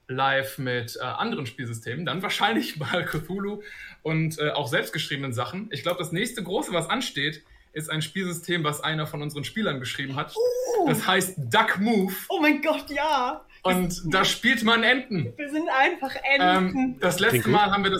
live mit anderen Spielsystemen, dann wahrscheinlich mal Cthulhu und auch selbstgeschriebenen Sachen. Ich glaube, das nächste große, was ansteht, ist ein Spielsystem, was einer von unseren Spielern geschrieben hat. Das heißt Duck Move. Oh mein Gott, ja. Und da spielt man Enten. Wir sind einfach Enten. Das letzte Mal haben wir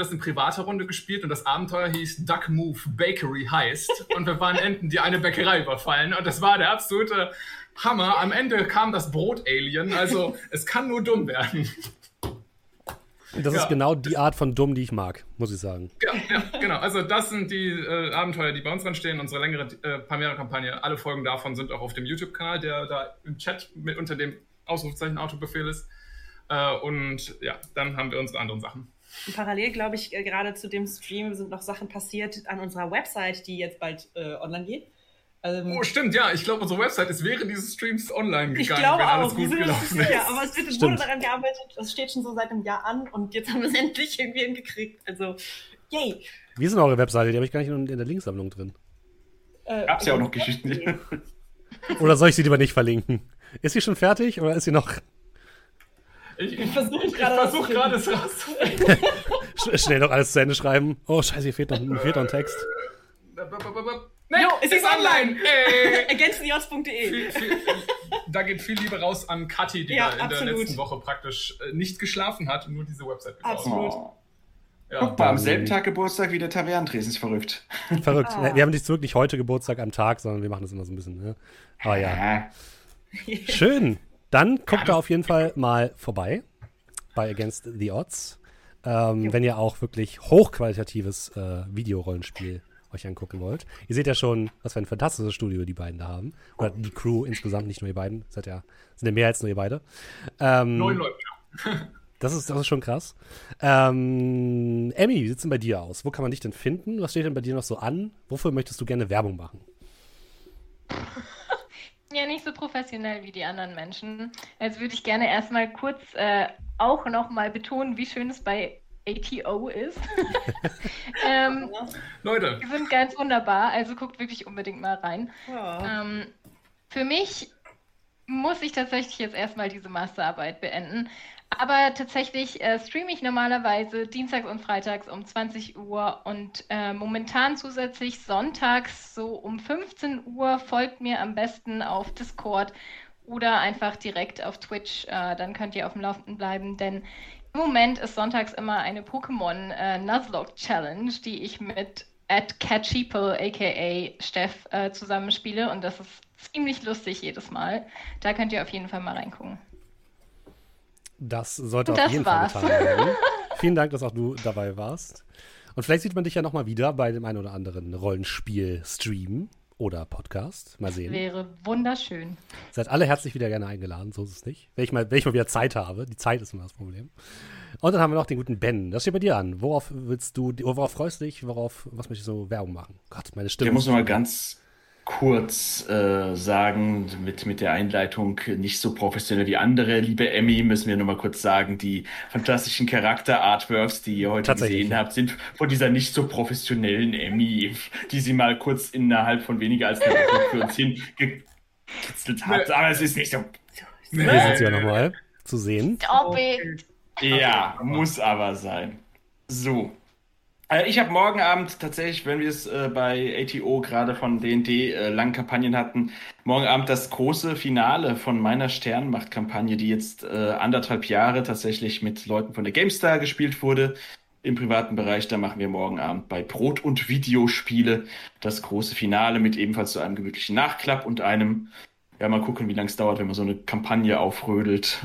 das in privater Runde gespielt und das Abenteuer hieß Duck Move Bakery Heist. Und wir waren Enten, die eine Bäckerei überfallen. Und das war der absolute Hammer. Am Ende kam das Brot-Alien. Also es kann nur dumm werden. Das ist genau die Art von dumm, die ich mag, muss ich sagen. Ja, genau. Also das sind die Abenteuer, die bei uns anstehen. Unsere längere Pamera-Kampagne. Alle Folgen davon sind auch auf dem YouTube-Kanal, der da im Chat mit unter dem Ausrufezeichen Autobefehl ist. Und ja, dann haben wir unsere anderen Sachen. Und parallel, glaube ich, gerade zu dem Stream sind noch Sachen passiert an unserer Website, die jetzt bald online geht. Oh, stimmt, ja. Ich glaube, unsere Website ist während dieses Streams online gegangen, wenn alles gut gelaufen ist. Ja, aber es wird in Ruhe daran gearbeitet. Das steht schon so seit einem Jahr an und jetzt haben wir es endlich irgendwie hingekriegt. Also, yay. Wie ist denn eure Webseite? Die habe ich gar nicht in der Linksammlung drin. Gab's ja auch noch Geschichten. Okay. Oder soll ich sie lieber nicht verlinken? Ist sie schon fertig oder ist sie noch... Ich versuche gerade es rauszufinden. Schnell noch alles zu Ende schreiben. Oh, scheiße, hier fehlt noch ein Text. Nee, jo, es ist online. againsttheodds.de. Da geht viel Liebe raus an Kathi, die in der letzten Woche praktisch nicht geschlafen hat und nur diese Website gebaut hat. Absolut. Ja, guck mal, am selben Tag Geburtstag wie der Tavernentresen, ist verrückt. Verrückt. Ah. Wir haben nicht wirklich heute Geburtstag am Tag, sondern wir machen das immer so ein bisschen. Ne? Aber ja. Schön. Dann guckt da auf jeden Fall mal vorbei bei Against the Odds. Wenn ihr auch wirklich hochqualitatives Videorollenspiel euch angucken wollt. Ihr seht ja schon, was für ein fantastisches Studio die beiden da haben. Oder die Crew insgesamt, nicht nur ihr beiden. Sind ja mehr als nur ihr beide. 9 Leute. Das ist schon krass. Emmy, wie sieht es denn bei dir aus? Wo kann man dich denn finden? Was steht denn bei dir noch so an? Wofür möchtest du gerne Werbung machen? Ja, nicht so professionell wie die anderen Menschen. Also würde ich gerne erstmal kurz auch nochmal betonen, wie schön es bei ATO ist. Leute. Die sind ganz wunderbar, also guckt wirklich unbedingt mal rein. Ja. Für mich muss ich tatsächlich jetzt erstmal diese Masterarbeit beenden. Aber tatsächlich streame ich normalerweise dienstags und freitags um 20 Uhr und momentan zusätzlich sonntags so um 15 Uhr. Folgt mir am besten auf Discord oder einfach direkt auf Twitch. Dann könnt ihr auf dem Laufenden bleiben, denn im Moment ist sonntags immer eine Pokémon-Nuzlocke-Challenge, die ich mit @Catcheeple a.k.a. Steff zusammenspiele. Und das ist ziemlich lustig jedes Mal. Da könnt ihr auf jeden Fall mal reingucken. Das sollte auf jeden Fall getan werden. Vielen Dank, dass auch du dabei warst. Und vielleicht sieht man dich ja nochmal wieder bei dem einen oder anderen Rollenspiel-Stream oder Podcast. Mal sehen. Wäre wunderschön. Seid alle herzlich wieder gerne eingeladen, so ist es nicht. Wenn ich mal wieder Zeit habe. Die Zeit ist immer das Problem. Und dann haben wir noch den guten Ben. Das steht bei dir an. Worauf freust du dich? Was möchtest du so Werbung machen? Gott, meine Stimme. Der muss nochmal ganz kurz sagen, mit der Einleitung nicht so professionell wie andere. Liebe Emmy, müssen wir nur mal kurz sagen, die fantastischen Charakter-Artworks, die ihr heute gesehen habt, sind von dieser nicht so professionellen Emmy, die sie mal kurz innerhalb von weniger als einer Woche für uns hin gekitzelt hat. Aber es ist nicht so. Hier sind sie ja nochmal zu sehen. Ja, muss aber sein. So. Ich habe morgen Abend tatsächlich, wenn wir es bei ATO gerade von D&D langen Kampagnen hatten, morgen Abend das große Finale von meiner Sternmacht-Kampagne, die jetzt 1,5 Jahre tatsächlich mit Leuten von der GameStar gespielt wurde. Im privaten Bereich, da machen wir morgen Abend bei Brot- und Videospiele das große Finale mit ebenfalls so einem gemütlichen Nachklapp und einem, ja, mal gucken, wie lange es dauert, wenn man so eine Kampagne aufrödelt.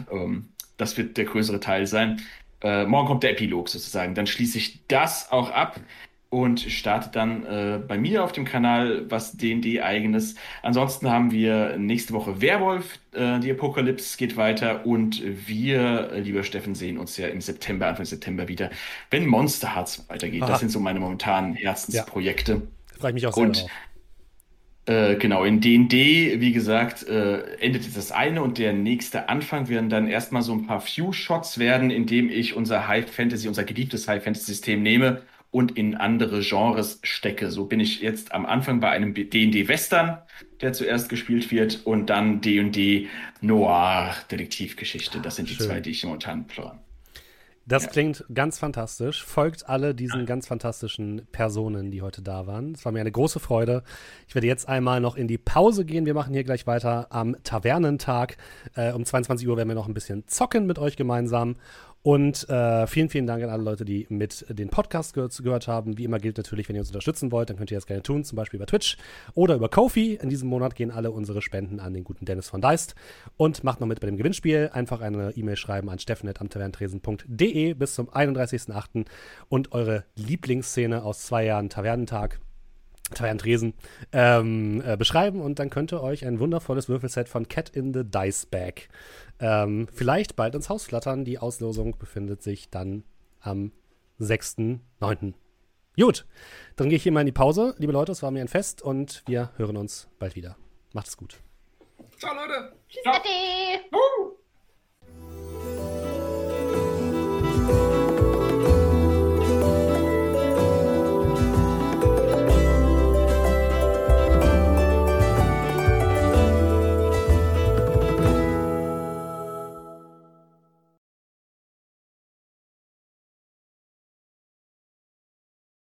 Das wird der größere Teil sein. Morgen kommt der Epilog sozusagen. Dann schließe ich das auch ab und starte dann bei mir auf dem Kanal was D&D-Eigenes. Ansonsten haben wir nächste Woche Werwolf, die Apokalypse geht weiter und wir, lieber Steffen, sehen uns ja im September, Anfang September wieder, wenn Monster Hearts weitergeht. Aha. Das sind so meine momentanen Herzensprojekte. Ja. Da freue ich mich auch sehr drauf. Genau, in D&D, wie gesagt, endet jetzt das eine und der nächste Anfang werden dann erstmal so ein paar Few-Shots werden, indem ich unser geliebtes High-Fantasy-System nehme und in andere Genres stecke. So bin ich jetzt am Anfang bei einem D&D-Western, der zuerst gespielt wird, und dann D&D-Noir-Detektivgeschichte. Das sind die zwei, die ich momentan plane. Das klingt ganz fantastisch. Folgt alle diesen ganz fantastischen Personen, die heute da waren. Es war mir eine große Freude. Ich werde jetzt einmal noch in die Pause gehen. Wir machen hier gleich weiter am Tavernentag. Um 22 Uhr werden wir noch ein bisschen zocken mit euch gemeinsam. Und vielen, vielen Dank an alle Leute, die mit den Podcasts gehört haben. Wie immer gilt natürlich, wenn ihr uns unterstützen wollt, dann könnt ihr das gerne tun, zum Beispiel über Twitch oder über Ko-fi. In diesem Monat gehen alle unsere Spenden an den guten Dennis von Deist. Und macht noch mit bei dem Gewinnspiel. Einfach eine E-Mail schreiben an steffen@amtavernentresen.de bis zum 31.08. Und eure Lieblingsszene aus 2 Jahren Tavernentresen beschreiben und dann könnt ihr euch ein wundervolles Würfelset von Cat in the Dice Bag vielleicht bald ins Haus flattern. Die Auslosung befindet sich dann am 6.9. Gut, dann gehe ich hier mal in die Pause. Liebe Leute, es war mir ein Fest und wir hören uns bald wieder. Macht es gut. Ciao, Leute. Tschüss.